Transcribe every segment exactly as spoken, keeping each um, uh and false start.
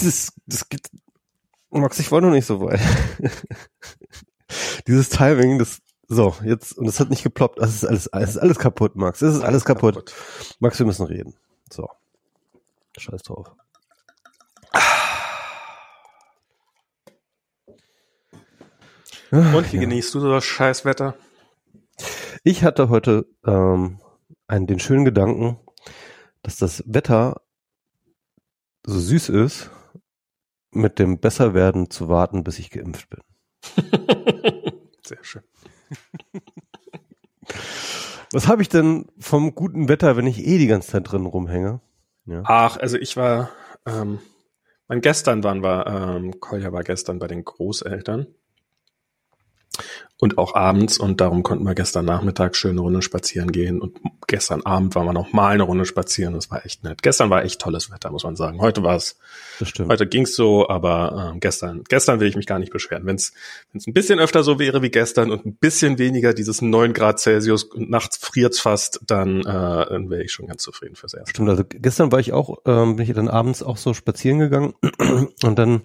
dieses, das geht, Max, ich war noch nicht so weit. Dieses Timing, das, so, jetzt, und es hat nicht geploppt, es ist alles, es ist alles kaputt, Max, es ist alles kaputt. kaputt. Max, wir müssen reden. So. Scheiß drauf. Und wie ja. genießt du das Scheißwetter? Ich hatte heute ähm, einen, den schönen Gedanken, dass das Wetter so süß ist, mit dem Besserwerden zu warten, bis ich geimpft bin. Sehr schön. Was habe ich denn vom guten Wetter, wenn ich eh die ganze Zeit drin rumhänge? Ja. Ach, also ich war, ähm, mein gestern waren wir, ähm, Kolja war gestern bei den Großeltern und auch abends, und darum konnten wir gestern Nachmittag schön eine Runde spazieren gehen, und gestern Abend waren wir nochmal eine Runde spazieren, das war echt nett. Gestern war echt tolles Wetter, muss man sagen. Heute war es, heute ging's so, aber ähm, gestern, gestern will ich mich gar nicht beschweren. Wenn es ein bisschen öfter so wäre wie gestern und ein bisschen weniger dieses neun Grad Celsius und nachts friert's fast, dann, äh, dann wäre ich schon ganz zufrieden fürs Erste. Stimmt, also gestern war ich auch, ähm, bin ich dann abends auch so spazieren gegangen und dann,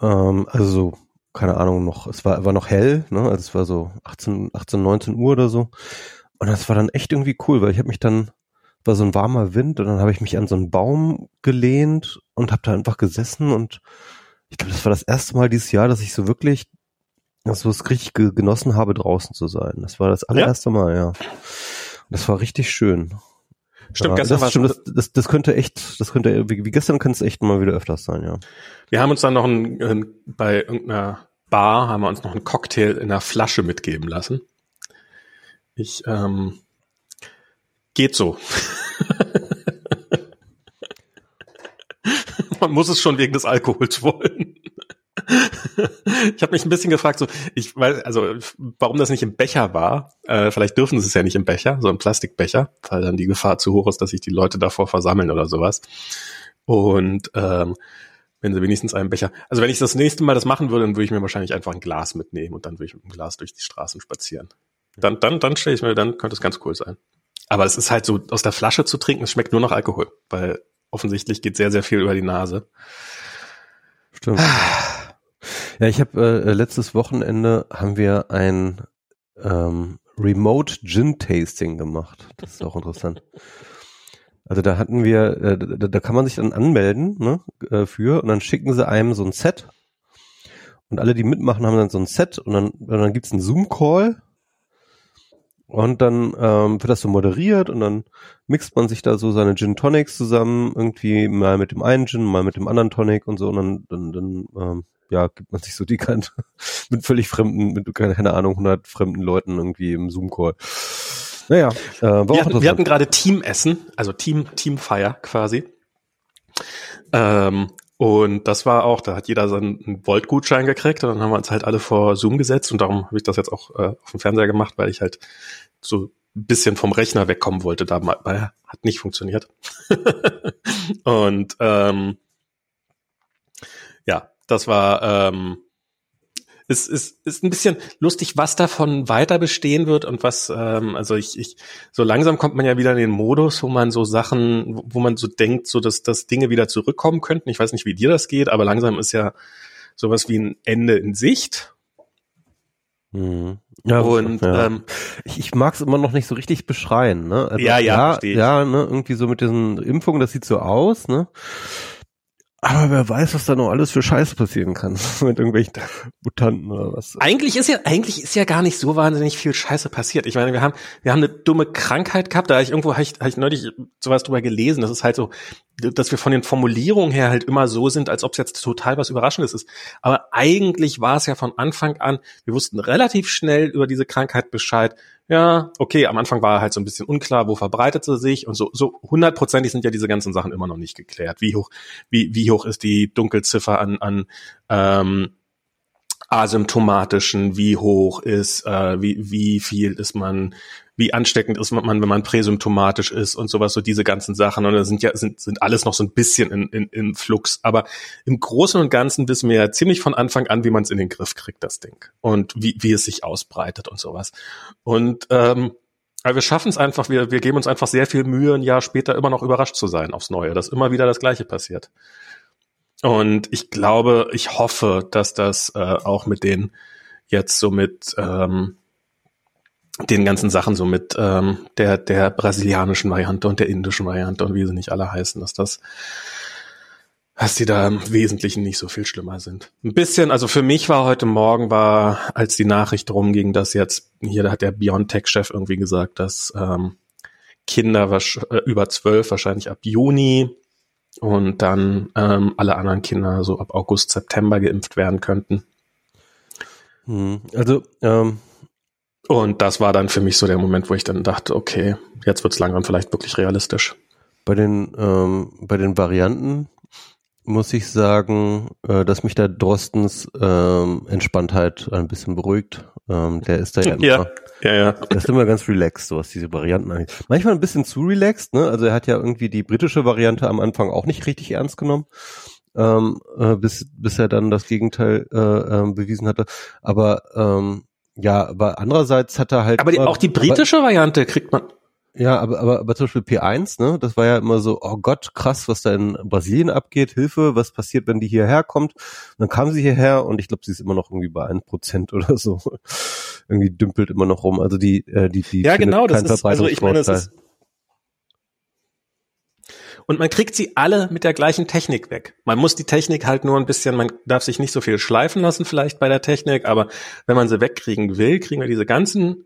ähm, also so, keine Ahnung, noch, es war, war noch hell, ne, also es war so achtzehn, neunzehn Uhr oder so. Und das war dann echt irgendwie cool, weil ich habe mich dann, war so ein warmer Wind, und dann habe ich mich an so einen Baum gelehnt und habe da einfach gesessen, und ich glaube, das war das erste Mal dieses Jahr, dass ich so wirklich, dass ich es richtig ge- genossen habe, draußen zu sein. Das war das allererste ja. Mal, ja. Und das war richtig schön. Stimmt, ja, gestern das, stimmt, das, das, das könnte echt, das könnte, wie, wie gestern kann es echt mal wieder öfters sein, ja. Wir haben uns dann noch ein, ein, bei irgendeiner Bar haben wir uns noch einen Cocktail in einer Flasche mitgeben lassen. Ich, ähm, geht so. Man muss es schon wegen des Alkohols wollen. Ich habe mich ein bisschen gefragt, so, ich weiß, also, warum das nicht im Becher war. Äh, vielleicht dürfen sie es ja nicht im Becher, so im Plastikbecher, weil dann die Gefahr zu hoch ist, dass sich die Leute davor versammeln oder sowas. Und ähm, wenn sie wenigstens einen Becher, also wenn ich das nächste Mal das machen würde, dann würde ich mir wahrscheinlich einfach ein Glas mitnehmen und dann würde ich mit dem Glas durch die Straßen spazieren. Dann, dann, dann stelle ich mir, dann könnte es ganz cool sein. Aber es ist halt so, aus der Flasche zu trinken, es schmeckt nur nach Alkohol, weil offensichtlich geht sehr, sehr viel über die Nase. Stimmt. Ja, ich habe äh, letztes Wochenende haben wir ein ähm, Remote Gin Tasting gemacht. Das ist auch interessant. Also da hatten wir, äh, da, da kann man sich dann anmelden, ne, äh, für, und dann schicken sie einem so ein Set, und alle, die mitmachen, haben dann so ein Set, und dann, und dann gibt's einen Zoom-Call, und dann ähm, wird das so moderiert, und dann mixt man sich da so seine Gin Tonics zusammen, irgendwie mal mit dem einen Gin, mal mit dem anderen Tonic und so, und dann, dann, dann ähm, ja, gibt man sich so die Kante mit völlig fremden, mit, keine Ahnung, hundert fremden Leuten irgendwie im Zoom-Call. Naja, äh, war wir, auch hatten, wir hatten gerade Teamessen, also Team, Teamfeier quasi. Ähm, und das war auch, da hat jeder seinen Volt-Gutschein gekriegt, und dann haben wir uns halt alle vor Zoom gesetzt, und darum habe ich das jetzt auch äh, auf dem Fernseher gemacht, weil ich halt so ein bisschen vom Rechner wegkommen wollte, dabei hat nicht funktioniert. Und ähm, ja, das war, ähm, es ist, ist, ist ein bisschen lustig, was davon weiter bestehen wird, und was, ähm, also ich, ich, so langsam kommt man ja wieder in den Modus, wo man so Sachen, wo, wo man so denkt, so dass, dass Dinge wieder zurückkommen könnten. Ich weiß nicht, wie dir das geht, aber langsam ist ja sowas wie ein Ende in Sicht. Mhm. Ja, und ja. Ähm, ich, ich mag es immer noch nicht so richtig beschreien, ne? Also, ja, ja, ja, ja, ne, irgendwie so mit diesen Impfungen, das sieht so aus, ne? Aber wer weiß, was da noch alles für Scheiße passieren kann mit irgendwelchen Mutanten oder was. Eigentlich ist ja, eigentlich ist ja gar nicht so wahnsinnig viel Scheiße passiert. Ich meine, wir haben, wir haben eine dumme Krankheit gehabt. Da habe ich irgendwo, habe ich, hab ich neulich sowas drüber gelesen. Das ist halt so, dass wir von den Formulierungen her halt immer so sind, als ob es jetzt total was Überraschendes ist. Aber eigentlich war es ja von Anfang an, wir wussten relativ schnell über diese Krankheit Bescheid. Ja, okay, am Anfang war halt so ein bisschen unklar, wo verbreitet sie sich, und so, so hundertprozentig sind ja diese ganzen Sachen immer noch nicht geklärt. Wie hoch, wie, wie hoch ist die Dunkelziffer an, an, ähm, asymptomatischen, wie hoch ist, äh, wie, wie viel ist man, wie ansteckend ist man, wenn man präsymptomatisch ist und sowas, so diese ganzen Sachen. Und das sind ja, sind, sind alles noch so ein bisschen in, in, im Flux. Aber im Großen und Ganzen wissen wir ja ziemlich von Anfang an, wie man es in den Griff kriegt, das Ding. Und wie, wie es sich ausbreitet und sowas. Und, ähm, aber wir schaffen es einfach, wir, wir geben uns einfach sehr viel Mühe, ein Jahr später immer noch überrascht zu sein aufs Neue, dass immer wieder das Gleiche passiert. Und ich glaube, ich hoffe, dass das äh, auch mit den jetzt so mit ähm, den ganzen Sachen so mit ähm, der der brasilianischen Variante und der indischen Variante und wie sie nicht alle heißen, dass das dass die da im Wesentlichen nicht so viel schlimmer sind. Ein bisschen, also für mich war heute Morgen, war, als die Nachricht rumging, dass jetzt, hier da hat der BioNTech-Chef irgendwie gesagt, dass ähm, Kinder was, äh, über zwölf wahrscheinlich ab Juni und dann ähm, alle anderen Kinder so ab August, September geimpft werden könnten. Also, ähm. Und das war dann für mich so der Moment, wo ich dann dachte, okay, jetzt wird's langsam vielleicht wirklich realistisch. Bei den, ähm, bei den Varianten muss ich sagen, dass mich da Drostens ähm, Entspanntheit ein bisschen beruhigt. Ähm, der ist da ja immer, ja, ja, ja. Der ist immer ganz relaxed, so was diese Varianten angeht. Manchmal ein bisschen zu relaxed, ne? Also er hat ja irgendwie die britische Variante am Anfang auch nicht richtig ernst genommen, ähm, äh, bis, bis er dann das Gegenteil äh, äh, bewiesen hatte. Aber ähm, ja, aber andererseits hat er halt... Aber die, immer, auch die britische aber, Variante kriegt man... Ja, aber, aber, aber zum Beispiel P eins, ne, das war ja immer so, oh Gott, krass, was da in Brasilien abgeht, Hilfe, was passiert, wenn die hierher kommt? Und dann kam sie hierher und ich glaube, sie ist immer noch irgendwie bei ein Prozent oder so. Irgendwie dümpelt immer noch rum. Also die, äh, die, die, ja, genau, das ist, also ich meine, das ist. Und man kriegt sie alle mit der gleichen Technik weg. Man muss die Technik halt nur ein bisschen, man darf sich nicht so viel schleifen lassen vielleicht bei der Technik, aber wenn man sie wegkriegen will, kriegen wir diese ganzen,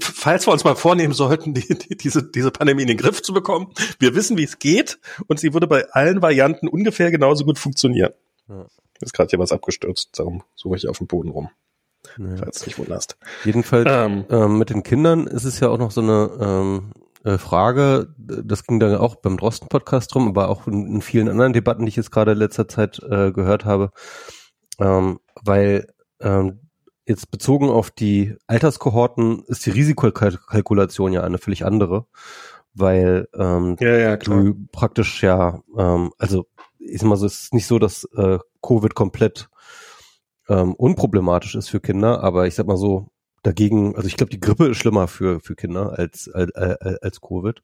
falls wir uns mal vornehmen sollten, die, die, diese, diese Pandemie in den Griff zu bekommen. Wir wissen, wie es geht und sie würde bei allen Varianten ungefähr genauso gut funktionieren. Ja. Ist gerade hier was abgestürzt, darum suche ich auf dem Boden rum, ja, falls du dich wunderst. Jedenfalls ähm, ähm, mit den Kindern ist es ja auch noch so eine ähm, Frage, das ging dann auch beim Drosten-Podcast rum, aber auch in, in vielen anderen Debatten, die ich jetzt gerade in letzter Zeit äh, gehört habe, ähm, weil ähm, jetzt bezogen auf die Alterskohorten ist die Risikokalkulation ja eine völlig andere, weil ähm, ja, ja, du praktisch ja, ähm, also ich sag mal so, es ist nicht so, dass äh, Covid komplett ähm, unproblematisch ist für Kinder, aber ich sag mal so, dagegen, also ich glaube, die Grippe ist schlimmer für für Kinder als als, äh, als Covid.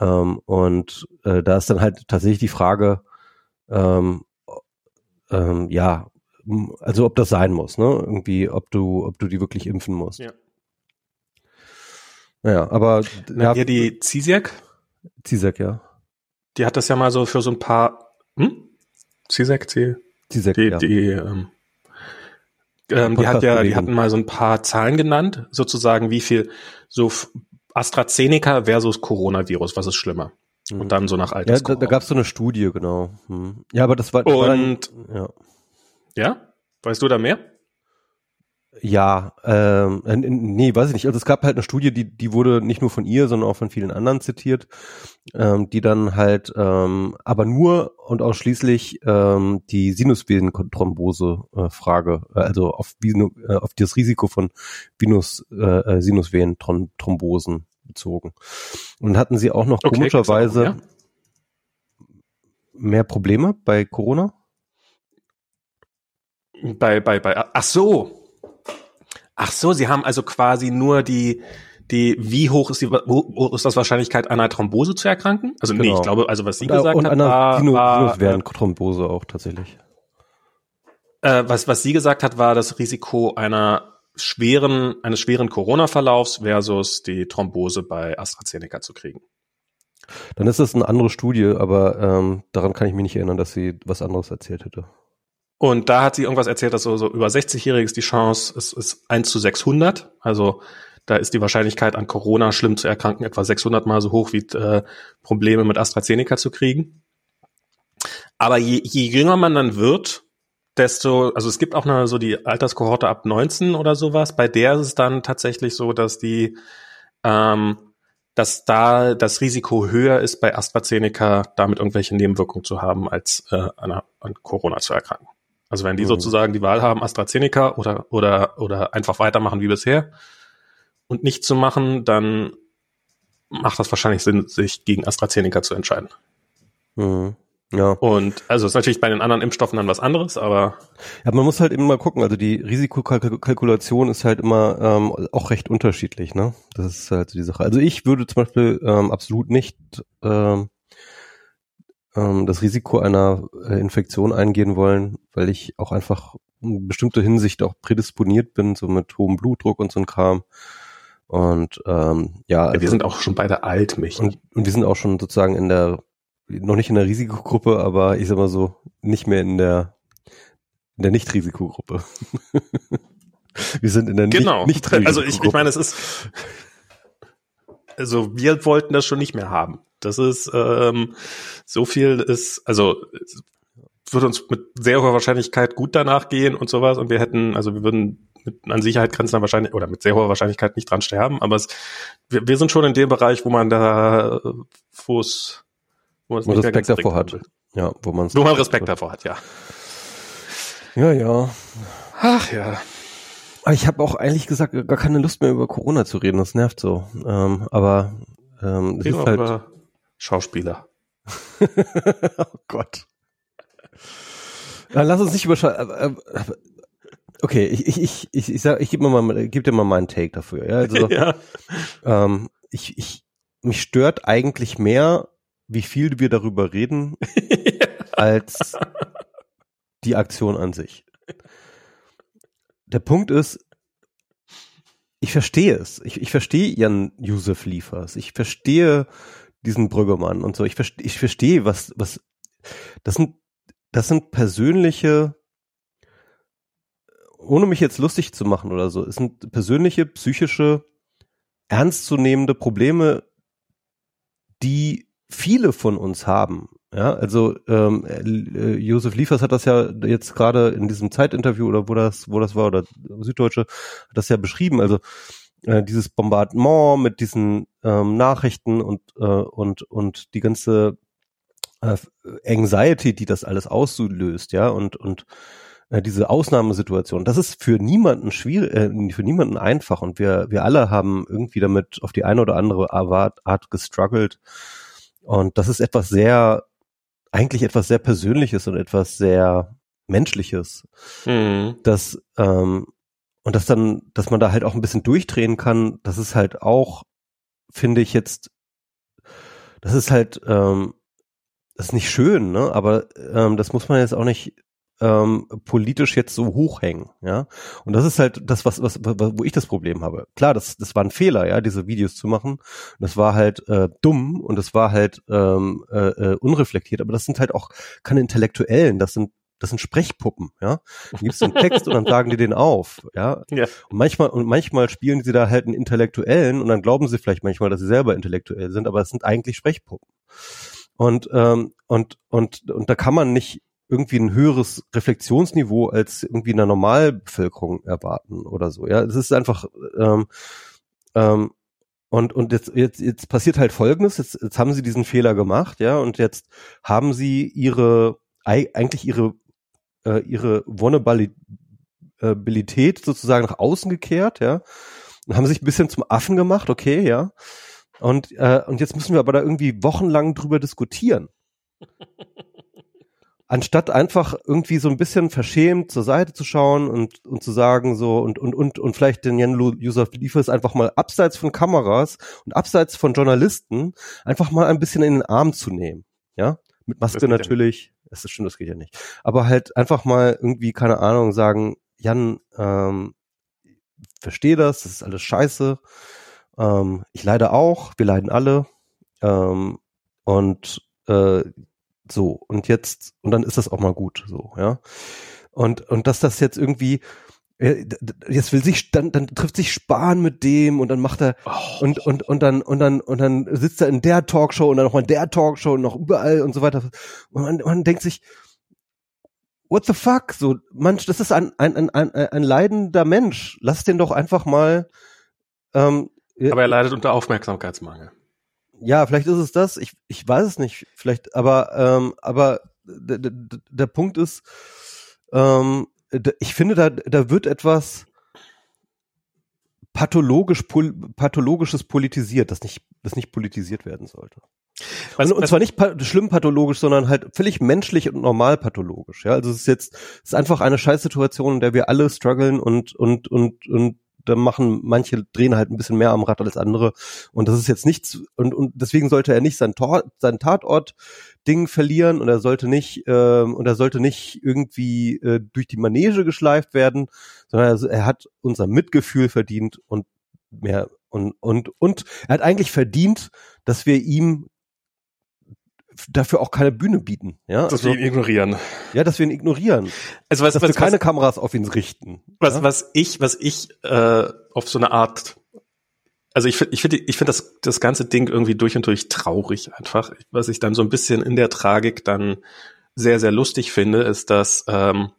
Ähm, und äh, da ist dann halt tatsächlich die Frage, ähm, ähm, ja, also ob das sein muss, ne? Irgendwie, ob du, ob du die wirklich impfen musst. Ja. Naja, aber ja, hier die Zizek? Zizek, ja. Die hat das ja mal so für so ein paar hm? Zizek, Zizek, Zizek die, ja. Die, ähm, ähm, die hat ja, die hatten mal so ein paar Zahlen genannt, sozusagen wie viel so AstraZeneca versus Coronavirus, was ist schlimmer? Mhm. Und dann so nach Alters. Ja, da, da gab es so eine Studie, genau. Mhm. Ja, aber das war, das war dann, ja. Ja? Weißt du da mehr? Ja, ähm, nee, weiß ich nicht. Also es gab halt eine Studie, die die wurde nicht nur von ihr, sondern auch von vielen anderen zitiert, ähm, die dann halt ähm, aber nur und ausschließlich ähm, die Sinusvenenthrombose-Frage, äh, also auf, äh, auf das Risiko von Venus, äh, Sinusvenenthrombosen bezogen. Und hatten sie auch noch okay, komischerweise ja. mehr Probleme bei Corona? Bei, bei, bei, ach so. Ach so, sie haben also quasi nur die, die, wie hoch ist die, wo ist das Wahrscheinlichkeit, an einer Thrombose zu erkranken? Also, genau. Nee, ich glaube, also, was sie und, gesagt und hat, war, Sinus, war, Sinus wären äh, Thrombose auch tatsächlich. Äh, was, was sie gesagt hat, war das Risiko einer schweren, eines schweren Corona-Verlaufs versus die Thrombose bei AstraZeneca zu kriegen. Dann ist das eine andere Studie, aber, ähm, daran kann ich mich nicht erinnern, dass sie was anderes erzählt hätte. Und da hat sie irgendwas erzählt, dass so, so über sechzigjähriges die Chance ist, ist eins zu sechshundert. Also da ist die Wahrscheinlichkeit, an Corona schlimm zu erkranken, etwa sechshundert Mal so hoch wie äh, Probleme mit AstraZeneca zu kriegen. Aber je, je jünger man dann wird, desto, also es gibt auch noch so die Alterskohorte ab neunzehn oder sowas. Bei der ist es dann tatsächlich so, dass die, ähm, dass da das Risiko höher ist, bei AstraZeneca damit irgendwelche Nebenwirkungen zu haben, als äh, an, an Corona zu erkranken. Also wenn die sozusagen die Wahl haben, AstraZeneca oder oder oder einfach weitermachen wie bisher und nicht zu machen, dann macht das wahrscheinlich Sinn, sich gegen AstraZeneca zu entscheiden. Mhm. Ja. Und also ist natürlich bei den anderen Impfstoffen dann was anderes, aber ja, man muss halt eben mal gucken. Also die Risikokalkulation ist halt immer ähm, auch recht unterschiedlich, ne? Das ist halt so die Sache. Also ich würde zum Beispiel ähm, absolut nicht ähm, ähm, das Risiko einer Infektion eingehen wollen, weil ich auch einfach in bestimmter Hinsicht auch prädisponiert bin, so mit hohem Blutdruck und so ein Kram. Und ähm, ja, also, wir sind auch schon beide alt, Michi. Und, und wir sind auch schon sozusagen in der, noch nicht in der Risikogruppe, aber ich sag mal so, nicht mehr in der, in der Nicht-Risikogruppe. Wir sind in der genau. Nicht-Risikogruppe. Genau, also ich, ich meine, es ist, also wir wollten das schon nicht mehr haben. Das ist, ähm, so viel ist, also es wird uns mit sehr hoher Wahrscheinlichkeit gut danach gehen und sowas und wir hätten, also wir würden mit, an Sicherheit grenzender Wahrscheinlichkeit oder mit sehr hoher Wahrscheinlichkeit nicht dran sterben, aber es, wir, wir sind schon in dem Bereich, wo man da, wo es, wo man Respekt davor hat. Will. Ja, wo man wo man Respekt davor hat, ja. Ja, ja. Ach ja. Aber ich habe auch ehrlich gesagt gar keine Lust mehr über Corona zu reden, das nervt so. Ähm, aber ähm, es ist halt über Schauspieler. Oh Gott. Dann lass uns nicht über Schauspieler. Okay, ich ich ich ich ich sag, ich gebe mir mal gebe dir mal meinen Take dafür. Ja, also ja. Ähm, ich ich mich stört eigentlich mehr, wie viel wir darüber reden, als die Aktion an sich. Der Punkt ist, ich verstehe es. Ich, ich verstehe Jan Josef Liefers. Ich verstehe diesen Brüggemann und so. Ich verstehe, ich verstehe, was, was, das sind, das sind persönliche, ohne mich jetzt lustig zu machen oder so, es sind persönliche, psychische, ernstzunehmende Probleme, die viele von uns haben. Ja, also ähm, Josef Liefers hat das ja jetzt gerade in diesem Zeitinterview oder wo das wo das war oder Süddeutsche hat das ja beschrieben, also äh, dieses Bombardement mit diesen ähm, Nachrichten und äh, und und die ganze äh, Anxiety, die das alles auslöst, ja, und und äh, diese Ausnahmesituation, das ist für niemanden schwierig, äh, für niemanden einfach und wir wir alle haben irgendwie damit auf die eine oder andere Art gestruggelt. Und das ist etwas sehr, eigentlich etwas sehr Persönliches und etwas sehr Menschliches, mhm. dass ähm, und dass dann, dass man da halt auch ein bisschen durchdrehen kann. Das ist halt auch, finde ich jetzt, das ist halt, ähm, das ist nicht schön, ne? Aber ähm, das muss man jetzt auch nicht ähm, politisch jetzt so hochhängen, ja. Und das ist halt das, was, was, wo ich das Problem habe. Klar, das, das war ein Fehler, ja, diese Videos zu machen. Und das war halt äh, dumm und das war halt ähm, äh, unreflektiert. Aber das sind halt auch keine Intellektuellen. Das sind, das sind Sprechpuppen, ja. Dann gibt's einen Text und dann sagen die den auf, ja. ja. Und manchmal und manchmal spielen sie da halt einen Intellektuellen und dann glauben sie vielleicht manchmal, dass sie selber intellektuell sind, aber es sind eigentlich Sprechpuppen. Und ähm, und und und da kann man nicht irgendwie ein höheres Reflexionsniveau als irgendwie in der Normalbevölkerung erwarten oder so. Ja, es ist einfach ähm, ähm, und und jetzt jetzt jetzt passiert halt Folgendes. Jetzt, jetzt haben sie diesen Fehler gemacht, ja, und jetzt haben sie ihre eigentlich ihre äh, ihre Vulnerabilität sozusagen nach außen gekehrt, ja, und haben sich ein bisschen zum Affen gemacht, okay, ja, und äh, und jetzt müssen wir aber da irgendwie wochenlang drüber diskutieren. Anstatt einfach irgendwie so ein bisschen verschämt zur Seite zu schauen und und zu sagen so und und und und vielleicht den Jan Josef Liefers einfach mal abseits von Kameras und abseits von Journalisten einfach mal ein bisschen in den Arm zu nehmen, ja, mit Maske natürlich, ja, das ist schon, das geht ja nicht, aber halt einfach mal irgendwie, keine Ahnung, sagen, Jan, ähm, verstehe das, das ist alles scheiße, ähm, ich leide auch, wir leiden alle, ähm, und äh, so, und jetzt, und dann ist das auch mal gut, so, ja. Und, und dass das jetzt irgendwie, jetzt will sich, dann, dann trifft sich Spahn mit dem und dann macht er, oh. und, und, und dann, und dann, und dann sitzt er in der Talkshow und dann nochmal in der Talkshow und noch überall und so weiter. Und man, man denkt sich, what the fuck, so, manch, das ist ein, ein, ein, ein, ein leidender Mensch. Lass den doch einfach mal, ähm, aber er leidet unter Aufmerksamkeitsmangel. Ja, vielleicht ist es das, ich ich weiß es nicht, vielleicht, aber ähm, aber d- d- der Punkt ist, ähm, d- ich finde, da da wird etwas pathologisch pol- pathologisches politisiert, das nicht das nicht politisiert werden sollte. Was, und, und zwar nicht pa- schlimm pathologisch, sondern halt völlig menschlich und normal pathologisch, ja? Also es ist jetzt es ist einfach eine Scheißsituation, in der wir alle strugglen und und und und da machen manche, drehen halt ein bisschen mehr am Rad als andere, und das ist jetzt nichts, und und deswegen sollte er nicht sein Tor, sein Tatort-Ding verlieren, und er sollte nicht ähm, und er sollte nicht irgendwie äh, durch die Manege geschleift werden, sondern er, er hat unser Mitgefühl verdient und mehr und und und er hat eigentlich verdient, dass wir ihm dafür auch keine Bühne bieten, ja. Dass also, wir ihn ignorieren. Ja, dass wir ihn ignorieren. Also was, dass was, wir keine was, Kameras auf ihn richten. Was, ja? was ich, was ich, äh, auf so eine Art, also ich finde, ich finde, ich finde das, das ganze Ding irgendwie durch und durch traurig einfach. Was ich dann so ein bisschen in der Tragik dann sehr, sehr lustig finde, ist, dass, ähm,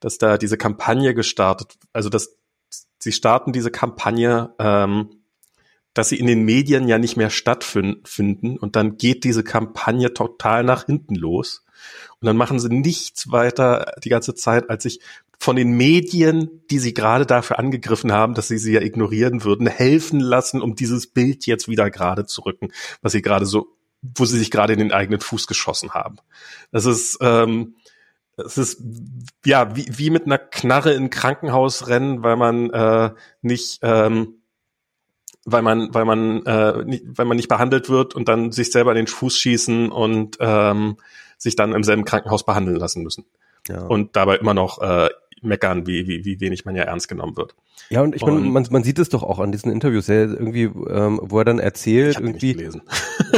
dass da diese Kampagne gestartet, also dass sie starten diese Kampagne, ähm, dass sie in den Medien ja nicht mehr stattfinden, und dann geht diese Kampagne total nach hinten los, und dann machen sie nichts weiter die ganze Zeit, als sich von den Medien, die sie gerade dafür angegriffen haben, dass sie sie ja ignorieren würden, helfen lassen, um dieses Bild jetzt wieder gerade zu rücken, was sie gerade so, wo sie sich gerade in den eigenen Fuß geschossen haben. Das ist, ähm, es ist ja wie, wie mit einer Knarre in ein Krankenhaus rennen, weil man äh, nicht ähm, weil man weil man äh, nicht, weil man nicht behandelt wird, und dann sich selber in den Fuß schießen und ähm, sich dann im selben Krankenhaus behandeln lassen müssen, ja. Und dabei immer noch äh, meckern, wie wie wie wenig man ja ernst genommen wird. Ja, und ich meine, man man sieht es doch auch an diesen Interviews, ja, irgendwie ähm, wo er dann erzählt, ich hab irgendwie nicht gelesen.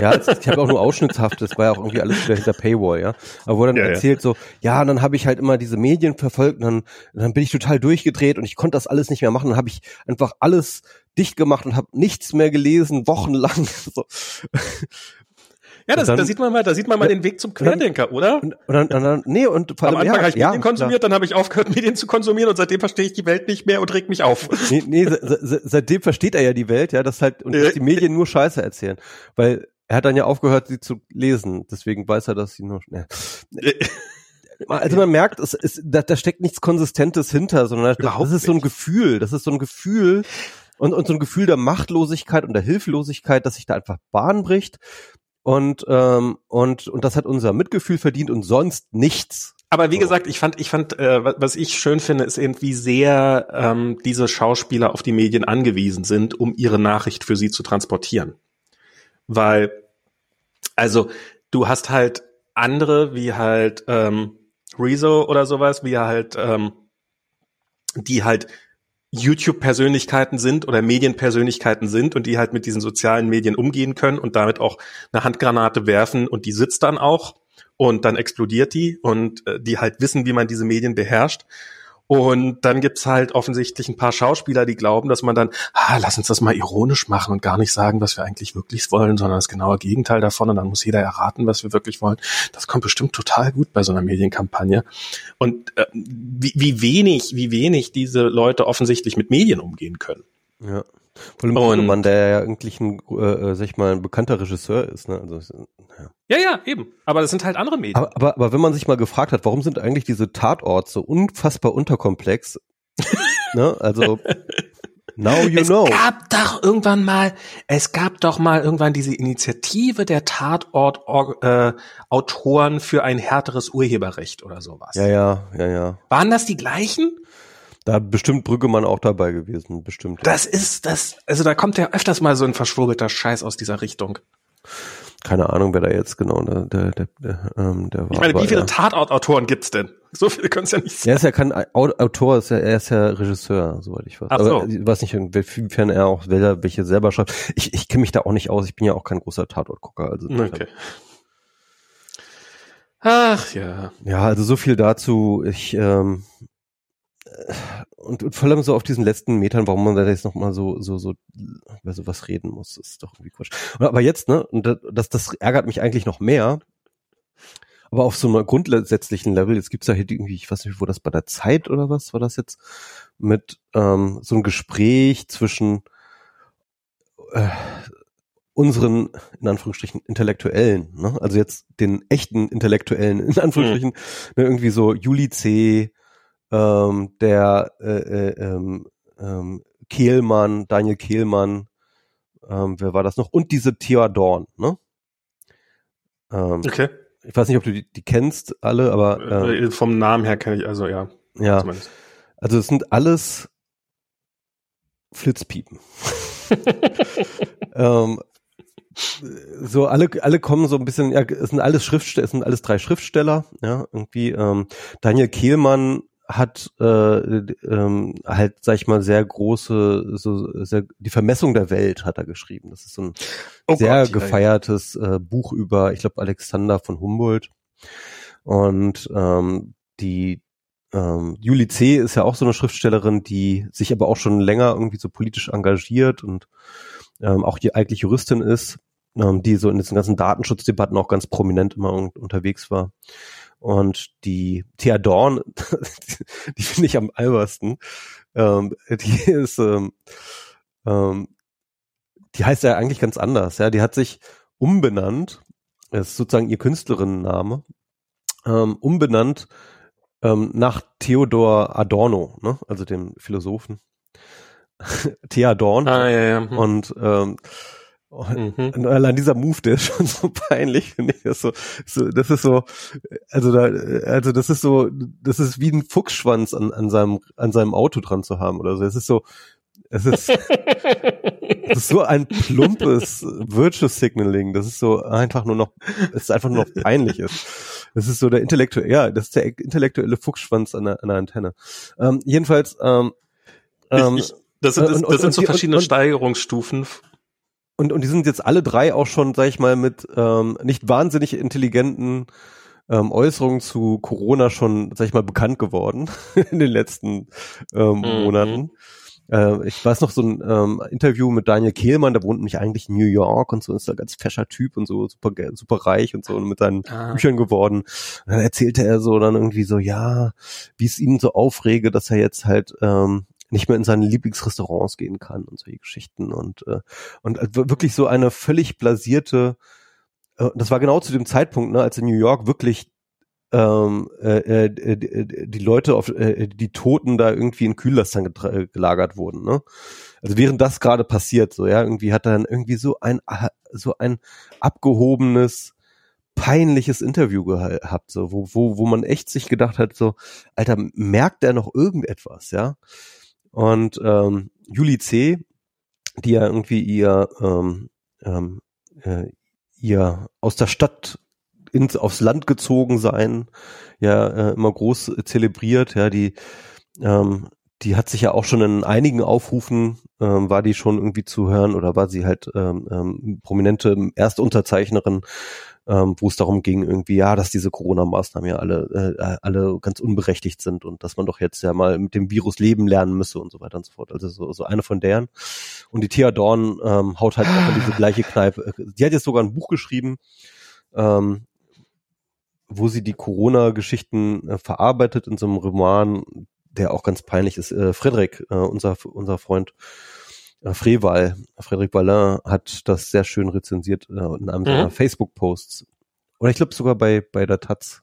Ja, ich habe auch nur ausschnitthaft, das war ja auch irgendwie alles wieder hinter Paywall, ja. Aber wo er dann ja, erzählt ja. so, ja, und dann habe ich halt immer diese Medien verfolgt, und dann dann bin ich total durchgedreht und ich konnte das alles nicht mehr machen, dann habe ich einfach alles dicht gemacht und habe nichts mehr gelesen, wochenlang. So. Ja, das, dann, da sieht man mal, da sieht man mal den Weg zum Querdenker, oder? Und, und dann, dann, nee, und vor allem, am Anfang ja, habe ich Medien ja, konsumiert, klar. Dann habe ich aufgehört, Medien zu konsumieren, und seitdem verstehe ich die Welt nicht mehr und regt mich auf. Nee, nee se, se, seitdem versteht er ja die Welt, ja, dass halt und dass die Medien nur Scheiße erzählen, weil er hat dann ja aufgehört, sie zu lesen. Deswegen weiß er, dass sie nur. Ne. Also man merkt, es ist, da, da steckt nichts Konsistentes hinter, sondern Überhaupt das ist nicht. so ein Gefühl. Das ist so ein Gefühl. Und, und so ein Gefühl der Machtlosigkeit und der Hilflosigkeit, dass sich da einfach Bahn bricht. Und, ähm, und, und das hat unser Mitgefühl verdient und sonst nichts. Aber wie so. gesagt, ich fand, ich fand, äh, was ich schön finde, ist eben, wie sehr ähm, diese Schauspieler auf die Medien angewiesen sind, um ihre Nachricht für sie zu transportieren. Weil, also, du hast halt andere, wie halt ähm, Rezo oder sowas, wie halt, ähm, die halt YouTube-Persönlichkeiten sind oder Medienpersönlichkeiten sind und die halt mit diesen sozialen Medien umgehen können und damit auch eine Handgranate werfen, und die sitzt dann auch und dann explodiert die, und die halt wissen, wie man diese Medien beherrscht. Und dann gibt's halt offensichtlich ein paar Schauspieler, die glauben, dass man dann, ah, lass uns das mal ironisch machen und gar nicht sagen, was wir eigentlich wirklich wollen, sondern das genaue Gegenteil davon, und dann muss jeder erraten, was wir wirklich wollen. Das kommt bestimmt total gut bei so einer Medienkampagne. Und äh, wie, wie wenig, wie wenig diese Leute offensichtlich mit Medien umgehen können. Ja. Vor allem Mann, der ja eigentlich ein, äh, sag ich mal, ein bekannter Regisseur ist, ne? Also, ja. ja, ja, eben. Aber das sind halt andere Medien. Aber, aber, aber wenn man sich mal gefragt hat, warum sind eigentlich diese Tatorte so unfassbar unterkomplex? Ne? Also, now you es know. Es gab doch irgendwann mal, es gab doch mal irgendwann diese Initiative der Tatort-Autoren äh, für ein härteres Urheberrecht oder sowas. Ja, ja, ja, ja. Waren das die gleichen? Da bestimmt Brüggemann auch dabei gewesen, bestimmt. Das ist das, also da kommt ja öfters mal so ein verschwurbelter Scheiß aus dieser Richtung. Keine Ahnung, wer da jetzt genau der, der, der, der, ähm, der war. Ich meine, wie viele ja. Tatort-Autoren gibt's denn? So viele können es ja nicht sein. Er ist ja kein Autor, ist ja, er ist ja Regisseur, soweit ich weiß. Ach so. Aber ich weiß nicht, inwiefern er auch welche selber schreibt. Ich, ich kenne mich da auch nicht aus, ich bin ja auch kein großer Tatort-Gucker. Also okay. Ach ja. Ja, also so viel dazu. Ich, ähm, Und, und vor allem so auf diesen letzten Metern, warum man da jetzt nochmal so, so, so, über sowas reden muss, das ist doch irgendwie Quatsch. Aber jetzt, ne, und das, das ärgert mich eigentlich noch mehr. Aber auf so einem grundsätzlichen Level, jetzt gibt's ja hier irgendwie, ich weiß nicht, wo das bei der Zeit oder was war das jetzt, mit, ähm, so ein Gespräch zwischen, äh, unseren, in Anführungsstrichen, Intellektuellen, ne, also jetzt den echten Intellektuellen, in Anführungsstrichen, mhm. ne, irgendwie so Juli C., Ähm, der äh, ähm, ähm, Kehlmann, Daniel Kehlmann, ähm, wer war das noch? Und diese Thea Dorn, ne? Ähm, okay. Ich weiß nicht, ob du die, die kennst, alle, aber ähm, vom Namen her kenne ich, also ja. Ja. Also es sind alles Flitzpiepen. ähm, so alle alle kommen so ein bisschen, ja, es sind alles Schriftsteller, es sind alles drei Schriftsteller, ja, irgendwie ähm, Daniel Kehlmann hat äh, ähm, halt, sag ich mal, sehr große, so sehr, die Vermessung der Welt hat er geschrieben. Das ist so ein oh sehr Gott, gefeiertes äh, Buch über, ich glaube, Alexander von Humboldt. Und ähm, die ähm, Julie C. ist ja auch so eine Schriftstellerin, die sich aber auch schon länger irgendwie so politisch engagiert und ähm, auch die eigentlich Juristin ist, ähm, die so in diesen ganzen Datenschutzdebatten auch ganz prominent immer un- unterwegs war. Und die Thea Dorn, die, die finde ich am albersten, ähm, die ist, ähm, ähm, die heißt ja eigentlich ganz anders, ja, die hat sich umbenannt, das ist sozusagen ihr Künstlerinnenname, ähm, umbenannt ähm, nach Theodor Adorno, ne, also dem Philosophen. Thea Dorn. Ah, ja, ja. Hm. Und, ähm, Und mhm. allein dieser Move, der ist schon so peinlich, finde ich. Das, so, so, das ist so, also da, also das ist so, das ist wie ein Fuchsschwanz an, an seinem, an seinem Auto dran zu haben oder so. Es ist so, es ist, es ist so ein plumpes Virtue Signaling, das ist so einfach nur noch, es ist einfach nur noch peinlich ist. Das ist so der intellektuelle, ja, das ist der intellektuelle Fuchsschwanz an der, an der Antenne. Ähm, jedenfalls, ähm, ähm, ich, ich, das sind, das, und, das sind und, so verschiedene und, und, Steigerungsstufen. Und, und die sind jetzt alle drei auch schon, sag ich mal, mit ähm, nicht wahnsinnig intelligenten ähm, Äußerungen zu Corona schon, sag ich mal, bekannt geworden in den letzten ähm, mhm. Monaten. Äh, ich weiß noch, so ein ähm, Interview mit Daniel Kehlmann, der wohnt nämlich eigentlich in New York und so, ist ein ganz fescher Typ und so, super super reich und so und mit seinen ah. Büchern geworden. Und dann erzählte er so dann irgendwie so, ja, wie es ihn so aufrege, dass er jetzt halt... Ähm, nicht mehr in seine Lieblingsrestaurants gehen kann und solche Geschichten und äh, und wirklich so eine völlig blasierte, äh, das war genau zu dem Zeitpunkt, ne, als in New York wirklich ähm, äh, äh, die Leute, auf äh, die Toten da irgendwie in Kühllastern getra- gelagert wurden, ne, also während das gerade passiert, so, ja, irgendwie hat er dann irgendwie so ein so ein abgehobenes, peinliches Interview gehabt, so, wo wo wo man echt sich gedacht hat, so, Alter, merkt er noch irgendetwas, ja. Und ähm, Julie C., die ja irgendwie ihr ähm, ähm, äh, ihr aus der Stadt ins aufs Land gezogen sein, ja, äh, immer groß zelebriert, ja, die ähm, die hat sich ja auch schon in einigen Aufrufen, ähm, war die schon irgendwie zu hören oder war sie halt ähm, ähm, prominente Erstunterzeichnerin, Ähm, wo es darum ging, irgendwie, ja, dass diese Corona-Maßnahmen ja alle äh, alle ganz unberechtigt sind und dass man doch jetzt ja mal mit dem Virus leben lernen müsse und so weiter und so fort. Also so, so eine von deren. Und die Thea Dorn ähm, haut halt auch in diese gleiche Kneipe. Die hat jetzt sogar ein Buch geschrieben, ähm, wo sie die Corona-Geschichten äh, verarbeitet in so einem Roman, der auch ganz peinlich ist. Äh, Frederik, äh, unser unser Freund, Freval, Frédéric Vallin hat das sehr schön rezensiert äh, in einem seiner mhm. Facebook-Posts. Oder ich glaube sogar bei bei der Taz.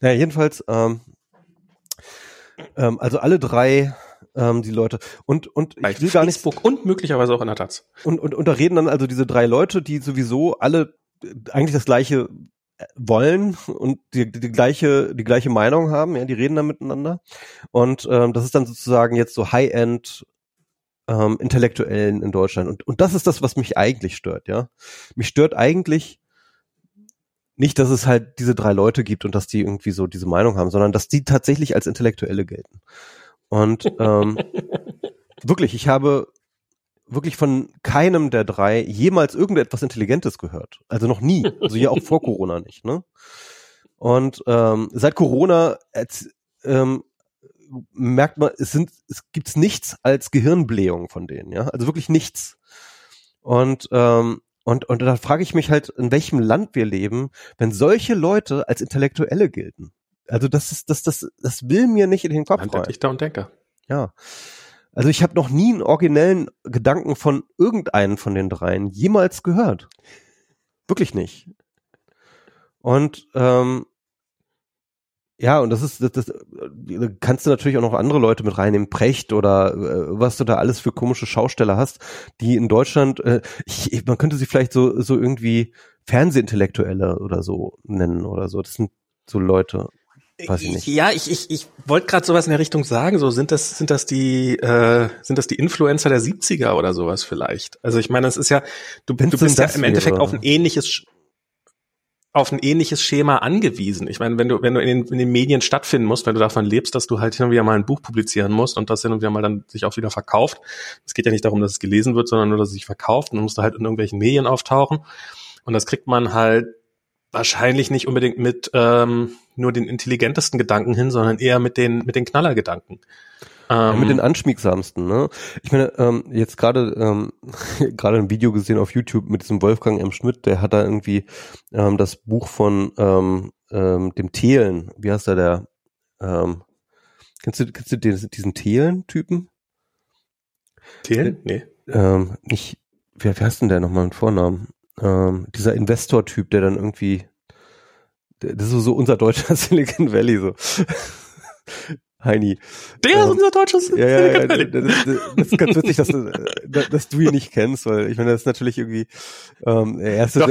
Naja, jedenfalls, ähm, ähm, also alle drei ähm, die Leute und und bei ich will gar Facebook nicht, und möglicherweise auch in der Taz. Und und und da reden dann also diese drei Leute, die sowieso alle eigentlich das Gleiche wollen und die, die gleiche die gleiche Meinung haben. Ja, die reden dann miteinander und ähm, das ist dann sozusagen jetzt so High-End Ähm, Intellektuellen in Deutschland. Und, und das ist das, was mich eigentlich stört, ja. Mich stört eigentlich nicht, dass es halt diese drei Leute gibt und dass die irgendwie so diese Meinung haben, sondern dass die tatsächlich als Intellektuelle gelten. Und ähm, wirklich, ich habe wirklich von keinem der drei jemals irgendetwas Intelligentes gehört. Also noch nie. Also ja auch vor Corona nicht, ne? Und ähm, seit Corona als, ähm, merkt man, es sind, es gibt's nichts als Gehirnblähung von denen, ja, also wirklich nichts. Und ähm, und und da frage ich mich halt, in welchem Land wir leben, wenn solche Leute als Intellektuelle gelten. Also das ist, das das das will mir nicht in den Kopf rein. Ich da und denke. Ja, also ich habe noch nie einen originellen Gedanken von irgendeinen von den dreien jemals gehört, wirklich nicht. Und ähm, ja, und das ist, das, das kannst du natürlich auch noch andere Leute mit reinnehmen, Precht oder äh, was du da alles für komische Schausteller hast, die in Deutschland, äh, ich, man könnte sie vielleicht so so irgendwie Fernsehintellektuelle oder so nennen oder so. Das sind so Leute. Weiß ich nicht. Ja, ich ich ich wollte gerade sowas in der Richtung sagen, so sind das sind das die äh, sind das die Influencer der siebziger oder sowas vielleicht. Also ich meine, es ist ja du, du bist ja im Endeffekt wäre? auf ein ähnliches auf ein ähnliches Schema angewiesen. Ich meine, wenn du wenn du in den, in den Medien stattfinden musst, wenn du davon lebst, dass du halt hin und wieder mal ein Buch publizieren musst und das hin und wieder mal dann sich auch wieder verkauft. Es geht ja nicht darum, dass es gelesen wird, sondern nur, dass es sich verkauft und dann musst du halt in irgendwelchen Medien auftauchen und das kriegt man halt wahrscheinlich nicht unbedingt mit ähm, nur den intelligentesten Gedanken hin, sondern eher mit den mit den Knallergedanken. Ja, mit den anschmiegsamsten, ne? Ich meine, ähm, jetzt gerade ähm, gerade ein Video gesehen auf YouTube mit diesem Wolfgang M. Schmidt, der hat da irgendwie ähm, das Buch von ähm, ähm, dem Thelen, wie heißt er der? Ähm, kennst du, kennst du den, diesen Thelen-Typen? Thelen? Nee. Ähm, nicht, wer, wer heißt denn der nochmal mit Vornamen? Ähm, dieser Investor-Typ, der dann irgendwie, der, das ist so unser deutscher Silicon Valley, so. Heini. Der ähm, ist unser deutsches ja, ja, ja, das, das ist ganz witzig, dass du, dass du ihn nicht kennst, weil ich meine, das ist natürlich irgendwie ähm, er ist der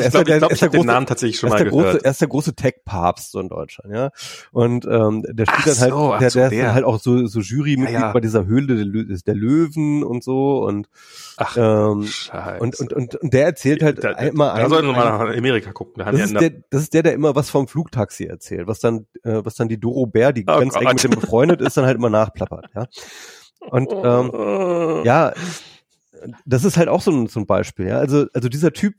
große Tech-Papst so in Deutschland, ja. Und ähm, der spielt Ach dann halt, so, der, der, der ist dann halt auch so, so Jurymitglied ja, ja. bei dieser Höhle der, der Löwen und so und Ach, ähm, und, und, und, und der erzählt halt da, immer ein. Da sollte man mal nach Amerika gucken. Da das, ist der, das ist der, der immer was vom Flugtaxi erzählt, was dann, äh, was dann die Doro Bär, die oh ganz Gott. eng mit dem befreundet ist, dann halt immer nachplappert, ja. Und ähm, ja, das ist halt auch so ein, so ein Beispiel, ja. Also, also dieser Typ,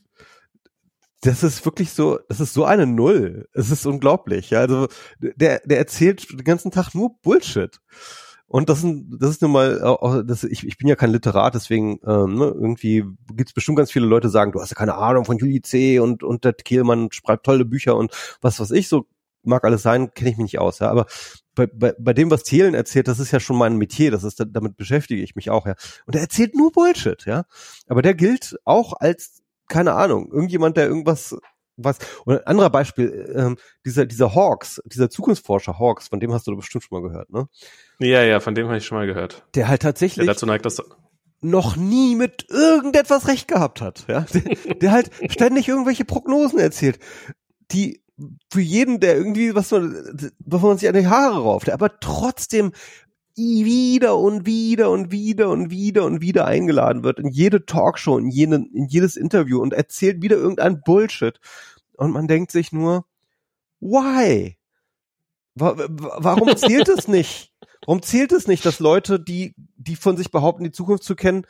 das ist wirklich so, das ist so eine Null. Es ist unglaublich, ja. Also der, der erzählt den ganzen Tag nur Bullshit. Und das sind, das ist nun mal, auch, das, ich, ich bin ja kein Literat, deswegen ähm, ne, irgendwie gibt's bestimmt ganz viele Leute, die sagen, du hast ja keine Ahnung von Juli C. und und der Kehlmann schreibt tolle Bücher und was was ich so mag alles sein, kenne ich mich nicht aus, ja. Aber Bei, bei, bei dem, was Thelen erzählt, das ist ja schon mein Metier, das ist, damit beschäftige ich mich auch, ja. Und er erzählt nur Bullshit, ja. Aber der gilt auch als, keine Ahnung, irgendjemand, der irgendwas, was, und ein anderer Beispiel, ähm, dieser, dieser Hawks, dieser Zukunftsforscher Hawks, von dem hast du bestimmt schon mal gehört, ne? Ja, ja, von dem habe ich schon mal gehört. Der halt tatsächlich. Der dazu neigt, dass noch nie mit irgendetwas recht gehabt hat, ja. Der, der halt ständig irgendwelche Prognosen erzählt, die für jeden, der irgendwie, was man, was man sich an die Haare rauft, aber trotzdem wieder und wieder und wieder und wieder und wieder eingeladen wird in jede Talkshow, in, jede, in jedes Interview und erzählt wieder irgendein Bullshit. Und man denkt sich nur, why? Warum zählt es nicht? Warum zählt es nicht, dass Leute, die, die von sich behaupten, die Zukunft zu kennen,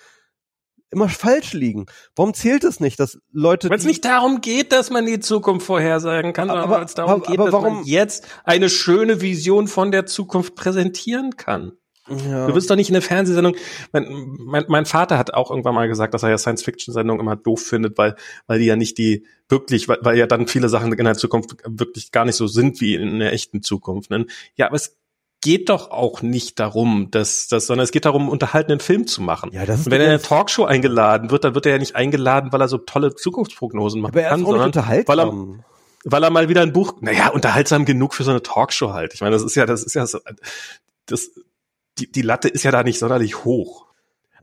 immer falsch liegen. Warum zählt es nicht, dass Leute... Weil es nicht darum geht, dass man die Zukunft vorhersagen kann, aber, sondern weil es darum aber, geht, aber dass warum? man jetzt eine schöne Vision von der Zukunft präsentieren kann. Ja. Du bist doch nicht in der Fernsehsendung... Mein, mein, mein Vater hat auch irgendwann mal gesagt, dass er ja Science-Fiction-Sendungen immer doof findet, weil weil die ja nicht die wirklich... Weil, weil ja dann viele Sachen in der Zukunft wirklich gar nicht so sind wie in der echten Zukunft. Ne? Ja, aber es geht doch auch nicht darum, dass das, sondern es geht darum, unterhaltenden Film zu machen. Ja, das ist und wenn er in eine Talkshow eingeladen wird, dann wird er ja nicht eingeladen, weil er so tolle Zukunftsprognosen macht. Aber er kann, ist auch nicht unterhaltsam. Weil er, weil er mal wieder ein Buch, naja, unterhaltsam genug für so eine Talkshow halt. Ich meine, das ist ja, das ist ja so, das, die, die Latte ist ja da nicht sonderlich hoch.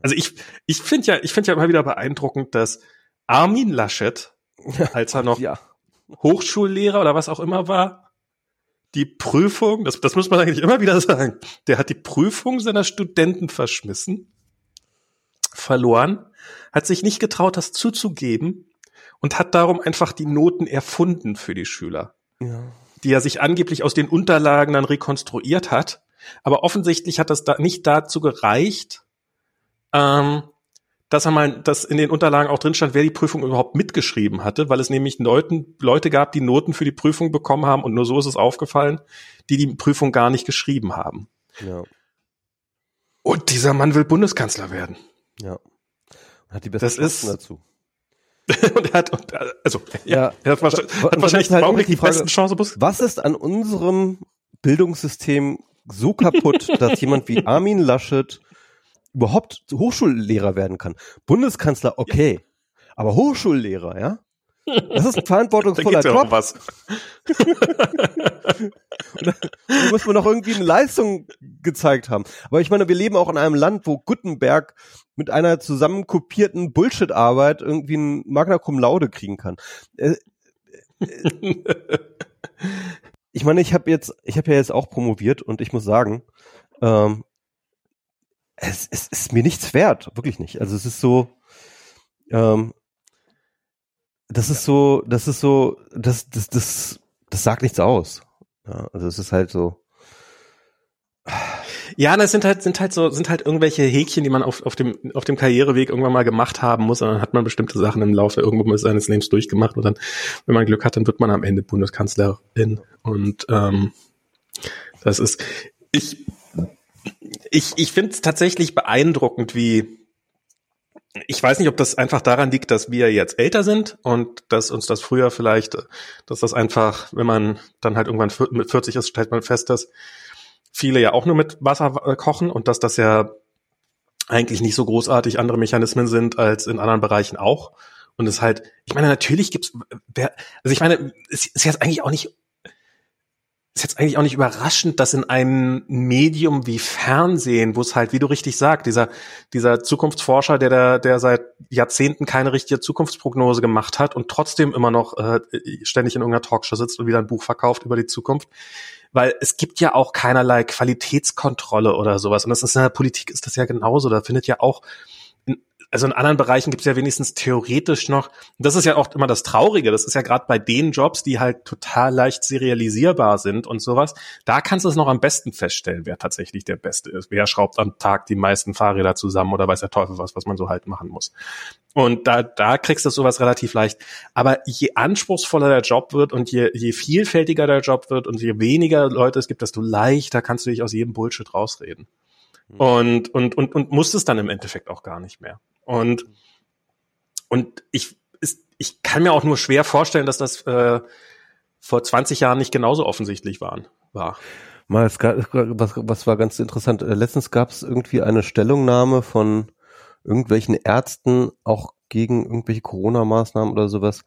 Also ich, ich finde ja, ich finde ja immer wieder beeindruckend, dass Armin Laschet, als er noch ja. Hochschullehrer oder was auch immer war, die Prüfung, das, das muss man eigentlich immer wieder sagen, der hat die Prüfung seiner Studenten verschmissen, verloren, hat sich nicht getraut, das zuzugeben und hat darum einfach die Noten erfunden für die Schüler, ja. die er sich angeblich aus den Unterlagen dann rekonstruiert hat. Aber offensichtlich hat das da nicht dazu gereicht, ähm, dass er mal, dass in den Unterlagen auch drin stand, wer die Prüfung überhaupt mitgeschrieben hatte, weil es nämlich Leuten, Leute gab, die Noten für die Prüfung bekommen haben und nur so ist es aufgefallen, die die Prüfung gar nicht geschrieben haben. Ja. Und dieser Mann will Bundeskanzler werden. Ja. Und hat die besten das ist, dazu. und er hat, und, also, ja, ja. Er hat wahrscheinlich, hat wahrscheinlich halt Augenblick die Frage, besten Chancen. Was ist an unserem Bildungssystem so kaputt, dass jemand wie Armin Laschet überhaupt Hochschullehrer werden kann. Bundeskanzler, okay. Ja. Aber Hochschullehrer, ja? Das ist ein verantwortungsvoller Job. Um was. da, da muss man noch irgendwie eine Leistung gezeigt haben. Aber ich meine, wir leben auch in einem Land, wo Gutenberg mit einer zusammenkopierten Bullshit-Arbeit irgendwie einen Magna Cum Laude kriegen kann. Äh, äh, ich meine, ich habe jetzt, ich habe ja jetzt auch promoviert und ich muss sagen, ähm, es, es ist mir nichts wert, wirklich nicht. Also es ist so, ähm, das ist so, das ist so, das, das, das, das sagt nichts aus. Ja, also es ist halt so. Ja, das sind halt, sind halt so, sind halt irgendwelche Häkchen, die man auf, auf dem, auf dem Karriereweg irgendwann mal gemacht haben muss, und dann hat man bestimmte Sachen im Laufe irgendwo seines Lebens durchgemacht und dann, wenn man Glück hat, dann wird man am Ende Bundeskanzlerin. Und, ähm, das ist, ich, ich, ich finde es tatsächlich beeindruckend, wie, ich weiß nicht, ob das einfach daran liegt, dass wir jetzt älter sind und dass uns das früher vielleicht, dass das einfach, wenn man dann halt irgendwann mit vierzig ist, stellt man fest, dass viele ja auch nur mit Wasser kochen und dass das ja eigentlich nicht so großartig andere Mechanismen sind als in anderen Bereichen auch. Und es halt, ich meine, natürlich gibt's, wer, also ich meine, es ist jetzt eigentlich auch nicht, ist jetzt eigentlich auch nicht überraschend, dass in einem Medium wie Fernsehen, wo es halt, wie du richtig sagst, dieser, dieser Zukunftsforscher, der da, der seit Jahrzehnten keine richtige Zukunftsprognose gemacht hat und trotzdem immer noch äh, ständig in irgendeiner Talkshow sitzt und wieder ein Buch verkauft über die Zukunft. Weil es gibt ja auch keinerlei Qualitätskontrolle oder sowas. Und das ist in der Politik ist das ja genauso. Da findet ja auch, in, also in anderen Bereichen gibt es ja wenigstens theoretisch noch, das ist ja auch immer das Traurige, das ist ja gerade bei den Jobs, die halt total leicht serialisierbar sind und sowas, da kannst du es noch am besten feststellen, wer tatsächlich der Beste ist. Wer schraubt am Tag die meisten Fahrräder zusammen oder weiß der Teufel was, was man so halt machen muss. Und da, da kriegst du sowas relativ leicht. Aber je anspruchsvoller der Job wird und je, je vielfältiger der Job wird und je weniger Leute es gibt, desto leichter kannst du dich aus jedem Bullshit rausreden. Und, und, und, und musst es dann im Endeffekt auch gar nicht mehr. Und, und ich, ist, ich kann mir auch nur schwer vorstellen, dass das, äh, vor zwanzig Jahren nicht genauso offensichtlich waren, war. Mal, es gab, was, was war ganz interessant. Letztens gab es irgendwie eine Stellungnahme von irgendwelchen Ärzten, auch gegen irgendwelche Corona-Maßnahmen oder sowas.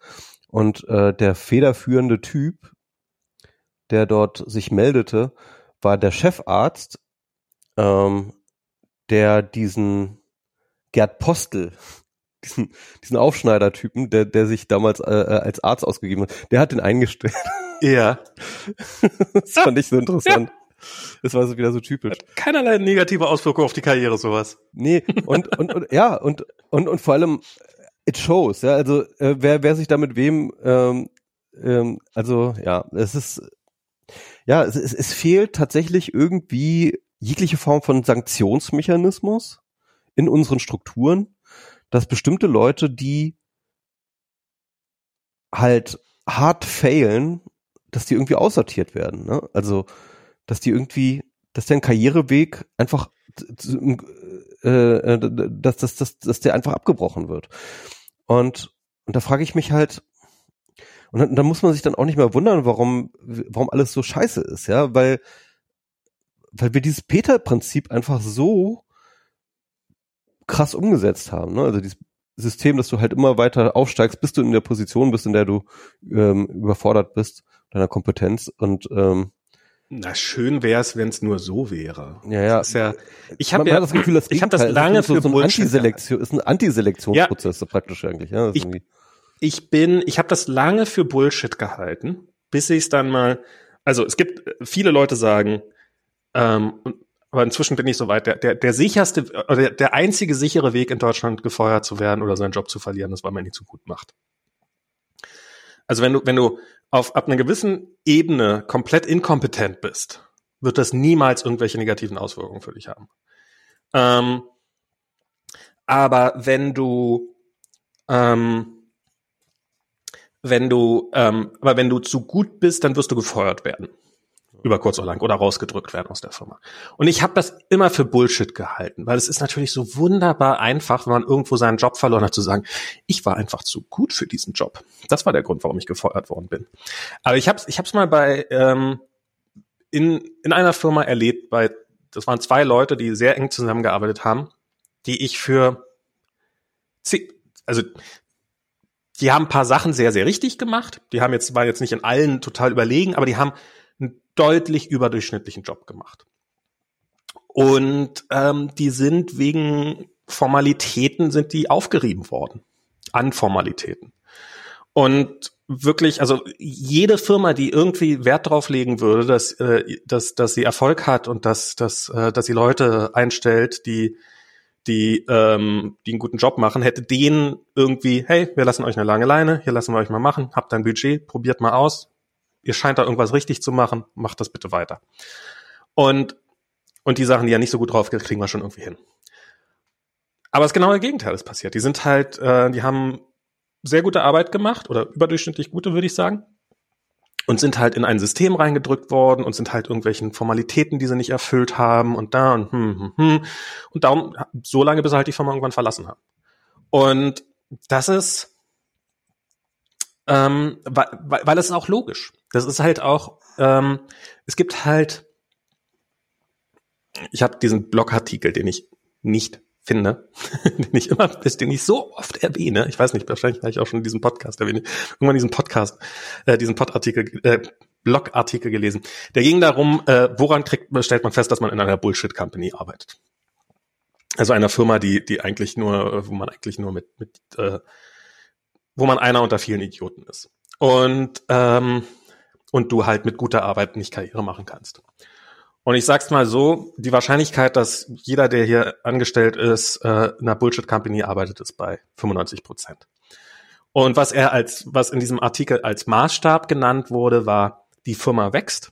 Und, äh, der federführende Typ, der dort sich meldete, war der Chefarzt, ähm, der diesen Gerd Postel, diesen, diesen Aufschneidertypen, der, der sich damals äh, als Arzt ausgegeben hat, der hat den eingestellt. Ja. Das fand ich so interessant. Ja. Das war so wieder so typisch. Hat keinerlei negative Auswirkungen auf die Karriere, sowas. Nee, und, und, und ja, und, und, und vor allem, it shows, ja, also, äh, wer, wer sich da mit wem, ähm, ähm, also, ja, es ist, ja, es, es, es fehlt tatsächlich irgendwie jegliche Form von Sanktionsmechanismus in unseren Strukturen, dass bestimmte Leute, die halt hart failen, dass die irgendwie aussortiert werden, ne? Also, dass die irgendwie, dass der Karriereweg einfach, äh, dass, dass, dass, dass der einfach abgebrochen wird. Und, und da frage ich mich halt, und dann, dann muss man sich dann auch nicht mehr wundern, warum, warum alles so scheiße ist, ja, weil, weil wir dieses Peter-Prinzip einfach so krass umgesetzt haben, ne? Also dieses System, dass du halt immer weiter aufsteigst, bis du in der Position bist, in der du ähm, überfordert bist, deiner Kompetenz. Und ähm, na, schön wäre es, wenn es nur so wäre. Ja, ja. Das ist ja ich habe ja das Gefühl, das ich habe das lange für so, so ein Antiselektion, ist ein Antiselektionsprozess, ja, praktisch eigentlich. Ja, ich, ich bin, ich habe das lange für Bullshit gehalten, bis ich es dann mal. Also es gibt viele Leute sagen, ähm, aber inzwischen bin ich soweit. Der, der, der sicherste oder der einzige sichere Weg in Deutschland, gefeuert zu werden oder seinen Job zu verlieren, ist, weil man ihn zu gut macht. Also wenn du, wenn du auf ab einer gewissen Ebene komplett inkompetent bist, wird das niemals irgendwelche negativen Auswirkungen für dich haben. Ähm, aber wenn du, ähm, wenn du, ähm, aber wenn du zu gut bist, dann wirst du gefeuert werden. Über kurz oder lang oder rausgedrückt werden aus der Firma. Und ich habe das immer für Bullshit gehalten, weil es ist natürlich so wunderbar einfach, wenn man irgendwo seinen Job verloren hat, zu sagen, ich war einfach zu gut für diesen Job. Das war der Grund, warum ich gefeuert worden bin. Aber ich habe es ich hab's mal bei ähm, in in einer Firma erlebt, bei das waren zwei Leute, die sehr eng zusammengearbeitet haben, die ich für also die haben ein paar Sachen sehr, sehr richtig gemacht. Die haben jetzt waren jetzt nicht in allen total überlegen, aber die haben einen deutlich überdurchschnittlichen Job gemacht. Und ähm, die sind wegen Formalitäten, sind die aufgerieben worden. An Formalitäten. Und wirklich, also jede Firma, die irgendwie Wert drauf legen würde, dass äh, dass dass sie Erfolg hat und dass dass äh, dass sie Leute einstellt, die die ähm, die einen guten Job machen, hätte denen irgendwie, hey, wir lassen euch eine lange Leine, hier lassen wir euch mal machen, habt ein Budget, probiert mal aus, ihr scheint da irgendwas richtig zu machen, macht das bitte weiter. Und und die Sachen, die ja nicht so gut drauf gehen, kriegen wir schon irgendwie hin. Aber das genaue Gegenteil ist passiert. Die sind halt, äh, die haben sehr gute Arbeit gemacht oder überdurchschnittlich gute, würde ich sagen, und sind halt in ein System reingedrückt worden und sind halt irgendwelchen Formalitäten, die sie nicht erfüllt haben und da und hm, hm, hm. Und darum, so lange, bis sie halt die Firma irgendwann verlassen haben. Und das ist, ähm, weil, weil, weil das ist auch logisch. Das ist halt auch, ähm, es gibt halt, ich habe diesen Blogartikel, den ich nicht finde, den ich immer, den ich so oft erwähne, ich weiß nicht, wahrscheinlich habe ich auch schon diesen Podcast erwähnt, irgendwann diesen Podcast, äh, diesen Pod-Artikel, äh, Blog-Artikel gelesen. Der ging darum, äh, woran kriegt, stellt man fest, dass man in einer Bullshit-Company arbeitet. Also einer Firma, die, die eigentlich nur, wo man eigentlich nur mit, mit äh, wo man einer unter vielen Idioten ist. Und, ähm, und du halt mit guter Arbeit nicht Karriere machen kannst. Und ich sag's mal so, die Wahrscheinlichkeit, dass jeder, der hier angestellt ist, äh, in einer Bullshit-Company arbeitet, ist bei fünfundneunzig Prozent. Und was er als, was in diesem Artikel als Maßstab genannt wurde, war, die Firma wächst.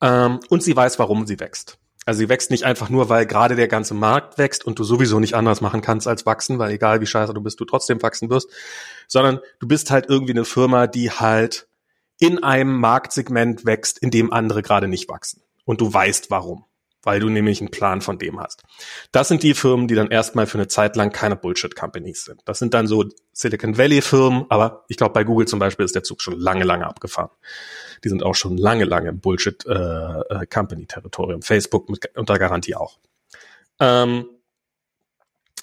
Ähm, und sie weiß, warum sie wächst. Also sie wächst nicht einfach nur, weil gerade der ganze Markt wächst und du sowieso nicht anders machen kannst als wachsen, weil egal wie scheiße du bist, du trotzdem wachsen wirst, sondern du bist halt irgendwie eine Firma, die halt in einem Marktsegment wächst, in dem andere gerade nicht wachsen. Und du weißt warum, weil du nämlich einen Plan von dem hast. Das sind die Firmen, die dann erstmal für eine Zeit lang keine Bullshit-Companies sind. Das sind dann so Silicon Valley-Firmen, aber ich glaube, bei Google zum Beispiel ist der Zug schon lange, lange abgefahren. Die sind auch schon lange, lange im Bullshit-Company-Territorium. Facebook mit, unter Garantie auch. Ähm,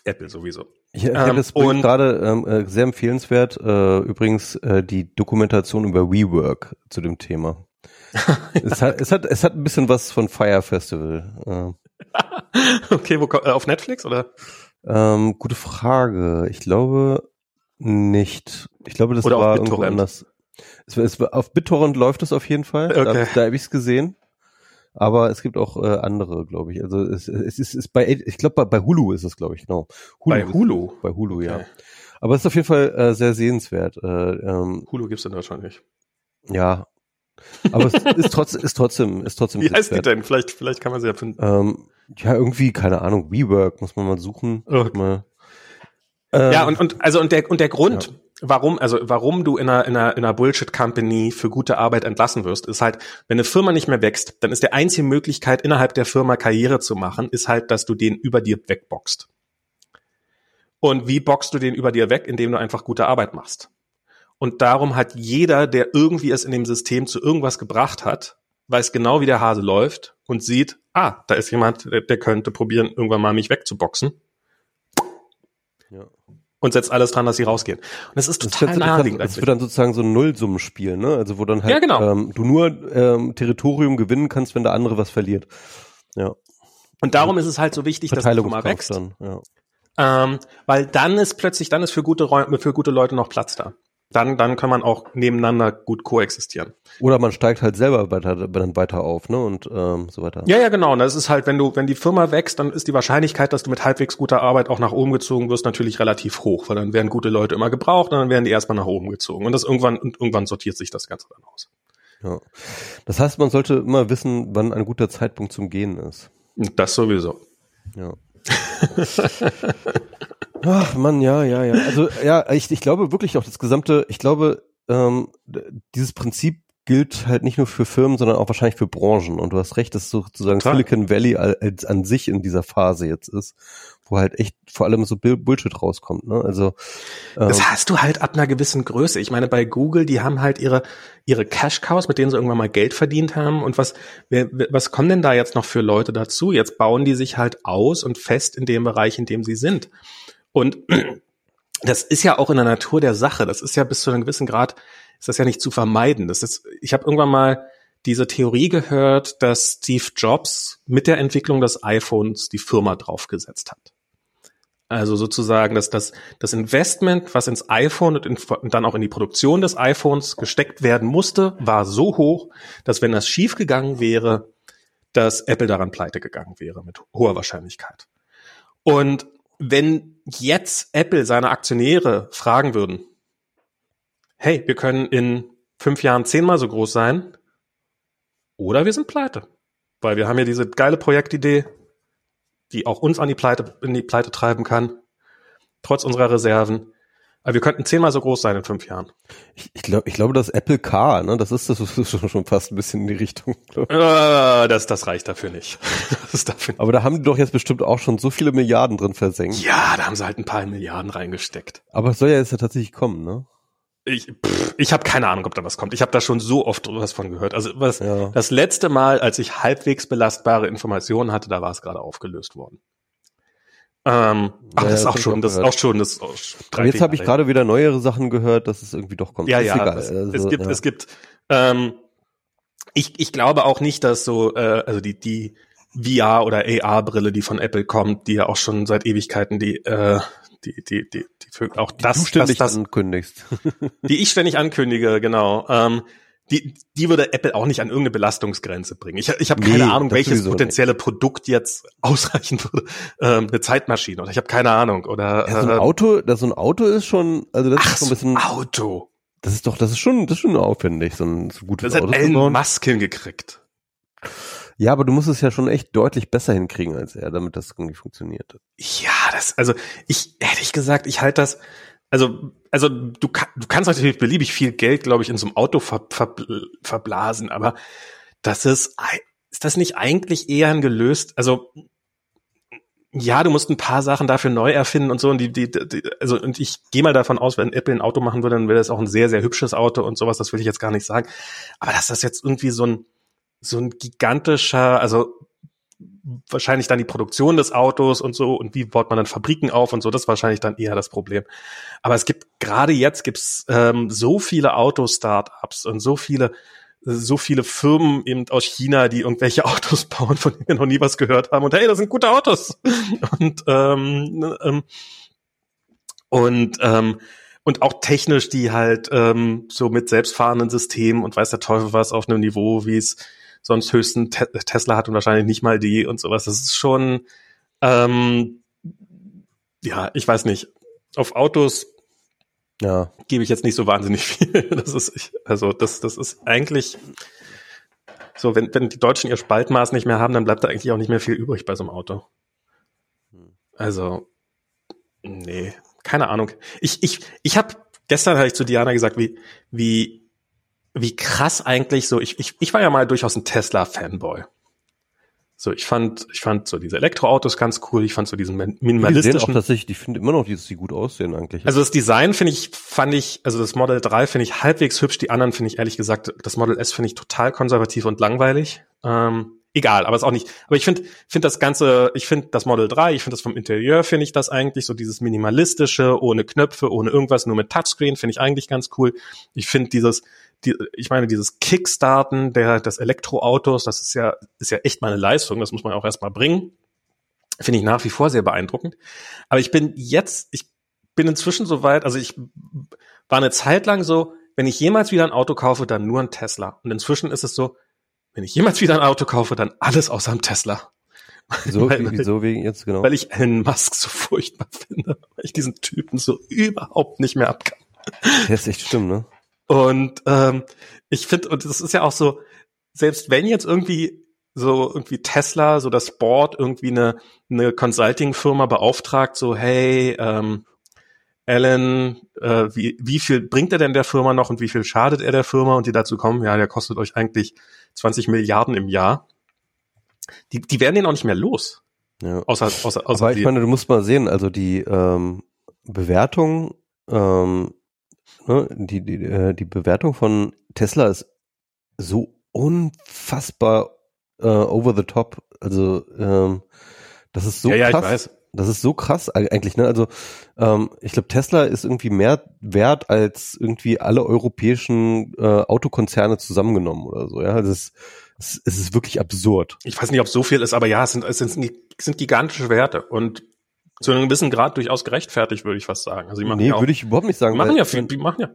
Apple sowieso. Ich habe es ähm, gerade ähm, sehr empfehlenswert, äh, übrigens äh, die Dokumentation über WeWork zu dem Thema. Ja. Es hat, es hat, es hat ein bisschen was von Fire Festival. Äh. Okay, wo, auf Netflix oder? Ähm, gute Frage. Ich glaube nicht. Ich glaube, das oder war irgendwo anders. Es, es, auf BitTorrent läuft es auf jeden Fall. Okay. Da, da habe ich es gesehen. Aber es gibt auch äh, andere, glaube ich. Also es, es, ist, es ist bei, ich glaube, bei, bei Hulu ist es, glaube ich, genau. Hulu bei Hulu? Ist, bei Hulu, okay. Ja. Aber es ist auf jeden Fall äh, sehr sehenswert. Äh, ähm, Hulu gibt's in Deutschland nicht. Ja. Aber es ist, trotz, ist trotzdem ist trotzdem. Wie heißt die denn? Vielleicht, vielleicht kann man sie ja finden. Ähm, ja, irgendwie, keine Ahnung, WeWork muss man mal suchen. Okay. Mal. Ähm, ja, und, und, also, und, der, und der Grund... Ja. Warum, also warum du in einer, in einer, in einer Bullshit-Company für gute Arbeit entlassen wirst, ist halt, wenn eine Firma nicht mehr wächst, dann ist die einzige Möglichkeit, innerhalb der Firma Karriere zu machen, ist halt, dass du den über dir wegboxt. Und wie boxt du den über dir weg? Indem du einfach gute Arbeit machst. Und darum hat jeder, der irgendwie es in dem System zu irgendwas gebracht hat, weiß genau, wie der Hase läuft und sieht, ah, da ist jemand, der könnte probieren, irgendwann mal mich wegzuboxen. Ja. Und setzt alles dran, dass sie rausgehen. Und das ist total das naheliegend. Es wird dann sozusagen so ein Nullsummenspiel, ne? Also wo dann halt ja, genau. ähm, du nur ähm, Territorium gewinnen kannst, wenn der andere was verliert. Ja. Und darum ja. ist es halt so wichtig, dass du mal wächst. Dann, ja. ähm, weil dann ist plötzlich, dann ist für gute Räume, für gute Leute noch Platz da. Dann, dann kann man auch nebeneinander gut koexistieren. Oder man steigt halt selber weiter, dann weiter auf, ne, und ähm, so weiter. Ja, ja, genau. Und das ist halt, wenn du, wenn die Firma wächst, dann ist die Wahrscheinlichkeit, dass du mit halbwegs guter Arbeit auch nach oben gezogen wirst, natürlich relativ hoch, weil dann werden gute Leute immer gebraucht und dann werden die erstmal nach oben gezogen. Und das irgendwann, und irgendwann sortiert sich das Ganze dann aus. Ja. Das heißt, man sollte immer wissen, wann ein guter Zeitpunkt zum Gehen ist. Das sowieso. Ja. Ach Mann, ja, ja, ja. Also ja, ich, ich glaube wirklich auch das gesamte, ich glaube, ähm, dieses Prinzip gilt halt nicht nur für Firmen, sondern auch wahrscheinlich für Branchen. Und du hast recht, dass sozusagen Klar. Silicon Valley als an sich in dieser Phase jetzt ist, wo halt echt vor allem so Bullshit rauskommt. Ne? Also ähm, das hast du halt ab einer gewissen Größe. Ich meine, bei Google, die haben halt ihre ihre Cash-Cows, mit denen sie irgendwann mal Geld verdient haben. Und was wer, was kommen denn da jetzt noch für Leute dazu? Jetzt bauen die sich halt aus und fest in dem Bereich, in dem sie sind. Und das ist ja auch in der Natur der Sache. Das ist ja bis zu einem gewissen Grad, ist das ja nicht zu vermeiden. Das ist, ich habe irgendwann mal diese Theorie gehört, dass Steve Jobs mit der Entwicklung des iPhones die Firma draufgesetzt hat. Also sozusagen, dass das, das Investment, was ins iPhone und, in, und dann auch in die Produktion des iPhones gesteckt werden musste, war so hoch, dass wenn das schief gegangen wäre, dass Apple daran pleite gegangen wäre mit hoher Wahrscheinlichkeit. Und wenn jetzt Apple seine Aktionäre fragen würden, hey, wir können in fünf Jahren zehnmal so groß sein oder wir sind pleite, weil wir haben ja diese geile Projektidee, die auch uns an die Pleite, in die Pleite treiben kann, trotz unserer Reserven. Aber wir könnten zehnmal so groß sein in fünf Jahren. Ich, ich glaube, ich glaube, das Apple Car, ne, das ist das ist schon, schon fast ein bisschen in die Richtung. Glaub. Äh, das, das reicht dafür nicht. Das ist dafür nicht. Aber da haben die doch jetzt bestimmt auch schon so viele Milliarden drin versenkt. Ja, da haben sie halt ein paar Milliarden reingesteckt. Aber es soll ja jetzt ja tatsächlich kommen, ne? Ich, pff, ich habe keine Ahnung, ob da was kommt. Ich habe da schon so oft was von gehört. Also was ja. Das letzte Mal, als ich halbwegs belastbare Informationen hatte, da war es gerade aufgelöst worden. Ähm, ach, ja, das, ja, ist schon, das, auch schon, das ist auch schon das. Jetzt habe ich gerade wieder neuere Sachen gehört, dass es irgendwie doch kommt. Ja, ist ja. Egal. Das, also, es gibt, ja. es gibt. Ähm, ich, ich glaube auch nicht, dass so, äh, also die die V R oder A R-Brille, die von Apple kommt, die ja auch schon seit Ewigkeiten die äh, Die, die, die, die für auch die das, du ständig das, das, ankündigst. Die ich ständig ankündige, genau. Ähm, die, die würde Apple auch nicht an irgendeine Belastungsgrenze bringen. Ich, ich habe keine nee, Ahnung, welches potenzielle nicht. Produkt jetzt ausreichen würde. Ähm, eine Zeitmaschine oder ich habe keine Ahnung. Oder ja, so ein äh, Auto, das so ein Auto ist schon, also das ach, ist so ein bisschen. Auto. Das ist doch, das ist schon, das ist schon aufwendig, so ein so gutes Auto. Das hat Elon Musk hingekriegt. Ja, aber du musst es ja schon echt deutlich besser hinkriegen als er, damit das irgendwie funktioniert. Ja, das, also ich, ehrlich gesagt, ich halte das, also also du, du kannst natürlich beliebig viel Geld, glaube ich, in so einem Auto ver, ver, verblasen, aber das ist, ist das nicht eigentlich eher ein gelöst, also ja, du musst ein paar Sachen dafür neu erfinden und so und die, die, die also und ich gehe mal davon aus, wenn Apple ein Auto machen würde, dann wäre das auch ein sehr, sehr hübsches Auto und sowas, das will ich jetzt gar nicht sagen, aber dass das jetzt irgendwie so ein so ein gigantischer, also wahrscheinlich dann die Produktion des Autos und so und wie baut man dann Fabriken auf und so, das ist wahrscheinlich dann eher das Problem. Aber es gibt, gerade jetzt gibt's ähm, so viele Auto-Startups und so viele so viele Firmen eben aus China, die irgendwelche Autos bauen, von denen wir noch nie was gehört haben und hey, das sind gute Autos. Und ähm, ähm, und ähm, Und auch technisch, die halt ähm, so mit selbstfahrenden Systemen und weiß der Teufel was auf einem Niveau, wie es sonst höchsten Te- Tesla hat und wahrscheinlich nicht mal die und sowas. Das ist schon, ähm, ja, ich weiß nicht. Auf Autos ja. gebe ich jetzt nicht so wahnsinnig viel. Das ist, also das, das ist eigentlich so, wenn, wenn die Deutschen ihr Spaltmaß nicht mehr haben, dann bleibt da eigentlich auch nicht mehr viel übrig bei so einem Auto. Also, nee. Keine Ahnung. Ich ich ich habe gestern habe ich zu Diana gesagt, wie wie wie krass eigentlich so. Ich ich ich war ja mal durchaus ein Tesla Fanboy. So ich fand ich fand so diese Elektroautos ganz cool. Ich fand so diesen minimalistischen. Die sehen auch tatsächlich. Ich finde immer noch, dass die gut aussehen eigentlich. Also das Design finde ich fand ich also das Model drei finde ich halbwegs hübsch. Die anderen finde ich ehrlich gesagt das Model S finde ich total konservativ und langweilig. Ähm, Egal, aber es auch nicht. Aber ich finde find das Ganze, ich finde das Model drei, ich finde das vom Interieur, finde ich das eigentlich, so dieses Minimalistische, ohne Knöpfe, ohne irgendwas, nur mit Touchscreen, finde ich eigentlich ganz cool. Ich finde dieses, die, ich meine, dieses Kickstarten der, des Elektroautos, das ist ja, ist ja echt mal eine Leistung, das muss man auch erstmal bringen. Finde ich nach wie vor sehr beeindruckend. Aber ich bin jetzt, ich bin inzwischen so weit, also ich war eine Zeit lang so, wenn ich jemals wieder ein Auto kaufe, dann nur ein Tesla. Und inzwischen ist es so, wenn ich jemals wieder ein Auto kaufe, dann alles außer einem Tesla. So, weil, wieso wegen jetzt genau? Weil ich Elon Musk so furchtbar finde, weil ich diesen Typen so überhaupt nicht mehr abkann. Das ist echt schlimm, ne? Und ähm, ich finde, und das ist ja auch so, selbst wenn jetzt irgendwie so irgendwie Tesla, so das Board irgendwie eine eine Consulting-Firma beauftragt, so hey, ähm, Alan, äh, wie, wie viel bringt er denn der Firma noch und wie viel schadet er der Firma? Und die dazu kommen, ja, der kostet euch eigentlich zwanzig Milliarden im Jahr. Die, die werden den auch nicht mehr los. Ja. Außer, außer, außer Aber ich meine, du musst mal sehen, also die ähm, Bewertung, ähm, ne, die, die, äh, die Bewertung von Tesla ist so unfassbar äh, over the top. Also ähm, das ist so ja, ja, krass. Ich weiß. Das ist so krass eigentlich, ne? Also ähm, ich glaube, Tesla ist irgendwie mehr wert als irgendwie alle europäischen äh, Autokonzerne zusammengenommen oder so, ja? Also es ist, es ist wirklich absurd. Ich weiß nicht, ob so viel ist, aber ja, es sind, es sind, es sind gigantische Werte und zu einem gewissen Grad durchaus gerechtfertigt, würde ich fast sagen. Also die machen nee, ja auch, würde ich überhaupt nicht sagen. Die machen ja viel, die machen ja.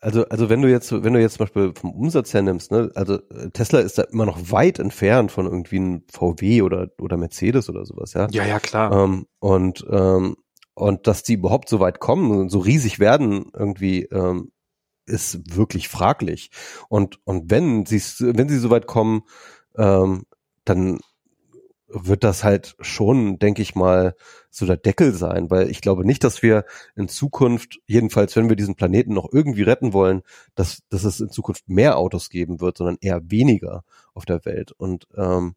Also, also wenn du jetzt, wenn du jetzt zum Beispiel vom Umsatz her nimmst, ne, also Tesla ist da immer noch weit entfernt von irgendwie einem V W oder, oder Mercedes oder sowas, ja. Ja, ja, klar. Ähm, und, ähm, und dass die überhaupt so weit kommen und so riesig werden irgendwie, ähm, ist wirklich fraglich. Und, und wenn sie, wenn sie so weit kommen, ähm, dann wird das halt schon, denke ich mal, so der Deckel sein, weil ich glaube nicht, dass wir in Zukunft, jedenfalls wenn wir diesen Planeten noch irgendwie retten wollen, dass, dass es in Zukunft mehr Autos geben wird, sondern eher weniger auf der Welt. Und ähm,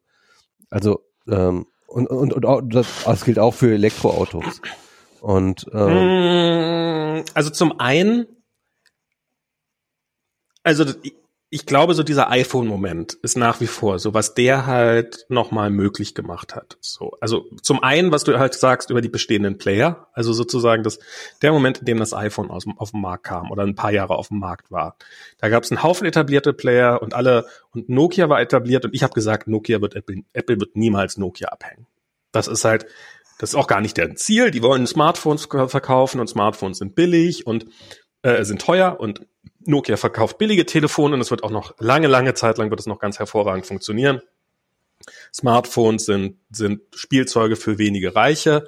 also ähm, und, und, und das, das gilt auch für Elektroautos. Und ähm, also zum einen, also ich glaube, so dieser iPhone-Moment ist nach wie vor so, was der halt nochmal möglich gemacht hat. So, also zum einen, was du halt sagst über die bestehenden Player, also sozusagen das, der Moment, in dem das iPhone aus, auf den Markt kam oder ein paar Jahre auf dem Markt war. Da gab es einen Haufen etablierte Player und alle, und Nokia war etabliert und ich habe gesagt, Nokia wird Apple, Apple wird niemals Nokia abhängen. Das ist halt, das ist auch gar nicht deren Ziel. Die wollen Smartphones verkaufen und Smartphones sind billig und äh, sind teuer und Nokia verkauft billige Telefone und es wird auch noch lange, lange Zeit lang wird es noch ganz hervorragend funktionieren. Smartphones sind, sind Spielzeuge für wenige Reiche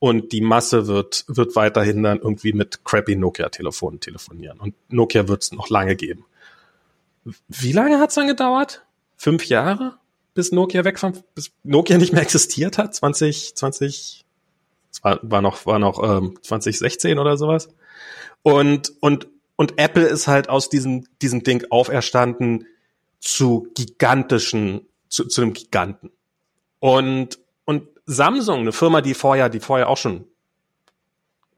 und die Masse wird, wird weiterhin dann irgendwie mit crappy Nokia-Telefonen telefonieren und Nokia wird es noch lange geben. Wie lange hat es dann gedauert? Fünf Jahre? Bis Nokia weg von, bis Nokia nicht mehr existiert hat? zwanzig, zwanzig, es war, war noch, war noch, ähm, zwanzig sechzehn oder sowas. Und, und, Und Apple ist halt aus diesem, diesem Ding auferstanden zu gigantischen, zu, zu einem Giganten. Und, und Samsung, eine Firma, die vorher, die vorher auch schon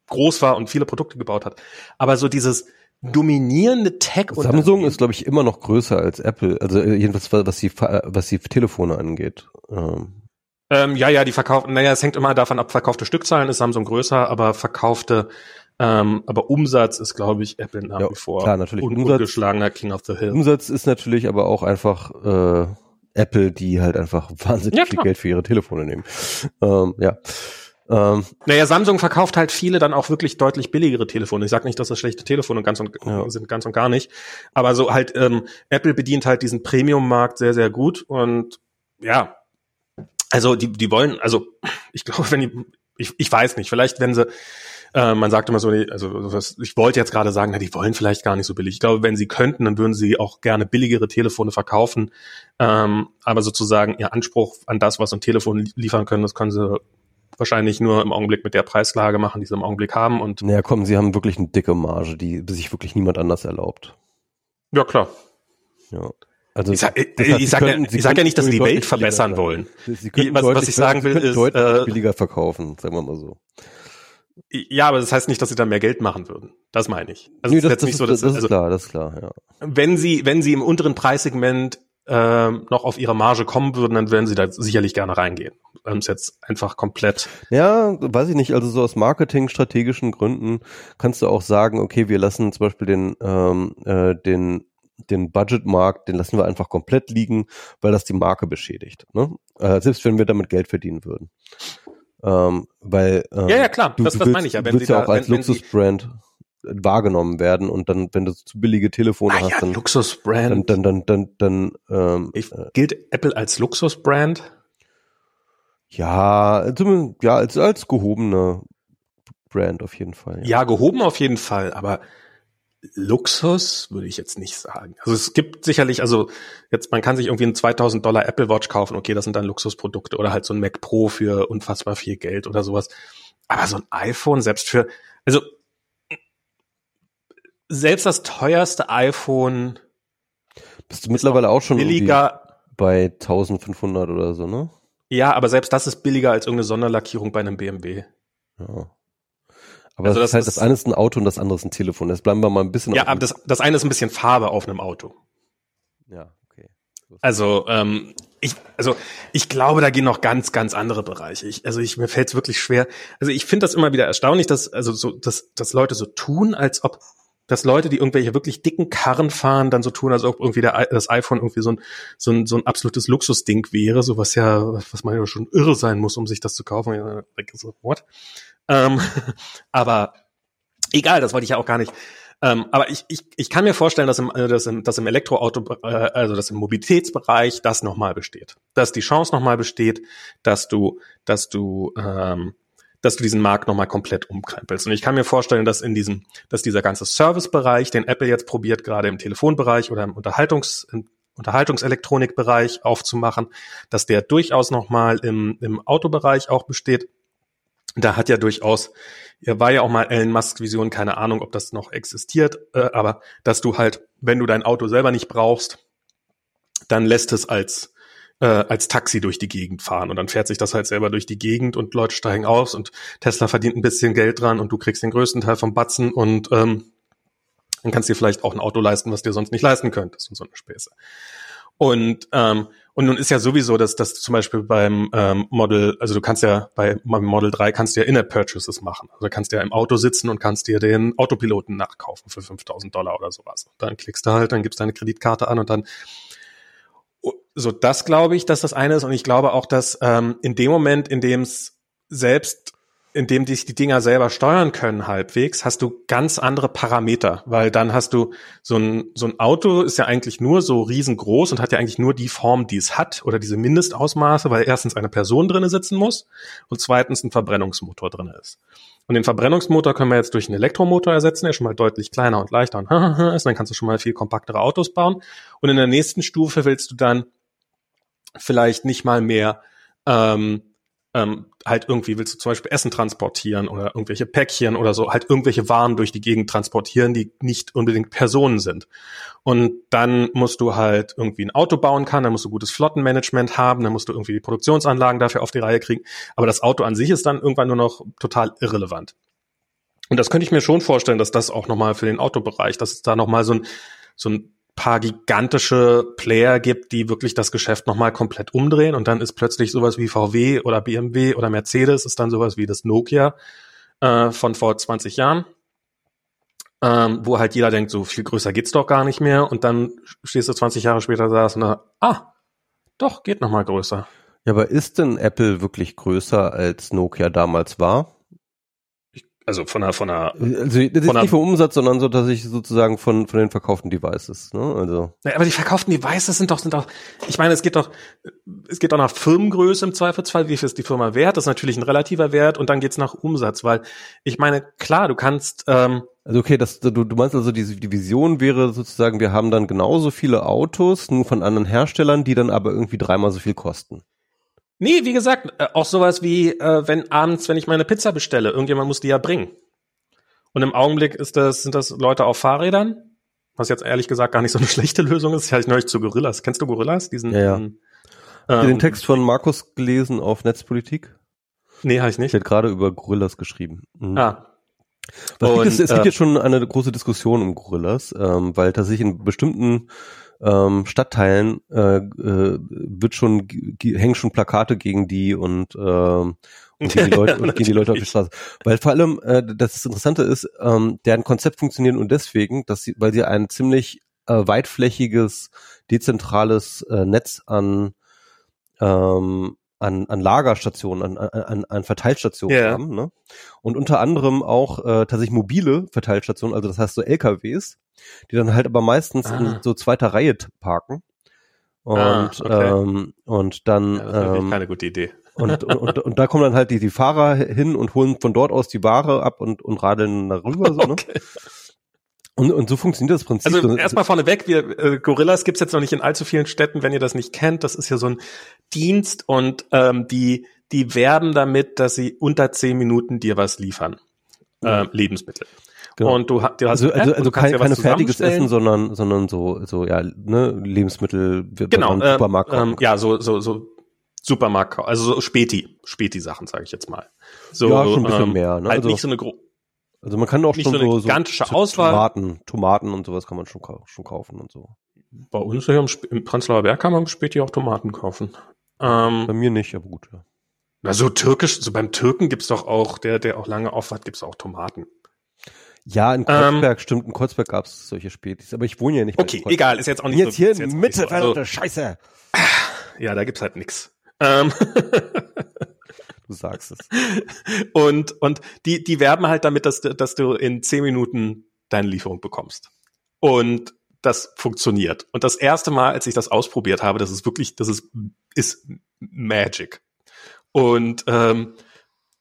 groß war und viele Produkte gebaut hat. Aber so dieses dominierende Tech- Samsung ist, glaube ich, immer noch größer als Apple. Also jedenfalls, was die, was die Telefone angeht. Ähm. Ähm, ja, ja, die verkauften, naja, es hängt immer davon ab, verkaufte Stückzahlen ist Samsung größer, aber verkaufte, Ähm, aber Umsatz ist, glaube ich, Apple nach ja, wie vor klar, natürlich. Un- Umsatz, ungeschlagener King of the Hill. Umsatz ist natürlich aber auch einfach äh, Apple, die halt einfach wahnsinnig ja, viel Geld für ihre Telefone nehmen. Ähm, ja. Ähm, naja, Samsung verkauft halt viele dann auch wirklich deutlich billigere Telefone. Ich sag nicht, dass das schlechte Telefone ganz und, ja. sind, ganz und gar nicht. Aber so halt, ähm, Apple bedient halt diesen Premium-Markt sehr, sehr gut. Und ja, also die, die wollen, also ich glaube, wenn die, ich, ich weiß nicht, vielleicht wenn sie Äh, man sagt immer so, also was, ich wollte jetzt gerade sagen, na, die wollen vielleicht gar nicht so billig. Ich glaube, wenn sie könnten, dann würden sie auch gerne billigere Telefone verkaufen. Ähm, aber sozusagen ihr Anspruch an das, was ein Telefon liefern können, das können sie wahrscheinlich nur im Augenblick mit der Preislage machen, die sie im Augenblick haben. Und naja, komm, sie haben wirklich eine dicke Marge, die sich wirklich niemand anders erlaubt. Ja, klar. Ja. Also ich sag, ich, das heißt, ich sag, können, ich sag ja nicht, dass sie die Welt verbessern wollen. Sie können was, was ich sagen will, ist deutlich billiger verkaufen, sagen wir mal so. Ja, aber das heißt nicht, dass sie dann mehr Geld machen würden. Das meine ich. Also nee, das, das, ist, so, dass, das ist also, klar, das ist klar, ja. Wenn sie, wenn sie im unteren Preissegment äh, noch auf ihre Marge kommen würden, dann würden sie da sicherlich gerne reingehen. Das ist jetzt einfach komplett. Ja, weiß ich nicht. Also so aus marketingstrategischen Gründen kannst du auch sagen, okay, wir lassen zum Beispiel den, ähm, äh, den den Budgetmarkt, den lassen wir einfach komplett liegen, weil das die Marke beschädigt. Ne? Äh, selbst wenn wir damit Geld verdienen würden. Ähm, weil ähm, ja, ja, klar. Du, das, du willst, das meine ich ja, wenn sie ja da, auch wenn, als Luxusbrand wahrgenommen werden und dann, wenn du zu billige Telefone ah, hast, ja, dann Luxusbrand, dann dann dann dann, dann ähm, ich, gilt Apple als Luxusbrand? Ja, zumindest ja als als gehobene Brand auf jeden Fall. Ja, ja gehoben auf jeden Fall, aber Luxus würde ich jetzt nicht sagen. Also es gibt sicherlich, also jetzt man kann sich irgendwie einen zweitausend Dollar Apple Watch kaufen, okay, das sind dann Luxusprodukte oder halt so ein Mac Pro für unfassbar viel Geld oder sowas. Aber so ein iPhone selbst für, also selbst das teuerste iPhone bist du mittlerweile auch schon billiger bei eintausendfünfhundert oder so, ne? Ja, aber selbst das ist billiger als irgendeine Sonderlackierung bei einem B M W. Ja. Aber also das, das heißt, ist, das eine ist ein Auto und das andere ist ein Telefon. Jetzt bleiben wir mal ein bisschen... Ja, aber das, das eine ist ein bisschen Farbe auf einem Auto. Ja, okay. Also, ähm, ich, also ich glaube, da gehen noch ganz, ganz andere Bereiche. Ich, also ich, mir fällt es wirklich schwer. Also ich finde das immer wieder erstaunlich, dass also so, dass, dass Leute so tun, als ob dass Leute, die irgendwelche wirklich dicken Karren fahren, dann so tun, als ob irgendwie der, das iPhone irgendwie so ein, so ein, so ein absolutes Luxusding wäre, so was ja, was man ja schon irre sein muss, um sich das zu kaufen. Ich denke so, what? Ähm, aber egal, das wollte ich ja auch gar nicht. Ähm, aber ich, ich, ich kann mir vorstellen, dass im, dass im, dass im Elektroauto, äh, also dass im Mobilitätsbereich das nochmal besteht. Dass die Chance nochmal besteht, dass du, dass du, ähm, dass du diesen Markt nochmal komplett umkrempelst. Und ich kann mir vorstellen, dass in diesem, dass dieser ganze Servicebereich, den Apple jetzt probiert, gerade im Telefonbereich oder im Unterhaltungs-, im Unterhaltungselektronikbereich aufzumachen, dass der durchaus nochmal im, im Autobereich auch besteht. Da hat ja durchaus, war ja auch mal Elon Musks Vision, keine Ahnung, ob das noch existiert, äh, aber dass du halt, wenn du dein Auto selber nicht brauchst, dann lässt es als als Taxi durch die Gegend fahren und dann fährt sich das halt selber durch die Gegend und Leute steigen aus und Tesla verdient ein bisschen Geld dran und du kriegst den größten Teil vom Batzen und ähm, dann kannst du dir vielleicht auch ein Auto leisten, was du dir sonst nicht leisten könntest und so eine Späße. Und ähm, und nun ist ja sowieso, dass das zum Beispiel beim ähm, Model, also du kannst ja bei Model drei kannst du ja In-App-Purchases machen. Also du kannst ja im Auto sitzen und kannst dir den Autopiloten nachkaufen für fünftausend Dollar oder sowas. Und dann klickst du halt, dann gibst deine Kreditkarte an und dann so, das glaube ich, dass das eine ist. Und ich glaube auch, dass ähm, in dem Moment, in dem es selbst, in dem sich die Dinger selber steuern können halbwegs, hast du ganz andere Parameter. Weil dann hast du, so ein so ein Auto ist ja eigentlich nur so riesengroß und hat ja eigentlich nur die Form, die es hat oder diese Mindestausmaße, weil erstens eine Person drinne sitzen muss und zweitens ein Verbrennungsmotor drinne ist. Und den Verbrennungsmotor können wir jetzt durch einen Elektromotor ersetzen, der schon mal deutlich kleiner und leichter und ist. Dann kannst du schon mal viel kompaktere Autos bauen. Und in der nächsten Stufe willst du dann vielleicht nicht mal mehr ähm, ähm, halt irgendwie willst du zum Beispiel Essen transportieren oder irgendwelche Päckchen oder so, halt irgendwelche Waren durch die Gegend transportieren, die nicht unbedingt Personen sind. Und dann musst du halt irgendwie ein Auto bauen können, dann musst du gutes Flottenmanagement haben, dann musst du irgendwie die Produktionsanlagen dafür auf die Reihe kriegen. Aber das Auto an sich ist dann irgendwann nur noch total irrelevant. Und das könnte ich mir schon vorstellen, dass das auch nochmal für den Autobereich, dass es da nochmal so ein, so ein paar gigantische Player gibt, die wirklich das Geschäft nochmal komplett umdrehen und dann ist plötzlich sowas wie V W oder B M W oder Mercedes ist dann sowas wie das Nokia äh, von vor zwanzig Jahren, ähm, wo halt jeder denkt, so viel größer geht's doch gar nicht mehr und dann stehst du zwanzig Jahre später da und dann, ah, doch, geht nochmal größer. Ja, aber ist denn Apple wirklich größer als Nokia damals war? Also von einer, von einer, also das ist nicht vom Umsatz, sondern so, dass ich sozusagen von von den verkauften Devices, ne? Also. Ja, aber die verkauften Devices sind doch sind doch. Ich meine, es geht doch, es geht doch nach Firmengröße im Zweifelsfall. Wie viel ist die Firma wert? Das ist natürlich ein relativer Wert und dann geht's nach Umsatz, weil ich meine, klar, du kannst. Ähm, also okay, das du du meinst also diese die Vision wäre sozusagen, wir haben dann genauso viele Autos, nur von anderen Herstellern, die dann aber irgendwie dreimal so viel kosten. Nee, wie gesagt, auch sowas wie, äh, wenn abends, wenn ich meine Pizza bestelle, irgendjemand muss die ja bringen. Und im Augenblick ist das, sind das Leute auf Fahrrädern, was jetzt ehrlich gesagt gar nicht so eine schlechte Lösung ist. Ich hatte neulich zu Gorillas. Kennst du Gorillas? Diesen, ja, ja. Ähm, Hast du den Text von Markus gelesen auf Netzpolitik? Nee, habe ich nicht. Der hat gerade über Gorillas geschrieben. Mhm. Ah. Und, es, es äh, gibt jetzt schon eine große Diskussion um Gorillas, ähm, weil tatsächlich in bestimmten Stadtteilen äh, äh, wird schon g- hängen schon Plakate gegen die und, äh, und gegen die Leute und gegen die Leute auf die Straße, weil vor allem äh, das Interessante ist, ähm, deren Konzept funktioniert und deswegen, dass sie, weil sie ein ziemlich äh, weitflächiges dezentrales äh, Netz an ähm, an an Lagerstationen, an an, an Verteilstationen yeah. haben, ne? Und unter anderem auch äh, tatsächlich mobile Verteilstationen, also das heißt so L K Ws, die dann halt aber meistens ah. in so zweiter Reihe parken und ah, okay. ähm, und dann ja, das ist ähm, keine gute Idee und, und und und da kommen dann halt die die Fahrer hin und holen von dort aus die Ware ab und und radeln darüber so okay. ne Und, und so funktioniert das Prinzip. Also erstmal vorneweg, wir äh, Gorillas gibt's jetzt noch nicht in allzu vielen Städten, wenn ihr das nicht kennt. Das ist ja so ein Dienst und ähm, die die werben damit, dass sie unter zehn Minuten dir was liefern, ja. äh, Lebensmittel. Genau. Und du, du hast also, also, also kein, kein fertiges Essen, sondern sondern so so ja ne Lebensmittel. Genau. Äh, Supermarkt. Ähm, ja so so so Supermarkt, also so Späti Späti Sachen sage ich jetzt mal. So, ja, schon ein bisschen ähm, mehr. Ne? Halt also, nicht so eine gro- Also man kann auch schon so eine so, gigantische so Auswahl. Tomaten, Tomaten und sowas kann man schon, schon kaufen und so. Bei uns hier im, Sp- im Prenzlauer Berg kann man später auch Tomaten kaufen. Ähm, Bei mir nicht, aber gut. Ja. Na so türkisch, so beim Türken gibt's doch auch, der der auch lange auf hat, gibt's auch Tomaten. Ja, in Kreuzberg, ähm, stimmt, in Kreuzberg gab es solche Spätis, aber ich wohne ja nicht mehr. Okay, egal, ist jetzt auch nicht so. Jetzt hier in Mitte, verdammte Scheiße. Ja, da gibt's halt nix. Ähm. Du sagst es. Und, und die, die werben halt damit, dass, dass du in zehn Minuten deine Lieferung bekommst. Und das funktioniert. Und das erste Mal, als ich das ausprobiert habe, das ist wirklich, das ist, ist Magic. Und ähm,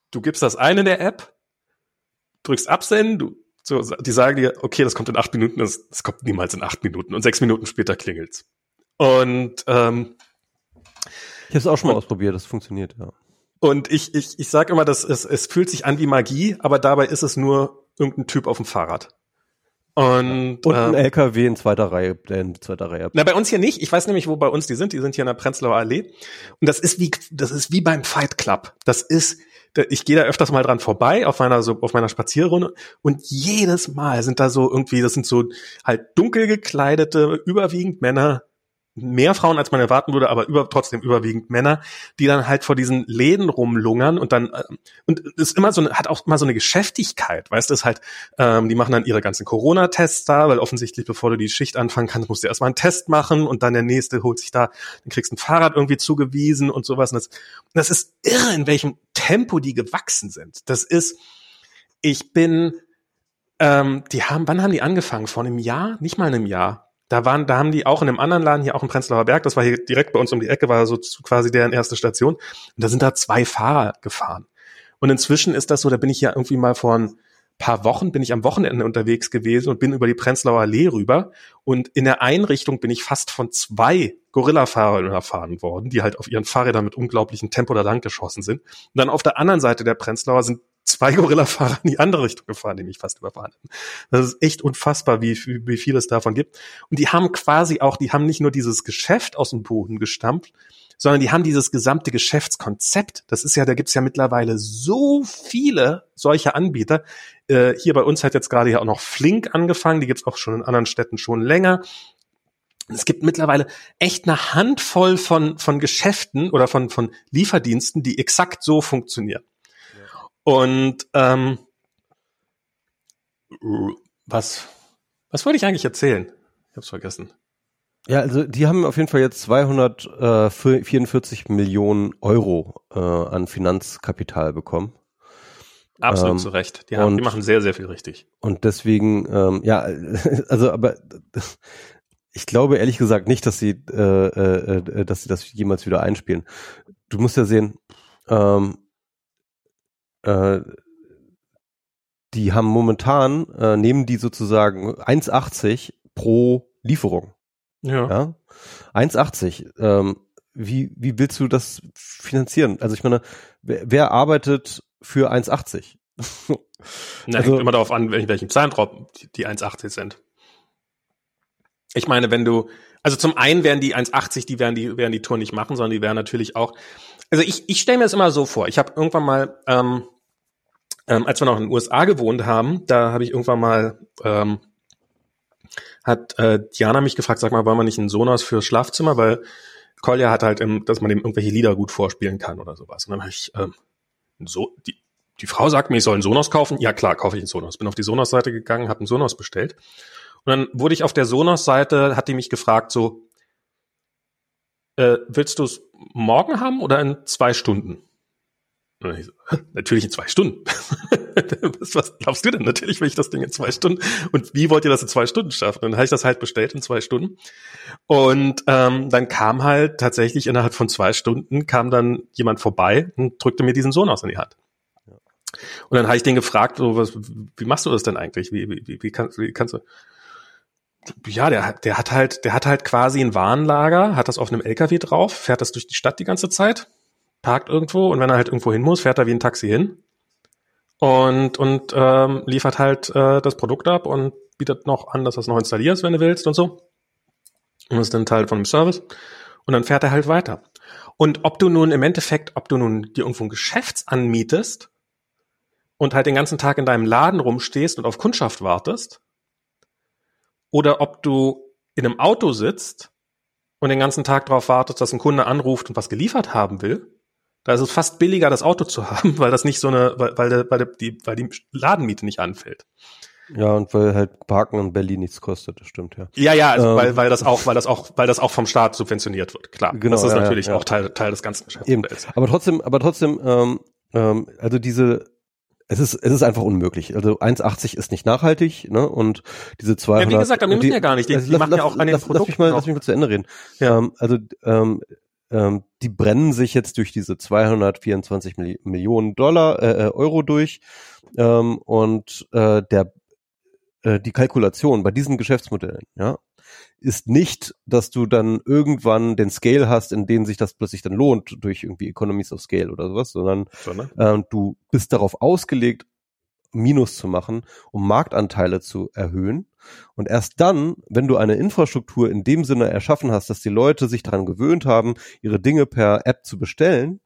du gibst das ein in der App, drückst absenden, du, so, die sagen dir, okay, das kommt in acht Minuten, das, das kommt niemals in acht Minuten. Und sechs Minuten später klingelt's. Und ähm, ich habe es auch schon mal und, ausprobiert, das funktioniert, ja. Und ich ich ich sage immer, dass es es fühlt sich an wie Magie, aber dabei ist es nur irgendein Typ auf dem Fahrrad. Und, und ein ähm, L K W in zweiter Reihe, in zweiter Reihe. Na, bei uns hier nicht. Ich weiß nämlich, wo bei uns die sind. Die sind hier in der Prenzlauer Allee. Und das ist wie, das ist wie beim Fight Club. Das ist, ich gehe da öfters mal dran vorbei auf meiner, so, auf meiner Spazierrunde. Und jedes Mal sind da so irgendwie, das sind so halt dunkel gekleidete, überwiegend Männer, mehr Frauen, als man erwarten würde, aber über, trotzdem überwiegend Männer, die dann halt vor diesen Läden rumlungern und dann, und ist immer so, eine, hat auch immer so eine Geschäftigkeit, weißt du, ist halt, ähm, die machen dann ihre ganzen Corona-Tests da, weil offensichtlich, bevor du die Schicht anfangen kannst, musst du erstmal einen Test machen und dann der nächste holt sich da, dann kriegst du ein Fahrrad irgendwie zugewiesen und sowas. Und das, das ist irre, in welchem Tempo die gewachsen sind. Das ist, ich bin, ähm, die haben, wann haben die angefangen? Vor einem Jahr? Nicht mal einem Jahr. Da waren, da haben die auch in einem anderen Laden, hier auch in Prenzlauer Berg, das war hier direkt bei uns um die Ecke, war so quasi deren erste Station. Und da sind da zwei Fahrer gefahren. Und inzwischen ist das so, da bin ich ja irgendwie mal vor ein paar Wochen, bin ich am Wochenende unterwegs gewesen und bin über die Prenzlauer Allee rüber. Und in der Einrichtung bin ich fast von zwei Gorilla-Fahrern überfahren worden, die halt auf ihren Fahrrädern mit unglaublichem Tempo da lang geschossen sind. Und dann auf der anderen Seite der Prenzlauer sind zwei Gorilla-Fahrer in die andere Richtung gefahren, die mich fast überfahren hätten. Das ist echt unfassbar, wie, wie viel es davon gibt. Und die haben quasi auch, die haben nicht nur dieses Geschäft aus dem Boden gestampft, sondern die haben dieses gesamte Geschäftskonzept. Das ist ja, da gibt's ja mittlerweile so viele solche Anbieter. Äh, hier bei uns hat jetzt gerade ja auch noch Flink angefangen. Die gibt's auch schon in anderen Städten schon länger. Es gibt mittlerweile echt eine Handvoll von, von Geschäften oder von, von Lieferdiensten, die exakt so funktionieren. Und ähm, was was wollte ich eigentlich erzählen? Ich hab's vergessen. Ja, also die haben auf jeden Fall jetzt zweihundertvierundvierzig Millionen Euro äh, an Finanzkapital bekommen. Absolut ähm, zu Recht. Die, haben, und, die machen sehr, sehr viel richtig. Und deswegen, ähm, ja, also aber ich glaube ehrlich gesagt nicht, dass sie, äh, äh, dass sie das jemals wieder einspielen. Du musst ja sehen, ähm, die haben momentan, äh, nehmen die sozusagen eins Komma achtzig pro Lieferung. Ja. Ja? eins Komma achtzig. Ähm, wie, wie willst du das finanzieren? Also ich meine, wer, wer arbeitet für eins Komma achtzig? Na, also, hängt immer darauf an, in welchem Zahlenraum die eins Komma achtzig sind. Ich meine, wenn du, also zum einen werden die eins Komma achtzig, die werden die, werden die Tour nicht machen, sondern die werden natürlich auch, also ich, ich stelle mir das immer so vor, ich habe irgendwann mal, ähm, ähm, als wir noch in den U S A gewohnt haben, da habe ich irgendwann mal, ähm, hat äh, Diana mich gefragt, sag mal, wollen wir nicht einen Sonos für Schlafzimmer, weil Kolja hat halt, im, dass man dem irgendwelche Lieder gut vorspielen kann oder sowas. Und dann habe ich, ähm, so, die, die Frau sagt mir, ich soll einen Sonos kaufen. Ja klar, kaufe ich einen Sonos. Bin auf die Sonos-Seite gegangen, habe einen Sonos bestellt. Und dann wurde ich auf der Sonos-Seite, hat die mich gefragt, so, äh, willst du es morgen haben oder in zwei Stunden? Und ich so, natürlich in zwei Stunden. was, was glaubst du denn? Natürlich will ich das Ding in zwei Stunden. Und wie wollt ihr das in zwei Stunden schaffen? Und dann habe ich das halt bestellt in zwei Stunden. Und ähm, dann kam halt tatsächlich innerhalb von zwei Stunden kam dann jemand vorbei und drückte mir diesen Sonos in die Hand. Und dann habe ich den gefragt, so, was, wie machst du das denn eigentlich? Wie, wie, wie, wie, kann, wie kannst du... Ja, der, der hat halt, der hat halt quasi ein Warenlager, hat das auf einem L K W drauf, fährt das durch die Stadt die ganze Zeit, parkt irgendwo und wenn er halt irgendwo hin muss, fährt er wie ein Taxi hin und, und ähm, liefert halt äh, das Produkt ab und bietet noch an, dass du das noch installierst, wenn du willst und so. Und das ist dann Teil von dem Service. Und dann fährt er halt weiter. Und ob du nun im Endeffekt, ob du nun dir irgendwo ein Geschäft anmietest und halt den ganzen Tag in deinem Laden rumstehst und auf Kundschaft wartest, oder ob du in einem Auto sitzt und den ganzen Tag darauf wartest, dass ein Kunde anruft und was geliefert haben will, da ist es fast billiger, das Auto zu haben, weil das nicht so eine, weil, weil, weil, die, weil die Ladenmiete nicht anfällt. Ja, und weil halt Parken in Berlin nichts kostet, das stimmt, ja. Ja, ja, also ähm, weil, weil das auch, weil das auch, weil das auch vom Staat subventioniert wird, klar. Genau, das ist ja, natürlich ja, auch Teil, Teil des ganzen Geschäftsmodells. Aber trotzdem, aber trotzdem, ähm, ähm, also diese, es ist, es ist einfach unmöglich. Also eins Komma achtzig ist nicht nachhaltig, ne, und diese zweihundert. Ja, wie gesagt, aber wir müssen ja gar nicht, die, also, die lass, machen lass, ja auch an den lass, Produkten. Lass mich mal, noch. lass mich mal zu Ende reden. Ja. Ähm, also, ähm, ähm, die brennen sich jetzt durch diese zweihundertvierundzwanzig Millionen Dollar, äh, Euro durch, ähm, und, äh, der, die Kalkulation bei diesen Geschäftsmodellen, ja, ist nicht, dass du dann irgendwann den Scale hast, in dem sich das plötzlich dann lohnt durch irgendwie Economies of Scale oder sowas, sondern äh, du bist darauf ausgelegt, Minus zu machen, um Marktanteile zu erhöhen. Und erst dann, wenn du eine Infrastruktur in dem Sinne erschaffen hast, dass die Leute sich daran gewöhnt haben, ihre Dinge per App zu bestellen,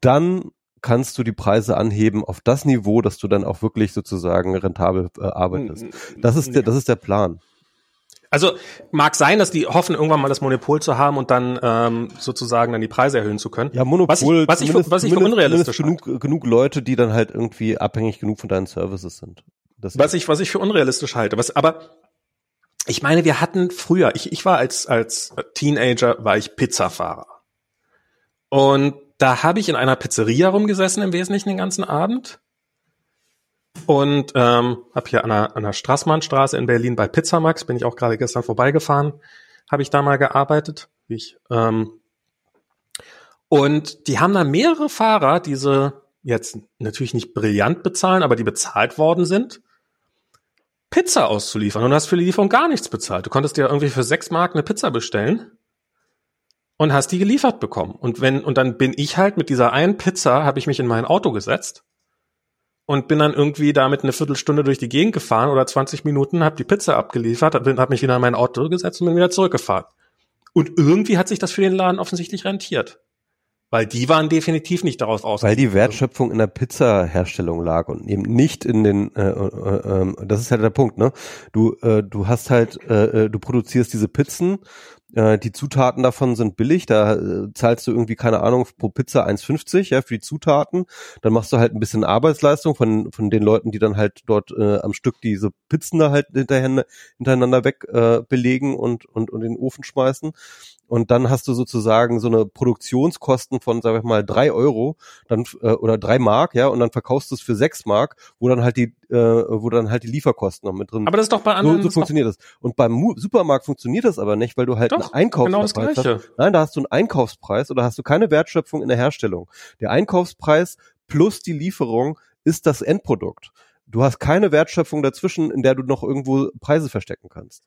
dann kannst du die Preise anheben auf das Niveau, dass du dann auch wirklich sozusagen rentabel äh, arbeitest. Das ist der, das ist der Plan. Also mag sein, dass die hoffen, irgendwann mal das Monopol zu haben und dann ähm, sozusagen dann die Preise erhöhen zu können. Ja, Monopol, was ich, was ich, für, was ich für unrealistisch genug, genug Leute, die dann halt irgendwie abhängig genug von deinen Services sind. Das was ich was ich für unrealistisch halte. Was aber ich meine, wir hatten früher, ich ich war als als Teenager war ich Pizzafahrer. Und da habe ich in einer Pizzeria rumgesessen im Wesentlichen den ganzen Abend und ähm, habe hier an der, an der Straßmannstraße in Berlin bei Pizza Max, bin ich auch gerade gestern vorbeigefahren, habe ich da mal gearbeitet. Ich, ähm, und die haben da mehrere Fahrer, die sie jetzt natürlich nicht brillant bezahlen, aber die bezahlt worden sind, Pizza auszuliefern. Und du hast für die Lieferung gar nichts bezahlt. Du konntest dir irgendwie für sechs Mark eine Pizza bestellen. Und hast die geliefert bekommen. Und wenn, und dann bin ich halt mit dieser einen Pizza, habe ich mich in mein Auto gesetzt und bin dann irgendwie damit eine Viertelstunde durch die Gegend gefahren oder zwanzig Minuten, habe die Pizza abgeliefert, habe hab mich wieder in mein Auto gesetzt und bin wieder zurückgefahren. Und irgendwie hat sich das für den Laden offensichtlich rentiert. Weil die waren definitiv nicht darauf aus. Weil die Wertschöpfung in der Pizzaherstellung lag und eben nicht in den, äh, äh, äh, das ist halt der Punkt, ne? Du, äh, du hast halt, äh, du produzierst diese Pizzen, äh, die Zutaten davon sind billig, da äh, zahlst du irgendwie, keine Ahnung, pro Pizza eins fünfzig, ja, für die Zutaten. Dann machst du halt ein bisschen Arbeitsleistung von von den Leuten, die dann halt dort äh, am Stück diese Pizzen da halt hinterher, hintereinander weg äh, belegen und, und, und in den Ofen schmeißen. Und dann hast du sozusagen so eine Produktionskosten von, sag ich mal, drei Euro dann äh, oder drei Mark, ja, und dann verkaufst du es für sechs Mark, wo dann halt die, äh, wo dann halt die Lieferkosten noch mit drin sind. Aber das ist doch bei anderen so, so funktioniert das. Und beim Mu- Supermarkt funktioniert das aber nicht, weil du halt doch, einen Einkaufspreis genau das Gleiche. hast. Nein, da hast du einen Einkaufspreis oder hast du keine Wertschöpfung in der Herstellung. Der Einkaufspreis plus die Lieferung ist das Endprodukt. Du hast keine Wertschöpfung dazwischen, in der du noch irgendwo Preise verstecken kannst.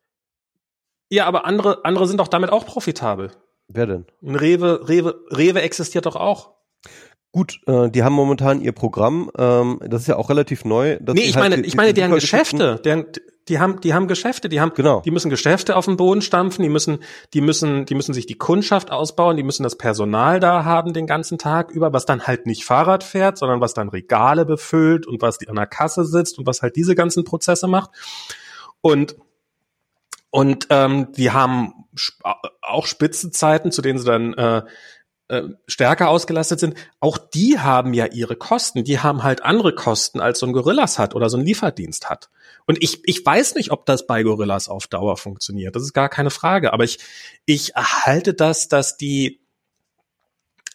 Ja, aber andere, andere sind doch damit auch profitabel. Wer denn? Ein Rewe, Rewe, Rewe existiert doch auch. Gut, äh, die haben momentan ihr Programm, ähm, das ist ja auch relativ neu. Nee, ich halt meine, die, ich meine, die, die deren Geschäfte, deren, die haben, die haben Geschäfte, die haben, genau. Die müssen Geschäfte auf den Boden stampfen, die müssen, die müssen, die müssen sich die Kundschaft ausbauen, die müssen das Personal da haben den ganzen Tag über, was dann halt nicht Fahrrad fährt, sondern was dann Regale befüllt und was die an der Kasse sitzt und was halt diese ganzen Prozesse macht. Und Und ähm, die haben sp- auch Spitzenzeiten, zu denen sie dann äh, äh, stärker ausgelastet sind. Auch die haben ja ihre Kosten. Die haben halt andere Kosten, als so ein Gorillas hat oder so ein Lieferdienst hat. Und ich ich weiß nicht, ob das bei Gorillas auf Dauer funktioniert. Das ist gar keine Frage. Aber ich ich halte das, dass die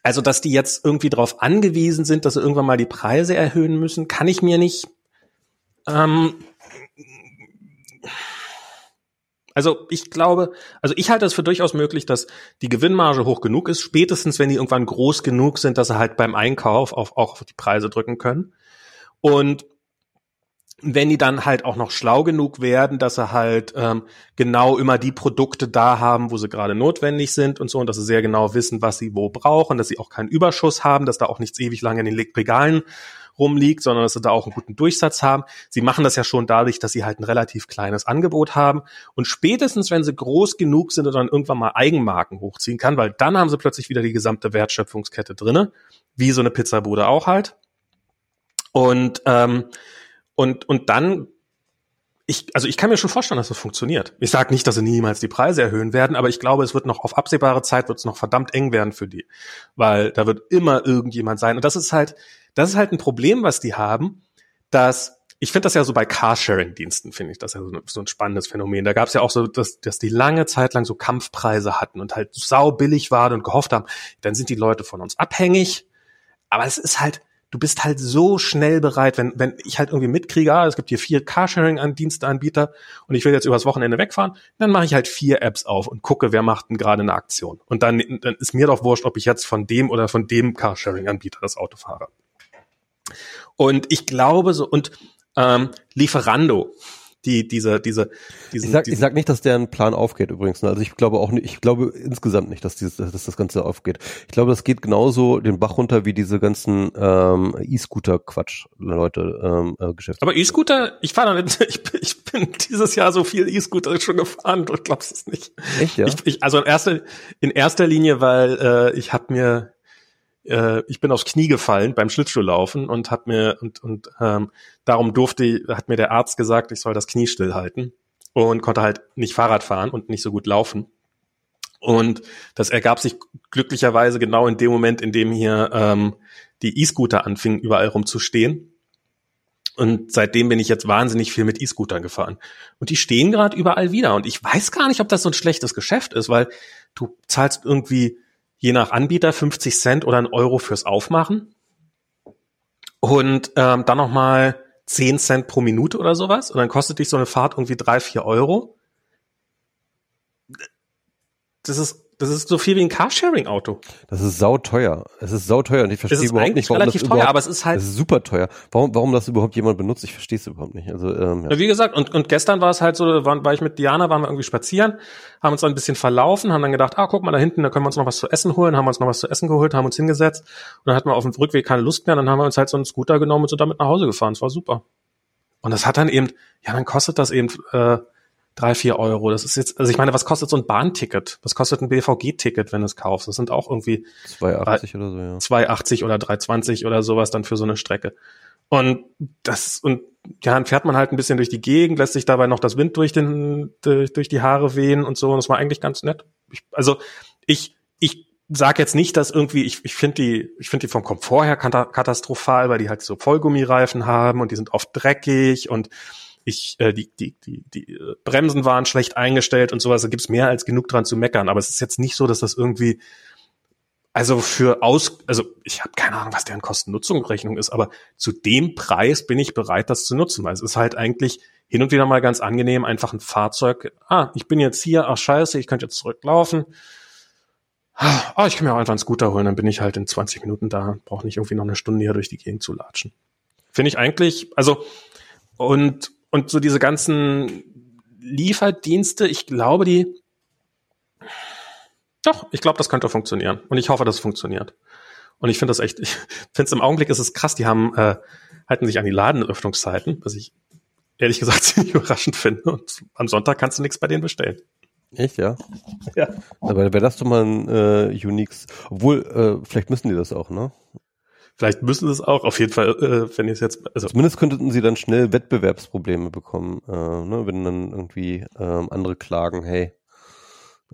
also dass die jetzt irgendwie darauf angewiesen sind, dass sie irgendwann mal die Preise erhöhen müssen, kann ich mir nicht. Ähm, Also ich glaube, also ich halte es für durchaus möglich, dass die Gewinnmarge hoch genug ist, spätestens wenn die irgendwann groß genug sind, dass sie halt beim Einkauf auch, auch auf die Preise drücken können. Und wenn die dann halt auch noch schlau genug werden, dass sie halt ähm, genau immer die Produkte da haben, wo sie gerade notwendig sind und so, und dass sie sehr genau wissen, was sie wo brauchen, dass sie auch keinen Überschuss haben, dass da auch nichts ewig lange in den Regalen rumliegt, sondern dass sie da auch einen guten Durchsatz haben. Sie machen das ja schon dadurch, dass sie halt ein relativ kleines Angebot haben. Und spätestens, wenn sie groß genug sind und dann irgendwann mal Eigenmarken hochziehen kann, weil dann haben sie plötzlich wieder die gesamte Wertschöpfungskette drinne, wie so eine Pizzabude auch halt. Und ähm, und und dann, ich also ich kann mir schon vorstellen, dass das funktioniert. Ich sage nicht, dass sie niemals die Preise erhöhen werden, aber ich glaube, es wird noch auf absehbare Zeit wird es noch verdammt eng werden für die, weil da wird immer irgendjemand sein. Und das ist halt Das ist halt ein Problem, was die haben, dass ich finde das ja so bei Carsharing-Diensten, finde ich das ja so, ne, so ein spannendes Phänomen. Da gab es ja auch so, dass, dass die lange Zeit lang so Kampfpreise hatten und halt sau billig waren und gehofft haben, dann sind die Leute von uns abhängig. Aber es ist halt, du bist halt so schnell bereit, wenn wenn ich halt irgendwie mitkriege, ah, es gibt hier vier Carsharing-Diensteanbieter und ich will jetzt übers Wochenende wegfahren, dann mache ich halt vier Apps auf und gucke, wer macht denn gerade eine Aktion. Und dann, dann ist mir doch wurscht, ob ich jetzt von dem oder von dem Carsharing-Anbieter das Auto fahre. Und ich glaube so, und ähm, Lieferando, die diese diese diesen, ich sag diesen, ich sag nicht, dass deren Plan aufgeht übrigens. Also ich glaube auch nicht, ich glaube insgesamt nicht, dass dieses dass das Ganze aufgeht. Ich glaube, das geht genauso den Bach runter wie diese ganzen ähm, E-Scooter-Quatsch Leute ähm, äh, Geschäfte. Aber E-Scooter, ich fahre ich, ich bin dieses Jahr so viel E-Scooter schon gefahren, du glaubst es nicht. Echt, ja? Ich, ich, also in erster in erster Linie, weil äh, ich habe mir ich bin aufs Knie gefallen beim Schlittschuhlaufen und hat mir und und ähm, darum durfte hat mir der Arzt gesagt, ich soll das Knie stillhalten und konnte halt nicht Fahrrad fahren und nicht so gut laufen. Und das ergab sich glücklicherweise genau in dem Moment, in dem hier ähm, die E-Scooter anfingen überall rumzustehen. Und seitdem bin ich jetzt wahnsinnig viel mit E-Scootern gefahren. Und die stehen gerade überall wieder. Und ich weiß gar nicht, ob das so ein schlechtes Geschäft ist, weil du zahlst irgendwie je nach Anbieter fünfzig Cent oder einen Euro fürs Aufmachen und ähm, dann nochmal zehn Cent pro Minute oder sowas und dann kostet dich so eine Fahrt irgendwie drei, vier Euro. Das ist das ist so viel wie ein Carsharing-Auto. Das ist sauteuer. Es ist sauteuer und ich verstehe überhaupt nicht, warum das überhaupt... Es ist eigentlich relativ teuer, aber es ist halt... Es ist super teuer. Warum, warum das überhaupt jemand benutzt, ich verstehe es überhaupt nicht. Also ähm, ja. Wie gesagt, und, und gestern war es halt so, waren, war ich mit Diana, waren wir irgendwie spazieren, haben uns dann ein bisschen verlaufen, haben dann gedacht, ah, guck mal da hinten, da können wir uns noch was zu essen holen, haben uns noch was zu essen geholt, haben uns hingesetzt und dann hatten wir auf dem Rückweg keine Lust mehr und dann haben wir uns halt so einen Scooter genommen und so damit nach Hause gefahren. Das war super. Und das hat dann eben... Ja, dann kostet das eben... Äh, drei, vier Euro. Das ist jetzt, also ich meine, was kostet so ein Bahnticket? Was kostet ein B V G-Ticket, wenn du es kaufst? Das sind auch irgendwie zwei Euro achtzig oder so, ja. zwei Euro achtzig oder drei Euro zwanzig oder sowas dann für so eine Strecke. Und das, und ja, dann fährt man halt ein bisschen durch die Gegend, lässt sich dabei noch das Wind durch den, durch, durch die Haare wehen und so. Und das war eigentlich ganz nett. Ich, also, ich, ich sag jetzt nicht, dass irgendwie, ich, ich finde die, ich finde die vom Komfort her katastrophal, weil die halt so Vollgummireifen haben und die sind oft dreckig und Ich, äh, die, die, die, die Bremsen waren schlecht eingestellt und sowas, da gibt's mehr als genug dran zu meckern, aber es ist jetzt nicht so, dass das irgendwie, also für aus, also ich habe keine Ahnung, was deren Kosten-Nutzung-Rechnung ist, aber zu dem Preis bin ich bereit, das zu nutzen, weil es ist halt eigentlich hin und wieder mal ganz angenehm, einfach ein Fahrzeug, ah, ich bin jetzt hier, ach scheiße, ich könnte jetzt zurücklaufen, ah, ich kann mir auch einfach einen Scooter holen, dann bin ich halt in zwanzig Minuten da, brauche nicht irgendwie noch eine Stunde hier durch die Gegend zu latschen. Finde ich eigentlich, also, und Und so diese ganzen Lieferdienste, ich glaube, die, doch, ich glaube, das könnte funktionieren. Und ich hoffe, das funktioniert. Und ich finde das echt, ich finde es im Augenblick, ist es krass, die haben, äh, halten sich an die Ladenöffnungszeiten, was ich ehrlich gesagt ziemlich überraschend finde. Und am Sonntag kannst du nichts bei denen bestellen. Echt, ja? Ja. Aber wäre das doch mal ein äh, Unix, obwohl, äh, vielleicht müssen die das auch, ne? Vielleicht müssen sie es auch, auf jeden Fall, äh, wenn ihr es jetzt... Also zumindest könnten sie dann schnell Wettbewerbsprobleme bekommen, äh, ne, wenn dann irgendwie ähm, andere klagen, hey.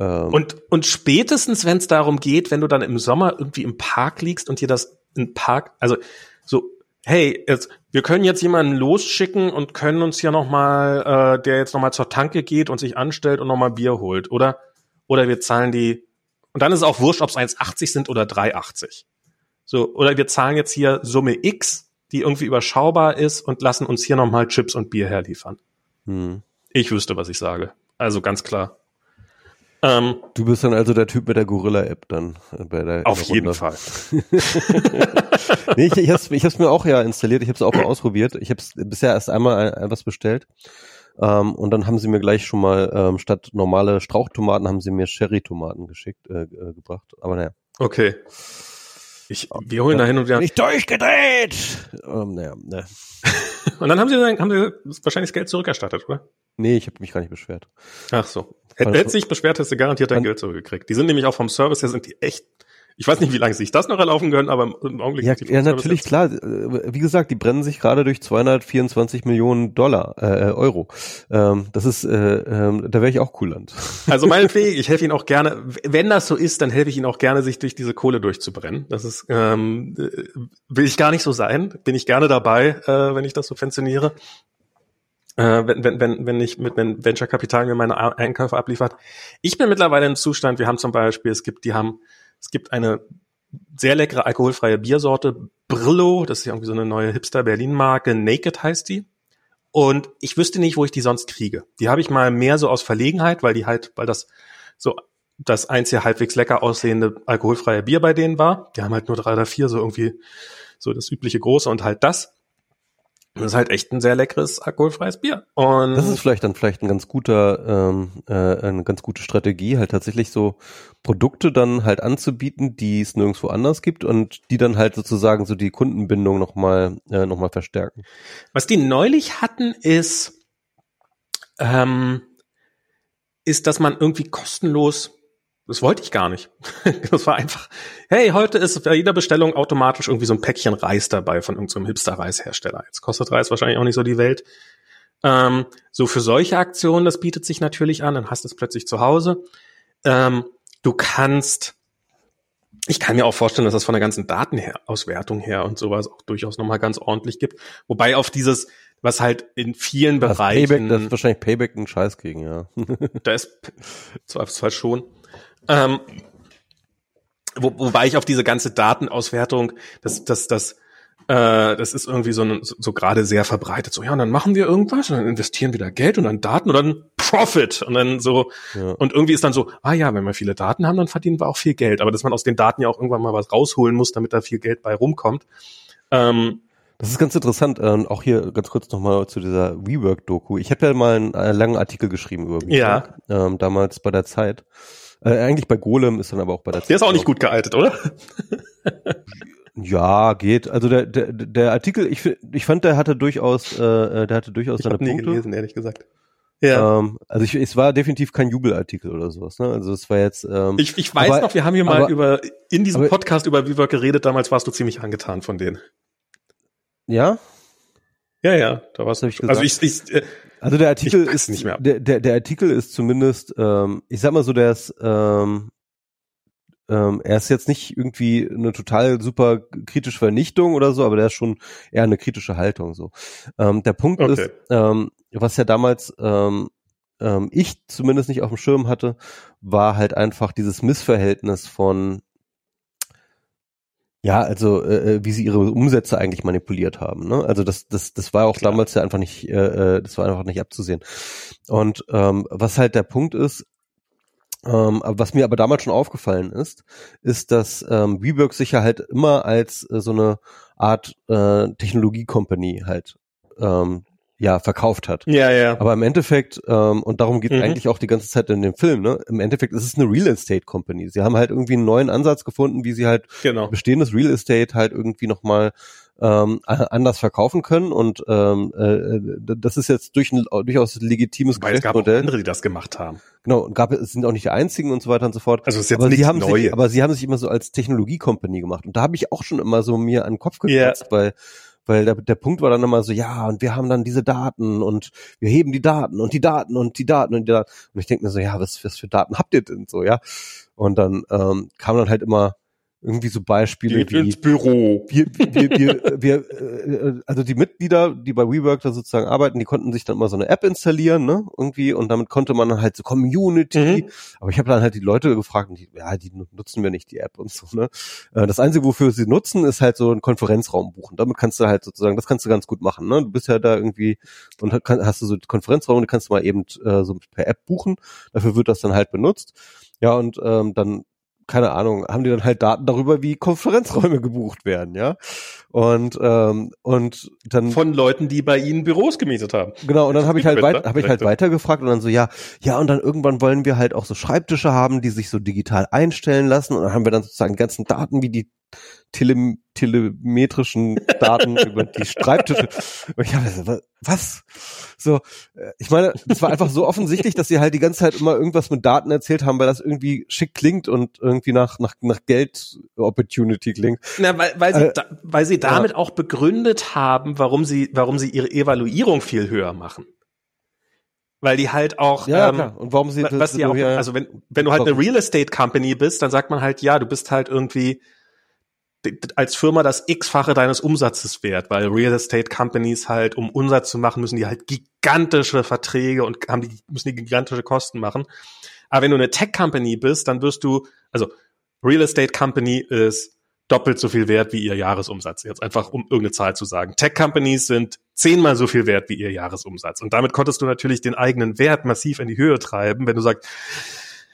Ähm. Und, und spätestens, wenn es darum geht, wenn du dann im Sommer irgendwie im Park liegst und dir das im Park... Also so, hey, jetzt, wir können jetzt jemanden losschicken und können uns hier nochmal, äh, der jetzt nochmal zur Tanke geht und sich anstellt und nochmal Bier holt, oder? Oder wir zahlen die... Und dann ist es auch wurscht, ob es eins Komma achtzig sind oder drei Euro achtzig. So, oder wir zahlen jetzt hier Summe X, die irgendwie überschaubar ist und lassen uns hier nochmal Chips und Bier herliefern. Hm. Ich wüsste, was ich sage. Also ganz klar. Ähm, du bist dann also der Typ mit der Gorilla-App dann. Bei der, auf der jeden Fall. Nee, ich, ich hab's, ich hab's mir auch ja installiert. Ich hab's auch mal ausprobiert. Ich hab's bisher erst einmal ein, was bestellt. Ähm, und dann haben sie mir gleich schon mal, ähm, statt normale Strauchtomaten haben sie mir Cherry-Tomaten geschickt, äh, äh, gebracht. Aber naja. Okay. Ich, wir holen ja, da hin und wieder. Nicht durchgedreht! Um, naja, ne. Und dann haben sie, dann haben sie wahrscheinlich das Geld zurückerstattet, oder? Nee, ich habe mich gar nicht beschwert. Ach so. Hättest du dich beschwert, hättest du garantiert dein Geld zurückgekriegt. Die sind nämlich auch vom Service her, sind die echt, Ich weiß nicht, wie lange sich das noch erlaufen können, aber im Augenblick... Ja, ja natürlich, klar. Wie gesagt, die brennen sich gerade durch zweihundertvierundzwanzig Millionen Dollar, äh, Euro. Ähm, das ist, äh, äh, da wäre ich auch kulant. Also meinetwegen, ich helfe Ihnen auch gerne, wenn das so ist, dann helfe ich Ihnen auch gerne, sich durch diese Kohle durchzubrennen. Das ist, ähm, will ich gar nicht so sein, bin ich gerne dabei, äh, wenn ich das subventioniere. Äh, wenn, wenn, wenn, wenn ich mit wenn Venture-Kapital mir meine Einkäufe abliefert. Ich bin mittlerweile im Zustand, wir haben zum Beispiel, es gibt, die haben, es gibt eine sehr leckere alkoholfreie Biersorte, Brillo, das ist ja irgendwie so eine neue Hipster-Berlin-Marke, Naked heißt die. Und ich wüsste nicht, wo ich die sonst kriege. Die habe ich mal mehr so aus Verlegenheit, weil die halt, weil das so das einzige halbwegs lecker aussehende alkoholfreie Bier bei denen war. Die haben halt nur drei oder vier, so irgendwie so das übliche Große und halt das. Das ist halt echt ein sehr leckeres alkoholfreies Bier. Und das ist vielleicht dann vielleicht ein ganz guter, ähm, äh, eine ganz gute Strategie, halt tatsächlich so Produkte dann halt anzubieten, die es nirgendwo anders gibt und die dann halt sozusagen so die Kundenbindung nochmal äh, noch mal verstärken. Was die neulich hatten, ist, ähm, ist, dass man irgendwie kostenlos, das wollte ich gar nicht. Das war einfach, hey, heute ist bei jeder Bestellung automatisch irgendwie so ein Päckchen Reis dabei von irgendeinem so Hipster-Reishersteller. Jetzt kostet Reis wahrscheinlich auch nicht so die Welt. Ähm, so für solche Aktionen, das bietet sich natürlich an, dann hast du es plötzlich zu Hause. Ähm, du kannst, ich kann mir auch vorstellen, dass das von der ganzen Datenauswertung her und sowas auch durchaus nochmal ganz ordentlich gibt. Wobei auf dieses, was halt in vielen das Bereichen... Payback, das ist wahrscheinlich Payback ein Scheiß gegen, ja. Da ist zweifelsfall schon... Ähm, wo, wobei ich auf diese ganze Datenauswertung, das, das, das, äh, das ist irgendwie so, ein, so, so gerade sehr verbreitet. So, ja, und dann machen wir irgendwas und dann investieren wir da Geld und dann Daten und dann Profit und dann so. Ja. Und irgendwie ist dann so, ah ja, wenn wir viele Daten haben, dann verdienen wir auch viel Geld. Aber dass man aus den Daten ja auch irgendwann mal was rausholen muss, damit da viel Geld bei rumkommt. Ähm, Das ist ganz interessant, ähm, auch hier ganz kurz nochmal zu dieser WeWork-Doku. Ich habe ja mal einen, einen langen Artikel geschrieben über WeWork, ja. ähm, damals bei der Zeit. Äh, eigentlich bei Golem ist dann aber auch bei der Zeit. Der ist auch nicht gut gealtet, oder? Ja, geht. Also der der, der Artikel, ich, ich fand, der hatte durchaus, äh, der hatte durchaus seine Punkte. Ich hab nie gelesen, ehrlich gesagt. Ja. Ähm, also ich, es war definitiv kein Jubelartikel oder sowas, ne? Also es war jetzt. Ähm, ich, ich weiß aber, noch, wir haben hier mal aber, über in diesem aber, Podcast über WeWork geredet. Damals warst du ziemlich angetan von denen. Ja? Ja, ja, da war's. Ich also ich, ich äh, also der Artikel ist nicht mehr. Der, der der Artikel ist zumindest, ähm, ich sag mal so, der ist, ähm, ähm, er ist jetzt nicht irgendwie eine total super kritische Vernichtung oder so, aber der ist schon eher eine kritische Haltung so. Ähm, der Punkt okay. ist, ähm, was ja damals ähm, ähm, ich zumindest nicht auf dem Schirm hatte, war halt einfach dieses Missverhältnis von Ja, also äh, wie sie ihre Umsätze eigentlich manipuliert haben. Ne? Also das, das, das war auch Klar. damals ja einfach nicht, äh, das war einfach nicht abzusehen. Und ähm, was halt der Punkt ist, ähm, was mir aber damals schon aufgefallen ist, ist, dass ähm, WeWork sich ja halt immer als äh, so eine Art äh, Technologie-Company halt ähm, ja verkauft hat. Ja, ja. Aber im Endeffekt ähm, und darum geht mhm. eigentlich auch die ganze Zeit in dem Film, ne? Im Endeffekt ist es eine Real Estate Company. Sie haben halt irgendwie einen neuen Ansatz gefunden, wie sie halt genau. bestehendes Real Estate halt irgendwie nochmal ähm, anders verkaufen können und ähm, äh, das ist jetzt durch ein durchaus legitimes Geschäftsmodell. Es gab auch andere, die das gemacht haben. Genau, und gab es sind auch nicht die einzigen und so weiter und so fort. Also es ist jetzt aber nichts Neues. Sich, aber sie haben sich immer so als Technologie Company gemacht und da habe ich auch schon immer so mir an den Kopf gekratzt, yeah. weil Weil der, der Punkt war dann immer so, ja, und wir haben dann diese Daten und wir heben die Daten und die Daten und die Daten und die Daten. Und ich denke mir so, ja, was, was für Daten habt ihr denn so, ja? Und dann ähm, kamen dann halt immer irgendwie so Beispiele Geht wie... ins Büro. Wir, wir, wir, wir, äh, also die Mitglieder, die bei WeWork da sozusagen arbeiten, die konnten sich dann mal so eine App installieren, ne, irgendwie. Und damit konnte man dann halt so Community. Mhm. Aber ich habe dann halt die Leute gefragt, und die, ja, die nutzen wir nicht, die App und so, ne. Äh, das Einzige, wofür sie nutzen, ist halt so einen Konferenzraum buchen. Damit kannst du halt sozusagen, das kannst du ganz gut machen, ne. Du bist ja da irgendwie und hast du so einen Konferenzraum, den kannst du mal eben äh, so per App buchen. Dafür wird das dann halt benutzt. Ja, und ähm, dann keine Ahnung, haben die dann halt Daten darüber, wie Konferenzräume gebucht werden, ja? Und ähm, und dann von Leuten, die bei ihnen Büros gemietet haben. Genau, und dann habe ich halt weit, habe ich halt weitergefragt und dann so ja, ja und dann irgendwann wollen wir halt auch so Schreibtische haben, die sich so digital einstellen lassen und dann haben wir dann sozusagen die ganzen Daten, wie die tele telemetrischen Daten über die Schreibtische. Und ich dachte, was? So, ich meine, das war einfach so offensichtlich, dass sie halt die ganze Zeit immer irgendwas mit Daten erzählt haben, weil das irgendwie schick klingt und irgendwie nach nach nach Geld-Opportunity klingt. Na, weil weil sie äh, da, weil sie damit ja. auch begründet haben, warum sie warum sie ihre Evaluierung viel höher machen. Weil die halt auch, ja, ähm, klar. Und warum sie was die auch, also wenn wenn du halt eine Real Estate Company bist, dann sagt man halt, ja, du bist halt irgendwie als Firma das x-fache deines Umsatzes wert, weil Real Estate Companies halt, um Umsatz zu machen, müssen die halt gigantische Verträge und haben die müssen die gigantische Kosten machen. Aber wenn du eine Tech Company bist, dann wirst du, also Real Estate Company ist doppelt so viel wert wie ihr Jahresumsatz. Jetzt einfach, um irgendeine Zahl zu sagen. Tech-Companies sind zehnmal so viel wert wie ihr Jahresumsatz. Und damit konntest du natürlich den eigenen Wert massiv in die Höhe treiben, wenn du sagst,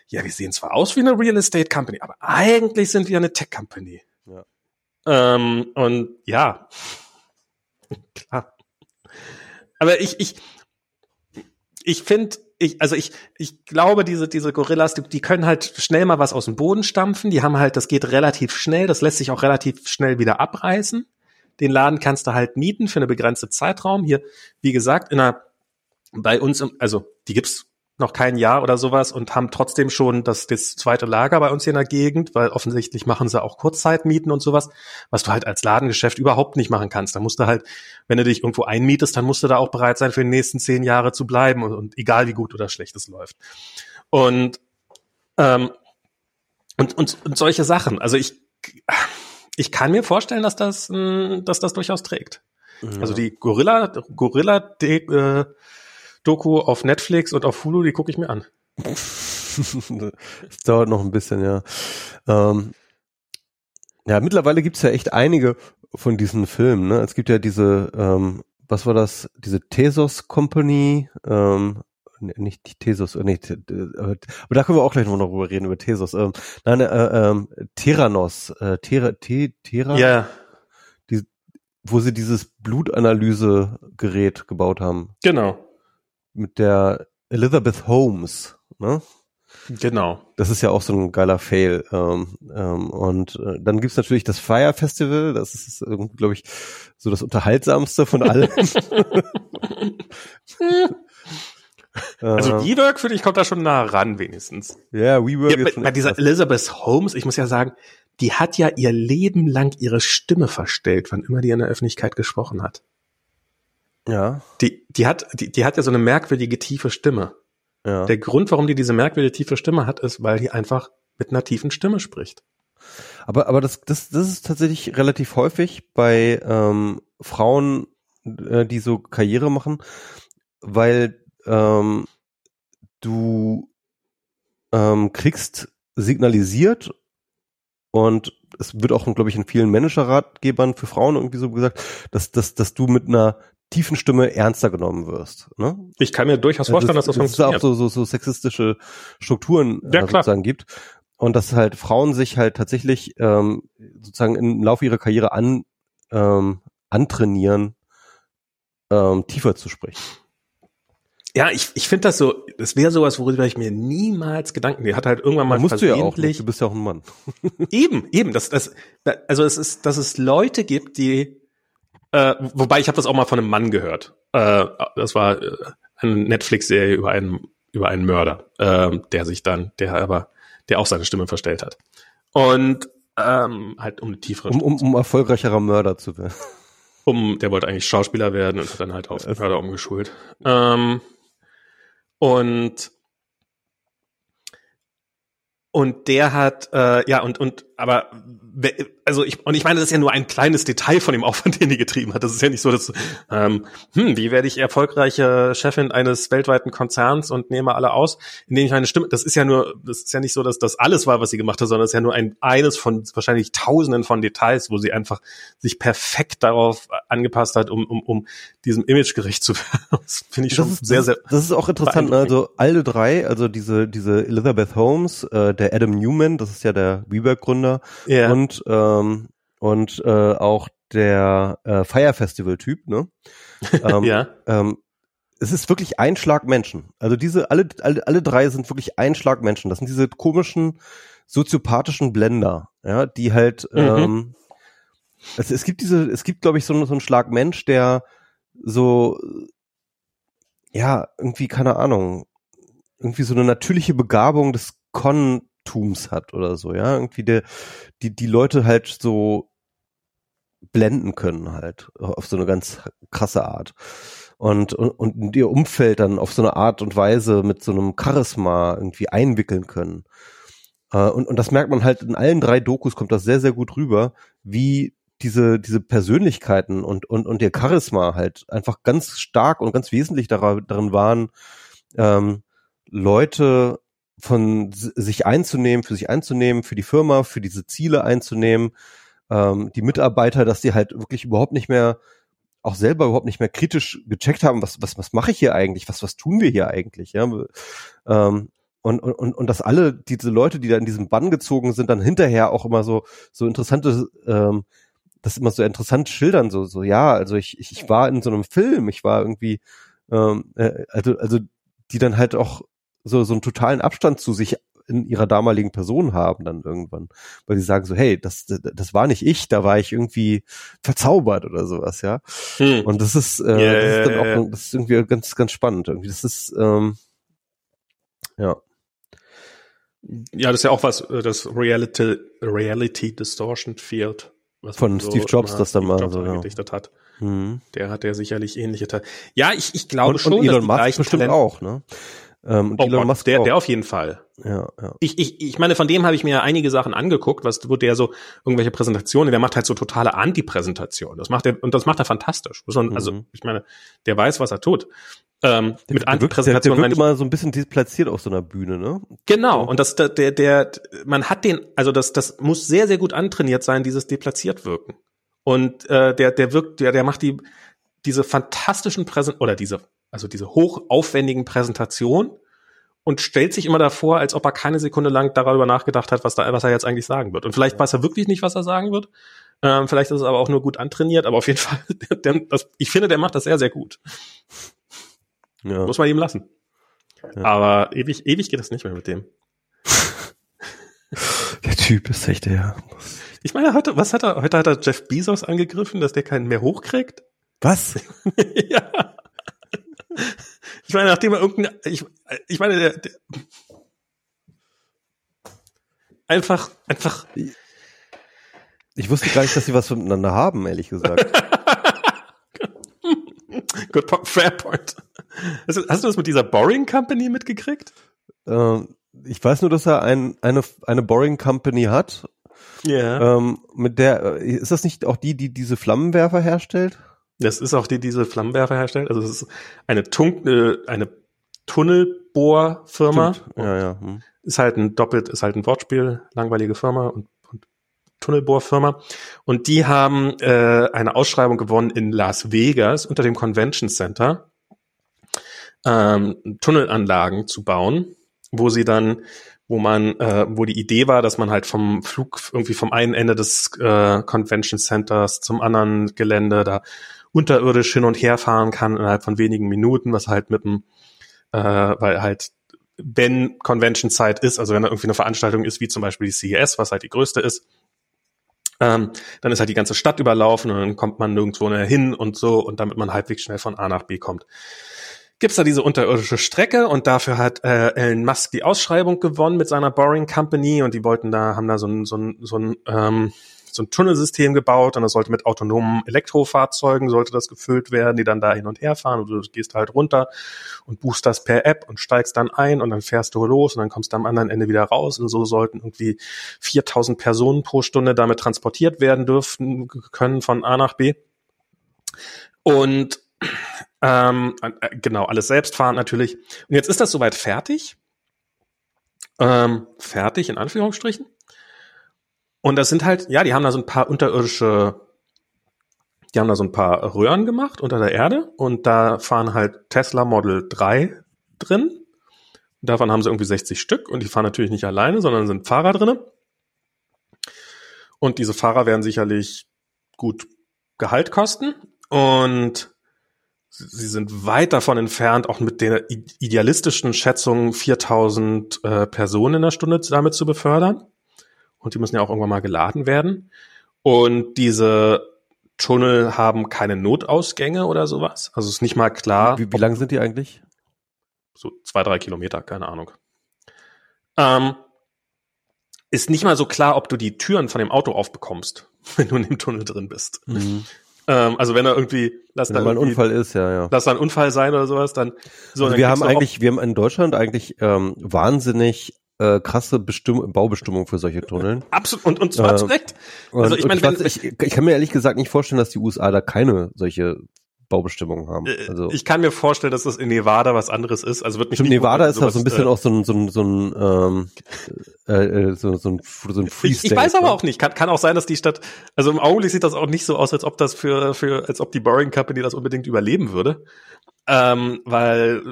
ja, wir sehen zwar aus wie eine Real-Estate-Company, aber eigentlich sind wir eine Tech-Company. Ja. Ähm, und ja, klar. Aber ich, ich, ich finde... Ich, also ich, ich glaube, diese, diese Gorillas, die, die können halt schnell mal was aus dem Boden stampfen. Die haben halt, das geht relativ schnell. Das lässt sich auch relativ schnell wieder abreißen. Den Laden kannst du halt mieten für eine begrenzte Zeitraum. Hier, wie gesagt, in einer, bei uns, im, also die gibt's noch kein Jahr oder sowas und haben trotzdem schon das, das zweite Lager bei uns hier in der Gegend, weil offensichtlich machen sie auch Kurzzeitmieten und sowas, was du halt als Ladengeschäft überhaupt nicht machen kannst. Da musst du halt, wenn du dich irgendwo einmietest, dann musst du da auch bereit sein, für die nächsten zehn Jahre zu bleiben und, und egal wie gut oder schlecht es läuft. Und, ähm, und, und, und solche Sachen. Also ich, ich kann mir vorstellen, dass das, dass das durchaus trägt. Ja. Also die Gorilla, Gorilla, die, äh, Doku auf Netflix und auf Hulu, die gucke ich mir an. Das dauert noch ein bisschen, ja. Ähm, ja, mittlerweile gibt's ja echt einige von diesen Filmen, ne? Es gibt ja diese, ähm, was war das, diese Tezos Company, ähm, nicht die Tezos, nee, t- t- aber da können wir auch gleich noch drüber reden, über Tezos. Ähm, nein, äh, ähm, Theranos, äh, Tera, T- Tera? Ja. Die, wo sie dieses Blutanalysegerät gebaut haben. Genau. Mit der Elizabeth Holmes, ne? Genau. Das ist ja auch so ein geiler Fail. Ähm, ähm, und äh, dann gibt's natürlich das Fyre Festival. Das ist, glaube ich, so das Unterhaltsamste von allem. Also WeWork, finde ich, kommt da schon nah ran wenigstens. Yeah, WeWork ja, WeWork ist schon bei dieser krass. Elizabeth Holmes, ich muss ja sagen, die hat ja ihr Leben lang ihre Stimme verstellt, wann immer die in der Öffentlichkeit gesprochen hat. Ja. Die, die hat, die, die hat ja so eine merkwürdige tiefe Stimme. Ja. Der Grund, warum die diese merkwürdige tiefe Stimme hat, ist, weil die einfach mit einer tiefen Stimme spricht. Aber, aber das, das, das ist tatsächlich relativ häufig bei ähm, Frauen, äh, die so Karriere machen, weil ähm, du ähm, kriegst signalisiert und es wird auch, glaube ich, in vielen Managerratgebern für Frauen irgendwie so gesagt, dass, dass, dass du mit einer tiefen Stimme ernster genommen wirst. Ne? Ich kann mir durchaus vorstellen, das, dass das, das funktioniert. Dass es auch so, so, so sexistische Strukturen ja, äh, sozusagen gibt. Und dass halt Frauen sich halt tatsächlich ähm, sozusagen im Laufe ihrer Karriere an ähm, antrainieren, ähm, tiefer zu sprechen. Ja, ich, ich finde das so, das wäre sowas, worüber ich mir niemals Gedanken, die hat halt irgendwann mal musst versehentlich. Du ja auch nicht, du bist ja auch ein Mann. Eben, eben, das, das, also es ist, dass es Leute gibt, die Äh, wobei, ich habe das auch mal von einem Mann gehört. Äh, das war äh, eine Netflix-Serie über einen über einen Mörder, äh, der sich dann, der aber, der auch seine Stimme verstellt hat. Und ähm, halt um eine tiefere um, um, um erfolgreicherer Mörder zu werden. Um, der wollte eigentlich Schauspieler werden und hat dann halt auf Mörder umgeschult. Ähm, und Und der hat, äh, ja, und, und, aber, also ich, und ich meine, das ist ja nur ein kleines Detail von dem Aufwand, den die getrieben hat. Das ist ja nicht so, dass, ähm, hm, wie werde ich erfolgreiche Chefin eines weltweiten Konzerns und nehme alle aus, indem ich meine Stimme, das ist ja nur, das ist ja nicht so, dass das alles war, was sie gemacht hat, sondern es ist ja nur ein, eines von wahrscheinlich tausenden von Details, wo sie einfach sich perfekt darauf angepasst hat, um, um, um diesem Image gerecht zu werden. Das finde ich schon das ist, sehr, sehr. Das ist auch interessant, also alle drei, also diese, diese Elizabeth Holmes, äh, der Adam Newman, das ist ja der WeWork-Gründer, yeah. und ähm, und äh, auch der äh, Fyre Festival-Typ, ne? ähm, ja. Ähm, es ist wirklich ein Schlag Menschen. Also diese alle alle alle drei sind wirklich ein Schlag Menschen. Das sind diese komischen soziopathischen Blender, ja, die halt mhm. ähm, Es, es gibt diese, es gibt, glaube ich, so, so einen Schlag Mensch, der so, ja, irgendwie, keine Ahnung, irgendwie so eine natürliche Begabung des Con-Tums hat oder so, ja, irgendwie der, die, die Leute halt so blenden können halt, auf so eine ganz krasse Art. Und, und, und ihr Umfeld dann auf so eine Art und Weise mit so einem Charisma irgendwie einwickeln können. Uh, und, und das merkt man halt in allen drei Dokus, kommt das sehr, sehr gut rüber, wie diese, diese Persönlichkeiten und, und, und ihr Charisma halt einfach ganz stark und ganz wesentlich darin waren, ähm, Leute von sich einzunehmen, für sich einzunehmen, für die Firma, für diese Ziele einzunehmen, ähm, die Mitarbeiter, dass die halt wirklich überhaupt nicht mehr, auch selber überhaupt nicht mehr kritisch gecheckt haben, was, was, was mache ich hier eigentlich, was, was tun wir hier eigentlich, ja, ähm, Und, und, und dass alle diese Leute, die da in diesem Bann gezogen sind, dann hinterher auch immer so, so interessante, ähm, das immer so interessant schildern, so, so, ja, also ich, ich, ich war in so einem Film, ich war irgendwie, ähm, äh, also, also, die dann halt auch so, so einen totalen Abstand zu sich in ihrer damaligen Person haben dann irgendwann, weil sie sagen so, hey, das, das, das war nicht ich, da war ich irgendwie verzaubert oder sowas, ja. Hm. Und das ist, äh, yeah, das ist dann yeah, auch, yeah. das ist irgendwie ganz, ganz spannend irgendwie, das ist, ähm, ja. Ja, das ist ja auch was, das Reality, Reality Distortion Field. Was Von so Steve Jobs, das dann mal Jobs so, ja. hat. Mhm. Der hat ja sicherlich ähnliche Teile. Ja, ich, ich glaube und, schon, und Elon dass die Musk gleichen bestimmt Talent- auch, ne? Ähm, und oh, Elon Musk der, auch. der auf jeden Fall. Ja, ja. Ich, ich, ich meine, von dem habe ich mir ja einige Sachen angeguckt, was wo der so irgendwelche Präsentationen, der macht halt so totale Anti-Präsentation. Das macht er, und das macht er fantastisch. Also, mhm. ich meine, der weiß, was er tut. Ähm, der, mit Anti-Präsentation. Der, der wird immer so ein bisschen deplatziert auf so einer Bühne, ne? Genau. Und das, der, der, der, man hat den, also das, das muss sehr, sehr gut antrainiert sein, dieses deplatziert wirken. Und, äh, der, der wirkt, der, der macht die, diese fantastischen Präsent, oder diese, also diese hochaufwendigen Präsentationen und stellt sich immer davor, als ob er keine Sekunde lang darüber nachgedacht hat, was da, was er jetzt eigentlich sagen wird. Und vielleicht weiß er wirklich nicht, was er sagen wird. Ähm, vielleicht ist es aber auch nur gut antrainiert, aber auf jeden Fall, der, der, das, ich finde, der macht das sehr, sehr gut. Ja. Muss man ihm lassen. Ja. Aber ewig, ewig geht das nicht mehr mit dem. Der Typ ist echt der. Ich meine, heute, was hat er, heute hat er Jeff Bezos angegriffen, dass der keinen mehr hochkriegt? Was? Ja. Ich meine, nachdem er irgendein, ich, ich meine, der, der einfach, einfach. Ich, ich wusste gar nicht, dass sie was miteinander haben, ehrlich gesagt. Good point, fair point. Hast du das mit dieser Boring Company mitgekriegt? Ähm, ich weiß nur, dass er ein, eine, eine Boring Company hat. Ja. Yeah. Ähm, mit der, ist das nicht auch die, die diese Flammenwerfer herstellt? Das ist auch die, die diese Flammenwerfer herstellt. Also es ist eine, Tun- eine Tunnelbohrfirma. Ja, ja. Hm. Ist halt ein doppelt, ist halt ein Wortspiel, langweilige Firma und, und Tunnelbohrfirma. Und die haben äh, eine Ausschreibung gewonnen in Las Vegas unter dem Convention Center, ähm, Tunnelanlagen zu bauen, wo sie dann, wo man, äh, wo die Idee war, dass man halt vom Flug irgendwie vom einen Ende des äh, Convention Centers zum anderen Gelände da unterirdisch hin und her fahren kann innerhalb von wenigen Minuten, was halt mit dem, äh, weil halt, wenn Convention-Zeit ist, also wenn da irgendwie eine Veranstaltung ist, wie zum Beispiel die C E S, was halt die größte ist, ähm, dann ist halt die ganze Stadt überlaufen und dann kommt man nirgendwo mehr hin und so und damit man halbwegs schnell von A nach B kommt. Gibt's da diese unterirdische Strecke und dafür hat äh, Elon Musk die Ausschreibung gewonnen mit seiner Boring Company und die wollten da, haben da so ein, so ein, so ein, ähm, so ein Tunnelsystem gebaut und das sollte mit autonomen Elektrofahrzeugen sollte das gefüllt werden, die dann da hin und her fahren und du gehst halt runter und buchst das per App und steigst dann ein und dann fährst du los und dann kommst du am anderen Ende wieder raus und so sollten irgendwie viertausend Personen pro Stunde damit transportiert werden dürfen, können von A nach B und ähm, genau, alles selbst fahren natürlich und jetzt ist das soweit fertig, ähm, fertig in Anführungsstrichen. Und das sind halt, ja, die haben da so ein paar unterirdische, die haben da so ein paar Röhren gemacht unter der Erde und da fahren halt Tesla Model drei drin. Davon haben sie irgendwie sechzig Stück und die fahren natürlich nicht alleine, sondern sind Fahrer drin. Und diese Fahrer werden sicherlich gut Gehalt kosten und sie sind weit davon entfernt, auch mit der idealistischen Schätzung viertausend äh, Personen in der Stunde damit zu befördern. Und die müssen ja auch irgendwann mal geladen werden. Und diese Tunnel haben keine Notausgänge oder sowas. Also ist nicht mal klar. Wie, wie lang sind die eigentlich? So zwei, drei Kilometer, keine Ahnung. Ähm, ist nicht mal so klar, ob du die Türen von dem Auto aufbekommst, wenn du in dem Tunnel drin bist. Mhm. Ähm, also wenn da irgendwie, lass wenn da mal ein Unfall ist, ja, ja. Lass da ein Unfall sein oder sowas, dann. So, also dann wir haben eigentlich, wir haben in Deutschland eigentlich ähm, wahnsinnig äh, krasse Bestimm- Baubestimmungen für solche Tunnel. Absolut und und zwar äh, zu Recht. Also und, ich meine, ich, ich kann mir ehrlich gesagt nicht vorstellen, dass die U S A da keine solche Baubestimmungen haben. Also ich kann mir vorstellen, dass das in Nevada was anderes ist. Also wird mich Nevada ist da so ein bisschen äh, auch so ein so ein so ein, ähm, äh, so, so ein, so ein Free State. Ich, ich weiß aber auch nicht. Kann, kann auch sein, dass die Stadt. Also im Augenblick sieht das auch nicht so aus, als ob das für für als ob die Boring Company das unbedingt überleben würde, ähm, weil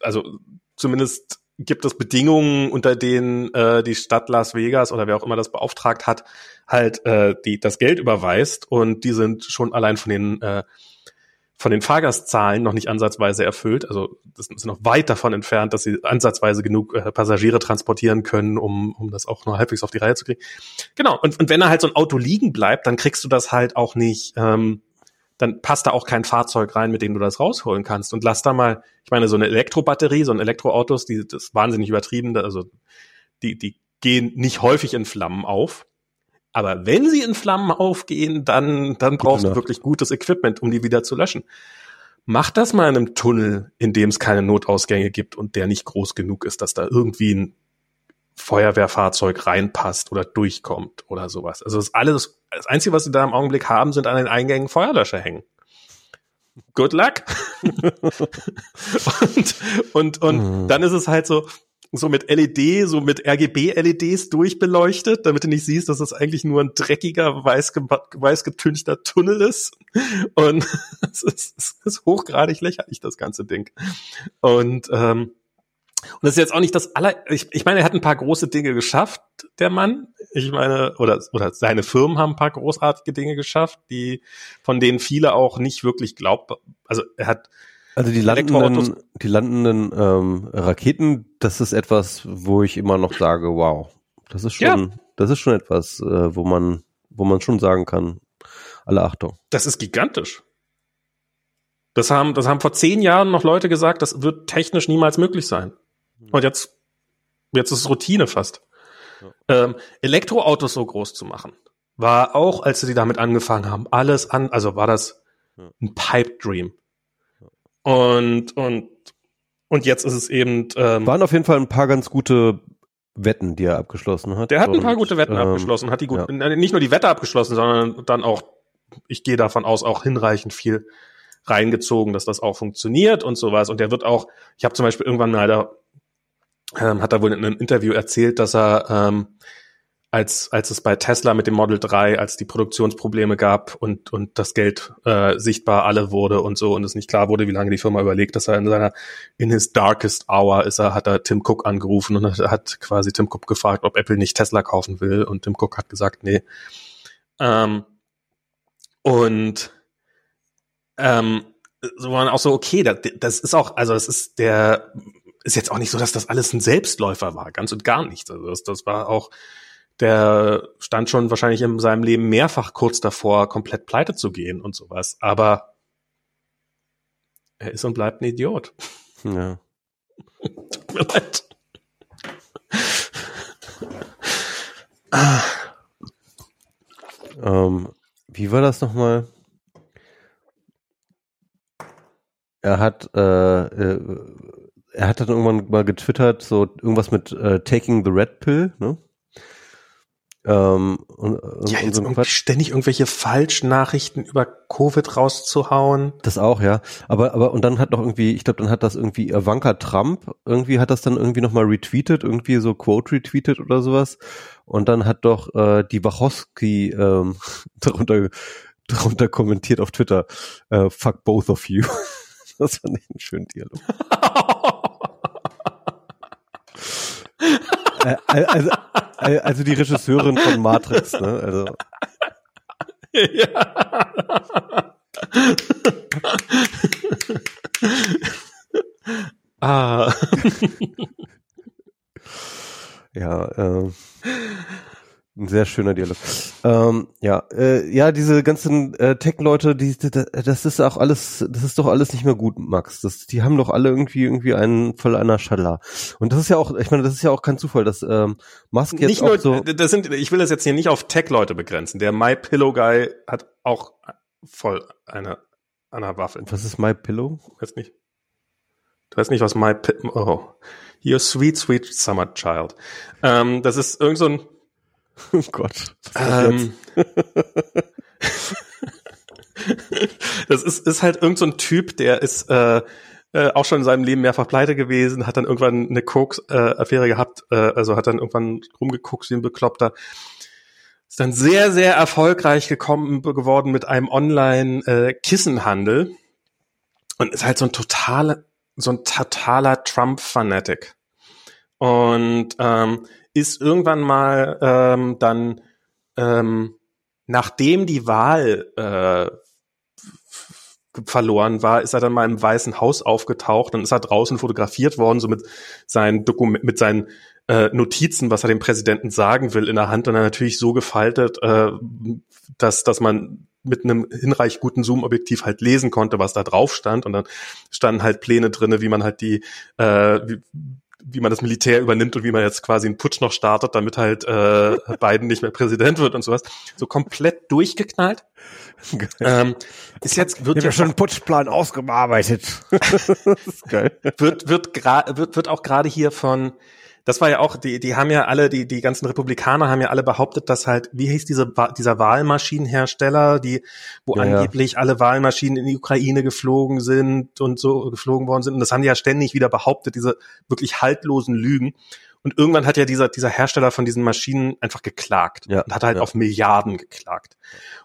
also zumindest gibt es Bedingungen, unter denen äh, die Stadt Las Vegas oder wer auch immer das beauftragt hat, halt äh, die das Geld überweist und die sind schon allein von den äh, von den Fahrgastzahlen noch nicht ansatzweise erfüllt. Also das ist noch weit davon entfernt, dass sie ansatzweise genug äh, Passagiere transportieren können, um um das auch noch halbwegs auf die Reihe zu kriegen. Genau, und, und wenn da halt so ein Auto liegen bleibt, dann kriegst du das halt auch nicht, ähm, dann passt da auch kein Fahrzeug rein, mit dem du das rausholen kannst. Und lass da mal, ich meine, so eine Elektrobatterie, so ein Elektroautos, die das ist wahnsinnig übertrieben, also die die gehen nicht häufig in Flammen auf. Aber wenn sie in Flammen aufgehen, dann dann brauchst du wirklich gutes Equipment, um die wieder zu löschen. Mach das mal in einem Tunnel, in dem es keine Notausgänge gibt und der nicht groß genug ist, dass da irgendwie ein Feuerwehrfahrzeug reinpasst oder durchkommt oder sowas. Also das alles, das Einzige, was sie da im Augenblick haben, sind an den Eingängen Feuerlöscher hängen. Good luck. und und und mhm. Dann ist es halt so. So mit L E D, so mit R G B-L E Ds durchbeleuchtet, damit du nicht siehst, dass das eigentlich nur ein dreckiger, weiß, ge- weiß getünchter Tunnel ist. Und es ist, es ist hochgradig lächerlich, das ganze Ding. Und ähm, und das ist jetzt auch nicht das aller... Ich, ich meine, er hat ein paar große Dinge geschafft, der Mann. Ich meine, oder oder seine Firmen haben ein paar großartige Dinge geschafft, die von denen viele auch nicht wirklich glaubbar... Also er hat... Also die landenden, die landenden ähm, Raketen, das ist etwas, wo ich immer noch sage, wow, das ist schon, ja. das ist schon etwas, äh, wo man, wo man schon sagen kann, alle Achtung. Das ist gigantisch. Das haben, das haben vor zehn Jahren noch Leute gesagt, das wird technisch niemals möglich sein. Und jetzt, jetzt ist es Routine fast. Ja. Ähm, Elektroautos so groß zu machen, war auch, als sie damit angefangen haben, alles an, also war das ein Pipe-Dream. Und und und jetzt ist es eben... Ähm, waren auf jeden Fall ein paar ganz gute Wetten, die er abgeschlossen hat. Der hat ein und, paar gute Wetten ähm, abgeschlossen, hat die gut, ja. Nicht nur die Wette abgeschlossen, sondern dann auch, ich gehe davon aus, auch hinreichend viel reingezogen, dass das auch funktioniert und sowas. Und der wird auch, ich habe zum Beispiel irgendwann mal, da ähm, hat er wohl in einem Interview erzählt, dass er... Ähm, als als es bei Tesla mit dem Model drei, als die Produktionsprobleme gab und und das Geld äh, sichtbar alle wurde und so und es nicht klar wurde, wie lange die Firma überlegt, dass er in seiner in his darkest hour ist, er hat er Tim Cook angerufen und hat quasi Tim Cook gefragt, ob Apple nicht Tesla kaufen will und Tim Cook hat gesagt, nee. Ähm, und ähm, so waren auch so, okay, das, das ist auch, also das ist der, ist jetzt auch nicht so, dass das alles ein Selbstläufer war, ganz und gar nicht. Also das, das war auch, der stand schon wahrscheinlich in seinem Leben mehrfach kurz davor, komplett pleite zu gehen und sowas. Aber er ist und bleibt ein Idiot. Ja. Tut mir leid. ah. ähm, wie war das nochmal? Er hat äh, äh, er hat dann irgendwann mal getwittert, so irgendwas mit äh, Taking the Red Pill, ne? Ähm, und, und, ja, jetzt und so ständig irgendwelche Falschnachrichten über Covid rauszuhauen. Das auch, ja. Aber, aber, und dann hat noch irgendwie, ich glaube, dann hat das irgendwie Ivanka Trump, irgendwie hat das dann irgendwie nochmal retweetet, irgendwie so Quote retweetet oder sowas. Und dann hat doch äh, die Wachowski ähm, darunter, darunter kommentiert auf Twitter, äh, fuck both of you. Das fand ich einen schönen Dialog. Also, also die Regisseurin von Matrix, ne? Also. Ja. ah. ja, äh, ein sehr schöner Dialog. Ähm, ja, äh, ja, diese ganzen äh, Tech-Leute, die, die, das ist auch alles, das ist doch alles nicht mehr gut, Max. Das, die haben doch alle irgendwie irgendwie einen voll einer Schaller. Und das ist ja auch, ich meine, das ist ja auch kein Zufall, dass ähm, Musk jetzt nicht auch nur, so. Das sind, ich will das jetzt hier nicht auf Tech-Leute begrenzen. Der MyPillow-Guy hat auch voll eine einer Waffe. Was ist MyPillow? Weiß nicht. Du weißt nicht, was MyPillow. Oh, your sweet, sweet summer child. Ähm, das ist irgend so ein Oh Gott. Ähm, das ist, ist halt irgend so ein Typ, der ist äh, äh, auch schon in seinem Leben mehrfach pleite gewesen, hat dann irgendwann eine Koks-Affäre äh, gehabt, äh, also hat dann irgendwann rumgeguckt wie ein Bekloppter. Ist dann sehr, sehr erfolgreich gekommen geworden mit einem Online-Kissenhandel äh, und ist halt so ein totaler, so ein totaler Trump-Fanatic. Und ähm, ist irgendwann mal ähm, dann, ähm, nachdem die Wahl äh, f- verloren war, ist er dann mal im Weißen Haus aufgetaucht und ist er draußen fotografiert worden, so mit seinen Dokument, mit seinen äh, Notizen, was er dem Präsidenten sagen will, in der Hand, und dann natürlich so gefaltet, äh, dass dass man mit einem hinreichend guten Zoom-Objektiv halt lesen konnte, was da drauf stand, und dann standen halt Pläne drinne, wie man halt die äh, wie, wie man das Militär übernimmt und wie man jetzt quasi einen Putsch noch startet, damit halt äh, Biden nicht mehr Präsident wird und sowas. So komplett durchgeknallt. Ähm, ist jetzt wird ja schon ein Putschplan ausgearbeitet. Das ist geil. Wird wird gra- wird wird auch gerade hier von. Das war ja auch die die haben ja alle die die ganzen Republikaner haben ja alle behauptet, dass halt wie hieß diese dieser Wahlmaschinenhersteller, die wo ja, angeblich ja. alle Wahlmaschinen in die Ukraine geflogen sind und so geflogen worden sind, und das haben die ja ständig wieder behauptet, diese wirklich haltlosen Lügen, und irgendwann hat ja dieser dieser Hersteller von diesen Maschinen einfach geklagt ja, und hat halt ja. auf Milliarden geklagt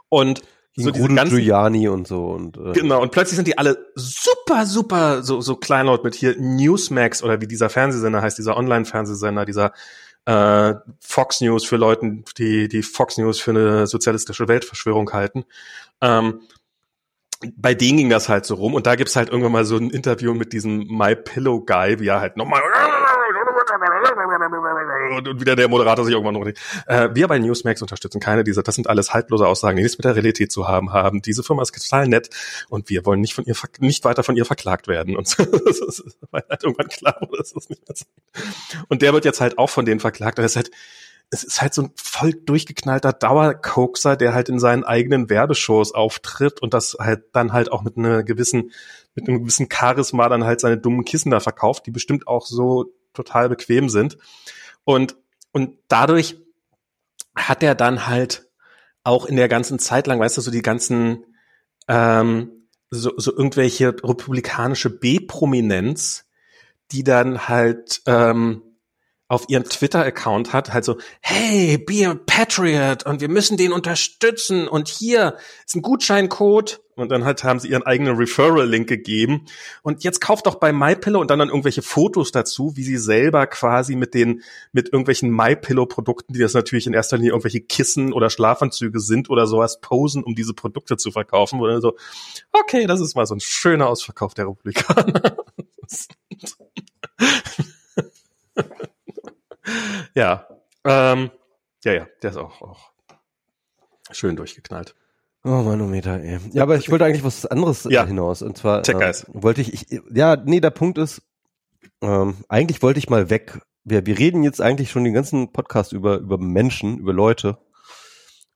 und so diese ganzen Giuliani und so und äh. genau, und plötzlich sind die alle super super so so kleinlaut mit hier Newsmax oder wie dieser Fernsehsender heißt, dieser Online-Fernsehsender, dieser äh, Fox News für Leuten, die die Fox News für eine sozialistische Weltverschwörung halten. Ähm, bei denen ging das halt so rum, und da gibt's halt irgendwann mal so ein Interview mit diesem MyPillow Guy, wie er halt nochmal und wieder der Moderator sich irgendwann noch nicht. Äh, wir bei Newsmax unterstützen keine dieser, das sind alles haltlose Aussagen, die nichts mit der Realität zu haben haben. Diese Firma ist total nett und wir wollen nicht von ihr ver- nicht weiter von ihr verklagt werden. Und so, das ist halt irgendwann klar, dass das nicht mehr ist. Und der wird jetzt halt auch von denen verklagt. Und das ist halt, es ist halt so ein voll durchgeknallter Dauerkokser, der halt in seinen eigenen Werbeshows auftritt und das halt dann halt auch mit einer gewissen, mit einem gewissen Charisma dann halt seine dummen Kissen da verkauft, die bestimmt auch so total bequem sind. Und, und dadurch hat er dann halt auch in der ganzen Zeit lang, weißt du, so die ganzen, ähm, so, so irgendwelche republikanische B-Prominenz, die dann halt ähm, auf ihrem Twitter-Account hat, halt so, hey, be a patriot und wir müssen den unterstützen und hier ist ein Gutscheincode. Und dann halt haben sie ihren eigenen Referral-Link gegeben. Und jetzt kauft doch bei MyPillow, und dann dann irgendwelche Fotos dazu, wie sie selber quasi mit den, mit irgendwelchen MyPillow-Produkten, die das natürlich in erster Linie irgendwelche Kissen oder Schlafanzüge sind oder sowas, posen, um diese Produkte zu verkaufen. Und dann so, okay, das ist mal so ein schöner Ausverkauf der Republikaner. ja, ähm, ja, ja, der ist auch, auch schön durchgeknallt. Oh, Manometer, ey. Ja, aber ich wollte eigentlich was anderes ja. hinaus. Und zwar äh, wollte ich, ich, ja, nee, der Punkt ist, ähm, eigentlich wollte ich mal weg. Wir, wir reden jetzt eigentlich schon den ganzen Podcast über über Menschen, über Leute.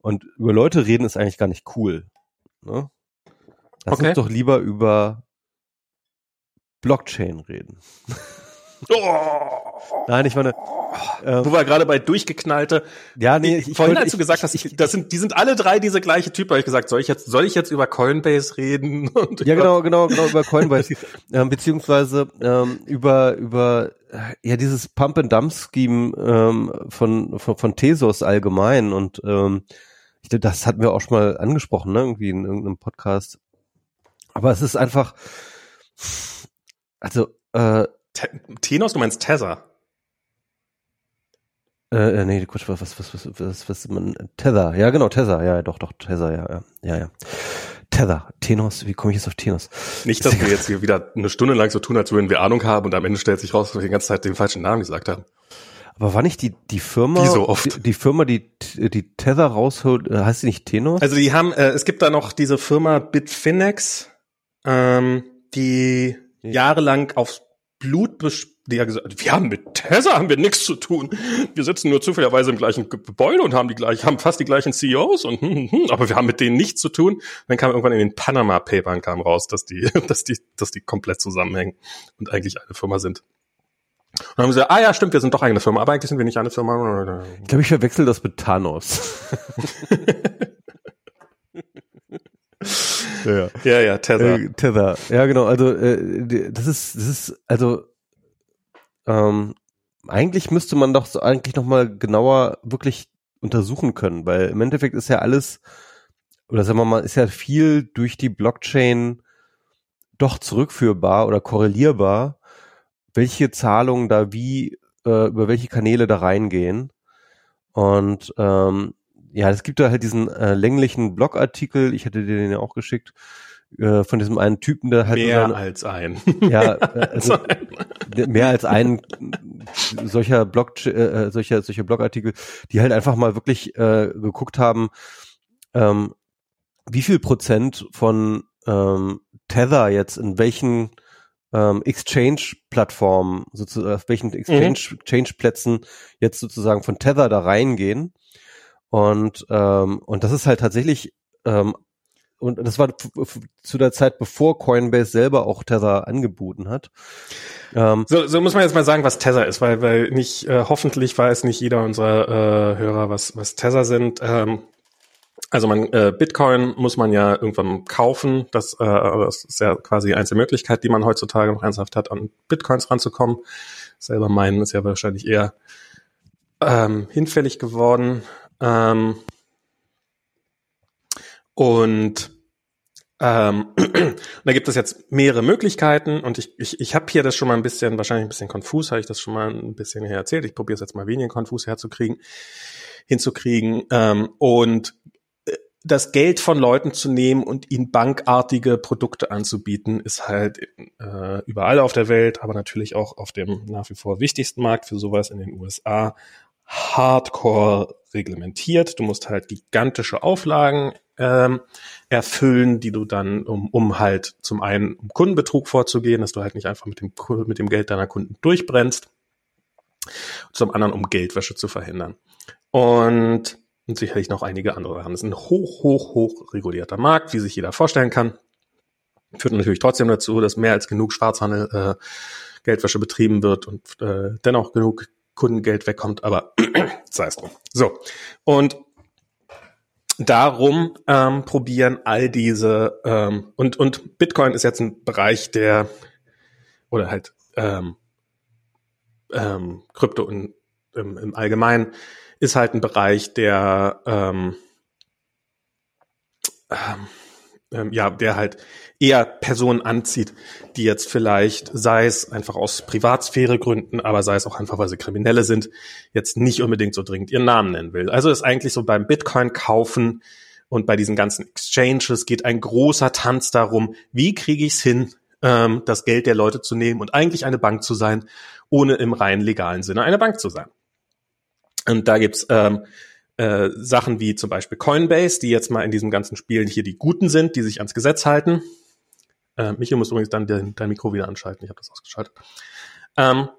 Und über Leute reden ist eigentlich gar nicht cool. Ne? Lass okay. uns doch lieber über Blockchain reden. Oh. Nein, ich meine, ähm, du war gerade bei durchgeknallte. Ja, nee, ich, ich vorhin wollte, als du gesagt hast, das sind, die sind alle drei diese gleiche Typen. Habe ich gesagt, soll ich jetzt, soll ich jetzt über Coinbase reden? Und ja, genau, genau, genau über Coinbase, ähm, beziehungsweise ähm, über über ja dieses Pump and Dump Scheme ähm, von, von von Tezos allgemein, und ähm, ich, das hatten wir auch schon mal angesprochen, ne, irgendwie in irgendeinem Podcast. Aber es ist einfach, also äh, Te- Tenos, du meinst Tether? Äh, nee, kurz, was, was, was, was, was, was, man, Tether, ja, genau, Tether, ja, doch, doch, Tether, ja, ja, ja. Tether, Tenos, wie komme ich jetzt auf Tenos? Nicht, dass wir jetzt hier wieder eine Stunde lang so tun, als würden wir Ahnung haben, und am Ende stellt sich raus, dass wir die ganze Zeit den falschen Namen gesagt haben. Aber war nicht die die Firma die so oft die, die Firma die die Tether rausholt, heißt sie nicht Tenos? Also die haben äh, es gibt da noch diese Firma Bitfinex, ähm, die ja. jahrelang auf Blut bes- die ja gesagt, wir haben mit Tether haben wir nichts zu tun. Wir sitzen nur zufälligerweise im gleichen Gebäude und haben die gleichen, haben fast die gleichen C E Os und hm, hm, aber wir haben mit denen nichts zu tun. Dann kam irgendwann in den Panama Papern kam raus, dass die dass die dass die komplett zusammenhängen und eigentlich eine Firma sind. Und dann haben sie gesagt, ah ja, stimmt, wir sind doch eigene Firma, aber eigentlich sind wir nicht eine Firma. Ich glaube, ich verwechsel das mit Thanos. ja, ja, ja, Tether. Äh, Tether. Ja, genau, also äh, das ist das ist also Ähm, eigentlich müsste man doch so eigentlich nochmal genauer wirklich untersuchen können, weil im Endeffekt ist ja alles, oder sagen wir mal, ist ja viel durch die Blockchain doch zurückführbar oder korrelierbar, welche Zahlungen da wie, äh, über welche Kanäle da reingehen. Und ähm, ja, es gibt da halt diesen äh, länglichen Blogartikel, ich hatte dir den ja auch geschickt, von diesem einen Typen, der halt... Mehr seine, als ein. Ja, also mehr als ein solcher Blog, äh, solcher, solcher Blogartikel, die halt einfach mal wirklich äh, geguckt haben, ähm, wie viel Prozent von ähm, Tether jetzt in welchen ähm, Exchange-Plattformen, sozusagen auf welchen Exchange-Plätzen mhm. jetzt sozusagen von Tether da reingehen. Und ähm, und das ist halt tatsächlich... Ähm, Und das war zu der Zeit, bevor Coinbase selber auch Tether angeboten hat. Ähm so, so muss man jetzt mal sagen, was Tether ist, weil, weil nicht äh, hoffentlich weiß nicht jeder unserer äh, Hörer, was, was Tether sind. Ähm, also man äh, Bitcoin muss man ja irgendwann kaufen. Das, äh, das ist ja quasi die einzige Möglichkeit, die man heutzutage noch ernsthaft hat, an Bitcoins ranzukommen. Selber meinen ist ja wahrscheinlich eher ähm, hinfällig geworden. Ähm, und Ähm, da gibt es jetzt mehrere Möglichkeiten und ich ich ich habe hier das schon mal ein bisschen, wahrscheinlich ein bisschen konfus, habe ich das schon mal ein bisschen her erzählt. Ich probiere es jetzt mal weniger konfus herzukriegen, hinzukriegen ähm, und das Geld von Leuten zu nehmen und ihnen bankartige Produkte anzubieten, ist halt äh, überall auf der Welt, aber natürlich auch auf dem nach wie vor wichtigsten Markt für sowas in den U S A hardcore reglementiert. Du musst halt gigantische Auflagen ähm, erfüllen, die du dann, um, um halt zum einen um Kundenbetrug vorzugehen, dass du halt nicht einfach mit dem, mit dem Geld deiner Kunden durchbrennst, zum anderen um Geldwäsche zu verhindern. Und, und sicherlich noch einige andere Sachen. Das ist ein hoch, hoch, hoch regulierter Markt, wie sich jeder vorstellen kann. Führt natürlich trotzdem dazu, dass mehr als genug Schwarzhandel, äh, Geldwäsche betrieben wird und äh, dennoch genug Kundengeld wegkommt, aber sei es drum. So, und darum ähm, probieren all diese, ähm, und und Bitcoin ist jetzt ein Bereich der, oder halt ähm, ähm, Krypto in, im, im Allgemeinen, ist halt ein Bereich, der ähm, ähm, ja, der halt eher Personen anzieht, die jetzt vielleicht, sei es einfach aus Privatsphäregründen, aber sei es auch einfach, weil sie Kriminelle sind, jetzt nicht unbedingt so dringend ihren Namen nennen will. Also ist eigentlich so beim Bitcoin-Kaufen und bei diesen ganzen Exchanges geht ein großer Tanz darum, wie kriege ich es hin, ähm, das Geld der Leute zu nehmen und eigentlich eine Bank zu sein, ohne im rein legalen Sinne eine Bank zu sein. Und da gibt's ähm, Äh, Sachen wie zum Beispiel Coinbase, die jetzt mal in diesem ganzen Spiel hier die Guten sind, die sich ans Gesetz halten. Äh, Michi muss übrigens dann den, dein Mikro wieder anschalten, ich habe das ausgeschaltet. Ähm,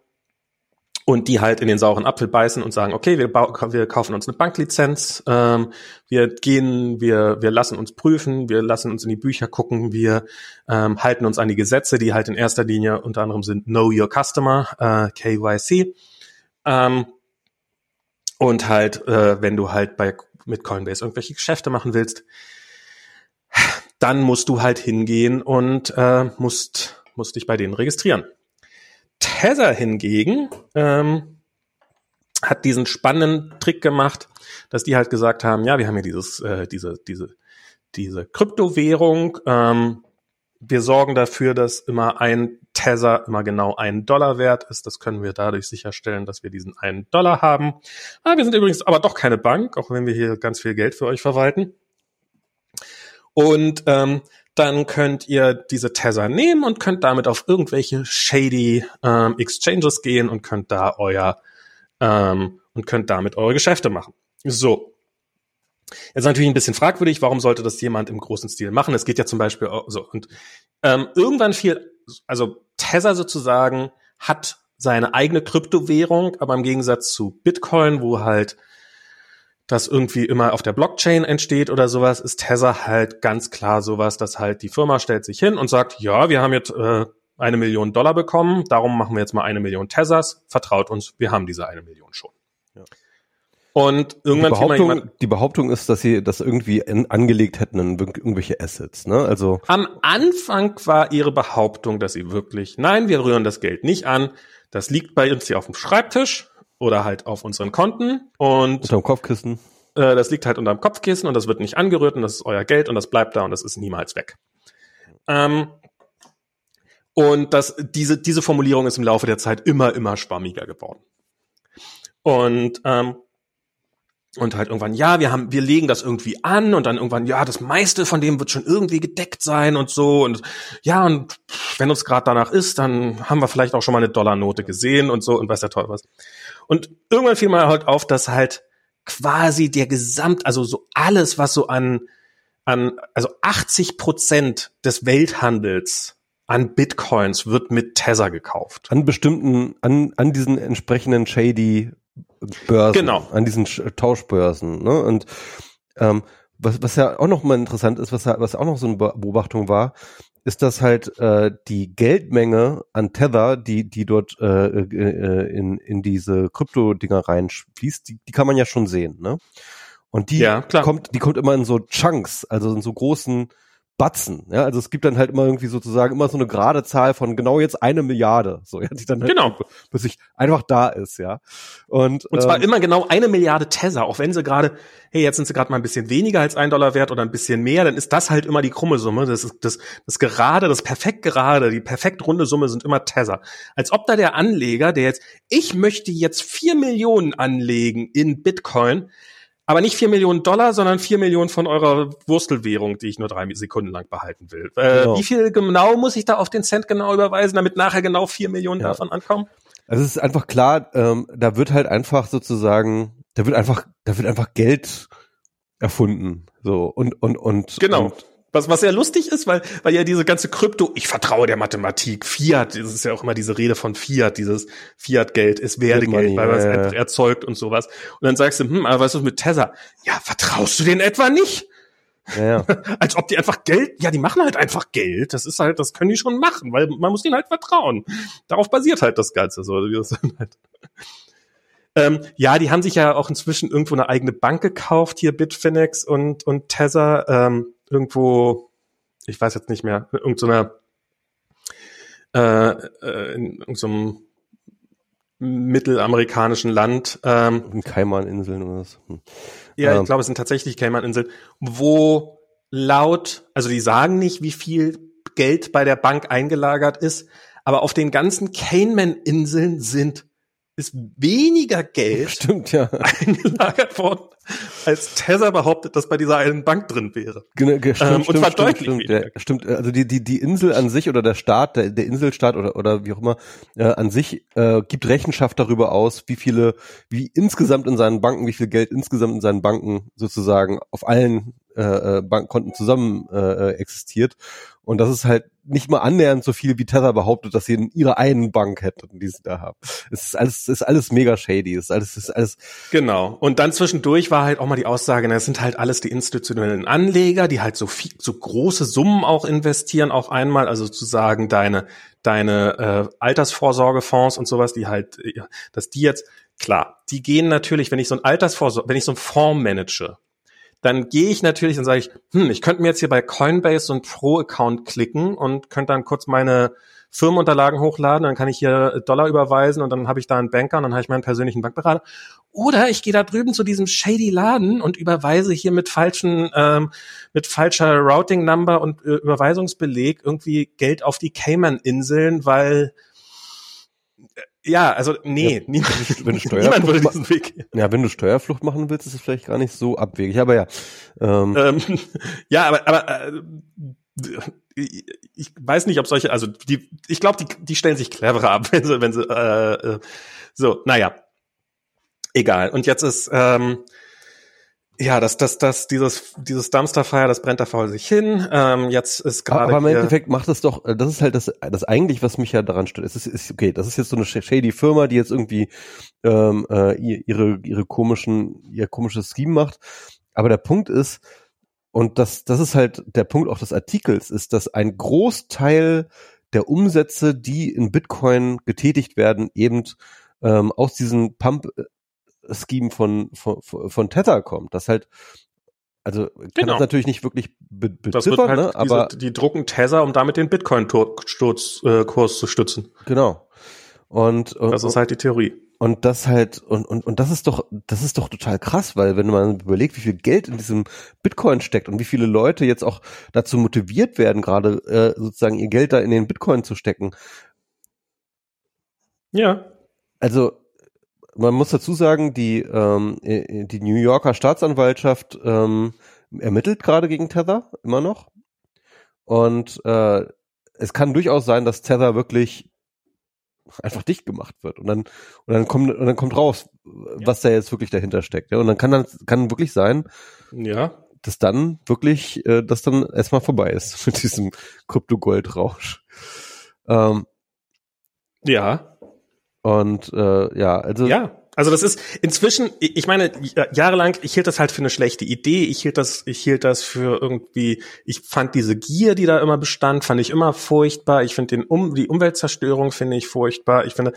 und die halt in den sauren Apfel beißen und sagen, okay, wir, ba- wir kaufen uns eine Banklizenz, ähm, wir gehen, wir, wir lassen uns prüfen, wir lassen uns in die Bücher gucken, wir ähm, halten uns an die Gesetze, die halt in erster Linie unter anderem sind Know Your Customer, äh, K Y C, ähm, und halt, äh, wenn du halt bei mit Coinbase irgendwelche Geschäfte machen willst, dann musst du halt hingehen und äh, musst musst dich bei denen registrieren. Tether hingegen ähm, hat diesen spannenden Trick gemacht, dass die halt gesagt haben, ja, wir haben hier dieses äh, diese diese diese Kryptowährung. Ähm, wir sorgen dafür, dass immer ein Tether immer genau einen Dollar wert ist. Das können wir dadurch sicherstellen, dass wir diesen einen Dollar haben. Ah, wir sind übrigens aber doch keine Bank, auch wenn wir hier ganz viel Geld für euch verwalten. Und ähm, dann könnt ihr diese Tether nehmen und könnt damit auf irgendwelche shady ähm, Exchanges gehen und könnt da euer ähm, und könnt damit eure Geschäfte machen. So, jetzt natürlich ein bisschen fragwürdig, warum sollte das jemand im großen Stil machen? Es geht ja zum Beispiel auch so. Und ähm, irgendwann fiel, also Tether sozusagen hat seine eigene Kryptowährung, aber im Gegensatz zu Bitcoin, wo halt das irgendwie immer auf der Blockchain entsteht oder sowas, ist Tether halt ganz klar sowas, dass halt die Firma stellt sich hin und sagt, ja, wir haben jetzt äh, eine Million Dollar bekommen, darum machen wir jetzt mal eine Million Tethers, vertraut uns, wir haben diese eine Million schon. Ja. Und irgendwann die Behauptung, jemand, die Behauptung ist, dass sie das irgendwie in, angelegt hätten in irgendwelche Assets, ne? Also am Anfang war ihre Behauptung, dass sie wirklich, nein, wir rühren das Geld nicht an, das liegt bei uns hier auf dem Schreibtisch oder halt auf unseren Konten und unterm Kopfkissen. Äh, das liegt halt unterm Kopfkissen und das wird nicht angerührt und das ist euer Geld und das bleibt da und das ist niemals weg. Ähm, und das, diese diese Formulierung ist im Laufe der Zeit immer immer schwammiger geworden. Und ähm, Und halt irgendwann, ja, wir haben, wir legen das irgendwie an und dann irgendwann, ja, das meiste von dem wird schon irgendwie gedeckt sein und so und ja, und wenn uns gerade danach ist, dann haben wir vielleicht auch schon mal eine Dollarnote gesehen und so und weiß der Teufel was. Und irgendwann fiel mal halt auf, dass halt quasi der Gesamt, also so alles, was so an, an, also achtzig Prozent des Welthandels an Bitcoins wird mit Tether gekauft. An bestimmten, an, an diesen entsprechenden shady Börsen, genau. An diesen Tauschbörsen, ne? Und ähm, was, was ja auch noch mal interessant ist, was, was auch noch so eine Beobachtung war, ist, dass halt äh, die Geldmenge an Tether, die die dort äh, äh, in in diese Krypto-Dinger reinfließt, die, die kann man ja schon sehen, ne? Und die ja, kommt, die kommt immer in so Chunks, also in so großen Batzen, ja, also es gibt dann halt immer irgendwie sozusagen immer so eine gerade Zahl von genau jetzt eine Milliarde, so, ja, die dann halt genau. Bis ich einfach da ist, ja. Und, und zwar ähm, immer genau eine Milliarde Tether, auch wenn sie gerade, hey, jetzt sind sie gerade mal ein bisschen weniger als ein Dollar wert oder ein bisschen mehr, dann ist das halt immer die krumme Summe, das ist das, das gerade, das perfekt gerade, die perfekt runde Summe sind immer Tether. Als ob da der Anleger, der jetzt, ich möchte jetzt vier Millionen anlegen in Bitcoin, aber nicht vier Millionen Dollar, sondern vier Millionen von eurer Wurstelwährung, die ich nur drei Sekunden lang behalten will. Äh, genau. Wie viel genau muss ich da auf den Cent genau überweisen, damit nachher genau vier Millionen ja. davon ankommen? Also es ist einfach klar, ähm, da wird halt einfach sozusagen, da wird einfach, da wird einfach Geld erfunden. So und und und genau. Und, Was, was sehr lustig ist, weil, weil ja diese ganze Krypto, ich vertraue der Mathematik, Fiat, das ist ja auch immer diese Rede von Fiat, dieses Fiat-Geld, es werde Geld, weil man es ja. erzeugt und sowas. Und dann sagst du, hm, aber was ist mit Tether? Ja, vertraust du denen etwa nicht? Ja, ja. Als ob die einfach Geld, ja, die machen halt einfach Geld, das ist halt, das können die schon machen, weil man muss denen halt vertrauen. Darauf basiert halt das Ganze, so, das sind halt. Ähm, ja, die haben sich ja auch inzwischen irgendwo eine eigene Bank gekauft, hier Bitfinex und, und Tether, ähm, irgendwo, ich weiß jetzt nicht mehr, in irgendeiner, äh, in irgendeinem mittelamerikanischen Land. Ähm, in Kaimaninseln oder was? Hm. Ja, ähm. ich glaube, es sind tatsächlich Kaimaninseln, wo laut, also die sagen nicht, wie viel Geld bei der Bank eingelagert ist, aber auf den ganzen Cayman-Inseln sind ist weniger Geld Stimmt, ja. eingelagert worden, als Tether behauptet, dass bei dieser einen Bank drin wäre. Genau, stimmt, ähm, und stimmt, zwar stimmt, deutlich stimmt, der, stimmt, also die die die Insel an sich oder der Staat, der, der Inselstaat oder oder wie auch immer äh, an sich äh, gibt Rechenschaft darüber aus, wie viele, wie insgesamt in seinen Banken, wie viel Geld insgesamt in seinen Banken sozusagen auf allen äh, Bankkonten zusammen äh, existiert. Und das ist halt nicht mal annähernd so viel, wie Tether behauptet, dass sie in ihrer einen Bank hätten, die sie da haben. Es ist alles, es ist alles mega shady. Es ist alles, es ist alles. Genau. Und dann zwischendurch war halt auch mal die Aussage, das sind halt alles die institutionellen Anleger, die halt so viel, so große Summen auch investieren, auch einmal, also sozusagen deine, deine, äh, Altersvorsorgefonds und sowas, die halt, dass die jetzt, klar, die gehen natürlich, wenn ich so ein Altersvorsorge, wenn ich so einen Fonds manage, dann gehe ich natürlich und sage ich, hm, ich könnte mir jetzt hier bei Coinbase so einen Pro-Account klicken und könnte dann kurz meine Firmenunterlagen hochladen, dann kann ich hier Dollar überweisen und dann habe ich da einen Banker und dann habe ich meinen persönlichen Bankberater. Oder ich gehe da drüben zu diesem shady Laden und überweise hier mit falschen, ähm, mit falscher Routing-Number und äh, Überweisungsbeleg irgendwie Geld auf die Cayman-Inseln, weil Ja, also nee, ja, niemand, wenn du niemand würde diesen Weg. Ja, wenn du Steuerflucht machen willst, ist es vielleicht gar nicht so abwegig, aber ja. Ähm. Ähm, ja, aber, aber äh, ich weiß nicht, ob solche, also die, ich glaube, die, die stellen sich cleverer ab, wenn sie, wenn sie äh, so, naja. Egal. Und jetzt ist ähm, ja, das, das, das, dieses, dieses Dumpsterfire, das brennt da vor sich hin. Ähm, jetzt ist gerade. Aber im Endeffekt macht es doch. Das ist halt das, das eigentlich, was mich ja daran stört. Es ist, ist okay. Das ist jetzt so eine shady Firma, die jetzt irgendwie ähm, äh, ihre ihre komischen ihr komisches Scheme macht. Aber der Punkt ist, und das das ist halt der Punkt auch des Artikels, ist, dass ein Großteil der Umsätze, die in Bitcoin getätigt werden, eben ähm, aus diesem Pump Scheme von, von, von Tether kommt. Das halt, also kann genau. das natürlich nicht wirklich be- beziffern, halt, ne? Aber diese, die drucken Tether, um damit den Bitcoin-Kurs zu stützen. Genau. Und, und das ist halt die Theorie. Und das halt, und, und, und das ist doch, das ist doch total krass, weil wenn man überlegt, wie viel Geld in diesem Bitcoin steckt und wie viele Leute jetzt auch dazu motiviert werden, gerade äh, sozusagen ihr Geld da in den Bitcoin zu stecken. Ja. Also man muss dazu sagen, die ähm, die New Yorker Staatsanwaltschaft ähm, ermittelt gerade gegen Tether immer noch. Und äh, es kann durchaus sein, dass Tether wirklich einfach dicht gemacht wird und dann und dann kommt und dann kommt raus, was ja. da jetzt wirklich dahinter steckt. Ja, und dann kann dann kann wirklich sein, ja, dass dann wirklich, äh, dass dann erstmal vorbei ist mit diesem Kryptogoldrausch. Ähm, ja. Und äh, ja, also ja, also das ist inzwischen, ich meine, jahrelang, ich hielt das halt für eine schlechte Idee, ich hielt das, ich hielt das für irgendwie, ich fand diese Gier, die da immer bestand, fand ich immer furchtbar. Ich finde den um die Umweltzerstörung finde ich furchtbar. Ich finde,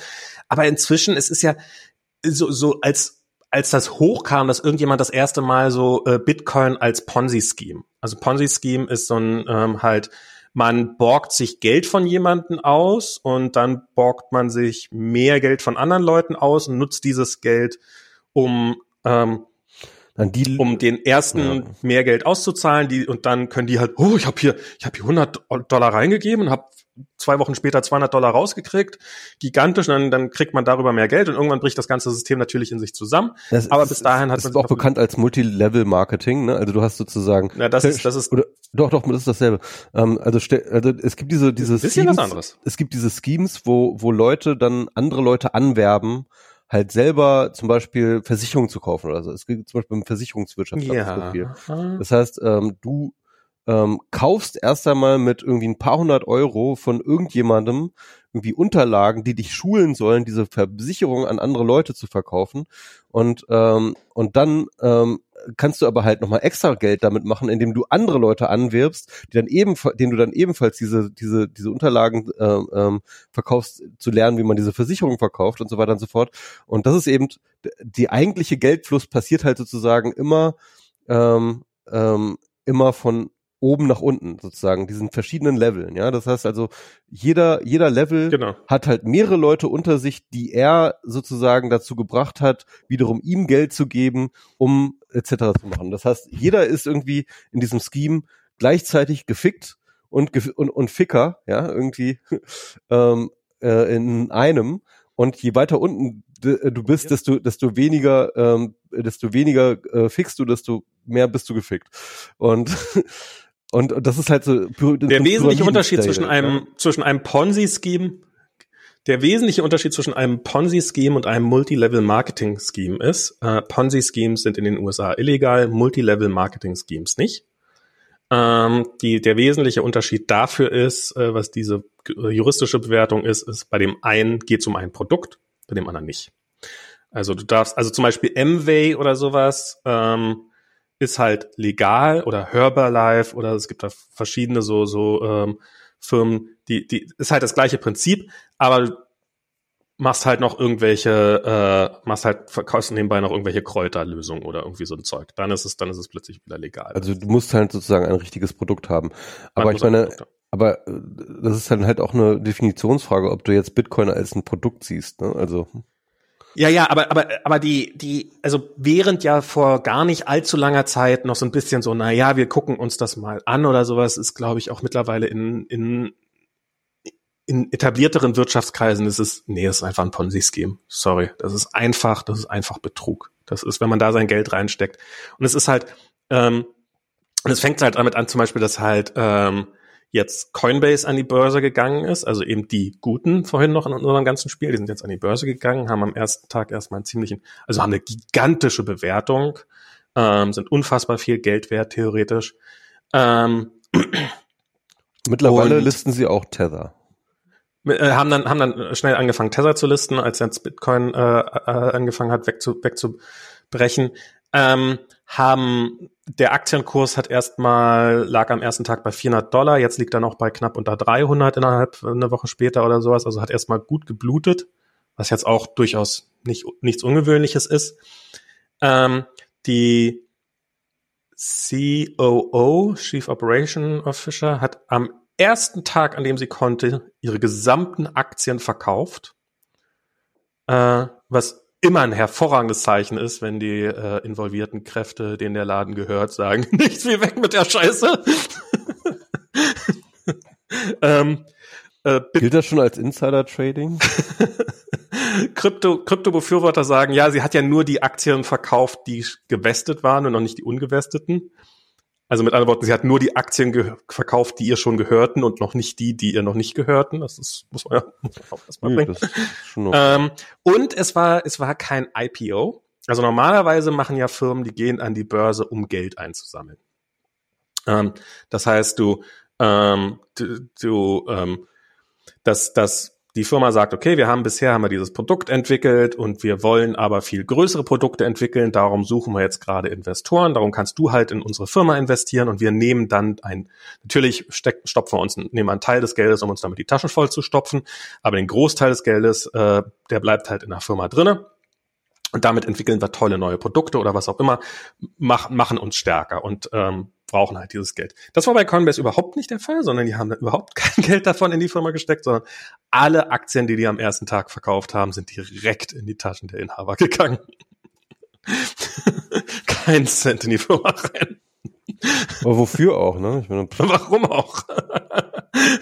aber inzwischen, es ist ja so so als als das hochkam, dass irgendjemand das erste Mal so äh, Bitcoin als Ponzi-Scheme, also Ponzi-Scheme ist so ein ähm, halt man borgt sich Geld von jemandem aus und dann borgt man sich mehr Geld von anderen Leuten aus und nutzt dieses Geld, um ähm, dann die, um den ersten ja. mehr Geld auszuzahlen. Die, und dann können die halt, oh, ich habe hier, ich habe hier hundert Dollar reingegeben und habe zwei Wochen später zweihundert Dollar rausgekriegt. Gigantisch, und dann, dann kriegt man darüber mehr Geld und irgendwann bricht das ganze System natürlich in sich zusammen. Das aber ist, bis dahin hat man... Das ist auch bekannt als Multilevel-Marketing, ne? Also du hast sozusagen... Ja, das ist... Das ist oder, doch, doch, das ist dasselbe. Ähm, also, also es gibt diese, diese Schemes... Was anderes. Es gibt diese Schemes, wo, wo Leute dann andere Leute anwerben, halt selber zum Beispiel Versicherungen zu kaufen oder so. Es gibt zum Beispiel ein Versicherungswirtschaftsprofil. Ja. Das heißt, ähm, du ähm, kaufst erst einmal mit irgendwie ein paar hundert Euro von irgendjemandem irgendwie Unterlagen, die dich schulen sollen, diese Versicherung an andere Leute zu verkaufen. Und ähm, und dann ähm, kannst du aber halt nochmal extra Geld damit machen, indem du andere Leute anwirbst, die dann ebenfalls, denen du dann ebenfalls diese diese diese Unterlagen ähm, ähm, verkaufst, zu lernen, wie man diese Versicherung verkauft und so weiter und so fort. Und das ist eben die eigentliche Geldfluss passiert halt sozusagen immer ähm, ähm, immer von oben nach unten sozusagen, diesen verschiedenen Leveln, ja, das heißt also, jeder jeder Level genau. hat halt mehrere Leute unter sich, die er sozusagen dazu gebracht hat, wiederum ihm Geld zu geben, um et cetera zu machen. Das heißt, jeder ist irgendwie in diesem Scheme gleichzeitig gefickt und gef- und, und Ficker, ja, irgendwie ähm, äh, in einem. Und je weiter unten d- du bist, desto desto weniger ähm, desto weniger äh, fickst du, desto mehr bist du gefickt. Und Und, und das ist halt so... Der wesentliche Unterschied zwischen einem, zwischen einem Ponzi-Scheme, der wesentliche Unterschied zwischen einem Ponzi-Scheme und einem Multilevel-Marketing-Scheme ist, äh, Ponzi-Schemes sind in den U S A illegal, Multilevel-Marketing-Schemes nicht. Ähm, die, der wesentliche Unterschied dafür ist, äh, was diese äh, juristische Bewertung ist, ist, bei dem einen geht es um ein Produkt, bei dem anderen nicht. Also du darfst, also zum Beispiel Amway oder sowas, ähm, ist halt legal oder Herbalife oder es gibt da verschiedene so so ähm, Firmen, die die ist halt das gleiche Prinzip, aber du machst halt noch irgendwelche äh, machst halt verkaufst nebenbei noch irgendwelche Kräuterlösungen oder irgendwie so ein Zeug. Dann ist es dann ist es plötzlich wieder legal. Also du musst halt sozusagen ein richtiges Produkt haben. Aber ich meine, aber das ist dann halt auch eine Definitionsfrage, ob du jetzt Bitcoin als ein Produkt siehst, ne? Also Ja, ja, aber, aber, aber die, die, also, während ja vor gar nicht allzu langer Zeit noch so ein bisschen so, na ja, wir gucken uns das mal an oder sowas, ist, glaube ich, auch mittlerweile in, in, in etablierteren Wirtschaftskreisen ist es, nee, das ist einfach ein Ponzi-Scheme. Sorry. Das ist einfach, das ist einfach Betrug. Das ist, wenn man da sein Geld reinsteckt. Und es ist halt, ähm, und es fängt halt damit an, zum Beispiel, dass halt, ähm, jetzt Coinbase an die Börse gegangen ist, also eben die Guten vorhin noch in unserem ganzen Spiel, die sind jetzt an die Börse gegangen, haben am ersten Tag erstmal einen ziemlichen, also haben eine gigantische Bewertung, ähm, sind unfassbar viel Geld wert, theoretisch. Ähm, Mittlerweile listen sie auch Tether. Haben dann, haben dann schnell angefangen, Tether zu listen, als jetzt Bitcoin äh, angefangen hat, wegzu, wegzubrechen. Ähm, haben, der Aktienkurs hat erstmal, lag am ersten Tag bei vierhundert Dollar, jetzt liegt er noch bei knapp unter dreihundert innerhalb eine Woche später oder sowas, also hat erstmal gut geblutet, was jetzt auch durchaus nicht, nichts Ungewöhnliches ist. Ähm, die C O O, Chief Operation Officer, hat am ersten Tag, an dem sie konnte, ihre gesamten Aktien verkauft, äh, was immer ein hervorragendes Zeichen ist, wenn die äh, involvierten Kräfte, denen der Laden gehört, sagen, nichts wie weg mit der Scheiße. ähm, äh, Gilt das schon als Insider-Trading? Krypto, Krypto-Befürworter sagen, ja, sie hat ja nur die Aktien verkauft, die gewestet waren und noch nicht die ungewesteten. Also mit anderen Worten, sie hat nur die Aktien ge- verkauft, die ihr schon gehörten und noch nicht die, die ihr noch nicht gehörten. Das ist, muss man ja auch erstmal bringen. Nee, ähm, und es war, es war kein I P O. Also normalerweise machen ja Firmen, die gehen an die Börse, um Geld einzusammeln. Ähm, das heißt, du, ähm, du, du ähm, dass, dass die Firma sagt, okay, wir haben bisher haben wir dieses Produkt entwickelt und wir wollen aber viel größere Produkte entwickeln, darum suchen wir jetzt gerade Investoren, darum kannst du halt in unsere Firma investieren und wir nehmen dann ein, natürlich steck, stopfen wir uns, nehmen einen Teil des Geldes, um uns damit die Taschen voll zu stopfen, aber den Großteil des Geldes, äh, der bleibt halt in der Firma drinne und damit entwickeln wir tolle neue Produkte oder was auch immer, mach, machen uns stärker und ähm, brauchen halt dieses Geld. Das war bei Coinbase überhaupt nicht der Fall, sondern die haben da überhaupt kein Geld davon in die Firma gesteckt, sondern alle Aktien, die die am ersten Tag verkauft haben, sind direkt in die Taschen der Inhaber gegangen. Kein Cent in die Firma rein. Aber wofür auch, ne? Ich meine, warum auch?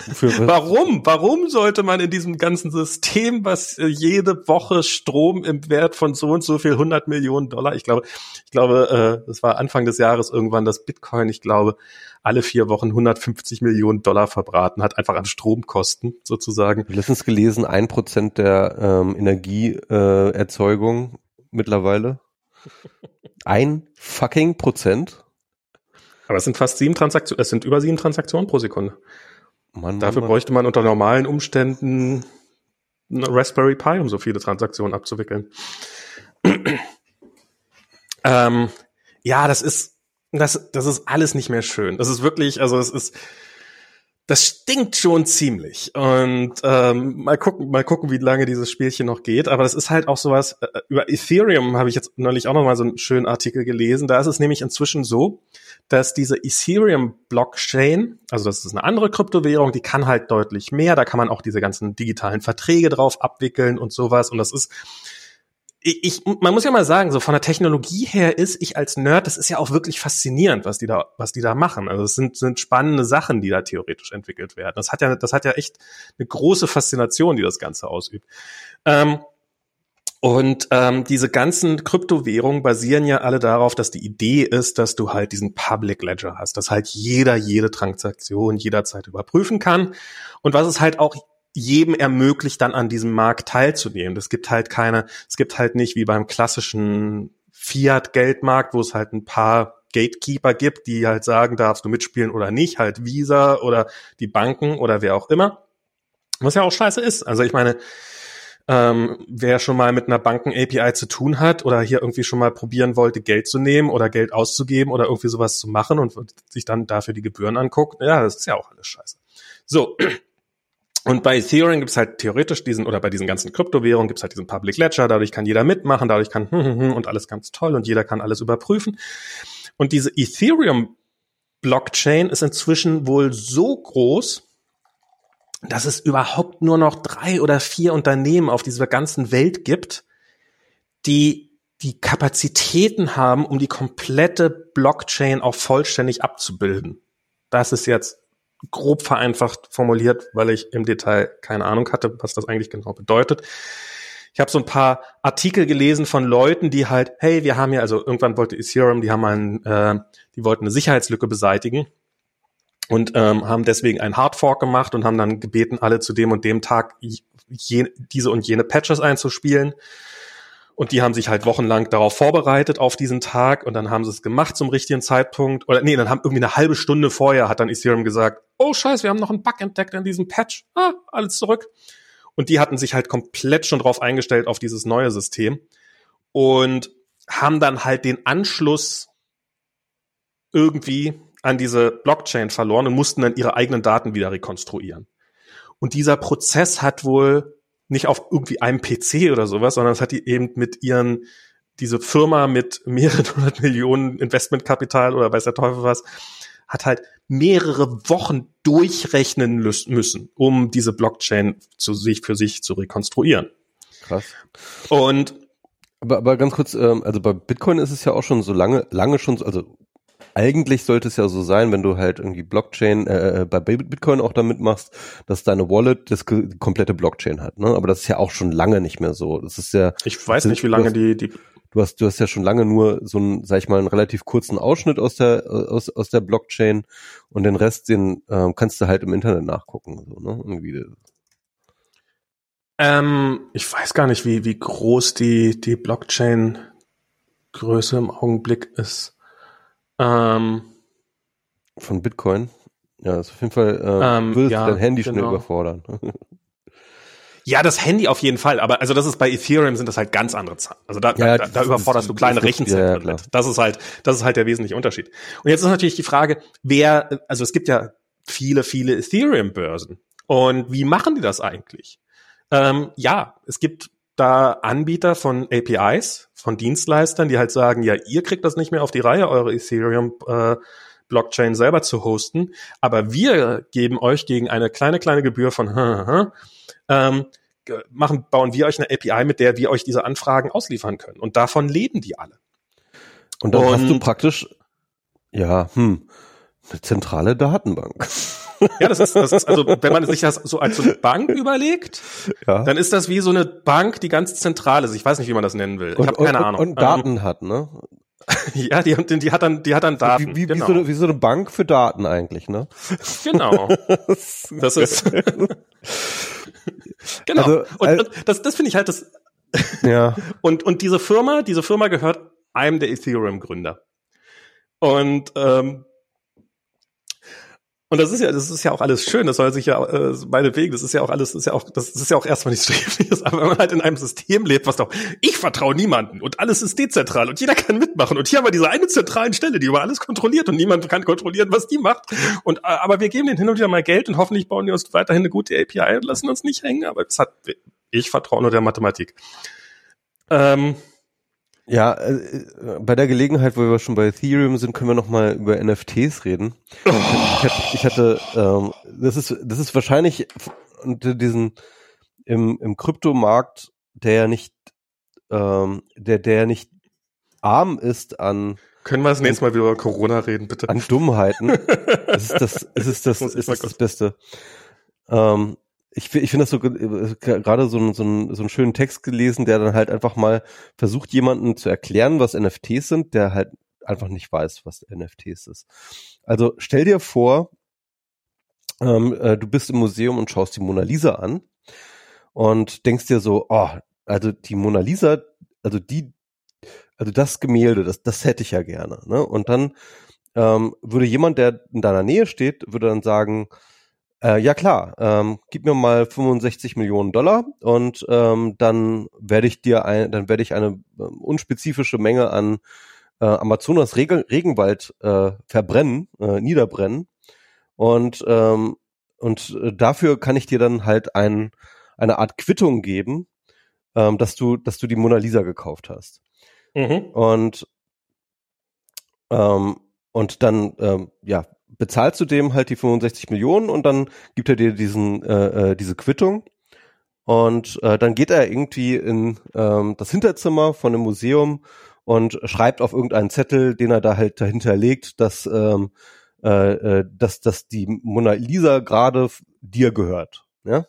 Wofür? Warum? Warum sollte man in diesem ganzen System, was jede Woche Strom im Wert von so und so viel hundert Millionen Dollar, ich glaube, ich glaube, das war Anfang des Jahres irgendwann, dass Bitcoin, ich glaube, alle vier Wochen hundertfünfzig Millionen Dollar verbraten hat, einfach an Stromkosten sozusagen. Letztens gelesen, ein Prozent der ähm, Energieerzeugung äh, mittlerweile. Ein fucking Prozent. Aber es sind fast sieben Transaktionen, es sind über sieben Transaktionen pro Sekunde. Mann, Dafür Mann, bräuchte man unter normalen Umständen eine Raspberry Pi, um so viele Transaktionen abzuwickeln. ähm, ja, das ist, das, das ist alles nicht mehr schön. Das ist wirklich, also es ist, das stinkt schon ziemlich. Und ähm, mal gucken, mal gucken, wie lange dieses Spielchen noch geht. Aber das ist halt auch sowas, äh, über Ethereum habe ich jetzt neulich auch nochmal so einen schönen Artikel gelesen. Da ist es nämlich inzwischen so, dass diese Ethereum-Blockchain, also das ist eine andere Kryptowährung, die kann halt deutlich mehr. Da kann man auch diese ganzen digitalen Verträge drauf abwickeln und sowas. Und das ist, ich, man muss ja mal sagen, so von der Technologie her ist ich als Nerd, das ist ja auch wirklich faszinierend, was die da, was die da machen. Also es sind, sind spannende Sachen, die da theoretisch entwickelt werden. Das hat ja, das hat ja echt eine große Faszination, die das Ganze ausübt. Ähm, und ähm, diese ganzen Kryptowährungen basieren ja alle darauf, dass die Idee ist, dass du halt diesen Public Ledger hast, dass halt jeder jede Transaktion jederzeit überprüfen kann. Und was ist halt auch jedem ermöglicht, dann an diesem Markt teilzunehmen. Es gibt halt keine, es gibt halt nicht wie beim klassischen Fiat-Geldmarkt, wo es halt ein paar Gatekeeper gibt, die halt sagen, darfst du mitspielen oder nicht, halt Visa oder die Banken oder wer auch immer. Was ja auch scheiße ist. Also ich meine, ähm, wer schon mal mit einer Banken-A P I zu tun hat oder hier irgendwie schon mal probieren wollte, Geld zu nehmen oder Geld auszugeben oder irgendwie sowas zu machen und sich dann dafür die Gebühren anguckt, ja, das ist ja auch alles scheiße. So. Und bei Ethereum gibt's halt theoretisch diesen, oder bei diesen ganzen Kryptowährungen gibt's halt diesen Public Ledger, dadurch kann jeder mitmachen, dadurch kann hm, hm, hm, und alles ganz toll und jeder kann alles überprüfen. Und diese Ethereum-Blockchain ist inzwischen wohl so groß, dass es überhaupt nur noch drei oder vier Unternehmen auf dieser ganzen Welt gibt, die die Kapazitäten haben, um die komplette Blockchain auch vollständig abzubilden. Das ist jetzt grob vereinfacht formuliert, weil ich im Detail keine Ahnung hatte, was das eigentlich genau bedeutet. Ich habe so ein paar Artikel gelesen von Leuten, die halt, hey, wir haben ja, also irgendwann wollte Ethereum, die haben einen, äh, die wollten eine Sicherheitslücke beseitigen und ähm, haben deswegen einen Hardfork gemacht und haben dann gebeten, alle zu dem und dem Tag je, diese und jene Patches einzuspielen. Und die haben sich halt wochenlang darauf vorbereitet, auf diesen Tag. Und dann haben sie es gemacht zum richtigen Zeitpunkt. Oder nee, dann haben irgendwie eine halbe Stunde vorher hat dann Ethereum gesagt, oh scheiße, wir haben noch einen Bug entdeckt in diesem Patch. Ah, alles zurück. Und die hatten sich halt komplett schon drauf eingestellt auf dieses neue System. Und haben dann halt den Anschluss irgendwie an diese Blockchain verloren und mussten dann ihre eigenen Daten wieder rekonstruieren. Und dieser Prozess hat wohl nicht auf irgendwie einem P C oder sowas, sondern es hat die eben mit ihren, diese Firma mit mehreren hundert Millionen Investmentkapital oder weiß der Teufel was, hat halt mehrere Wochen durchrechnen müssen, um diese Blockchain zu sich für sich zu rekonstruieren. Krass. Und aber, aber ganz kurz, also bei Bitcoin ist es ja auch schon so lange, lange schon, also eigentlich sollte es ja so sein, wenn du halt irgendwie Blockchain, äh, bei Bitcoin auch damit machst, dass deine Wallet das k- komplette Blockchain hat, ne? Aber das ist ja auch schon lange nicht mehr so. Das ist ja. Ich weiß nicht, wie lange die, die. Du hast, du hast ja schon lange nur so einen, sag ich mal, einen relativ kurzen Ausschnitt aus der, aus, aus der Blockchain und den Rest, den, ähm, kannst du halt im Internet nachgucken, so, ne? Irgendwie. Ähm, ich weiß gar nicht, wie, wie groß die, die Blockchain-Größe im Augenblick ist. Ähm, Von Bitcoin? Ja, das ist auf jeden Fall, äh, ähm, würdest ja, dein Handy genau. Schnell überfordern. Ja, das Handy auf jeden Fall, aber also das ist bei Ethereum sind das halt ganz andere Zahlen. Also da, ja, da, da, da das, überforderst das, du kleine das, Rechenzentren ja, mit. Das ist halt, das ist halt der wesentliche Unterschied. Und jetzt ist natürlich die Frage, wer, also es gibt ja viele, viele Ethereum-Börsen. Und wie machen die das eigentlich? Ähm, ja, es gibt da Anbieter von A P Is, von Dienstleistern, die halt sagen, ja, ihr kriegt das nicht mehr auf die Reihe, eure Ethereum-Blockchain äh, selber zu hosten, aber wir geben euch gegen eine kleine, kleine Gebühr von hm, hm, ähm, machen, bauen wir euch eine A P I, mit der wir euch diese Anfragen ausliefern können. Und davon leben die alle. Und dann Und, hast du praktisch ja, hm, eine zentrale Datenbank. Ja, das ist, das ist, also, wenn man sich das so als so eine Bank überlegt, ja. Dann ist das wie so eine Bank, die ganz zentral ist. Ich weiß nicht, wie man das nennen will. Ich habe keine und, Ahnung. Und Daten ähm, hat, ne? Ja, die, die, die hat dann, die hat dann Daten. Wie, wie, genau. wie, so, wie so eine Bank für Daten eigentlich, ne? Genau. Das ist, genau. Also, und, und das, das finde ich halt das, ja. Und, und diese Firma, diese Firma gehört einem der Ethereum-Gründer. Und, ähm, Und das ist ja, das ist ja auch alles schön, das soll sich ja, äh, meinetwegen, das ist ja auch alles, das ist ja auch, das ist ja auch erstmal nichts Schreckliches, aber wenn man halt in einem System lebt, was doch, ich vertraue niemanden und alles ist dezentral und jeder kann mitmachen und hier haben wir diese eine zentralen Stelle, die über alles kontrolliert und niemand kann kontrollieren, was die macht und, äh, aber wir geben denen hin und wieder mal Geld und hoffentlich bauen die uns weiterhin eine gute A P I und lassen uns nicht hängen, aber das hat, ich vertraue nur der Mathematik. Ähm. Ja, bei der Gelegenheit, wo wir schon bei Ethereum sind, können wir nochmal über N F Ts reden. Oh. Ich hatte, ich hatte ähm, das ist, das ist wahrscheinlich unter diesen im im Kryptomarkt, der ja nicht, ähm, der der nicht arm ist an. Können wir das nächste Mal wieder über Corona reden, bitte? An Dummheiten. Es ist das, es ist das, es ist das Beste. Ähm, Ich, ich finde das so gerade so, so, so einen schönen Text gelesen, der dann halt einfach mal versucht, jemanden zu erklären, was N F Ts sind, der halt einfach nicht weiß, was N F Ts ist. Also stell dir vor, ähm, äh, du bist im Museum und schaust die Mona Lisa an und denkst dir so, oh, also die Mona Lisa, also die, also das Gemälde, das, das hätte ich ja gerne. Ne? Und dann ähm, würde jemand, der in deiner Nähe steht, würde dann sagen, Äh, ja klar, ähm, gib mir mal fünfundsechzig Millionen Dollar und ähm, dann werde ich dir ein, dann werde ich eine äh, unspezifische Menge an äh, Amazonas Reg- Regenwald äh, verbrennen, äh, niederbrennen und ähm, und dafür kann ich dir dann halt ein, eine Art Quittung geben, ähm, dass du dass du die Mona Lisa gekauft hast. Mhm. Und ähm, und dann ähm, ja bezahlst du dem halt die fünfundsechzig Millionen und dann gibt er dir diesen äh, diese Quittung und äh, dann geht er irgendwie in ähm, das Hinterzimmer von dem Museum und schreibt auf irgendeinen Zettel, den er da halt dahinter legt, dass ähm, äh, dass dass die Mona Lisa gerade f- dir gehört, ja?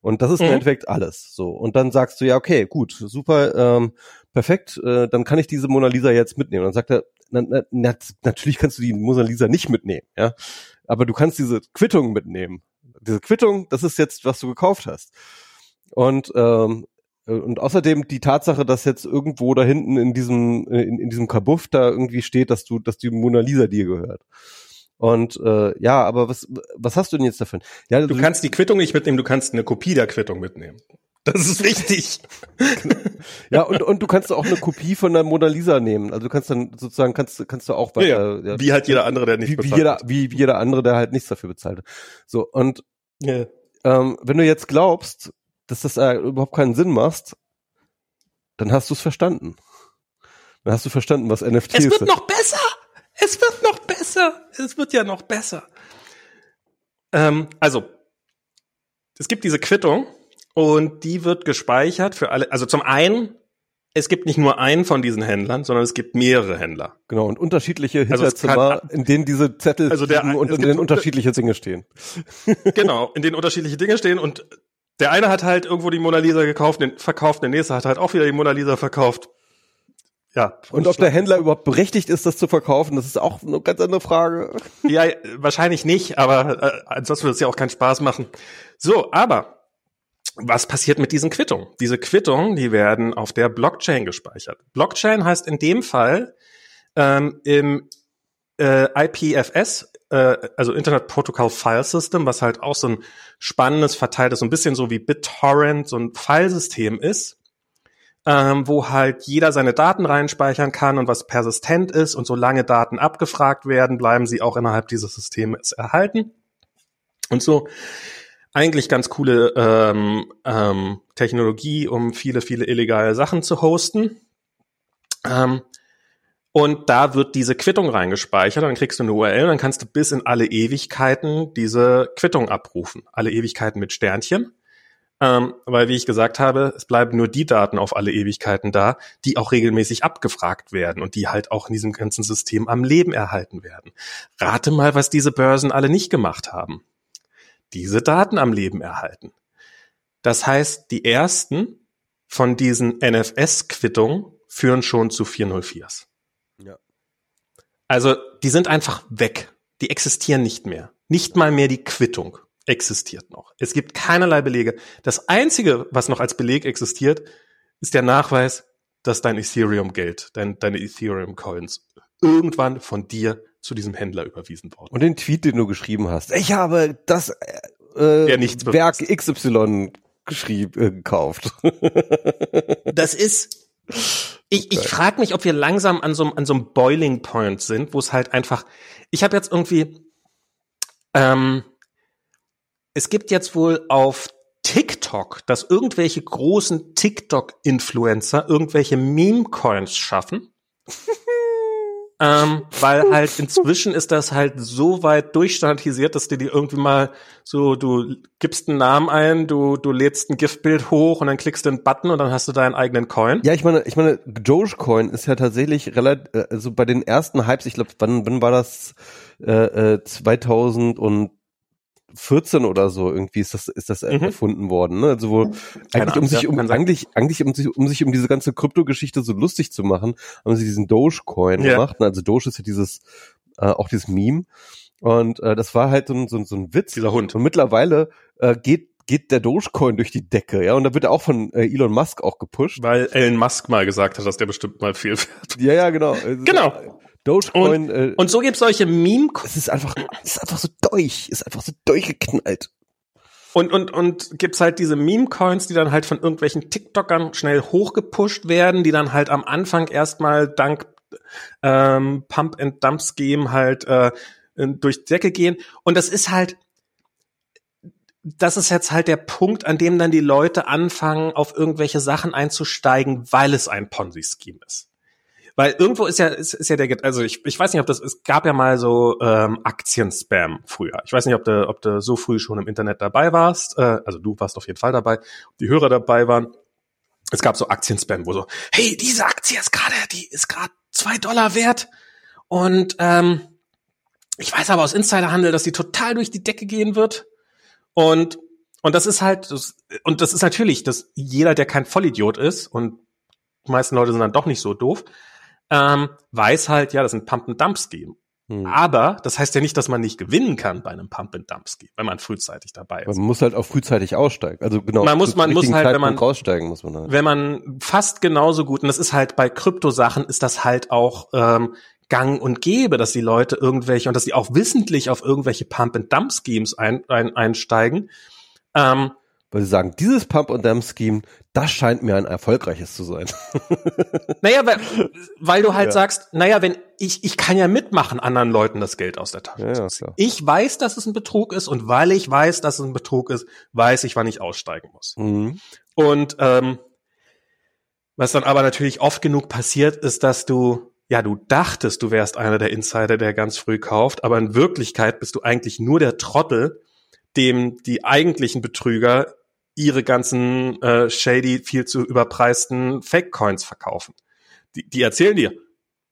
Und das ist mhm. im Endeffekt alles so. Und dann sagst du, ja, okay, gut, super, ähm, perfekt, äh, dann kann ich diese Mona Lisa jetzt mitnehmen. Dann sagt er, na, na, na, natürlich kannst du die Mona Lisa nicht mitnehmen, ja. aber du kannst diese Quittung mitnehmen. Diese Quittung, das ist jetzt, was du gekauft hast. Und ähm, und außerdem die Tatsache, dass jetzt irgendwo da hinten in diesem in, in diesem Kabuff da irgendwie steht, dass du, dass die Mona Lisa dir gehört. Und äh, ja, aber was was hast du denn jetzt davon? Ja, du, du kannst die Quittung nicht mitnehmen, du kannst eine Kopie der Quittung mitnehmen. Das ist wichtig. Ja, und und du kannst auch eine Kopie von der Mona Lisa nehmen. Also du kannst dann sozusagen kannst kannst du auch weiter, ja, ja. Wie halt jeder andere, der nicht wie, bezahlt. Wie jeder wie, wie jeder andere, der halt nichts dafür bezahlt. So, und ja. ähm, wenn du jetzt glaubst, dass das äh, überhaupt keinen Sinn macht, dann hast du es verstanden. Dann hast du verstanden, was N F T ist. Es wird ist. noch besser. Es wird noch besser. Es wird ja noch besser. Ähm, also es gibt diese Quittung. Und die wird gespeichert für alle, also zum einen, es gibt nicht nur einen von diesen Händlern, sondern es gibt mehrere Händler. Genau, und unterschiedliche Hinterzimmer, also kann, in denen diese Zettel also der, und in denen unterschiedliche Dinge stehen. Genau, in denen unterschiedliche Dinge stehen und der eine hat halt irgendwo die Mona Lisa gekauft, den, verkauft, der nächste hat halt auch wieder die Mona Lisa verkauft. Ja. Und ob der Händler überhaupt berechtigt ist, das zu verkaufen, das ist auch eine ganz andere Frage. Ja, wahrscheinlich nicht, aber äh, ansonsten würde es ja auch keinen Spaß machen. So, aber was passiert mit diesen Quittungen? Diese Quittungen, die werden auf der Blockchain gespeichert. Blockchain heißt in dem Fall ähm, im äh, I P F S, äh, also Internet Protocol File System, was halt auch so ein spannendes, verteiltes, so ein bisschen so wie BitTorrent, so ein Filesystem ist, ähm, wo halt jeder seine Daten reinspeichern kann und was persistent ist. Und solange Daten abgefragt werden, bleiben sie auch innerhalb dieses Systems erhalten. Und so eigentlich ganz coole ähm, ähm, Technologie, um viele, viele illegale Sachen zu hosten. Ähm, und da wird diese Quittung reingespeichert, dann kriegst du eine U R L und dann kannst du bis in alle Ewigkeiten diese Quittung abrufen. Alle Ewigkeiten mit Sternchen. Ähm, weil, wie ich gesagt habe, es bleiben nur die Daten auf alle Ewigkeiten da, die auch regelmäßig abgefragt werden und die halt auch in diesem ganzen System am Leben erhalten werden. Rate mal, was diese Börsen alle nicht gemacht haben. Diese Daten am Leben erhalten. Das heißt, die ersten von diesen N F S-Quittungen führen schon zu vier null viers. Ja. Also die sind einfach weg. Die existieren nicht mehr. Nicht mal mehr die Quittung existiert noch. Es gibt keinerlei Belege. Das Einzige, was noch als Beleg existiert, ist der Nachweis, dass dein Ethereum-Geld, dein, deine Ethereum-Coins irgendwann von dir zu diesem Händler überwiesen worden. Und den Tweet, den du geschrieben hast. Ich habe das äh, ja, Werk X Y geschrieben, äh, gekauft. Das ist, ich, okay. ich frage mich, ob wir langsam an so, an so einem Boiling Point sind, wo es halt einfach, ich habe jetzt irgendwie, ähm, es gibt jetzt wohl auf TikTok, dass irgendwelche großen TikTok-Influencer irgendwelche Meme-Coins schaffen. Ähm, weil halt inzwischen ist das halt so weit durchstandardisiert, dass dir die irgendwie mal so, du gibst einen Namen ein, du du lädst ein GIF-Bild hoch und dann klickst du einen Button und dann hast du deinen eigenen Coin. Ja, ich meine, ich meine, Dogecoin ist ja tatsächlich relativ, also bei den ersten Hypes, ich glaube, wann wann war das, äh, zweitausendvierzehn oder so irgendwie ist das ist das mhm. erfunden worden, ne? Also wo Keine eigentlich Angst, um sich um eigentlich eigentlich um sich um sich um diese ganze Kryptogeschichte so lustig zu machen, haben sie diesen Dogecoin yeah. gemacht. Also Doge ist ja dieses äh, auch dieses Meme und äh, das war halt so ein so ein, so ein Witz. Dieser Hund. Und mittlerweile äh, geht geht der Dogecoin durch die Decke, ja, und da wird er auch von äh, Elon Musk auch gepusht, weil Elon Musk mal gesagt hat, dass der bestimmt mal viel wert. Ja, ja, genau. Genau. Dogecoin, und, äh, und so gibt's solche Meme. Es ist einfach, es ist einfach so durch, ist einfach so durchgeknallt. Und und und gibt's halt diese Meme Coins, die dann halt von irgendwelchen TikTokern schnell hochgepusht werden, die dann halt am Anfang erstmal dank ähm, Pump and Dump Scheme halt äh, durch die Decke gehen. Und das ist halt, das ist jetzt halt der Punkt, an dem dann die Leute anfangen, auf irgendwelche Sachen einzusteigen, weil es ein Ponzi-Scheme ist. Weil irgendwo ist ja ist, ist ja der, also ich ich weiß nicht, ob das, es gab ja mal so ähm, Aktien-Spam früher. Ich weiß nicht, ob du ob du so früh schon im Internet dabei warst. Äh, also du warst auf jeden Fall dabei, ob die Hörer dabei waren. Es gab so Aktien-Spam, wo so, hey, diese Aktie ist gerade, die ist gerade zwei Dollar wert. Und ähm, ich weiß aber aus Insiderhandel, dass die total durch die Decke gehen wird. Und und das ist halt das, und das ist natürlich, dass jeder, der kein Vollidiot ist, und die meisten Leute sind dann doch nicht so doof. Ähm, weiß halt, ja, das sind Pump-and-Dump-Scheme. Hm. Aber das heißt ja nicht, dass man nicht gewinnen kann bei einem Pump-and-Dump-Ski, wenn man frühzeitig dabei ist. Man muss halt auch frühzeitig aussteigen. Also genau, man muss, man muss halt, wenn man, raussteigen muss man halt. Wenn man fast genauso gut, und das ist halt bei Kryptosachen, ist das halt auch ähm, gang und gäbe, dass die Leute irgendwelche, und dass die auch wissentlich auf irgendwelche Pump-and-Dump-Schemes ein, ein, einsteigen. Ähm, Weil sie sagen, dieses Pump-and-Dump-Scheme, das scheint mir ein erfolgreiches zu sein. Naja, weil, weil du halt ja. sagst, naja, wenn ich ich kann ja mitmachen, anderen Leuten das Geld aus der Tasche ja, zu ziehen. Ja, ich weiß, dass es ein Betrug ist, und weil ich weiß, dass es ein Betrug ist, weiß ich, wann ich aussteigen muss. Mhm. Und ähm, was dann aber natürlich oft genug passiert, ist, dass du, ja, du dachtest, du wärst einer der Insider, der ganz früh kauft, aber in Wirklichkeit bist du eigentlich nur der Trottel, dem die eigentlichen Betrüger ihre ganzen äh, shady, viel zu überpreisten Fake-Coins verkaufen. Die, die erzählen dir,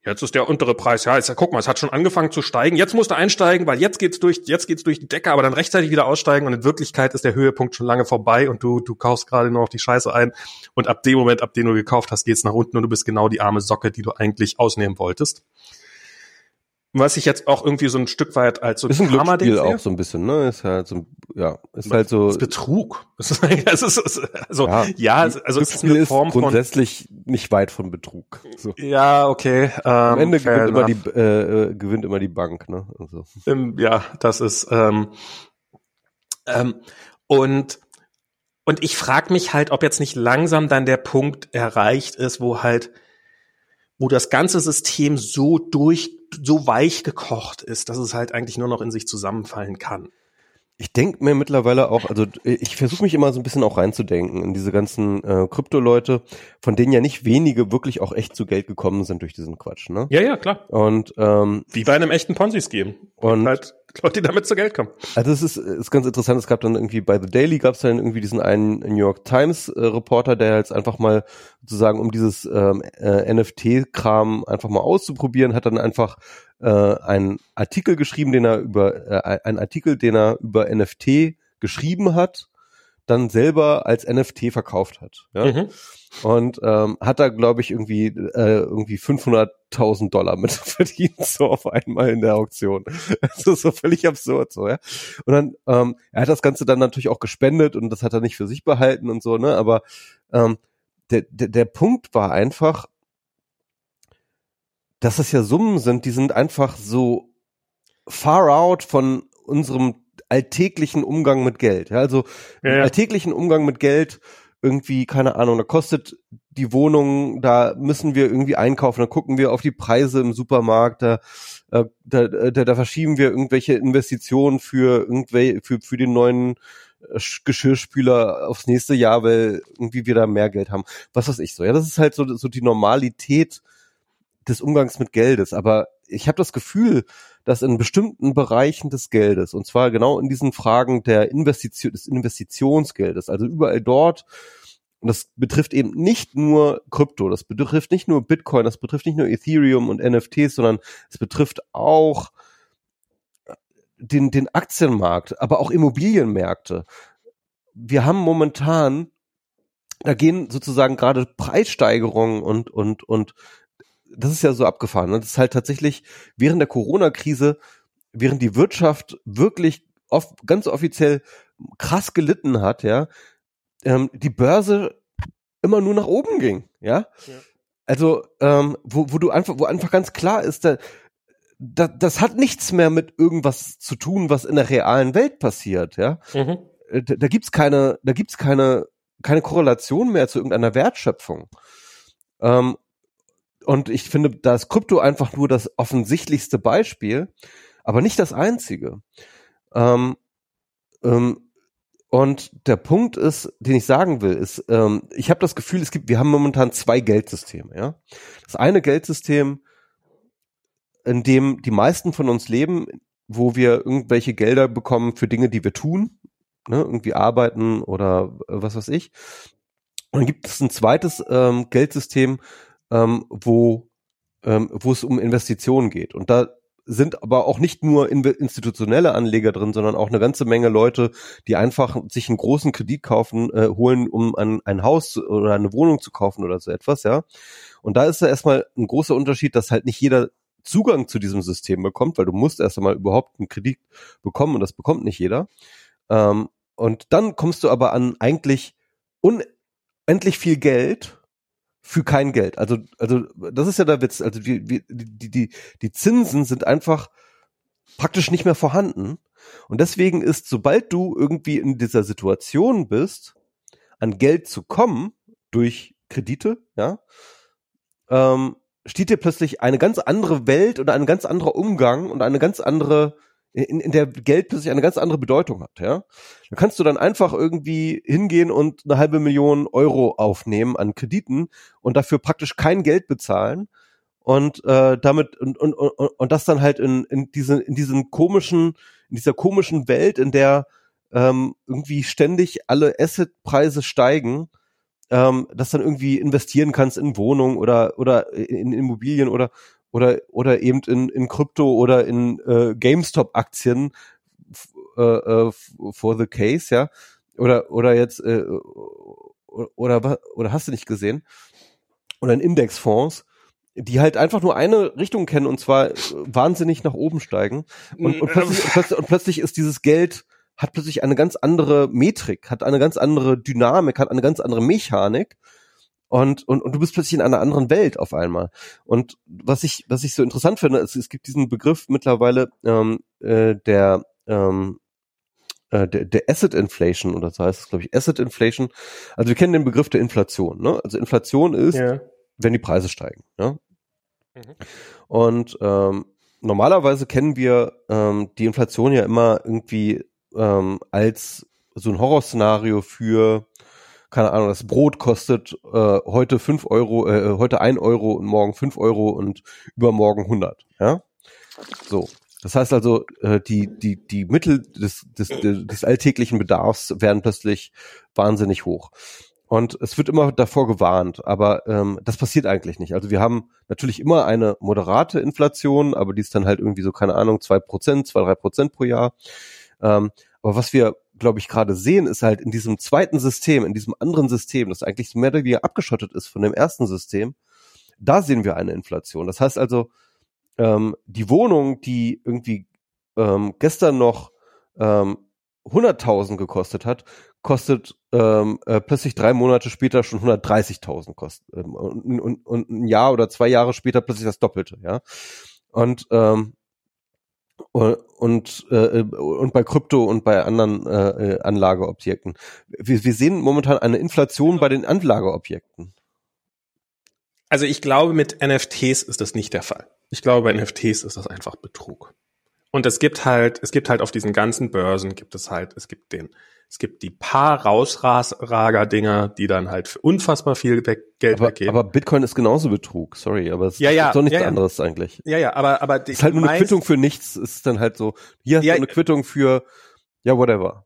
jetzt ist der untere Preis, ja, jetzt, guck mal, es hat schon angefangen zu steigen, jetzt musst du einsteigen, weil jetzt geht's durch, jetzt geht's durch die Decke, aber dann rechtzeitig wieder aussteigen, und in Wirklichkeit ist der Höhepunkt schon lange vorbei, und du du kaufst gerade noch die Scheiße ein, und ab dem Moment, ab dem du gekauft hast, geht's nach unten, und du bist genau die arme Socke, die du eigentlich ausnehmen wolltest. Was ich jetzt auch irgendwie so ein Stück weit als so ein Glücksspiel auch so ein bisschen, ne? Ist halt so, ja, ist halt so. Ist Betrug. Es ist, es ist, also, ja, ja also es ist eine Form von. Grundsätzlich nicht weit von Betrug. So. Ja, okay. Ähm, Am Ende gewinnt immer die, äh, gewinnt immer die Bank, ne? Also. Im, ja, das ist. Ähm, ähm, und und ich frage mich halt, ob jetzt nicht langsam dann der Punkt erreicht ist, wo halt, wo das ganze System so durch so weich gekocht ist, dass es halt eigentlich nur noch in sich zusammenfallen kann. Ich denke mir mittlerweile auch, also ich versuche mich immer so ein bisschen auch reinzudenken in diese ganzen äh, Krypto-Leute, von denen ja nicht wenige wirklich auch echt zu Geld gekommen sind durch diesen Quatsch, ne? Ja, ja, klar. Und ähm, wie bei einem echten Ponzi-Scheme. Und halt Leute, die damit zu Geld kommen. Also es ist, ist ganz interessant, es gab dann irgendwie bei The Daily, gab es dann irgendwie diesen einen New York Times äh, Reporter, der jetzt einfach mal sozusagen, um dieses ähm, äh, N F T-Kram einfach mal auszuprobieren, hat dann einfach äh, einen Artikel geschrieben, den er über äh, einen Artikel, den er über N F T geschrieben hat, dann selber als N F T verkauft hat. Ja? Mhm. Und ähm, hat da, glaube ich, irgendwie äh, irgendwie fünfhunderttausend Dollar mit verdient, so auf einmal in der Auktion. Das ist so völlig absurd, so, ja. Und dann, ähm, er hat das Ganze dann natürlich auch gespendet, und das hat er nicht für sich behalten und so, ne, aber ähm, der, der, der Punkt war einfach, dass das ja Summen sind, die sind einfach so far out von unserem alltäglichen Umgang mit Geld. Ja, also ja, ja. alltäglichen Umgang mit Geld, irgendwie, keine Ahnung, da kostet die Wohnung, da müssen wir irgendwie einkaufen, da gucken wir auf die Preise im Supermarkt, da da, da, da verschieben wir irgendwelche Investitionen für irgendwelche, für, für den neuen Geschirrspüler aufs nächste Jahr, weil irgendwie wir da mehr Geld haben. Was weiß ich so. Ja, das ist halt so, so die Normalität des Umgangs mit Geldes. Aber ich habe das Gefühl, dass in bestimmten Bereichen des Geldes, und zwar genau in diesen Fragen der Investition, des Investitionsgeldes, also überall dort, und das betrifft eben nicht nur Krypto, das betrifft nicht nur Bitcoin, das betrifft nicht nur Ethereum und N F Ts, sondern es betrifft auch den, den Aktienmarkt, aber auch Immobilienmärkte. Wir haben momentan, da gehen sozusagen gerade Preissteigerungen und, und, und, das ist ja so abgefahren. Ne? Das ist halt tatsächlich während der Corona-Krise, während die Wirtschaft wirklich oft, ganz offiziell krass gelitten hat, ja, ähm, die Börse immer nur nach oben ging, ja. ja. Also ähm, wo, wo du einfach, wo einfach ganz klar ist, da, da, das hat nichts mehr mit irgendwas zu tun, was in der realen Welt passiert, ja. Mhm. Da, da gibt's keine, da gibt's keine, keine Korrelation mehr zu irgendeiner Wertschöpfung. Ähm, Und ich finde, da ist Krypto einfach nur das offensichtlichste Beispiel, aber nicht das einzige. Ähm, ähm, und der Punkt ist, den ich sagen will, ist, ähm, ich habe das Gefühl, es gibt, wir haben momentan zwei Geldsysteme. Ja, das eine Geldsystem, in dem die meisten von uns leben, wo wir irgendwelche Gelder bekommen für Dinge, die wir tun, ne, irgendwie arbeiten oder was weiß ich. Und dann gibt es ein zweites ähm, Geldsystem, Ähm, wo ähm, wo es um Investitionen geht. Und da sind aber auch nicht nur in, institutionelle Anleger drin, sondern auch eine ganze Menge Leute, die einfach sich einen großen Kredit kaufen, äh, holen, um ein, ein Haus oder eine Wohnung zu kaufen oder so etwas, ja. Und da ist ja erstmal ein großer Unterschied, dass halt nicht jeder Zugang zu diesem System bekommt, weil du musst erst einmal überhaupt einen Kredit bekommen und das bekommt nicht jeder. Ähm, und dann kommst du aber an eigentlich unendlich viel Geld für kein Geld. Also, also das ist ja der Witz. Also die, die, die, die Zinsen sind einfach praktisch nicht mehr vorhanden. Und deswegen ist, sobald du irgendwie in dieser Situation bist, an Geld zu kommen durch Kredite, ja, ähm, steht dir plötzlich eine ganz andere Welt oder ein ganz anderer Umgang und eine ganz andere, in, in der Geld plötzlich eine ganz andere Bedeutung hat, ja. Da kannst du dann einfach irgendwie hingehen und eine halbe Million Euro aufnehmen an Krediten und dafür praktisch kein Geld bezahlen und äh, damit und, und und und das dann halt in in diesen in diesen komischen in dieser komischen Welt, in der ähm, irgendwie ständig alle Assetpreise steigen, ähm, dass dann irgendwie investieren kannst in Wohnungen oder oder in Immobilien oder oder oder eben in in Krypto oder in äh, GameStop-Aktien f- äh, f- for the case, ja, oder oder jetzt äh, oder oder hast du nicht gesehen, oder in Indexfonds, die halt einfach nur eine Richtung kennen, und zwar wahnsinnig nach oben steigen. Und, und, plötzlich, und, plötzlich, und plötzlich ist dieses Geld, hat plötzlich eine ganz andere Metrik, hat eine ganz andere Dynamik, hat eine ganz andere Mechanik. Und, und, und du bist plötzlich in einer anderen Welt auf einmal. Und was ich, was ich so interessant finde, ist, es gibt diesen Begriff mittlerweile, ähm, äh, der, ähm, Der, der Asset Inflation, oder so heißt es, glaube ich, Asset Inflation. Also wir kennen den Begriff der Inflation, ne? Also Inflation ist, ja, wenn die Preise steigen, ja? Mhm. Und ähm, normalerweise kennen wir ähm, die Inflation ja immer irgendwie ähm, als so ein Horrorszenario für, keine Ahnung, das Brot kostet äh, heute fünf Euro, äh, heute ein Euro und morgen fünf Euro und übermorgen hundert, ja? So. Das heißt also, äh, die die die Mittel des, des des alltäglichen Bedarfs werden plötzlich wahnsinnig hoch. Und es wird immer davor gewarnt, aber ähm, das passiert eigentlich nicht. Also wir haben natürlich immer eine moderate Inflation, aber die ist dann halt irgendwie so, keine Ahnung, zwei Prozent, zwei bis drei Prozent pro Jahr. Ähm, aber was wir, glaube ich, gerade sehen, ist halt in diesem zweiten System, in diesem anderen System, das eigentlich mehr oder weniger abgeschottet ist von dem ersten System, da sehen wir eine Inflation. Das heißt also, Ähm, die Wohnung, die irgendwie ähm, gestern noch ähm, hunderttausend gekostet hat, kostet ähm, äh, plötzlich drei Monate später schon hundertdreißigtausend kost, ähm, und, und, und ein Jahr oder zwei Jahre später plötzlich das Doppelte, ja. Und ähm, und äh, und bei Krypto und bei anderen äh, Anlageobjekten. Wir, wir sehen momentan eine Inflation bei den Anlageobjekten. Also ich glaube, mit N F Ts ist das nicht der Fall. Ich glaube, bei N F Ts ist das einfach Betrug. Und es gibt halt, es gibt halt auf diesen ganzen Börsen gibt es halt, es gibt den, es gibt die paar Rausrager-Dinger, die dann halt für unfassbar viel Geld aber, weggeben. Aber Bitcoin ist genauso Betrug, sorry, aber es ja, ja, ist doch nichts ja, ja. anderes eigentlich. Ja, ja, aber, aber. Es ist halt nur eine Quittung für nichts, es ist dann halt so, hier hast ja, du eine Quittung für, ja, whatever.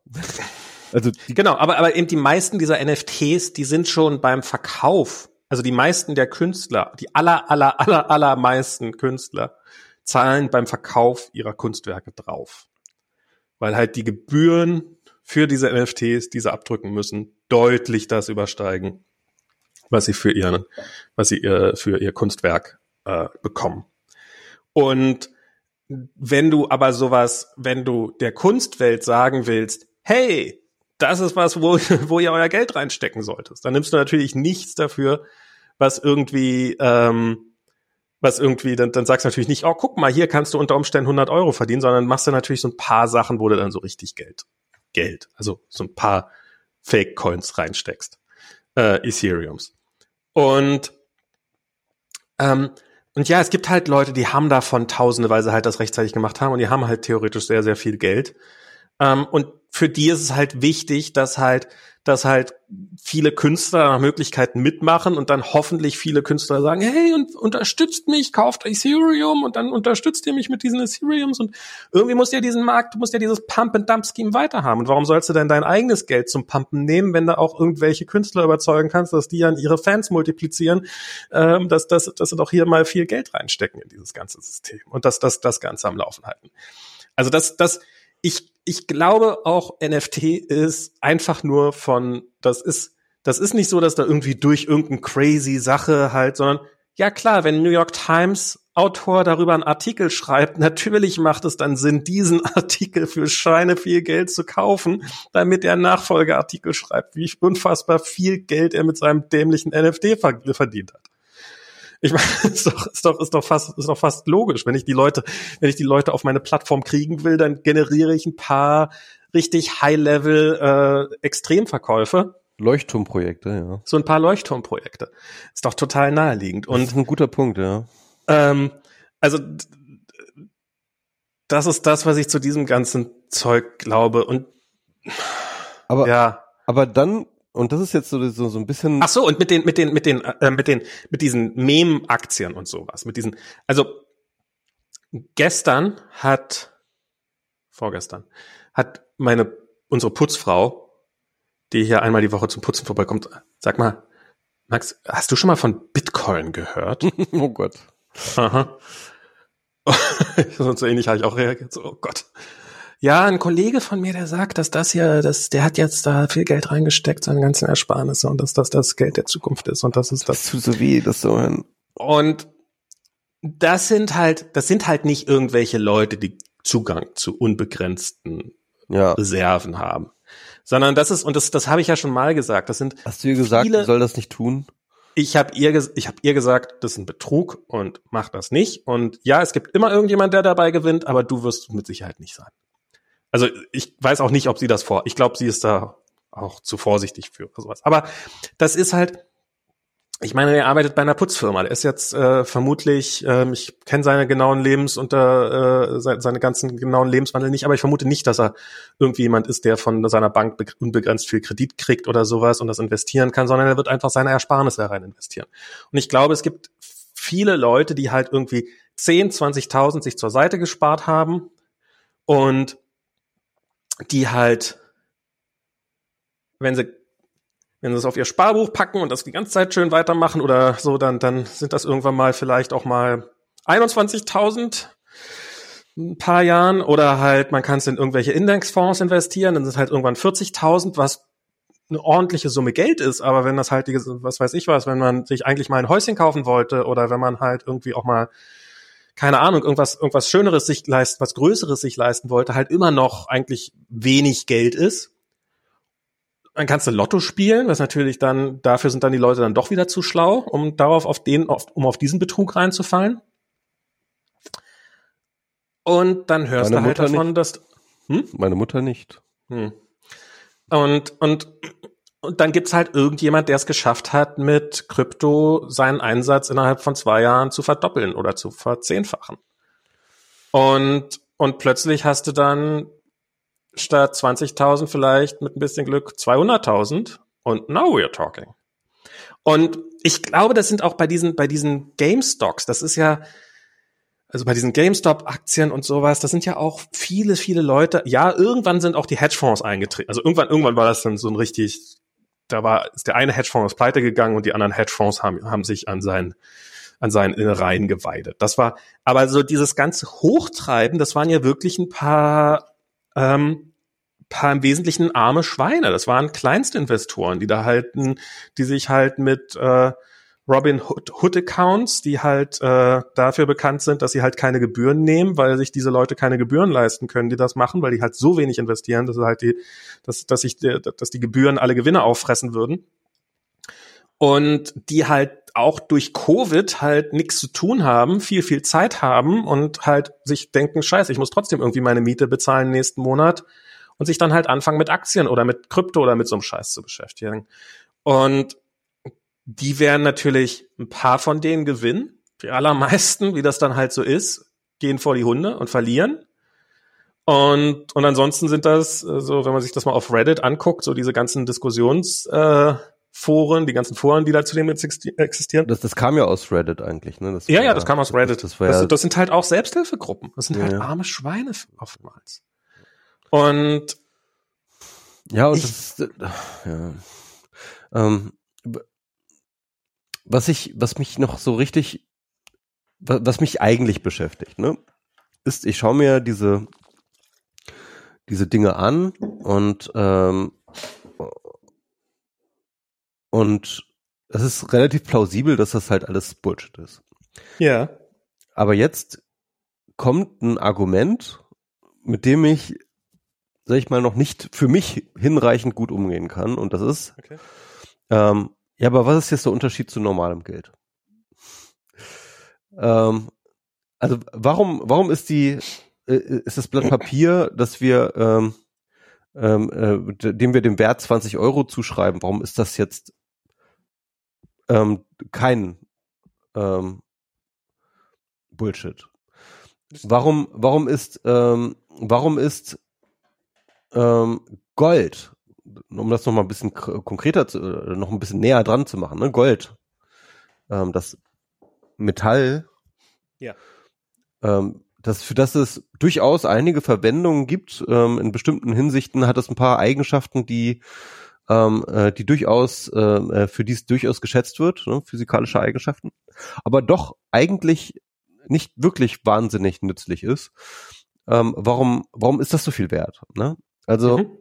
Also, genau, aber, aber eben die meisten dieser N F Ts, die sind schon beim Verkauf. Also die meisten der Künstler, die aller, aller, aller, allermeisten Künstler zahlen beim Verkauf ihrer Kunstwerke drauf. Weil halt die Gebühren für diese N F Ts, die sie abdrücken müssen, deutlich das übersteigen, was sie für ihren, was sie ihr, für ihr Kunstwerk äh, bekommen. Und wenn du aber sowas, wenn du der Kunstwelt sagen willst, hey, das ist was, wo, wo ihr euer Geld reinstecken solltest. Dann nimmst du natürlich nichts dafür, was irgendwie, ähm, was irgendwie, dann, dann sagst du natürlich nicht, oh, guck mal, hier kannst du unter Umständen hundert Euro verdienen, sondern machst du natürlich so ein paar Sachen, wo du dann so richtig Geld, Geld, also so ein paar Fake-Coins reinsteckst, äh, Ethereums. Und, ähm, und ja, es gibt halt Leute, die haben davon tausende, weil sie halt das rechtzeitig gemacht haben und die haben halt theoretisch sehr, sehr viel Geld. Um, und für die ist es halt wichtig, dass halt, dass halt viele Künstler nach Möglichkeiten mitmachen und dann hoffentlich viele Künstler sagen, hey, und unterstützt mich, kauft Ethereum und dann unterstützt ihr mich mit diesen Ethereums und irgendwie musst du ja diesen Markt, du musst ja dieses Pump-and-Dump-Scheme weiterhaben. Und warum sollst du denn dein eigenes Geld zum Pumpen nehmen, wenn du auch irgendwelche Künstler überzeugen kannst, dass die an ihre Fans multiplizieren, ähm, dass, dass, dass sie doch hier mal viel Geld reinstecken in dieses ganze System und dass das, das Ganze am Laufen halten. Also das, das, ich, Ich glaube auch, N F T ist einfach nur von, das ist, das ist nicht so, dass da irgendwie durch irgendeine crazy Sache halt, sondern, ja klar, wenn New York Times Autor darüber einen Artikel schreibt, natürlich macht es dann Sinn, diesen Artikel für Scheine viel Geld zu kaufen, damit er einen Nachfolgeartikel schreibt, wie unfassbar viel Geld er mit seinem dämlichen N F T verdient hat. Ich meine, ist doch, ist doch, ist doch fast, ist doch fast logisch. Wenn ich die Leute, wenn ich die Leute auf meine Plattform kriegen will, dann generiere ich ein paar richtig High-Level, äh, Extremverkäufe. Leuchtturmprojekte, ja. So ein paar Leuchtturmprojekte. Ist doch total naheliegend. Und das ist ein guter Punkt, ja. Ähm, also, das ist das, was ich zu diesem ganzen Zeug glaube. Und, aber, ja. Aber dann, und das ist jetzt so, so, so ein bisschen. Ach so, und mit den, mit den, mit den, äh, mit den, mit diesen Meme-Aktien und sowas, mit diesen, also, gestern hat, vorgestern, hat meine, unsere Putzfrau, die hier einmal die Woche zum Putzen vorbeikommt, sag mal, Max, hast du schon mal von Bitcoin gehört? Oh Gott. Aha. So ähnlich habe ich auch reagiert, so, oh Gott. Ja, ein Kollege von mir, der sagt, dass das hier, dass der hat jetzt da viel Geld reingesteckt, seine ganzen Ersparnisse, und dass das das Geld der Zukunft ist und das ist das. Das tut so weh, das so hin. Und das sind halt, das sind halt nicht irgendwelche Leute, die Zugang zu unbegrenzten ja. Reserven haben, sondern das ist, und das, das habe ich ja schon mal gesagt. Das sind. Hast du ihr gesagt, viele, du soll das nicht tun? Ich habe ihr, ich habe ihr gesagt, das ist ein Betrug und mach das nicht. Und ja, es gibt immer irgendjemand, der dabei gewinnt, aber du wirst mit Sicherheit nicht sein. Also ich weiß auch nicht, ob sie das vor... Ich glaube, sie ist da auch zu vorsichtig für oder sowas. Aber das ist halt... Ich meine, er arbeitet bei einer Putzfirma. Er ist jetzt äh, vermutlich... Ähm, ich kenne seine genauen Lebens- und äh, seine ganzen genauen Lebenswandel nicht, aber ich vermute nicht, dass er irgendwie jemand ist, der von seiner Bank unbegrenzt viel Kredit kriegt oder sowas und das investieren kann, sondern er wird einfach seine Ersparnisse rein investieren. Und ich glaube, es gibt viele Leute, die halt irgendwie zehn, zwanzigtausend sich zur Seite gespart haben und die halt, wenn sie wenn sie es auf ihr Sparbuch packen und das die ganze Zeit schön weitermachen oder so, dann dann sind das irgendwann mal vielleicht auch mal einundzwanzigtausend in ein paar Jahren, oder halt man kann es in irgendwelche Indexfonds investieren, dann sind halt irgendwann vierzigtausend, was eine ordentliche Summe Geld ist, aber wenn das halt, die, was weiß ich was, wenn man sich eigentlich mal ein Häuschen kaufen wollte oder wenn man halt irgendwie auch mal keine Ahnung, irgendwas, irgendwas Schöneres sich leisten, was Größeres sich leisten wollte, halt immer noch eigentlich wenig Geld ist. Dann kannst du Lotto spielen, was natürlich dann, dafür sind dann die Leute dann doch wieder zu schlau, um darauf auf den, auf, um auf diesen Betrug reinzufallen. Und dann hörst meine du halt Mutter davon, nicht. Dass, hm? Meine Mutter nicht. Hm. Und, und, und dann gibt's halt irgendjemand, der es geschafft hat, mit Krypto seinen Einsatz innerhalb von zwei Jahren zu verdoppeln oder zu verzehnfachen. Und, und plötzlich hast du dann statt zwanzigtausend vielleicht mit ein bisschen Glück zweihunderttausend und now we're talking. Und ich glaube, das sind auch bei diesen, bei diesen GameStocks, das ist ja, also bei diesen GameStop-Aktien und sowas, das sind ja auch viele, viele Leute, ja, irgendwann sind auch die Hedgefonds eingetreten. Also irgendwann, irgendwann war das dann so ein richtig, da war, ist der eine Hedgefonds ist pleite gegangen und die anderen Hedgefonds haben, haben sich an seinen, an seinen Innereien geweidet. Das war, aber so dieses ganze Hochtreiben, das waren ja wirklich ein paar, ähm, paar im Wesentlichen arme Schweine. Das waren Kleinstinvestoren, die da halt, die sich halt mit, äh, Robin Hood, Hood Accounts, die halt äh, dafür bekannt sind, dass sie halt keine Gebühren nehmen, weil sich diese Leute keine Gebühren leisten können, die das machen, weil die halt so wenig investieren, dass halt die, dass dass sich, dass die Gebühren alle Gewinne auffressen würden. Und die halt auch durch Covid halt nichts zu tun haben, viel viel Zeit haben und halt sich denken, Scheiße, ich muss trotzdem irgendwie meine Miete bezahlen nächsten Monat, und sich dann halt anfangen mit Aktien oder mit Krypto oder mit so einem Scheiß zu beschäftigen. Und die werden natürlich, ein paar von denen gewinnen. Die allermeisten, wie das dann halt so ist, gehen vor die Hunde und verlieren. Und und ansonsten sind das, so wenn man sich das mal auf Reddit anguckt, so diese ganzen Diskussionsforen, äh, die ganzen Foren, die da zudem existieren. Das, das kam ja aus Reddit eigentlich, ne? Das ja, ja, das kam aus Reddit. Das, das, das, das sind halt auch Selbsthilfegruppen. Das sind ja, halt arme Schweine oftmals. Und ja, und ich, das ist, ja. Ähm, Was ich, was mich noch so richtig, was mich eigentlich beschäftigt, ne, ist, ich schaue mir diese, diese Dinge an und, ähm, und es ist relativ plausibel, dass das halt alles Bullshit ist. Ja. Aber jetzt kommt ein Argument, mit dem ich, sag ich mal, noch nicht für mich hinreichend gut umgehen kann. Und das ist, okay. ähm, ja, aber was ist jetzt der Unterschied zu normalem Geld? Ähm, also warum, warum ist die, äh, ist das Blatt Papier, das wir, ähm, ähm, äh, dem wir den Wert zwanzig Euro zuschreiben, warum ist das jetzt ähm, kein ähm, Bullshit? Warum, warum ist, ähm, warum ist ähm, Gold, um das noch mal ein bisschen k- konkreter, zu, noch ein bisschen näher dran zu machen, ne? Gold, ähm, das Metall, ja. ähm, das, für das es durchaus einige Verwendungen gibt, ähm, in bestimmten Hinsichten hat es ein paar Eigenschaften, die, ähm, äh, die durchaus, äh, für die es durchaus geschätzt wird, ne? Physikalische Eigenschaften, aber doch eigentlich nicht wirklich wahnsinnig nützlich ist. Ähm, warum, warum ist das so viel wert? Ne? Also, mhm.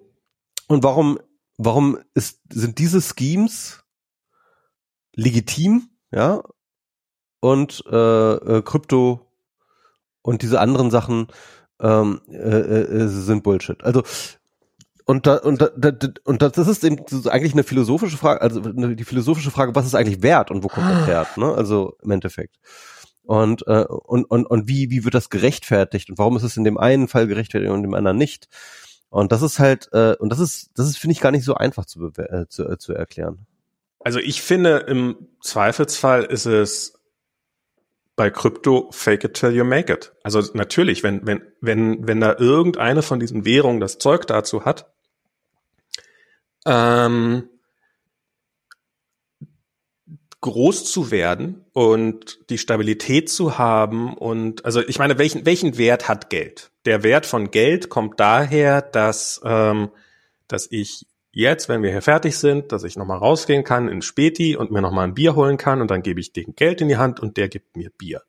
und warum, warum ist, sind diese Schemes legitim, ja? Und äh, äh, Krypto und diese anderen Sachen ähm, äh, äh, sind Bullshit. Also, und da, und da, da, und das ist eben eigentlich eine philosophische Frage, also die philosophische Frage, was ist eigentlich wert und wo kommt das her? Ne? Also im Endeffekt. Und, äh, und, und, und wie, wie wird das gerechtfertigt? Und warum ist es in dem einen Fall gerechtfertigt und in dem anderen nicht? Und das ist halt, äh, und das ist, das ist, finde ich, gar nicht so einfach zu, bewer- äh, zu, äh, zu erklären. Also ich finde, im Zweifelsfall ist es bei Krypto fake it till you make it. Also natürlich, wenn, wenn, wenn, wenn da irgendeine von diesen Währungen das Zeug dazu hat, ähm, groß zu werden und die Stabilität zu haben und, also ich meine, welchen welchen Wert hat Geld? Der Wert von Geld kommt daher, dass ähm, dass ich jetzt, wenn wir hier fertig sind, dass ich nochmal rausgehen kann in Späti und mir nochmal ein Bier holen kann und dann gebe ich dem Geld in die Hand und der gibt mir Bier.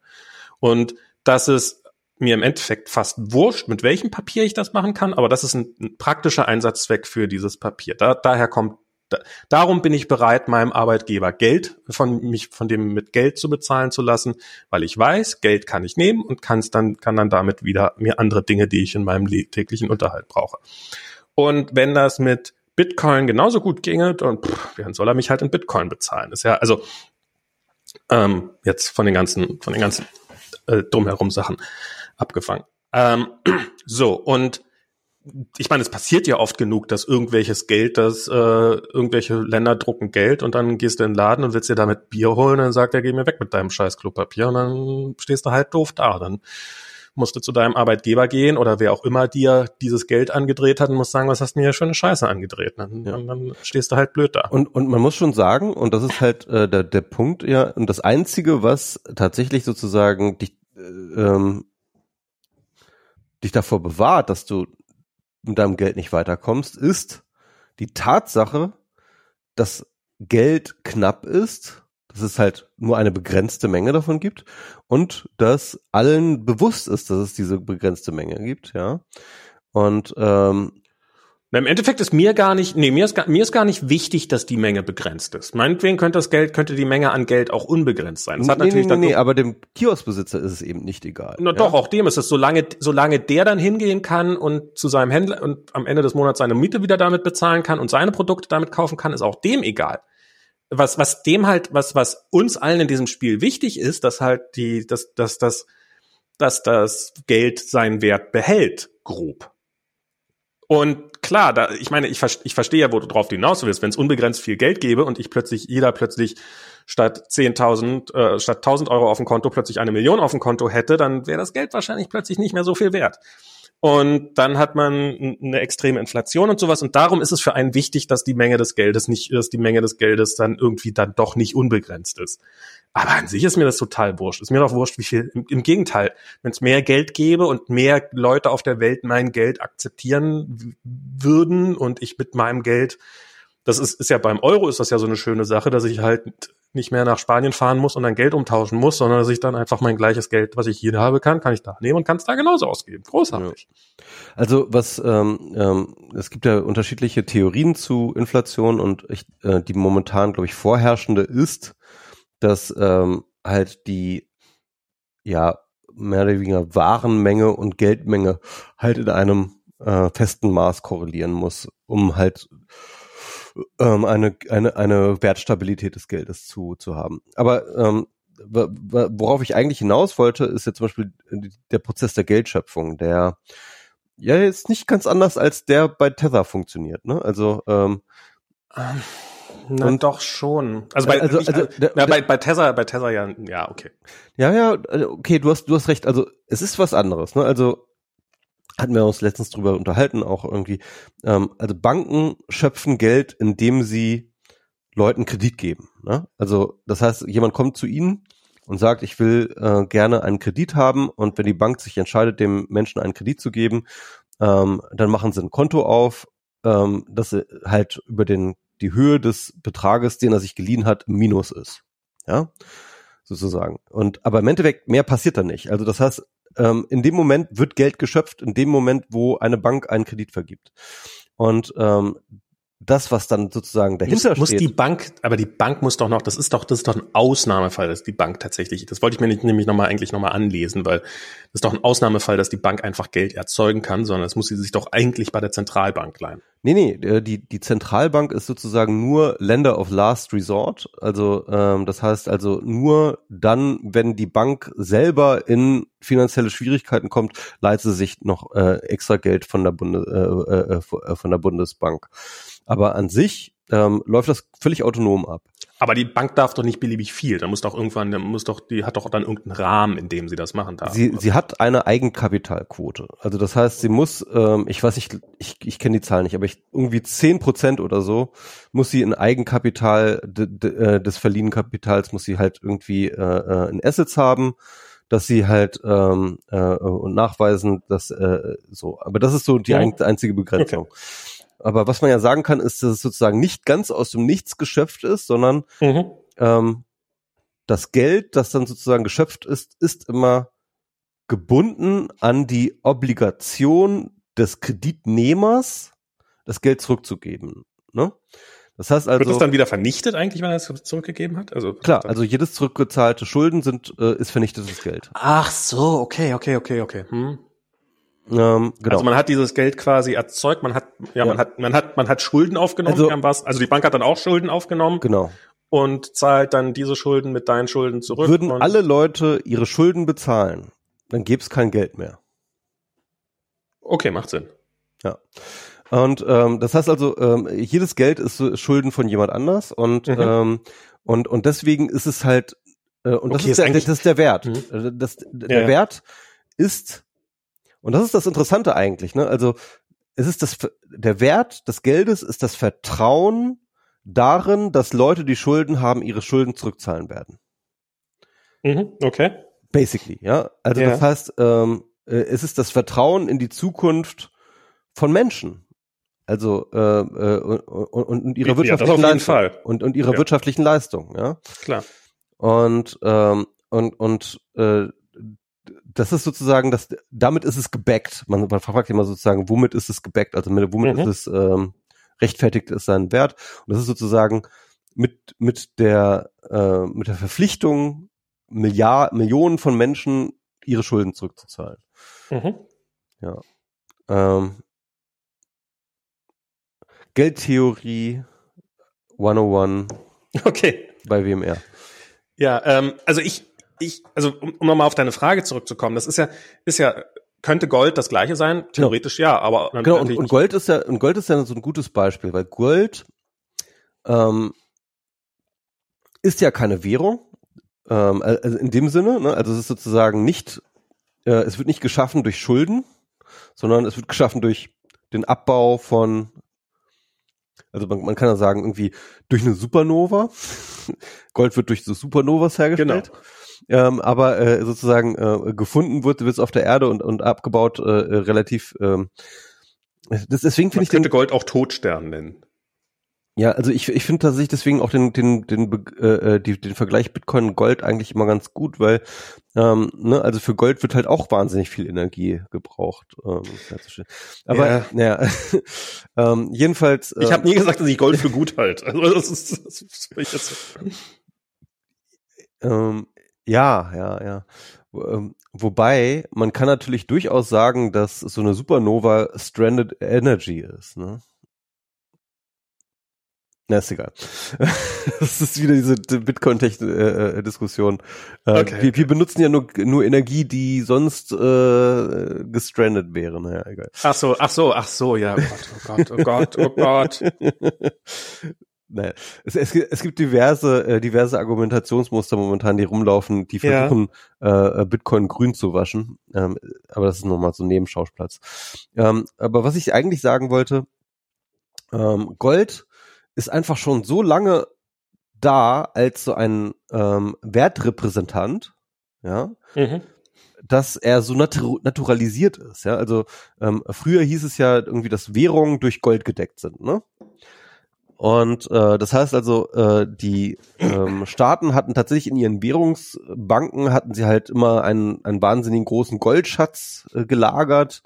Und das ist mir im Endeffekt fast wurscht, mit welchem Papier ich das machen kann, aber das ist ein, ein praktischer Einsatzzweck für dieses Papier. Da, daher kommt Darum bin ich bereit, meinem Arbeitgeber Geld von mich, von dem mit Geld zu bezahlen zu lassen, weil ich weiß, Geld kann ich nehmen und kann es dann, kann dann damit wieder mir andere Dinge, die ich in meinem täglichen Unterhalt brauche. Und wenn das mit Bitcoin genauso gut ginge, dann, pff, dann soll er mich halt in Bitcoin bezahlen. Das ist ja, also, ähm, jetzt von den ganzen, von den ganzen, äh, drumherum Sachen abgefangen. Ähm, so, und ich meine, es passiert ja oft genug, dass irgendwelches Geld, dass äh, irgendwelche Länder drucken Geld und dann gehst du in den Laden und willst dir damit Bier holen und dann sagt er, geh mir weg mit deinem scheiß Klopapier und dann stehst du halt doof da. Dann musst du zu deinem Arbeitgeber gehen oder wer auch immer dir dieses Geld angedreht hat und musst sagen, was hast du mir ja schöne Scheiße angedreht. Dann, ja. dann stehst du halt blöd da. Und, und man muss schon sagen, und das ist halt äh, der, der Punkt, ja, und das Einzige, was tatsächlich sozusagen dich, äh, ähm, dich davor bewahrt, dass du mit deinem Geld nicht weiterkommst, ist die Tatsache, dass Geld knapp ist, dass es halt nur eine begrenzte Menge davon gibt und dass allen bewusst ist, dass es diese begrenzte Menge gibt, ja. Und ähm, im Endeffekt ist mir gar nicht, nee, mir ist gar, mir ist gar nicht wichtig, dass die Menge begrenzt ist. Meinetwegen könnte das Geld, könnte die Menge an Geld auch unbegrenzt sein. Das nee, hat natürlich nee, dann nee, aber dem Kioskbesitzer ist es eben nicht egal. Na ja? Doch, auch dem ist es, solange, solange der dann hingehen kann und zu seinem Händler und am Ende des Monats seine Miete wieder damit bezahlen kann und seine Produkte damit kaufen kann, ist auch dem egal. Was, was dem halt, was, was uns allen in diesem Spiel wichtig ist, dass halt die, dass, dass, dass, dass das Geld seinen Wert behält, grob. Und klar, da, ich meine, ich, ich verstehe ja, wo du drauf hinaus willst. Wenn es unbegrenzt viel Geld gäbe und ich plötzlich, jeder plötzlich statt zehntausend, äh, statt tausend Euro auf dem Konto plötzlich eine Million auf dem Konto hätte, dann wäre das Geld wahrscheinlich plötzlich nicht mehr so viel wert. Und dann hat man eine extreme Inflation und sowas. Und darum ist es für einen wichtig, dass die Menge des Geldes nicht, dass die Menge des Geldes dann irgendwie dann doch nicht unbegrenzt ist. Aber an sich ist mir das total wurscht. Ist mir doch wurscht, wie viel. Im, im Gegenteil, wenn es mehr Geld gäbe und mehr Leute auf der Welt mein Geld akzeptieren würden und ich mit meinem Geld, das ist, ist ja beim Euro ist das ja so eine schöne Sache, dass ich halt nicht mehr nach Spanien fahren muss und dann Geld umtauschen muss, sondern dass ich dann einfach mein gleiches Geld, was ich hier habe, kann, kann ich da nehmen und kann es da genauso ausgeben. Großartig. Ja. Also was, ähm, ähm, es gibt ja unterschiedliche Theorien zu Inflation und ich, äh, die momentan, glaube ich, vorherrschende ist, dass ähm, halt die, ja, mehr oder weniger Warenmenge und Geldmenge halt in einem äh, festen Maß korrelieren muss, um halt ähm, eine eine eine Wertstabilität des Geldes zu zu haben. Aber ähm, worauf ich eigentlich hinaus wollte, ist jetzt zum Beispiel der Prozess der Geldschöpfung, der ja jetzt nicht ganz anders als der bei Tether funktioniert, ne? Also ähm, na und, doch schon. Also bei also, nicht, also, also, na, bei bei Tether, bei Tether ja ja okay. Ja ja okay, du hast du hast recht. Also es ist was anderes, ne? Also hatten wir uns letztens drüber unterhalten auch irgendwie. Ähm, also Banken schöpfen Geld, indem sie Leuten Kredit geben. Ne? Also das heißt, jemand kommt zu ihnen und sagt, ich will äh, gerne einen Kredit haben, und wenn die Bank sich entscheidet, dem Menschen einen Kredit zu geben, ähm, dann machen sie ein Konto auf, ähm, das halt über den die Höhe des Betrages, den er sich geliehen hat, im Minus ist. Ja, sozusagen. Und aber im Endeffekt mehr passiert da nicht. Also das heißt, ähm, in dem Moment wird Geld geschöpft, in dem Moment, wo eine Bank einen Kredit vergibt. Und ähm, das, was dann sozusagen dahinter muss, steht. Muss die Bank, aber die Bank muss doch noch, das ist doch, das ist doch ein Ausnahmefall, dass die Bank tatsächlich, das wollte ich mir nicht, nämlich nochmal eigentlich nochmal anlesen, weil das ist doch ein Ausnahmefall, dass die Bank einfach Geld erzeugen kann, sondern das muss sie sich doch eigentlich bei der Zentralbank leihen. Nee, nee, die, die Zentralbank ist sozusagen nur Lender of Last Resort, also ähm, das heißt also nur dann, wenn die Bank selber in finanzielle Schwierigkeiten kommt, leiht sie sich noch äh, extra Geld von der, Bunde, äh, äh, von der Bundesbank. Aber an sich ähm, läuft das völlig autonom ab. Aber die Bank darf doch nicht beliebig viel. Da muss doch irgendwann, da muss doch, die hat doch dann irgendeinen Rahmen, in dem sie das machen darf. Sie, sie hat eine Eigenkapitalquote. Also das heißt, sie muss, ähm, ich weiß nicht, ich, ich kenne die Zahl nicht, aber ich, irgendwie zehn Prozent oder so muss sie in Eigenkapital de, de, des verliehenen Kapitals, muss sie halt irgendwie äh, in Assets haben, dass sie halt ähm, äh, und nachweisen, dass äh, so. Aber das ist so die ein, einzige Begrenzung. Okay. Aber was man ja sagen kann, ist, dass es sozusagen nicht ganz aus dem Nichts geschöpft ist, sondern mhm. ähm, das Geld, das dann sozusagen geschöpft ist, ist immer gebunden an die Obligation des Kreditnehmers, das Geld zurückzugeben. Ne? Das heißt also, wird das dann wieder vernichtet eigentlich, wenn er es zurückgegeben hat? Also klar, also jedes zurückgezahlte Schulden sind äh, ist vernichtetes Geld. Ach so, okay, okay, okay, okay. Hm. Ähm, genau. Also man hat dieses Geld quasi erzeugt, man hat ja, ja. man hat man hat man hat Schulden aufgenommen, also, was, also die Bank hat dann auch Schulden aufgenommen. Genau. Und zahlt dann diese Schulden mit deinen Schulden zurück. Würden und alle Leute ihre Schulden bezahlen, dann gäbe es kein Geld mehr. Okay, macht Sinn. Ja. Und ähm, das heißt also, ähm, jedes Geld ist Schulden von jemand anders und mhm. ähm, und und deswegen ist es halt äh, und okay, das ist der, das ist der Wert. Mhm. Das der ja. Wert ist. Und das ist das Interessante eigentlich, ne? Also es ist das der Wert des Geldes ist das Vertrauen darin, dass Leute, die Schulden haben, ihre Schulden zurückzahlen werden. Mhm, okay. Basically, ja. Also ja. Das heißt, ähm, es ist das Vertrauen in die Zukunft von Menschen. Also äh, äh, und, und ihre wirtschaftlichen ja, Leistung und und ihre ja. wirtschaftlichen Leistung, ja. Klar. Und ähm, und und äh, das ist sozusagen, das, damit ist es gebackt. Man, man fragt immer sozusagen, womit ist es gebackt? Also mit, womit mhm. ist es ähm, rechtfertigt ist seinen Wert? Und das ist sozusagen mit mit der äh, mit der Verpflichtung Milliard, Millionen von Menschen ihre Schulden zurückzuzahlen. Mhm. Ja. Ähm, Geldtheorie hundertundeins. Okay. Bei W M R. Ja, ähm, also ich Ich, also um, um nochmal auf deine Frage zurückzukommen, das ist ja, ist ja, könnte Gold das Gleiche sein? Theoretisch genau. ja, aber dann genau. Und, und Gold ist ja, und Gold ist ja so ein gutes Beispiel, weil Gold ähm, ist ja keine Währung, ähm, also in dem Sinne, ne? Also es ist sozusagen nicht, äh, es wird nicht geschaffen durch Schulden, sondern es wird geschaffen durch den Abbau von Also man, man kann ja sagen, irgendwie durch eine Supernova. Gold wird durch so Supernovas hergestellt. Genau. Ähm, aber äh, sozusagen äh, gefunden wird es auf der Erde und, und abgebaut äh, relativ. Äh, das, deswegen finde ich könnte den, Gold auch Todstern nennen. Ja, also ich, ich finde tatsächlich deswegen auch den den den äh, die, den Vergleich Bitcoin Gold eigentlich immer ganz gut, weil ähm, ne, also für Gold wird halt auch wahnsinnig viel Energie gebraucht. Ähm, aber naja, ja, ähm, jedenfalls. Äh, ich habe nie gesagt, dass ich Gold für gut halte. Also das ist, das ist, das ist ähm, ja, ja, ja. Wobei, man kann natürlich durchaus sagen, dass so eine Supernova Stranded Energy ist, ne? Na, ist egal. Das ist wieder diese Bitcoin-Tech-Diskussion. Okay. Wir, wir benutzen ja nur, nur Energie, die sonst äh, gestrandet wäre. Naja, egal. Ach so, ach so, ach so, ja. Oh Gott, oh Gott, oh Gott, oh Gott. Naja, es, es, es gibt diverse, äh, diverse Argumentationsmuster momentan, die rumlaufen, die versuchen, ja. äh, Bitcoin grün zu waschen. Ähm, aber das ist nochmal so ein Nebenschauplatz. Ähm, aber was ich eigentlich sagen wollte, ähm, Gold ist einfach schon so lange da als so ein ähm, Wertrepräsentant, ja, mhm. dass er so natu- naturalisiert ist, ja. Also ähm, früher hieß es ja irgendwie, dass Währungen durch Gold gedeckt sind, ne? Und äh, das heißt also, äh, die ähm, Staaten hatten tatsächlich in ihren Währungsbanken hatten sie halt immer einen einen wahnsinnigen großen Goldschatz äh, gelagert,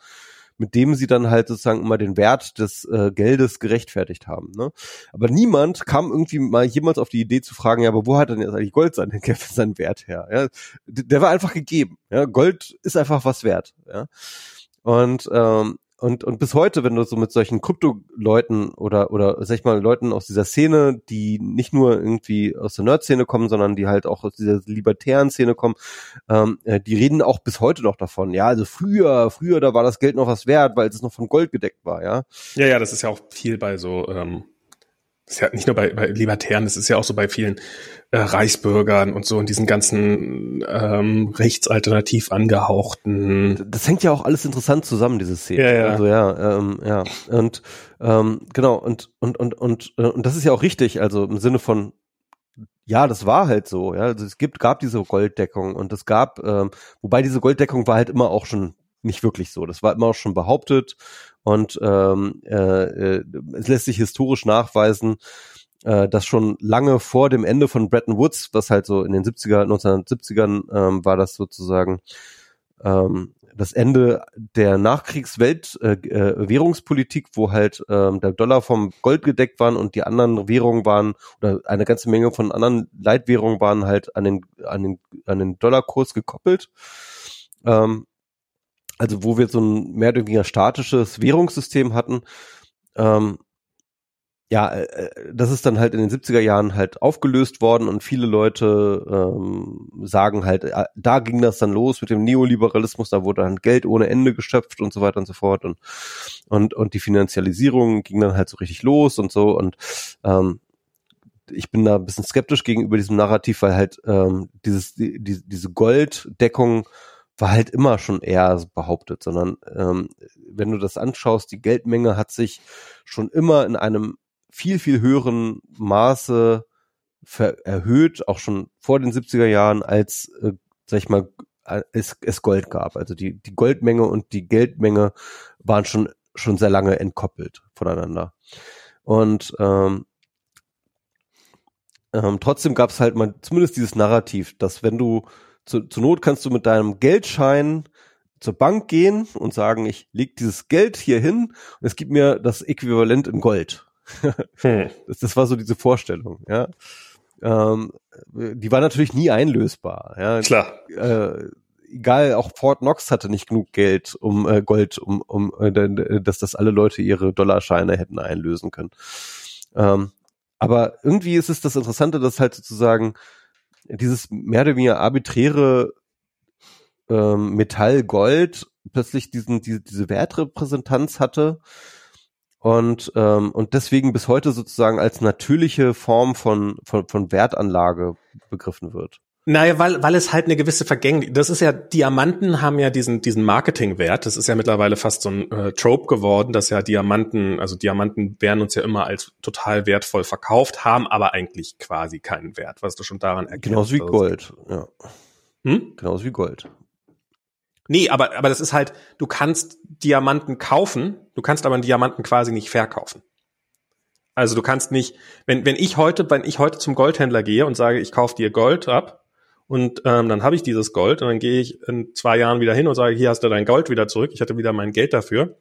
mit dem sie dann halt sozusagen immer den Wert des äh, Geldes gerechtfertigt haben. Ne? Aber niemand kam irgendwie mal jemals auf die Idee zu fragen, ja, aber wo hat denn jetzt eigentlich Gold seinen, seinen Wert her? Ja? Der war einfach gegeben. Ja? Gold ist einfach was wert. Ja? Und ähm, und und bis heute, wenn du so mit solchen Krypto-Leuten oder oder sag ich mal Leuten aus dieser Szene, die nicht nur irgendwie aus der Nerd-Szene kommen, sondern die halt auch aus dieser libertären Szene kommen, ähm, die reden auch bis heute noch davon. Ja, also früher, früher da war das Geld noch was wert, weil es noch von Gold gedeckt war, ja. Ja, ja, das ist ja auch viel bei so. Ähm Das ist ja nicht nur bei, bei Libertären, das ist ja auch so bei vielen äh, Reichsbürgern und so in diesen ganzen ähm, rechtsalternativ angehauchten. Das hängt ja auch alles interessant zusammen, diese Szene. Ja, ja. Also ja, ähm, ja. Und ähm, genau, und, und, und, und, und das ist ja auch richtig, also im Sinne von, ja, das war halt so, ja. Also es gibt, gab diese Golddeckung und es gab, ähm, wobei diese Golddeckung war halt immer auch schon nicht wirklich so. Das war immer auch schon behauptet. Und ähm, äh, äh, es lässt sich historisch nachweisen, äh, dass schon lange vor dem Ende von Bretton Woods, was halt so in den siebziger, neunzehnhundertsiebzigern ähm, war das sozusagen ähm, das Ende der Nachkriegswelt äh, äh, Währungspolitik, wo halt äh, der Dollar vom Gold gedeckt waren und die anderen Währungen waren oder eine ganze Menge von anderen Leitwährungen waren halt an den an den an den Dollarkurs gekoppelt. Ähm, Also wo wir so ein mehr oder weniger statisches Währungssystem hatten, ähm, ja, äh, das ist dann halt in den siebziger Jahren halt aufgelöst worden und viele Leute ähm, sagen halt, äh, da ging das dann los mit dem Neoliberalismus, da wurde dann Geld ohne Ende geschöpft und so weiter und so fort und und und die Finanzialisierung ging dann halt so richtig los und so und ähm, ich bin da ein bisschen skeptisch gegenüber diesem Narrativ, weil halt ähm, dieses die, die, diese Golddeckung war halt immer schon eher behauptet, sondern ähm, wenn du das anschaust, die Geldmenge hat sich schon immer in einem viel, viel höheren Maße ver- erhöht, auch schon vor den siebziger Jahren, als, äh, sag ich mal, äh, es, es Gold gab. Also die, die Goldmenge und die Geldmenge waren schon, schon sehr lange entkoppelt voneinander. Und ähm, ähm, trotzdem gab es halt mal zumindest dieses Narrativ, dass wenn du Zu, zur Not kannst du mit deinem Geldschein zur Bank gehen und sagen, ich leg dieses Geld hier hin und es gibt mir das Äquivalent in Gold. Hm. Das, das war so diese Vorstellung, ja. Ähm, die war natürlich nie einlösbar, ja. Klar. Äh, egal, auch Fort Knox hatte nicht genug Geld, um äh, Gold, um, um äh, dass das alle Leute ihre Dollarscheine hätten einlösen können. Ähm, aber irgendwie ist es das Interessante, dass halt sozusagen dieses mehr oder weniger arbiträre ähm, Metall Gold plötzlich diesen diese diese Wertrepräsentanz hatte und ähm, und deswegen bis heute sozusagen als natürliche Form von von von Wertanlage begriffen wird. Naja, weil weil es halt eine gewisse Vergänglichkeit, das ist ja, Diamanten haben ja diesen diesen Marketingwert, das ist ja mittlerweile fast so ein äh, Trope geworden, dass ja Diamanten, also Diamanten werden uns ja immer als total wertvoll verkauft, haben aber eigentlich quasi keinen Wert, was du schon daran erkennst. Genauso wie Gold, ja. Hm? Genauso wie Gold. Nee, aber aber das ist halt, du kannst Diamanten kaufen, du kannst aber einen Diamanten quasi nicht verkaufen. Also du kannst nicht, wenn wenn ich heute, wenn ich heute zum Goldhändler gehe und sage, ich kaufe dir Gold ab, und ähm, dann habe ich dieses Gold und dann gehe ich in zwei Jahren wieder hin und sage, hier hast du dein Gold wieder zurück, ich hatte wieder mein Geld dafür.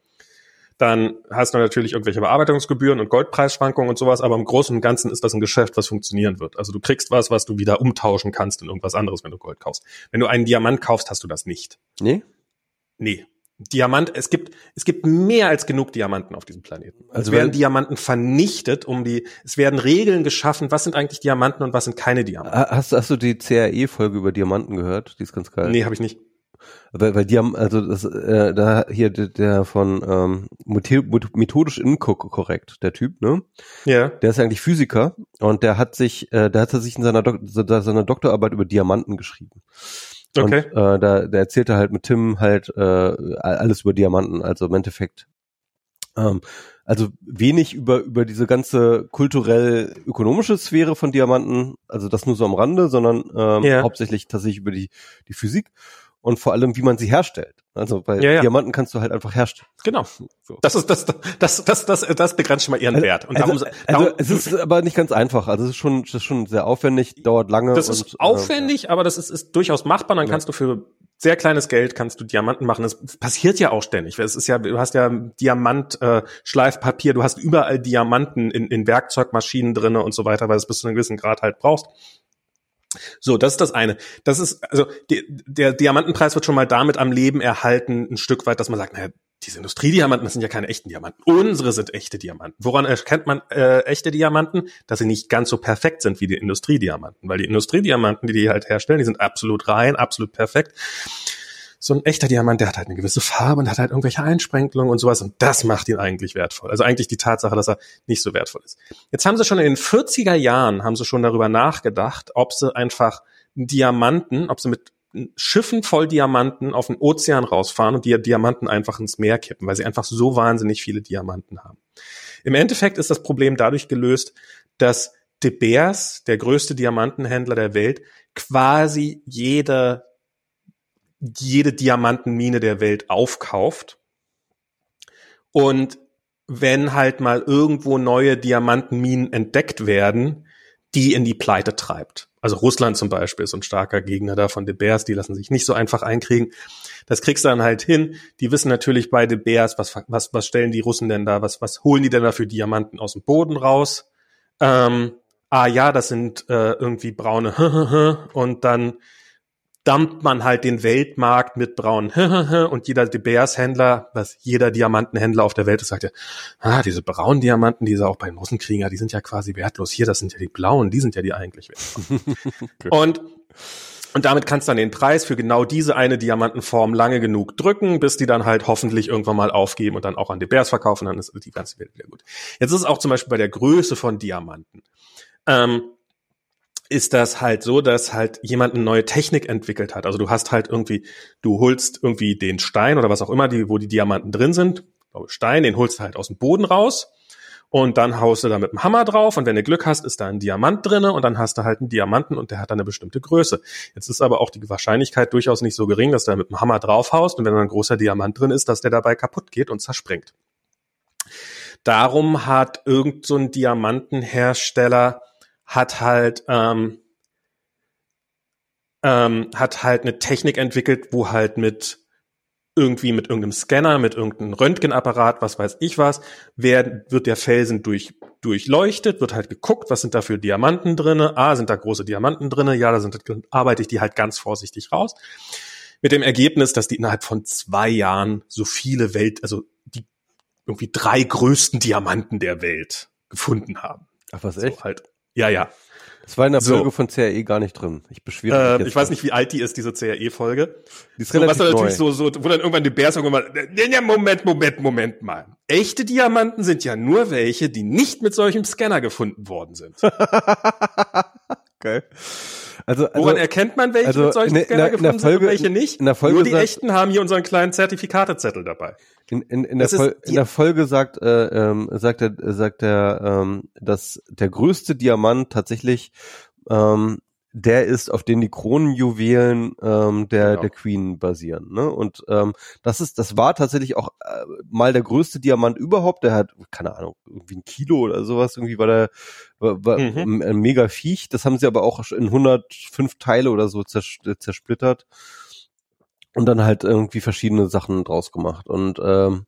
dann hast du natürlich irgendwelche Bearbeitungsgebühren und Goldpreisschwankungen und sowas, aber im Großen und Ganzen ist das ein Geschäft, was funktionieren wird. Also du kriegst was, was du wieder umtauschen kannst in irgendwas anderes, wenn du Gold kaufst. Wenn du einen Diamant kaufst, hast du das nicht. Nee? Nee. Diamant, es gibt es gibt mehr als genug Diamanten auf diesem Planeten. Also es werden Diamanten vernichtet, um die es werden Regeln geschaffen, was sind eigentlich Diamanten und was sind keine Diamanten. Hast, hast du die C R E-Folge über Diamanten gehört? Die ist ganz geil. Nee, habe ich nicht. Weil, weil die haben, also das, äh, da hier der, der von ähm, methodisch inkorrekt, der Typ, ne? Ja. Yeah. Der ist eigentlich Physiker und der hat sich, äh, der hat sich in seiner, Dok- seiner Doktorarbeit über Diamanten geschrieben. Okay. Und äh, da, da erzählte halt mit Tim halt äh, alles über Diamanten, also im Endeffekt. Ähm, also wenig über über diese ganze kulturell-ökonomische Sphäre von Diamanten, also das nur so am Rande, sondern ähm, yeah. hauptsächlich tatsächlich über die die Physik. Und vor allem, wie man sie herstellt. Also bei ja, ja. Diamanten kannst du halt einfach herstellen. Genau. So. Das ist das, das, das, das, das begrenzt schon mal ihren also, Wert. Und darum, also, darum, also es ist aber nicht ganz einfach. Also es ist schon, das ist schon sehr aufwendig, dauert lange. Das und, ist aufwendig, äh, ja. aber das ist, ist durchaus machbar. Dann ja. kannst du für sehr kleines Geld kannst du Diamanten machen. Das passiert ja auch ständig. Es ist ja, du hast ja Diamant, äh, Schleifpapier, du hast überall Diamanten in, in Werkzeugmaschinen drinne und so weiter, weil du es bis zu einem gewissen Grad halt brauchst. So, das ist das eine. Das ist, also, die, der Diamantenpreis wird schon mal damit am Leben erhalten, ein Stück weit, dass man sagt, naja, diese Industriediamanten, das sind ja keine echten Diamanten. Unsere sind echte Diamanten. Woran erkennt man äh, echte Diamanten? Dass sie nicht ganz so perfekt sind wie die Industriediamanten. Weil die Industriediamanten, die die halt herstellen, die sind absolut rein, absolut perfekt. So ein echter Diamant, der hat halt eine gewisse Farbe und hat halt irgendwelche Einsprenkungen und sowas. Und das macht ihn eigentlich wertvoll. Also eigentlich die Tatsache, dass er nicht so wertvoll ist. Jetzt haben sie schon in den vierziger Jahren, haben sie schon darüber nachgedacht, ob sie einfach Diamanten, ob sie mit Schiffen voll Diamanten auf den Ozean rausfahren und die Diamanten einfach ins Meer kippen, weil sie einfach so wahnsinnig viele Diamanten haben. Im Endeffekt ist das Problem dadurch gelöst, dass De Beers, der größte Diamantenhändler der Welt, quasi jede jede Diamantenmine der Welt aufkauft. Und wenn halt mal irgendwo neue Diamantenminen entdeckt werden, die in die Pleite treibt. Also Russland zum Beispiel ist ein starker Gegner da von De Beers, die lassen sich nicht so einfach einkriegen. Das kriegst du dann halt hin. Die wissen natürlich bei De Beers, was, was, was stellen die Russen denn da, was, was holen die denn da für Diamanten aus dem Boden raus? Ähm, ah ja, das sind äh, irgendwie braune und dann dumpt man halt den Weltmarkt mit braunen und jeder De Beers-Händler, was jeder Diamantenhändler auf der Welt ist, sagt ja, ah, diese braunen Diamanten, die sie auch bei den Russen kriegen, ja, die sind ja quasi wertlos. Hier, das sind ja die blauen, die sind ja die eigentlich wertlos. Okay. Und, und damit kannst du dann den Preis für genau diese eine Diamantenform lange genug drücken, bis die dann halt hoffentlich irgendwann mal aufgeben und dann auch an De Beers verkaufen, dann ist die ganze Welt wieder gut. Jetzt ist es auch zum Beispiel bei der Größe von Diamanten. Ähm, ist das halt so, dass halt jemand eine neue Technik entwickelt hat. Also du hast halt irgendwie, du holst irgendwie den Stein oder was auch immer, die, wo die Diamanten drin sind, Stein, den holst du halt aus dem Boden raus und dann haust du da mit dem Hammer drauf und wenn du Glück hast, ist da ein Diamant drinne und dann hast du halt einen Diamanten und der hat dann eine bestimmte Größe. Jetzt ist aber auch die Wahrscheinlichkeit durchaus nicht so gering, dass du da mit dem Hammer drauf haust und wenn da ein großer Diamant drin ist, dass der dabei kaputt geht und zerspringt. Darum hat irgend so ein Diamantenhersteller hat halt ähm, ähm, hat halt eine Technik entwickelt, wo halt mit irgendwie mit irgendeinem Scanner, mit irgendeinem Röntgenapparat, was weiß ich was, wer, wird der Felsen durch durchleuchtet, wird halt geguckt, was sind da für Diamanten drinne? Ah, sind da große Diamanten drinne? Ja, da sind, arbeite ich die halt ganz vorsichtig raus. Mit dem Ergebnis, dass die innerhalb von zwei Jahren so viele Welt, also die irgendwie drei größten Diamanten der Welt gefunden haben. Ach, was echt? So halt. Ja, ja. Das war in der so. Folge von C R E gar nicht drin. Ich beschwere mich äh, jetzt. Ich weiß nicht, wie alt die ist, diese C R E-Folge. Die ist so, relativ was dann neu. Natürlich so, so, wo dann irgendwann die Bärs irgendwann mal, Moment, Moment, Moment mal. Echte Diamanten sind ja nur welche, die nicht mit solchem Scanner gefunden worden sind. Okay. Also, also, woran erkennt man, welche also, mit solchen ne, Scanner ne, gefunden Folge, sind und welche nicht? In der Folge nur die sagt, echten haben hier unseren kleinen Zertifikatezettel dabei. In, in, in, der, Fol- in der Folge sagt, äh, ähm, sagt er, sagt er ähm, dass der größte Diamant tatsächlich ähm, der ist, auf den die Kronenjuwelen ähm, der, genau. der Queen basieren. Ne? Und ähm, das ist, das war tatsächlich auch äh, mal der größte Diamant überhaupt. Der hat, keine Ahnung, irgendwie ein Kilo oder sowas. Irgendwie war der war, war mhm. ein mega Viech. Das haben sie aber auch in hundertfünf Teile oder so zers- zersplittert und dann halt irgendwie verschiedene Sachen draus gemacht. Und ähm,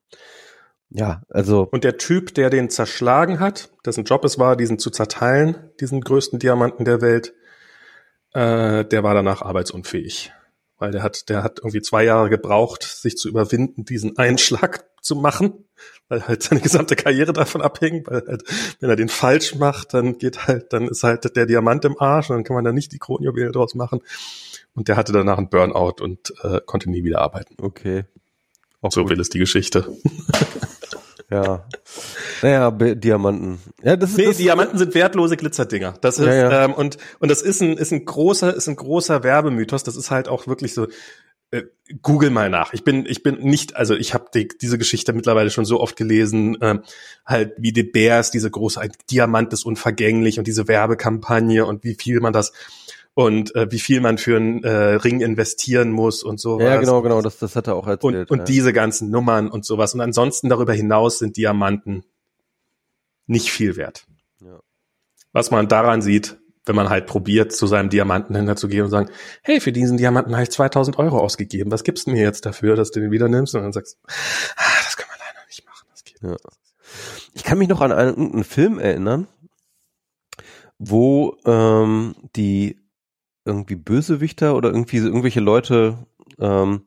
Ja, also. Und der Typ, der den zerschlagen hat, dessen Job es war, diesen zu zerteilen, diesen größten Diamanten der Welt, äh, der war danach arbeitsunfähig. Weil der hat, der hat irgendwie zwei Jahre gebraucht, sich zu überwinden, diesen Einschlag zu machen, weil halt seine gesamte Karriere davon abhängt, weil halt, wenn er den falsch macht, dann geht halt, dann ist halt der Diamant im Arsch und dann kann man da nicht die Kronjuwelen draus machen. Und der hatte danach einen Burnout und äh, konnte nie wieder arbeiten. Okay. Auch so gut. Will es die Geschichte. Ja. Naja, B- Diamanten. Ja, das ist, nee, das Diamanten sind wertlose Glitzerdinger. Das ist, ja, ja. Ähm, und, und das ist ein, ist ein großer, ist ein großer Werbemythos. Das ist halt auch wirklich so, äh, google mal nach. Ich bin, ich bin nicht, also ich habe die, diese Geschichte mittlerweile schon so oft gelesen, ähm, halt wie De Beers, diese große, ein Diamant ist unvergänglich und diese Werbekampagne und wie viel man das, und äh, wie viel man für einen äh, Ring investieren muss und sowas. Ja, genau, genau, das, das hat er auch erzählt. Und, und ja. diese ganzen Nummern und sowas. Und ansonsten darüber hinaus sind Diamanten nicht viel wert. Ja. Was man daran sieht, wenn man halt probiert, zu seinem Diamantenhändler zu gehen und sagen, hey, für diesen Diamanten habe ich zweitausend Euro ausgegeben. Was gibst du mir jetzt dafür, dass du den wieder nimmst? Und dann sagst du, ah, das kann man leider nicht machen. Das geht nicht. Ja. Ich kann mich noch an einen, einen Film erinnern, wo ähm, die irgendwie Bösewichter oder irgendwie irgendwelche Leute ähm,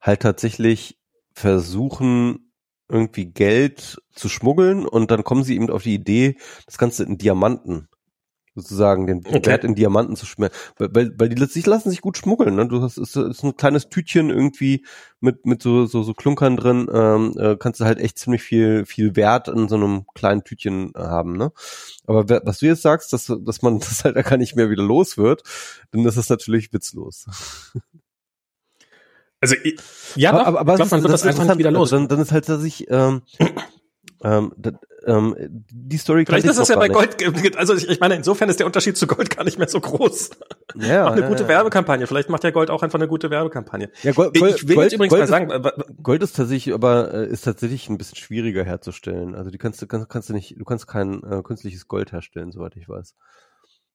halt tatsächlich versuchen, irgendwie Geld zu schmuggeln und dann kommen sie eben auf die Idee, das Ganze in Diamanten sozusagen, den okay. Wert in Diamanten zu schmelzen, weil, weil, weil die letztlich lassen sich gut schmuggeln, ne? Du hast, ist, ist ein kleines Tütchen irgendwie mit, mit so, so, so Klunkern drin, ähm, äh, kannst du halt echt ziemlich viel, viel Wert in so einem kleinen Tütchen haben, ne? Aber wer, was du jetzt sagst, dass, dass man das halt gar nicht mehr wieder los wird, dann ist das natürlich witzlos. Also, ich, ja, aber, aber, aber ich glaub, man wird das, das einfach nicht wieder los. Dann, dann ist halt, dass ich, ähm, Ähm, d- ähm, die Story vielleicht ist das ja bei Gold, nicht. Also ich, ich meine, insofern ist der Unterschied zu Gold gar nicht mehr so groß. Ja, auch eine ja, gute ja. Werbekampagne. Vielleicht macht ja Gold auch einfach eine gute Werbekampagne. Ja, Gold, ich will Gold, jetzt übrigens Gold mal sagen, ist, Gold ist tatsächlich, aber ist tatsächlich ein bisschen schwieriger herzustellen. Also die kannst du kannst, kannst du nicht, du kannst kein äh, künstliches Gold herstellen, soweit ich weiß.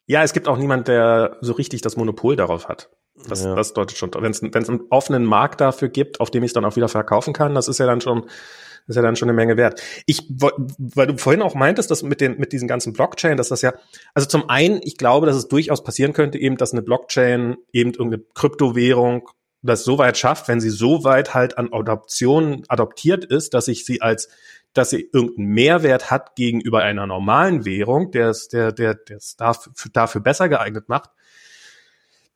Ja, es gibt auch niemand, der so richtig das Monopol darauf hat. Das, ja. das deutet schon. Wenn es einen offenen Markt dafür gibt, auf dem ich es dann auch wieder verkaufen kann, das ist ja dann schon, das ist ja dann schon eine Menge wert. Ich, weil du vorhin auch meintest, dass mit den, mit diesen ganzen Blockchain, dass das ja, also zum einen, ich glaube, dass es durchaus passieren könnte, eben, dass eine Blockchain, eben irgendeine Kryptowährung, das so weit schafft, wenn sie so weit halt an Adoption adoptiert ist, dass ich sie als, dass sie irgendeinen Mehrwert hat gegenüber einer normalen Währung, der es, der, der, der es dafür, dafür besser geeignet macht.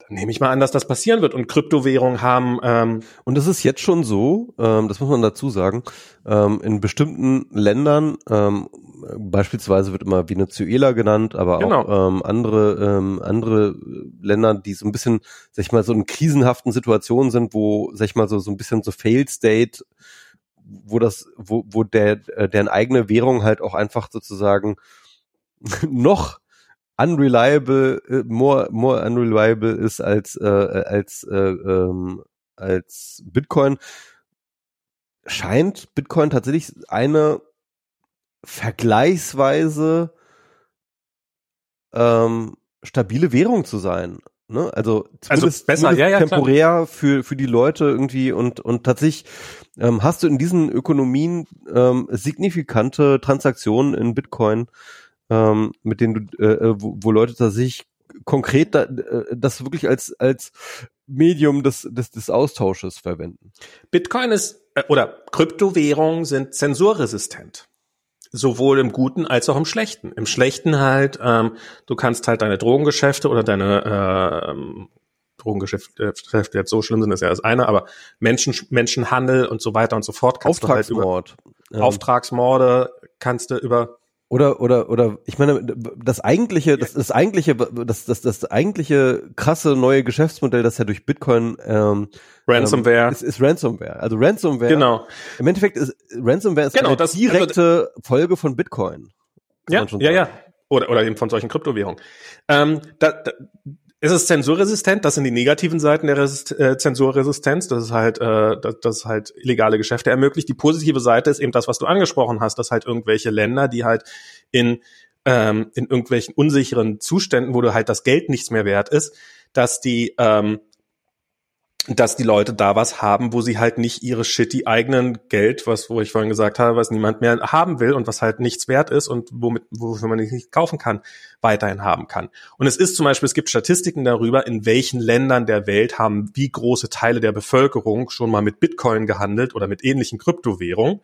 Nehme ich mal an, dass das passieren wird und Kryptowährungen haben. Ähm und das ist jetzt schon so, ähm, das muss man dazu sagen, ähm, in bestimmten Ländern, ähm, beispielsweise wird immer Venezuela genannt, aber genau. auch ähm, andere ähm, andere Länder, die so ein bisschen, sag ich mal, so in krisenhaften Situationen sind, wo, sag ich mal, so so ein bisschen so Failed State, wo das, wo wo der deren eigene Währung halt auch einfach sozusagen noch unreliable, more more unreliable ist als äh, als äh, ähm, als Bitcoin, scheint Bitcoin tatsächlich eine vergleichsweise ähm, stabile Währung zu sein, ne? Also zumindest, also besser, zumindest ja, ja, temporär klar. für für die Leute irgendwie und und tatsächlich ähm, hast du in diesen Ökonomien ähm, signifikante Transaktionen in Bitcoin, Ähm, mit denen du, äh, wo, wo Leute tatsächlich konkret da, äh, das wirklich als als Medium des, des des Austausches verwenden. Bitcoin ist äh, oder Kryptowährungen sind zensurresistent, sowohl im Guten als auch im Schlechten. Im Schlechten halt, ähm, du kannst halt deine Drogengeschäfte oder deine äh, Drogengeschäfte äh, jetzt so schlimm sind, ist ja das eine, aber Menschen Menschenhandel und so weiter und so fort kannst du halt über ähm. Auftragsmorde kannst du über Oder, oder, oder, ich meine, das eigentliche, das, das eigentliche, das, das, das eigentliche krasse neue Geschäftsmodell, das ja durch Bitcoin, ähm, Ransomware. Ähm, ist, ist Ransomware. Also Ransomware. Genau. Im Endeffekt ist, Ransomware ist genau, eine das, direkte also, Folge von Bitcoin. Ja, ja, ja. Oder, oder eben von solchen Kryptowährungen. Ähm, da, da, es ist zensurresistent, das sind die negativen Seiten der Resist- äh, Zensurresistenz, das ist halt, äh, das, das halt illegale Geschäfte ermöglicht. Die positive Seite ist eben das, was du angesprochen hast, dass halt irgendwelche Länder, die halt in, ähm, in irgendwelchen unsicheren Zuständen, wo du halt das Geld nichts mehr wert ist, dass die, ähm, dass die Leute da was haben, wo sie halt nicht ihre shitty eigenen Geld, was wo ich vorhin gesagt habe, was niemand mehr haben will und was halt nichts wert ist und womit wofür man nicht kaufen kann, weiterhin haben kann. Und es ist zum Beispiel, es gibt Statistiken darüber, in welchen Ländern der Welt haben wie große Teile der Bevölkerung schon mal mit Bitcoin gehandelt oder mit ähnlichen Kryptowährungen.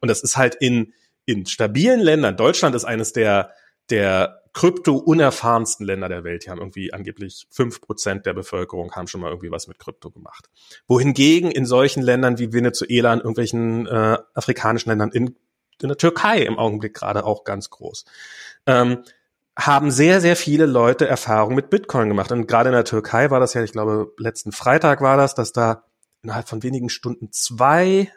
Und das ist halt in in stabilen Ländern. Deutschland ist eines der der krypto-unerfahrensten Länder der Welt. Die haben irgendwie angeblich fünf Prozent der Bevölkerung haben schon mal irgendwie was mit Krypto gemacht. Wohingegen in solchen Ländern wie Venezuela, in irgendwelchen äh, afrikanischen Ländern, in, in der Türkei im Augenblick gerade auch ganz groß, ähm, haben sehr, sehr viele Leute Erfahrung mit Bitcoin gemacht. Und gerade in der Türkei war das ja, ich glaube, letzten Freitag war das, dass da innerhalb von wenigen Stunden zwei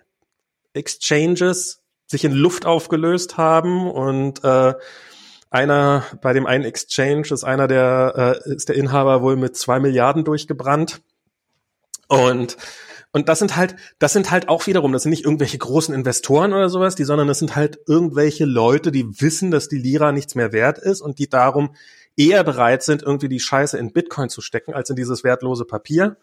Exchanges sich in Luft aufgelöst haben und äh, Einer, bei dem einen Exchange ist einer der, äh, ist der Inhaber wohl mit zwei Milliarden durchgebrannt. Und, und das sind halt, das sind halt auch wiederum, das sind nicht irgendwelche großen Investoren oder sowas, die, sondern das sind halt irgendwelche Leute, die wissen, dass die Lira nichts mehr wert ist und die darum eher bereit sind, irgendwie die Scheiße in Bitcoin zu stecken, als in dieses wertlose Papier.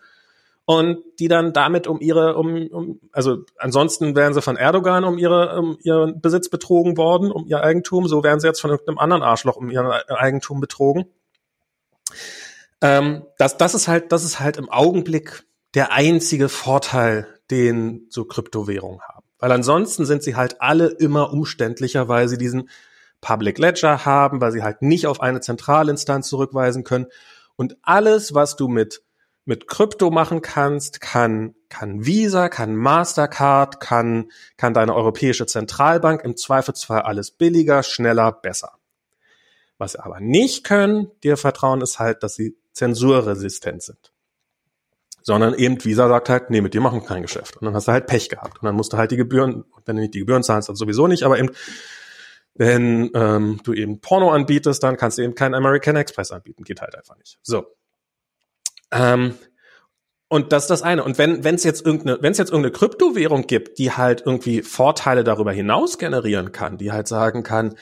Und die dann damit um ihre, um, um, also ansonsten wären sie von Erdogan um ihre, um ihren Besitz betrogen worden, um ihr Eigentum. So wären sie jetzt von irgendeinem anderen Arschloch um ihr Eigentum betrogen. Ähm, das, das ist halt, das ist halt im Augenblick der einzige Vorteil, den so Kryptowährungen haben. Weil ansonsten sind sie halt alle immer umständlicher, weil sie diesen Public Ledger haben, weil sie halt nicht auf eine Zentralinstanz zurückweisen können. Und alles, was du mit mit Krypto machen kannst, kann kann Visa, kann Mastercard, kann kann deine Europäische Zentralbank im Zweifelsfall alles billiger, schneller, besser. Was sie aber nicht können, dir vertrauen, ist halt, dass sie zensurresistent sind. Sondern eben Visa sagt halt, nee, mit dir machen wir kein Geschäft. Und dann hast du halt Pech gehabt. Und dann musst du halt die Gebühren, wenn du nicht die Gebühren zahlst, dann sowieso nicht, aber eben, wenn ähm, du eben Porno anbietest, dann kannst du eben keinen American Express anbieten. Geht halt einfach nicht. So. Ähm, und das ist das eine. Und wenn es jetzt irgendeine, wenn es jetzt irgendeine Kryptowährung gibt, die halt irgendwie Vorteile darüber hinaus generieren kann, die halt sagen kann,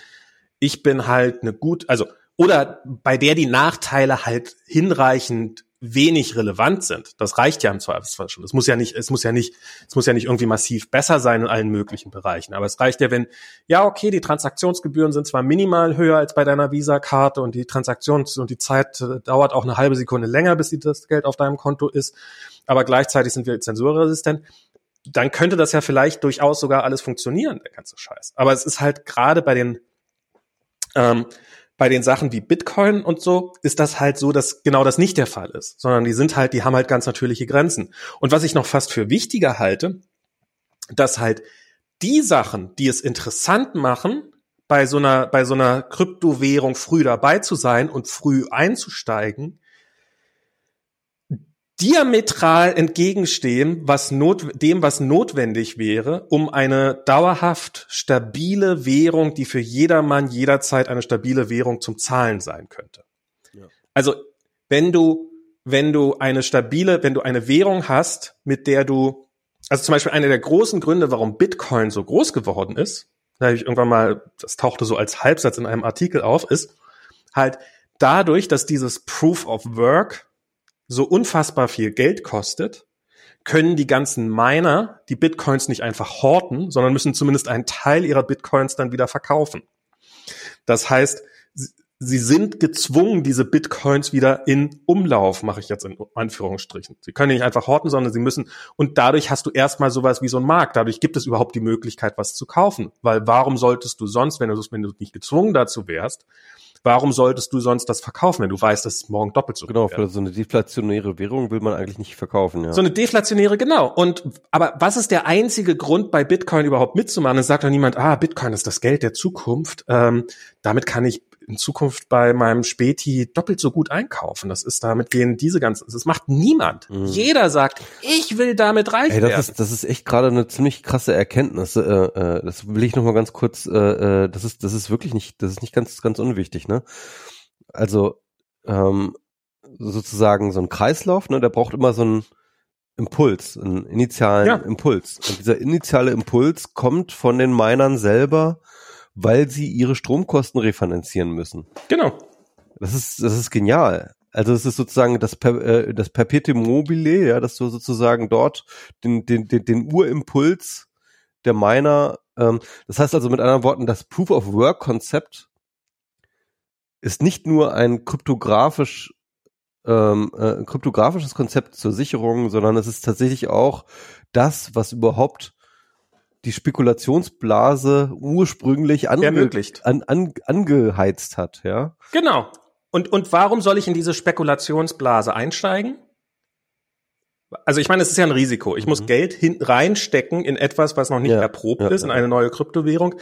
ich bin halt eine gut, also oder bei der die Nachteile halt hinreichend wenig relevant sind, das reicht ja im Zweifelsfall schon. Es muss ja nicht, es muss ja nicht, es muss ja nicht irgendwie massiv besser sein in allen möglichen Bereichen. Aber es reicht ja, wenn, ja, okay, die Transaktionsgebühren sind zwar minimal höher als bei deiner Visa-Karte und die Transaktions- und die Zeit dauert auch eine halbe Sekunde länger, bis das Geld auf deinem Konto ist, aber gleichzeitig sind wir zensurresistent, dann könnte das ja vielleicht durchaus sogar alles funktionieren, der ganze Scheiß. Aber es ist halt gerade bei den, ähm, bei den Sachen wie Bitcoin und so ist das halt so, dass genau das nicht der Fall ist, sondern die sind halt, die haben halt ganz natürliche Grenzen. Und was ich noch fast für wichtiger halte, dass halt die Sachen, die es interessant machen, bei so einer, bei so einer Kryptowährung früh dabei zu sein und früh einzusteigen, diametral entgegenstehen, was not, dem, was notwendig wäre, um eine dauerhaft stabile Währung, die für jedermann jederzeit eine stabile Währung zum Zahlen sein könnte. Ja. Also, wenn du, wenn du eine stabile, wenn du eine Währung hast, mit der du, also zum Beispiel einer der großen Gründe, warum Bitcoin so groß geworden ist, da habe ich irgendwann mal, das tauchte so als Halbsatz in einem Artikel auf, ist halt dadurch, dass dieses Proof of Work so unfassbar viel Geld kostet, können die ganzen Miner die Bitcoins nicht einfach horten, sondern müssen zumindest einen Teil ihrer Bitcoins dann wieder verkaufen. Das heißt, sie sind gezwungen, diese Bitcoins wieder in Umlauf, mache ich jetzt in Anführungsstrichen. Sie können die nicht einfach horten, sondern sie müssen, und dadurch hast du erstmal sowas wie so einen Markt. Dadurch gibt es überhaupt die Möglichkeit, was zu kaufen. Weil warum solltest du sonst, wenn du, wenn du nicht gezwungen dazu wärst, warum solltest du sonst das verkaufen, wenn du weißt, dass es morgen doppelt so genau, wird? Genau, für so eine deflationäre Währung will man eigentlich nicht verkaufen, ja. So eine deflationäre, genau. Und aber was ist der einzige Grund, bei Bitcoin überhaupt mitzumachen? Es sagt doch niemand, ah, Bitcoin ist das Geld der Zukunft. Ähm, damit kann ich in Zukunft bei meinem Späti doppelt so gut einkaufen. Das ist, damit gehen diese ganzen, das macht niemand. Mhm. Jeder sagt, ich will damit reich Ey, das werden. Ist, das ist echt gerade eine ziemlich krasse Erkenntnis. Äh, äh, das will ich nochmal ganz kurz, äh, das ist, das ist wirklich nicht, das ist nicht ganz, ganz unwichtig, ne? Also ähm, sozusagen so ein Kreislauf, ne, der braucht immer so einen Impuls, einen initialen ja. Impuls. Und dieser initiale Impuls kommt von den Minern selber, weil sie ihre Stromkosten refinanzieren müssen. Genau. Das ist das ist genial. Also es ist sozusagen das, äh, das Perpetuum mobile, ja, dass du sozusagen dort den, den, den, den Urimpuls der Miner, ähm, das heißt also mit anderen Worten, das Proof-of-Work-Konzept ist nicht nur ein kryptografisch, ähm, äh, kryptografisches Konzept zur Sicherung, sondern es ist tatsächlich auch das, was überhaupt die Spekulationsblase ursprünglich ange- an, an, angeheizt hat, ja. Genau. Und, und warum soll ich in diese Spekulationsblase einsteigen? Also ich meine, es ist ja ein Risiko. Ich mhm. muss Geld hin- reinstecken in etwas, was noch nicht ja. erprobt ja, ist, ja. in eine neue Kryptowährung.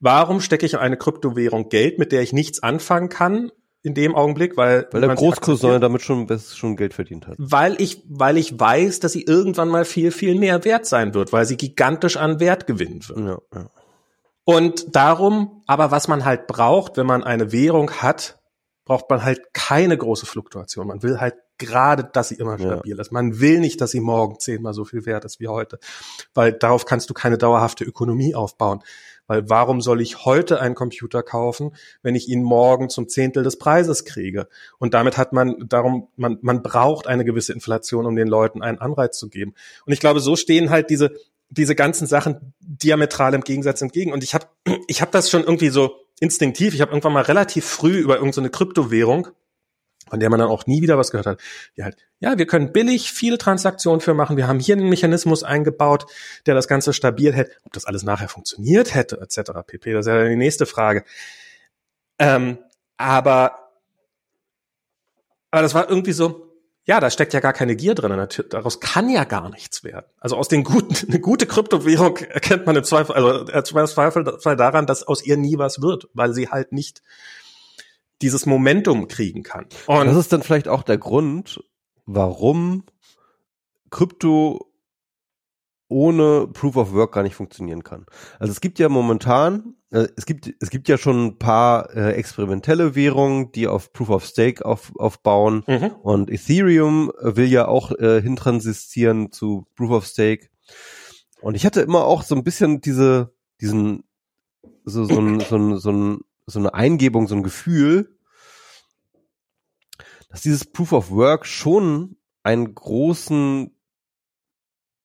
Warum stecke ich in eine Kryptowährung Geld, mit der ich nichts anfangen kann in dem Augenblick? Weil, weil der Großcousin damit schon, schon Geld verdient hat. Weil ich, weil ich weiß, dass sie irgendwann mal viel, viel mehr wert sein wird, weil sie gigantisch an Wert gewinnen wird. Ja, ja. Und darum, aber was man halt braucht, wenn man eine Währung hat, braucht man halt keine große Fluktuation. Man will halt gerade, dass sie immer stabil ja. ist. Man will nicht, dass sie morgen zehnmal so viel wert ist wie heute, weil darauf kannst du keine dauerhafte Ökonomie aufbauen. Weil warum soll ich heute einen Computer kaufen, wenn ich ihn morgen zum Zehntel des Preises kriege? Und damit hat man, darum, man, man braucht eine gewisse Inflation, um den Leuten einen Anreiz zu geben. Und ich glaube, so stehen halt diese, diese ganzen Sachen diametral im Gegensatz entgegen. Und ich habe, ich habe das schon irgendwie so instinktiv, ich habe irgendwann mal relativ früh über irgendeine so Kryptowährung, von der man dann auch nie wieder was gehört hat, die halt, ja, wir können billig viele Transaktionen für machen, wir haben hier einen Mechanismus eingebaut, der das Ganze stabil hält, ob das alles nachher funktioniert hätte, et cetera pp. Das ist ja die nächste Frage. Ähm, aber, aber das war irgendwie so, ja, da steckt ja gar keine Gier drin. Daraus kann ja gar nichts werden. Also aus den guten, eine gute Kryptowährung erkennt man im Zweifel, also im Zweifel daran, dass aus ihr nie was wird, weil sie halt nicht dieses Momentum kriegen kann. Und das ist dann vielleicht auch der Grund, warum Krypto ohne Proof of Work gar nicht funktionieren kann. Also es gibt ja momentan, es gibt es gibt ja schon ein paar äh, experimentelle Währungen, die auf Proof of Stake auf, aufbauen mhm. und Ethereum will ja auch äh, hintransistieren zu Proof of Stake. Und ich hatte immer auch so ein bisschen diese diesen so so ein, so ein, so ein, so eine Eingebung, so ein Gefühl, dass dieses Proof of Work schon einen großen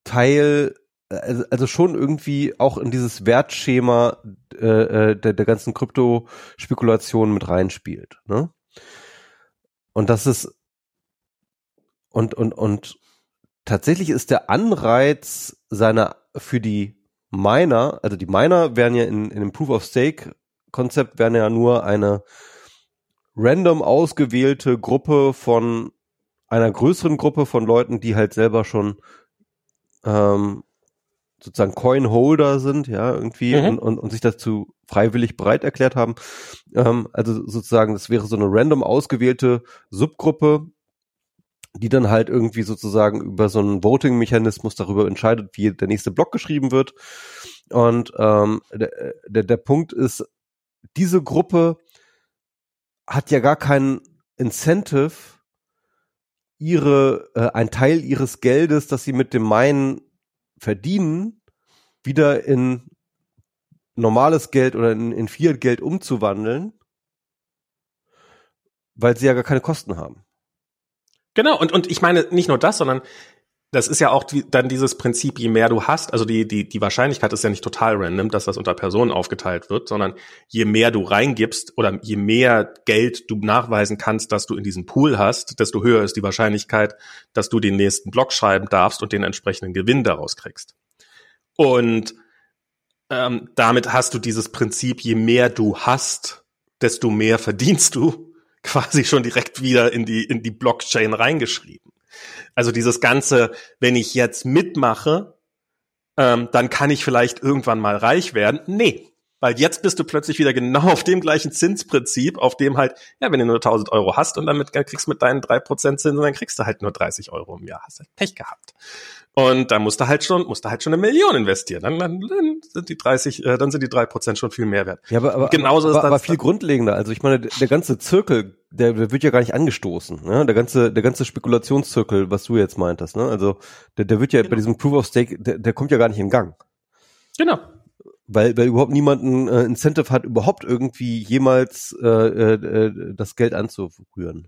Teil, also schon irgendwie auch in dieses Wertschema äh, der, der ganzen Kryptospekulation mit reinspielt, ne? Und das ist und und und tatsächlich ist der Anreiz seiner für die Miner, also die Miner werden ja in in dem Proof of Stake Konzept werden ja nur eine random ausgewählte Gruppe von einer größeren Gruppe von Leuten, die halt selber schon ähm, sozusagen Coin-Holder sind, ja, irgendwie mhm. und, und, und sich dazu freiwillig bereit erklärt haben. Ähm, also sozusagen, das wäre so eine random ausgewählte Subgruppe, die dann halt irgendwie sozusagen über so einen Voting-Mechanismus darüber entscheidet, wie der nächste Block geschrieben wird. Und ähm, der, der, der Punkt ist, diese Gruppe hat ja gar keinen Incentive, ihre äh, ein Teil ihres Geldes, das sie mit dem Minen verdienen, wieder in normales Geld oder in, in Fiat-Geld umzuwandeln, weil sie ja gar keine Kosten haben. Genau, und, und ich meine nicht nur das, sondern das ist ja auch die, dann dieses Prinzip, je mehr du hast, also die, die, die Wahrscheinlichkeit ist ja nicht total random, dass das unter Personen aufgeteilt wird, sondern je mehr du reingibst oder je mehr Geld du nachweisen kannst, dass du in diesem Pool hast, desto höher ist die Wahrscheinlichkeit, dass du den nächsten Block schreiben darfst und den entsprechenden Gewinn daraus kriegst. Und ähm, damit hast du dieses Prinzip, je mehr du hast, desto mehr verdienst du, quasi schon direkt wieder in die, in die Blockchain reingeschrieben. Also dieses Ganze, wenn ich jetzt mitmache, ähm, dann kann ich vielleicht irgendwann mal reich werden. Nee, weil jetzt bist du plötzlich wieder genau auf dem gleichen Zinsprinzip, auf dem halt, ja, wenn du nur tausend Euro hast und damit kriegst mit deinen drei Prozent Zinsen, dann kriegst du halt nur dreißig Euro im Jahr. Hast halt Pech gehabt. Und dann musst du halt schon, musst du halt schon eine Million investieren. Dann, dann, dann sind die dreißig, äh, dann sind die drei Prozent schon viel mehr wert. Ja, aber, aber, genauso aber, ist das aber viel grundlegender. Also ich meine, der, der ganze Zirkel, der, der wird ja gar nicht angestoßen, ne? Der ganze, der ganze Spekulationszirkel, was du jetzt meintest, ne? Also der, der wird ja genau. bei diesem Proof of Stake, der, der kommt ja gar nicht in Gang. Genau. Weil, weil überhaupt niemand ein äh, Incentive hat, überhaupt irgendwie jemals äh, äh, das Geld anzurühren.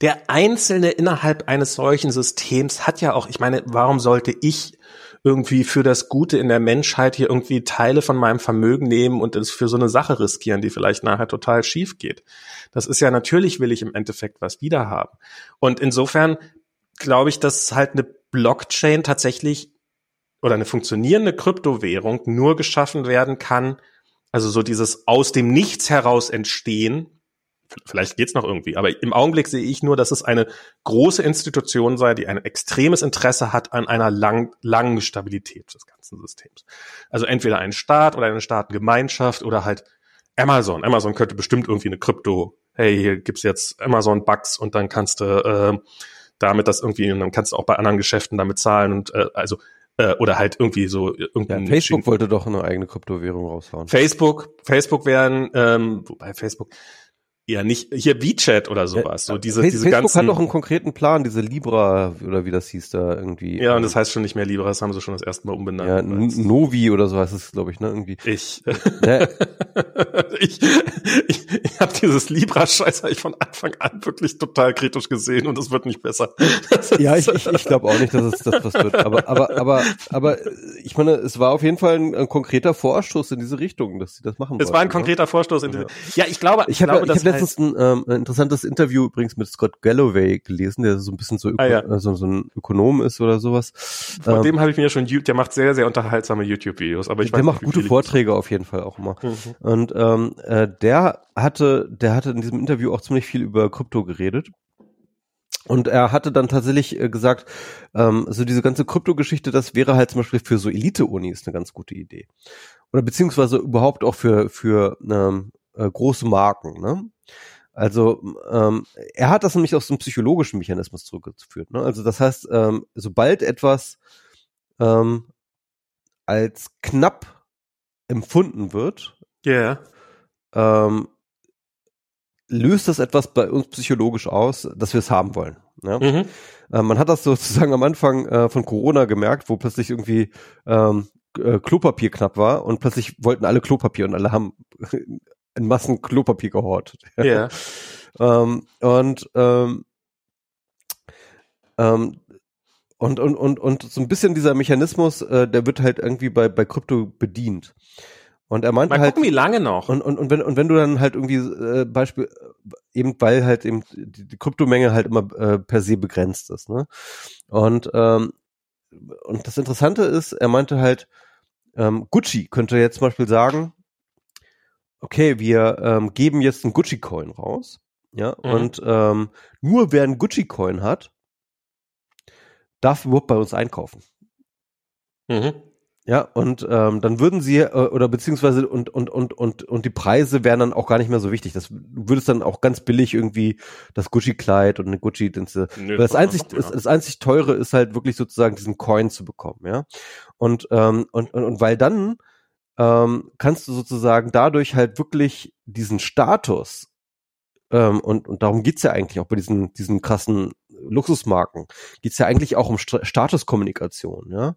Der Einzelne innerhalb eines solchen Systems hat ja auch, ich meine, warum sollte ich irgendwie für das Gute in der Menschheit hier irgendwie Teile von meinem Vermögen nehmen und es für so eine Sache riskieren, die vielleicht nachher total schief geht? Das ist ja, natürlich will ich im Endeffekt was wiederhaben. Und insofern glaube ich, dass halt eine Blockchain tatsächlich oder eine funktionierende Kryptowährung nur geschaffen werden kann, also so dieses aus dem Nichts heraus entstehen. Vielleicht geht's noch irgendwie, aber im Augenblick sehe ich nur, dass es eine große Institution sei, die ein extremes Interesse hat an einer lang, langen Stabilität des ganzen Systems. Also entweder ein Staat oder eine Staatengemeinschaft oder halt Amazon. Amazon könnte bestimmt irgendwie eine Krypto, hey, hier gibt's jetzt Amazon-Bucks und dann kannst du äh, damit das irgendwie, und dann kannst du auch bei anderen Geschäften damit zahlen und äh, also äh, oder halt irgendwie so irgendein... Ja, Facebook Schien- wollte doch eine eigene Kryptowährung raushauen. Facebook, Facebook wären, ähm, wobei Facebook... Ja, nicht hier WeChat oder sowas. So diese, Facebook diese ganzen, hat doch einen konkreten Plan, diese Libra oder wie das hieß da irgendwie. Ja, und das heißt schon nicht mehr Libra, das haben sie schon das erste Mal umbenannt. Ja, N- Novi oder so heißt es, glaube ich, ne? Irgendwie. Ich. Ja. ich ich, ich habe dieses Libra-Scheiß hab ich von Anfang an wirklich total kritisch gesehen und es wird nicht besser. ja, ich, ich, ich glaube auch nicht, dass es das was wird. Aber, aber, aber, aber ich meine, es war auf jeden Fall ein, ein konkreter Vorstoß in diese Richtung, dass sie das machen wollten. Es war ein konkreter oder? Vorstoß in diese. Ja, ich glaube, ich, ich glaube, dass letztens ein, ähm, ein interessantes Interview übrigens mit Scott Galloway gelesen, der so ein bisschen so, Öko- ah, ja. also so ein Ökonom ist oder sowas. Von ähm, dem habe ich mir ja schon, der macht sehr, sehr unterhaltsame YouTube-Videos. Aber ich der weiß macht nicht, gute Vorträge auf jeden Fall auch immer. Mhm. Und ähm, äh, der hatte, der hatte in diesem Interview auch ziemlich viel über Krypto geredet. Und er hatte dann tatsächlich äh, gesagt, ähm, so diese ganze Krypto-Geschichte, das wäre halt zum Beispiel für so Elite-Unis eine ganz gute Idee. Oder beziehungsweise überhaupt auch für, für ähm, äh, große Marken, ne? Also ähm, er hat das nämlich auf so einen psychologischen Mechanismus zurückgeführt. Ne? Also das heißt, ähm, sobald etwas ähm, als knapp empfunden wird, yeah. ähm, löst das etwas bei uns psychologisch aus, dass wir es haben wollen. Ne? Mhm. Ähm, man hat das sozusagen am Anfang äh, von Corona gemerkt, wo plötzlich irgendwie ähm, äh, Klopapier knapp war und plötzlich wollten alle Klopapier und alle haben in Massen Klopapier gehortet. Ja. Yeah. ähm, und, ähm, ähm, und, und, und, und so ein bisschen dieser Mechanismus, äh, der wird halt irgendwie bei, bei Krypto bedient. Und er meinte Mal halt. Gucken, wie lange noch. Und, und, und wenn, und wenn du dann halt irgendwie, äh, Beispiel, eben weil halt eben die, die Kryptomenge halt immer äh, per se begrenzt ist, ne? Und, ähm, und das Interessante ist, er meinte halt, ähm, Gucci könnte jetzt zum Beispiel sagen, okay, wir ähm, geben jetzt einen Gucci-Coin raus, ja, mhm. und ähm, nur wer einen Gucci-Coin hat, darf überhaupt bei uns einkaufen. Mhm. Ja, und ähm, dann würden sie, äh, oder beziehungsweise, und, und, und, und, und die Preise wären dann auch gar nicht mehr so wichtig. Das, du würdest dann auch ganz billig irgendwie das Gucci-Kleid und eine Gucci, das, nee, das, das, einzig, das, das einzig Teure ist halt wirklich sozusagen diesen Coin zu bekommen, ja. Und, ähm, und, und, und weil dann Ähm, kannst du sozusagen dadurch halt wirklich diesen Status ähm, und, und darum geht's ja eigentlich auch bei diesen, diesen krassen Luxusmarken, geht's ja eigentlich auch um St- Statuskommunikation, ja.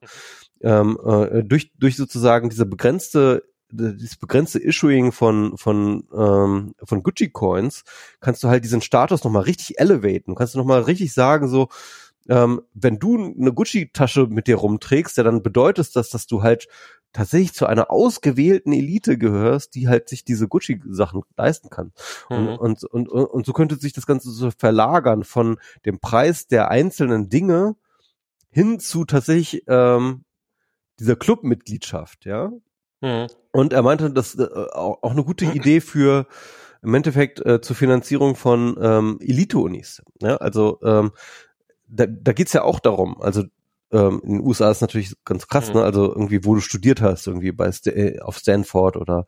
Ähm, äh, durch, durch sozusagen diese begrenzte, dieses begrenzte Issuing von, von, ähm, von Gucci-Coins kannst du halt diesen Status nochmal richtig elevaten, kannst du nochmal richtig sagen so, Ähm, wenn du eine Gucci-Tasche mit dir rumträgst, ja, dann bedeutet das, dass du halt tatsächlich zu einer ausgewählten Elite gehörst, die halt sich diese Gucci-Sachen leisten kann. Mhm. Und, und, und, und so könnte sich das Ganze so verlagern von dem Preis der einzelnen Dinge hin zu tatsächlich ähm, dieser Clubmitgliedschaft, ja. Mhm. Und er meinte, das äh, auch, auch eine gute Idee für im Endeffekt äh, zur Finanzierung von ähm, Elite-Unis. Ja? Also ähm, Da, da geht's ja auch darum, also ähm, in den U S A ist natürlich ganz krass, mhm. ne? Also irgendwie, wo du studiert hast, irgendwie bei St- auf Stanford oder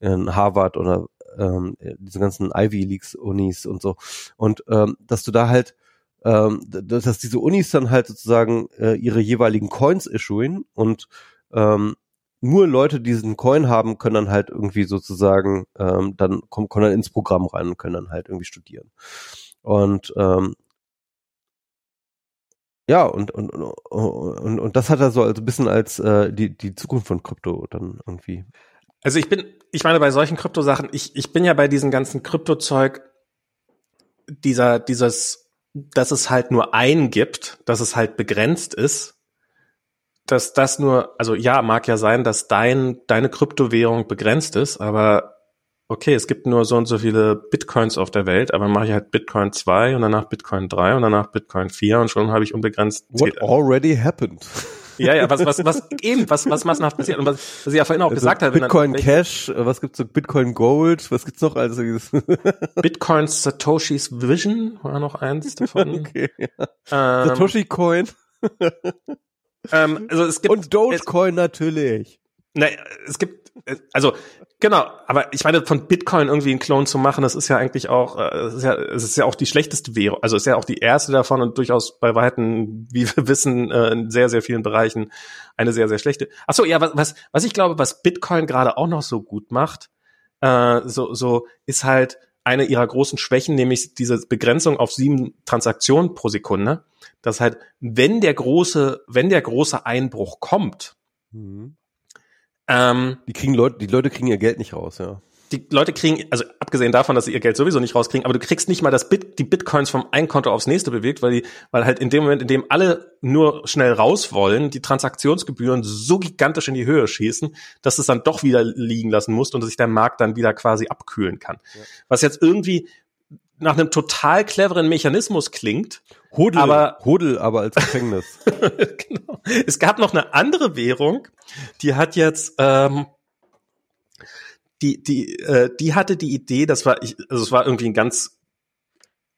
in Harvard oder ähm, diese ganzen Ivy Leagues Unis und so. Und ähm, dass du da halt, ähm, dass diese Unis dann halt sozusagen äh, ihre jeweiligen Coins issuen und ähm, nur Leute, die diesen Coin haben, können dann halt irgendwie sozusagen, ähm, dann kommen, kommen dann ins Programm rein und können dann halt irgendwie studieren. Und ähm, Ja, und, und, und, und das hat er so also ein bisschen als äh, die, die Zukunft von Krypto dann irgendwie. Also ich bin, ich meine, bei solchen Kryptosachen, ich, ich bin ja bei diesem ganzen Kryptozeug dieser, dieses, dass es halt nur einen gibt, dass es halt begrenzt ist, dass das nur, also ja, mag ja sein, dass dein, deine Kryptowährung begrenzt ist, aber okay, es gibt nur so und so viele Bitcoins auf der Welt, aber mache ich halt Bitcoin zwei und danach Bitcoin drei und danach Bitcoin vier und schon habe ich unbegrenzt. What already happened? Ja, ja, was, was, was, eben, was, was massenhaft passiert und was, was ich ja vorhin auch also gesagt habe. Bitcoin dann, Cash, was gibt's so? Bitcoin Gold, was gibt's noch alles? Bitcoin Satoshi's Vision, war noch eins davon. Okay, ja. ähm, Satoshi Coin. ähm, also es gibt. Und Dogecoin es, natürlich. Nein, es gibt, also, genau, aber ich meine, von Bitcoin irgendwie einen Klon zu machen, das ist ja eigentlich auch, es ist ja, es ist ja auch die schlechteste Währung, also es ist ja auch die erste davon und durchaus bei Weitem, wie wir wissen, in sehr, sehr vielen Bereichen eine sehr, sehr schlechte. Ach so, ja, was, was, was ich glaube, was Bitcoin gerade auch noch so gut macht, äh, so, so ist halt eine ihrer großen Schwächen, nämlich diese Begrenzung auf sieben Transaktionen pro Sekunde, dass halt, wenn der große, wenn der große Einbruch kommt, mhm. Ähm, die kriegen Leute, die Leute kriegen ihr Geld nicht raus, ja. Die Leute kriegen, also abgesehen davon, dass sie ihr Geld sowieso nicht rauskriegen, aber du kriegst nicht mal das Bit, die Bitcoins vom einen Konto aufs nächste bewegt, weil die, weil halt in dem Moment, in dem alle nur schnell raus wollen, die Transaktionsgebühren so gigantisch in die Höhe schießen, dass du es dann doch wieder liegen lassen musst und dass sich der Markt dann wieder quasi abkühlen kann. Ja. Was jetzt irgendwie nach einem total cleveren Mechanismus klingt. Hodel, aber, Hodel, aber als Gefängnis. Genau. Es gab noch eine andere Währung, die hat jetzt, ähm, die, die, äh, die hatte die Idee, das war, ich, also es war irgendwie ein ganz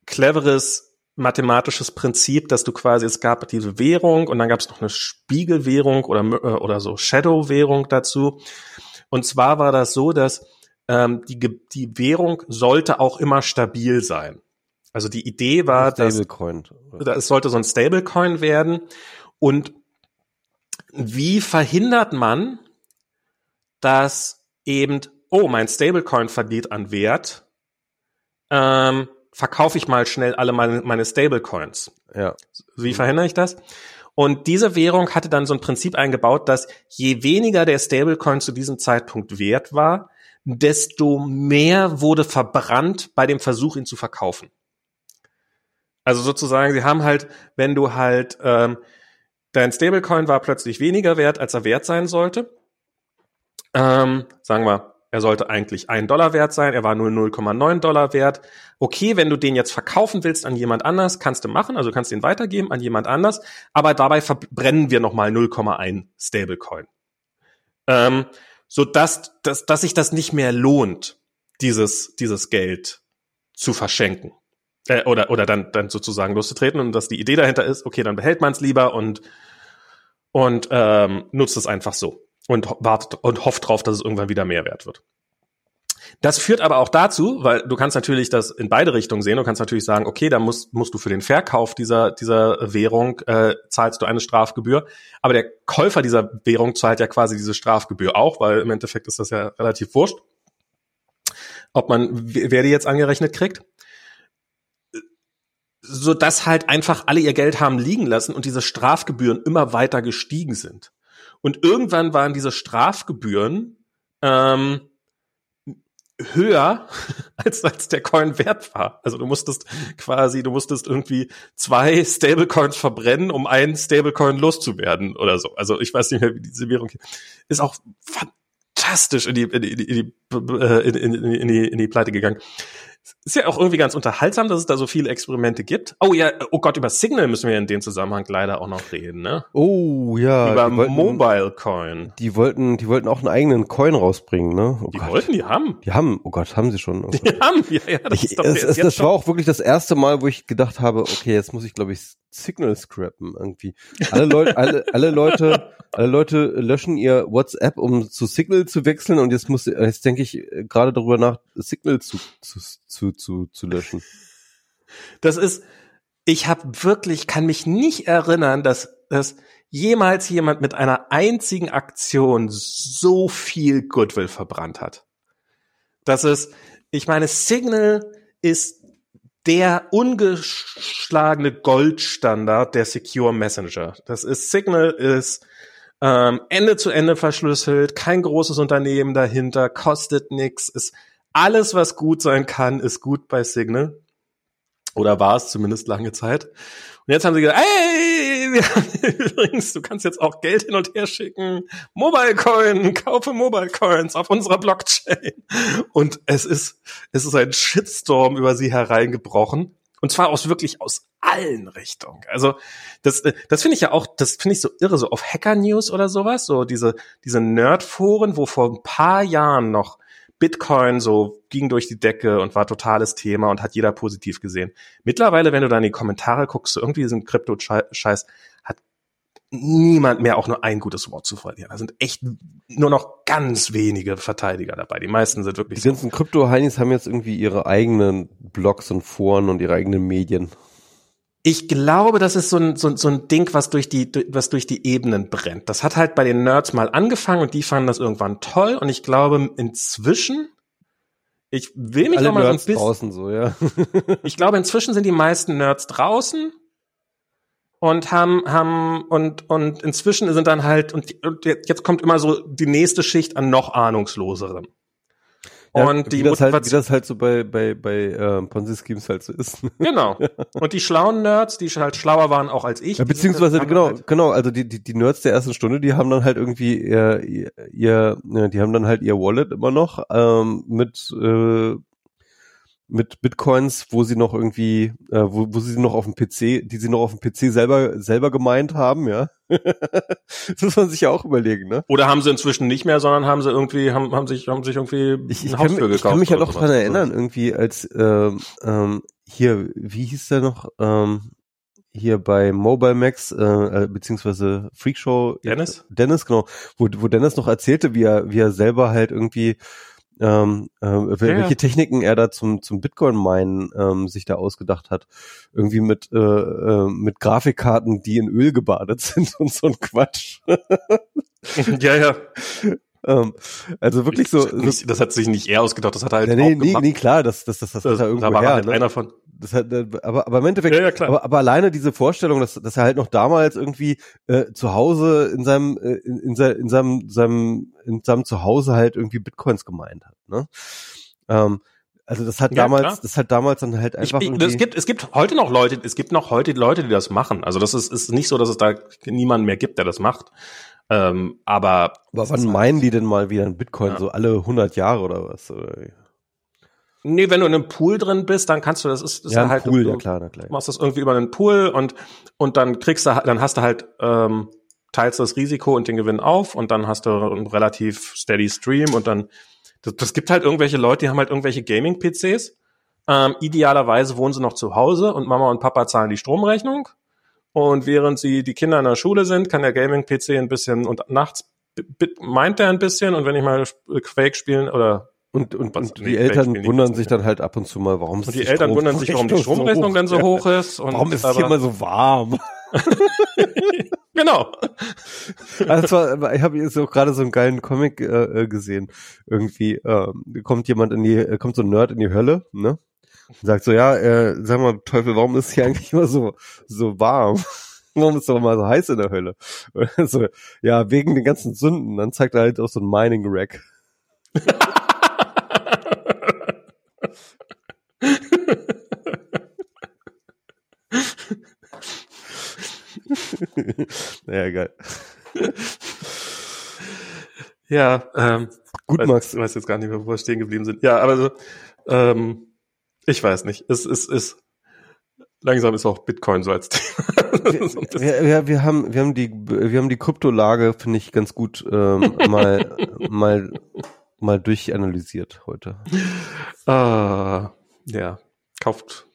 cleveres mathematisches Prinzip, dass du quasi, es gab diese Währung und dann gab es noch eine Spiegelwährung oder, oder so Shadow-Währung dazu. Und zwar war das so, dass Die, die Währung sollte auch immer stabil sein. Also die Idee war, dass, dass es sollte so ein Stablecoin werden. Und wie verhindert man, dass eben, oh, mein Stablecoin verliert an Wert, ähm, verkaufe ich mal schnell alle meine, meine Stablecoins. Ja. Wie verhindere ich das? Und diese Währung hatte dann so ein Prinzip eingebaut, dass je weniger der Stablecoin zu diesem Zeitpunkt wert war, desto mehr wurde verbrannt bei dem Versuch, ihn zu verkaufen. Also sozusagen, sie haben halt, wenn du halt, ähm, dein Stablecoin war plötzlich weniger wert, als er wert sein sollte. Ähm, sagen wir, er sollte eigentlich ein Dollar wert sein, er war nur null Komma neun Dollar wert. Okay, wenn du den jetzt verkaufen willst an jemand anders, kannst du machen, also kannst du ihn weitergeben an jemand anders, aber dabei verbrennen wir nochmal null Komma eins Stablecoin. Ähm, so dass, dass, dass sich das nicht mehr lohnt, dieses, dieses Geld zu verschenken. Äh, oder, oder dann, dann sozusagen loszutreten und dass die Idee dahinter ist, okay, dann behält man es lieber und, und, ähm, nutzt es einfach so und wartet und hofft drauf, dass es irgendwann wieder mehr wert wird. Das führt aber auch dazu, weil du kannst natürlich das in beide Richtungen sehen. Du kannst natürlich sagen, okay, da musst, musst du für den Verkauf dieser, dieser Währung, äh, zahlst du eine Strafgebühr. Aber der Käufer dieser Währung zahlt ja quasi diese Strafgebühr auch, weil im Endeffekt ist das ja relativ wurscht, ob man, wer die jetzt angerechnet kriegt. Sodass halt einfach alle ihr Geld haben liegen lassen und diese Strafgebühren immer weiter gestiegen sind. Und irgendwann waren diese Strafgebühren, ähm, höher, als, als der Coin wert war. Also du musstest quasi, du musstest irgendwie zwei Stablecoins verbrennen, um einen Stablecoin loszuwerden oder so. Also ich weiß nicht mehr, wie diese Währung ist auch fantastisch in die, in die, in die, in, in, in die, in die Pleite gegangen. Ist ja auch irgendwie ganz unterhaltsam, dass es da so viele Experimente gibt. Oh ja, oh Gott, über Signal müssen wir in dem Zusammenhang leider auch noch reden, ne? Oh ja. Über wollten, Mobile Coin. Die wollten, die wollten auch einen eigenen Coin rausbringen, ne? Oh die Gott. wollten, die haben. Die haben, oh Gott, haben sie schon. Oh die Gott. haben, ja, ja. Das, ich, ist doch, es, es, das war auch wirklich das erste Mal, wo ich gedacht habe, okay, jetzt muss ich, glaube ich, Signal scrappen irgendwie. Alle Leute, alle, alle Leute, alle Leute löschen ihr WhatsApp, um zu Signal zu wechseln und jetzt muss, jetzt denke ich gerade darüber nach, Signal zu, zu zu zu zu löschen. Das ist, ich habe wirklich, kann mich nicht erinnern, dass dass jemals jemand mit einer einzigen Aktion so viel Goodwill verbrannt hat. Das ist, ich meine, Signal ist der ungeschlagene Goldstandard der Secure Messenger. Das ist, Signal ist ähm, Ende zu Ende verschlüsselt, kein großes Unternehmen dahinter, kostet nichts, ist alles, was gut sein kann, ist gut bei Signal. Oder war es zumindest lange Zeit. Und jetzt haben sie gesagt, ey, wir haben übrigens, du kannst jetzt auch Geld hin und her schicken. Mobile Coin, kaufe Mobile Coins auf unserer Blockchain. Und es ist, es ist ein Shitstorm über sie hereingebrochen. Und zwar aus wirklich aus allen Richtungen. Also, das, das finde ich ja auch, das finde ich so irre, so auf Hacker News oder sowas, so diese, diese Nerdforen, wo vor ein paar Jahren noch Bitcoin so ging durch die Decke und war totales Thema und hat jeder positiv gesehen. Mittlerweile, wenn du da in die Kommentare guckst, so irgendwie diesen Krypto-Scheiß, hat niemand mehr auch nur ein gutes Wort zu verlieren. Da sind echt nur noch ganz wenige Verteidiger dabei. Die meisten sind wirklich... Die ganzen so. Krypto-Heinis haben jetzt irgendwie ihre eigenen Blogs und Foren und ihre eigenen Medien. Ich glaube, das ist so ein, so, so ein Ding, was durch die, was durch die Ebenen brennt. Das hat halt bei den Nerds mal angefangen und die fanden das irgendwann toll. Und ich glaube, inzwischen, ich will mich alle noch mal Nerds so ein bisschen draußen so, ja. Ich glaube, inzwischen sind die meisten Nerds draußen und haben, haben, und, und inzwischen sind dann halt, und, und jetzt kommt immer so die nächste Schicht an noch ahnungsloseren. Ja, und die wie das, halt, wie das halt so bei bei bei äh, Ponzi-Schemes halt so ist. Genau. Und die schlauen Nerds, die halt schlauer waren auch als ich. Ja, beziehungsweise genau, halt genau. Also die die die Nerds der ersten Stunde, die haben dann halt irgendwie ihr, ihr, ihr die haben dann halt ihr Wallet immer noch ähm, mit äh, mit Bitcoins, wo sie noch irgendwie, äh, wo, wo sie noch auf dem P C, die sie noch auf dem P C selber selber gemeint haben, ja. Das muss man sich ja auch überlegen, ne? Oder haben sie inzwischen nicht mehr, sondern haben sie irgendwie, haben, haben sich, haben sich irgendwie ich, ich ein Haus für gekauft. Ich kann mich ja noch dran erinnern, irgendwie als ähm, ähm, hier, wie hieß der noch? Ähm, hier bei Mobile Max, äh, beziehungsweise Freakshow. Dennis? Dennis, genau. Wo, wo Dennis noch erzählte, wie er, wie er selber halt irgendwie Ähm, äh, welche ja. Techniken er da zum zum Bitcoin-Minen ähm, sich da ausgedacht hat. Irgendwie mit äh, äh, mit Grafikkarten, die in Öl gebadet sind und so ein Quatsch. Ja, ja. Ähm, also wirklich ich, so, nicht, so. Das hat sich nicht er ausgedacht, das hat er halt ja, nee, auch nee, gemacht. Nee, klar, das das das, das also, hat er irgendwo da war her, halt ne? einer von. Das hat, aber, aber im Endeffekt, ja, ja, aber, aber alleine diese Vorstellung, dass, dass er halt noch damals irgendwie äh, zu Hause in seinem, äh, in, in, sein, in seinem, seinem, in seinem Zuhause halt irgendwie Bitcoins gemeint hat, ne? Ähm, also das hat ja, damals, klar. das hat damals dann halt einfach. Ich, ich, es gibt, es gibt heute noch Leute, es gibt noch heute Leute, die das machen. Also das ist, ist nicht so, dass es da niemanden mehr gibt, der das macht. Ähm, aber. Aber wann meinen die denn mal wieder ein Bitcoin? Ja. So alle hundert Jahre oder was? Oder? Nee, wenn du in einem Pool drin bist, dann kannst du, das ist, das ja, ist halt, Pool, du, ja, klar, klar. machst das irgendwie über einen Pool und, und dann kriegst du, dann hast du halt, ähm, teilst du das Risiko und den Gewinn auf und dann hast du einen relativ steady Stream und dann, das, das gibt halt irgendwelche Leute, die haben halt irgendwelche Gaming-P Cs, ähm, idealerweise wohnen sie noch zu Hause und Mama und Papa zahlen die Stromrechnung und während sie, die Kinder in der Schule sind, kann der Gaming-P C ein bisschen und nachts meint er ein bisschen und wenn ich mal Quake spielen oder Und, und, und die Eltern wundern sich dann halt ab und zu mal, warum es die Eltern wundern sich, warum die Stromrechnung dann so hoch ist. Und warum ist es hier mal so warm? Genau. Also ich habe jetzt auch gerade so einen geilen Comic äh, gesehen. Irgendwie äh, kommt jemand in die, kommt so ein Nerd in die Hölle, ne? Und sagt so, ja, äh, sag mal, Teufel, warum ist hier eigentlich immer so so warm? Warum ist es doch mal so heiß in der Hölle? So, ja, wegen den ganzen Sünden. Dann zeigt er halt auch so ein Mining-Rack. Naja, geil. Ja, ähm, gut, Max. Ich weiß jetzt gar nicht mehr, wo wir stehen geblieben sind. Ja, aber so, ähm, ich weiß nicht. Es ist, ist, langsam ist auch Bitcoin so als Thema. so wir, wir, wir haben, wir haben die, wir haben die Kryptolage, finde ich, ganz gut ähm, mal, mal, mal durchanalysiert heute. Ah, ja, kauft,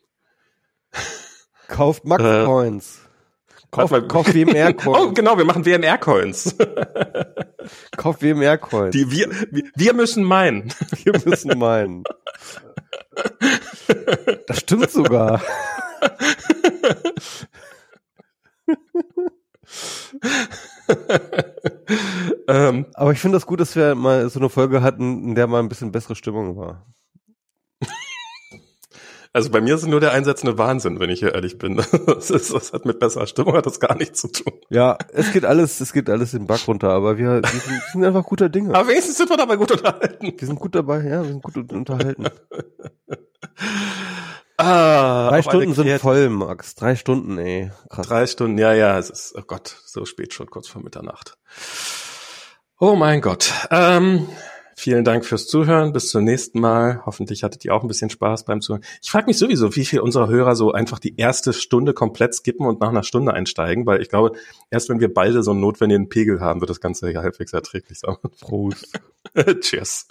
kauft Max Coins. Kauf, kauf W M R-Coins. Oh, genau, wir machen W M R-Coins. Kauf W M R-Coins. Die, wir, wir müssen meinen. Wir müssen meinen. Das stimmt sogar. ähm, Aber ich finde das gut, dass wir mal so eine Folge hatten, in der mal ein bisschen bessere Stimmung war. Also bei mir ist nur der einsetzende Wahnsinn, wenn ich hier ehrlich bin. Das, ist, das hat mit besserer Stimmung hat das gar nichts zu tun. Ja, es geht alles, es geht alles den Bach runter, aber wir, wir sind, sind einfach guter Dinge. Aber wenigstens sind wir dabei gut unterhalten. Wir sind gut dabei, ja, wir sind gut unterhalten. Ah, Drei Stunden sind voll, Max. Drei Stunden, ey. Krass. Drei Stunden, ja, ja. Es ist, oh Gott, so spät schon, kurz vor Mitternacht. Oh mein Gott. Ähm, vielen Dank fürs Zuhören. Bis zum nächsten Mal. Hoffentlich hattet ihr auch ein bisschen Spaß beim Zuhören. Ich frage mich sowieso, wie viele unserer Hörer so einfach die erste Stunde komplett skippen und nach einer Stunde einsteigen, weil ich glaube, erst wenn wir beide so einen notwendigen Pegel haben, wird das Ganze ja halbwegs erträglich sein. Prost. Cheers.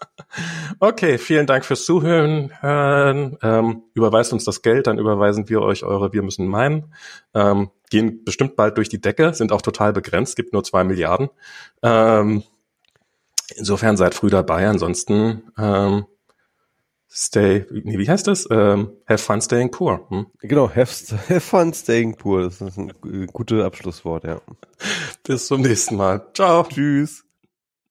Okay, vielen Dank fürs Zuhören. Ähm, überweist uns das Geld, dann überweisen wir euch eure Wir müssen meinen. Ähm, gehen bestimmt bald durch die Decke, sind auch total begrenzt, gibt nur zwei Milliarden. Ähm, Insofern seid früh dabei, ansonsten ähm, stay, nee, wie heißt das? Ähm, have fun staying poor. Hm? Genau, have, have fun staying poor, das ist ein äh, gutes Abschlusswort, ja. Bis zum nächsten Mal. Ciao. Tschüss.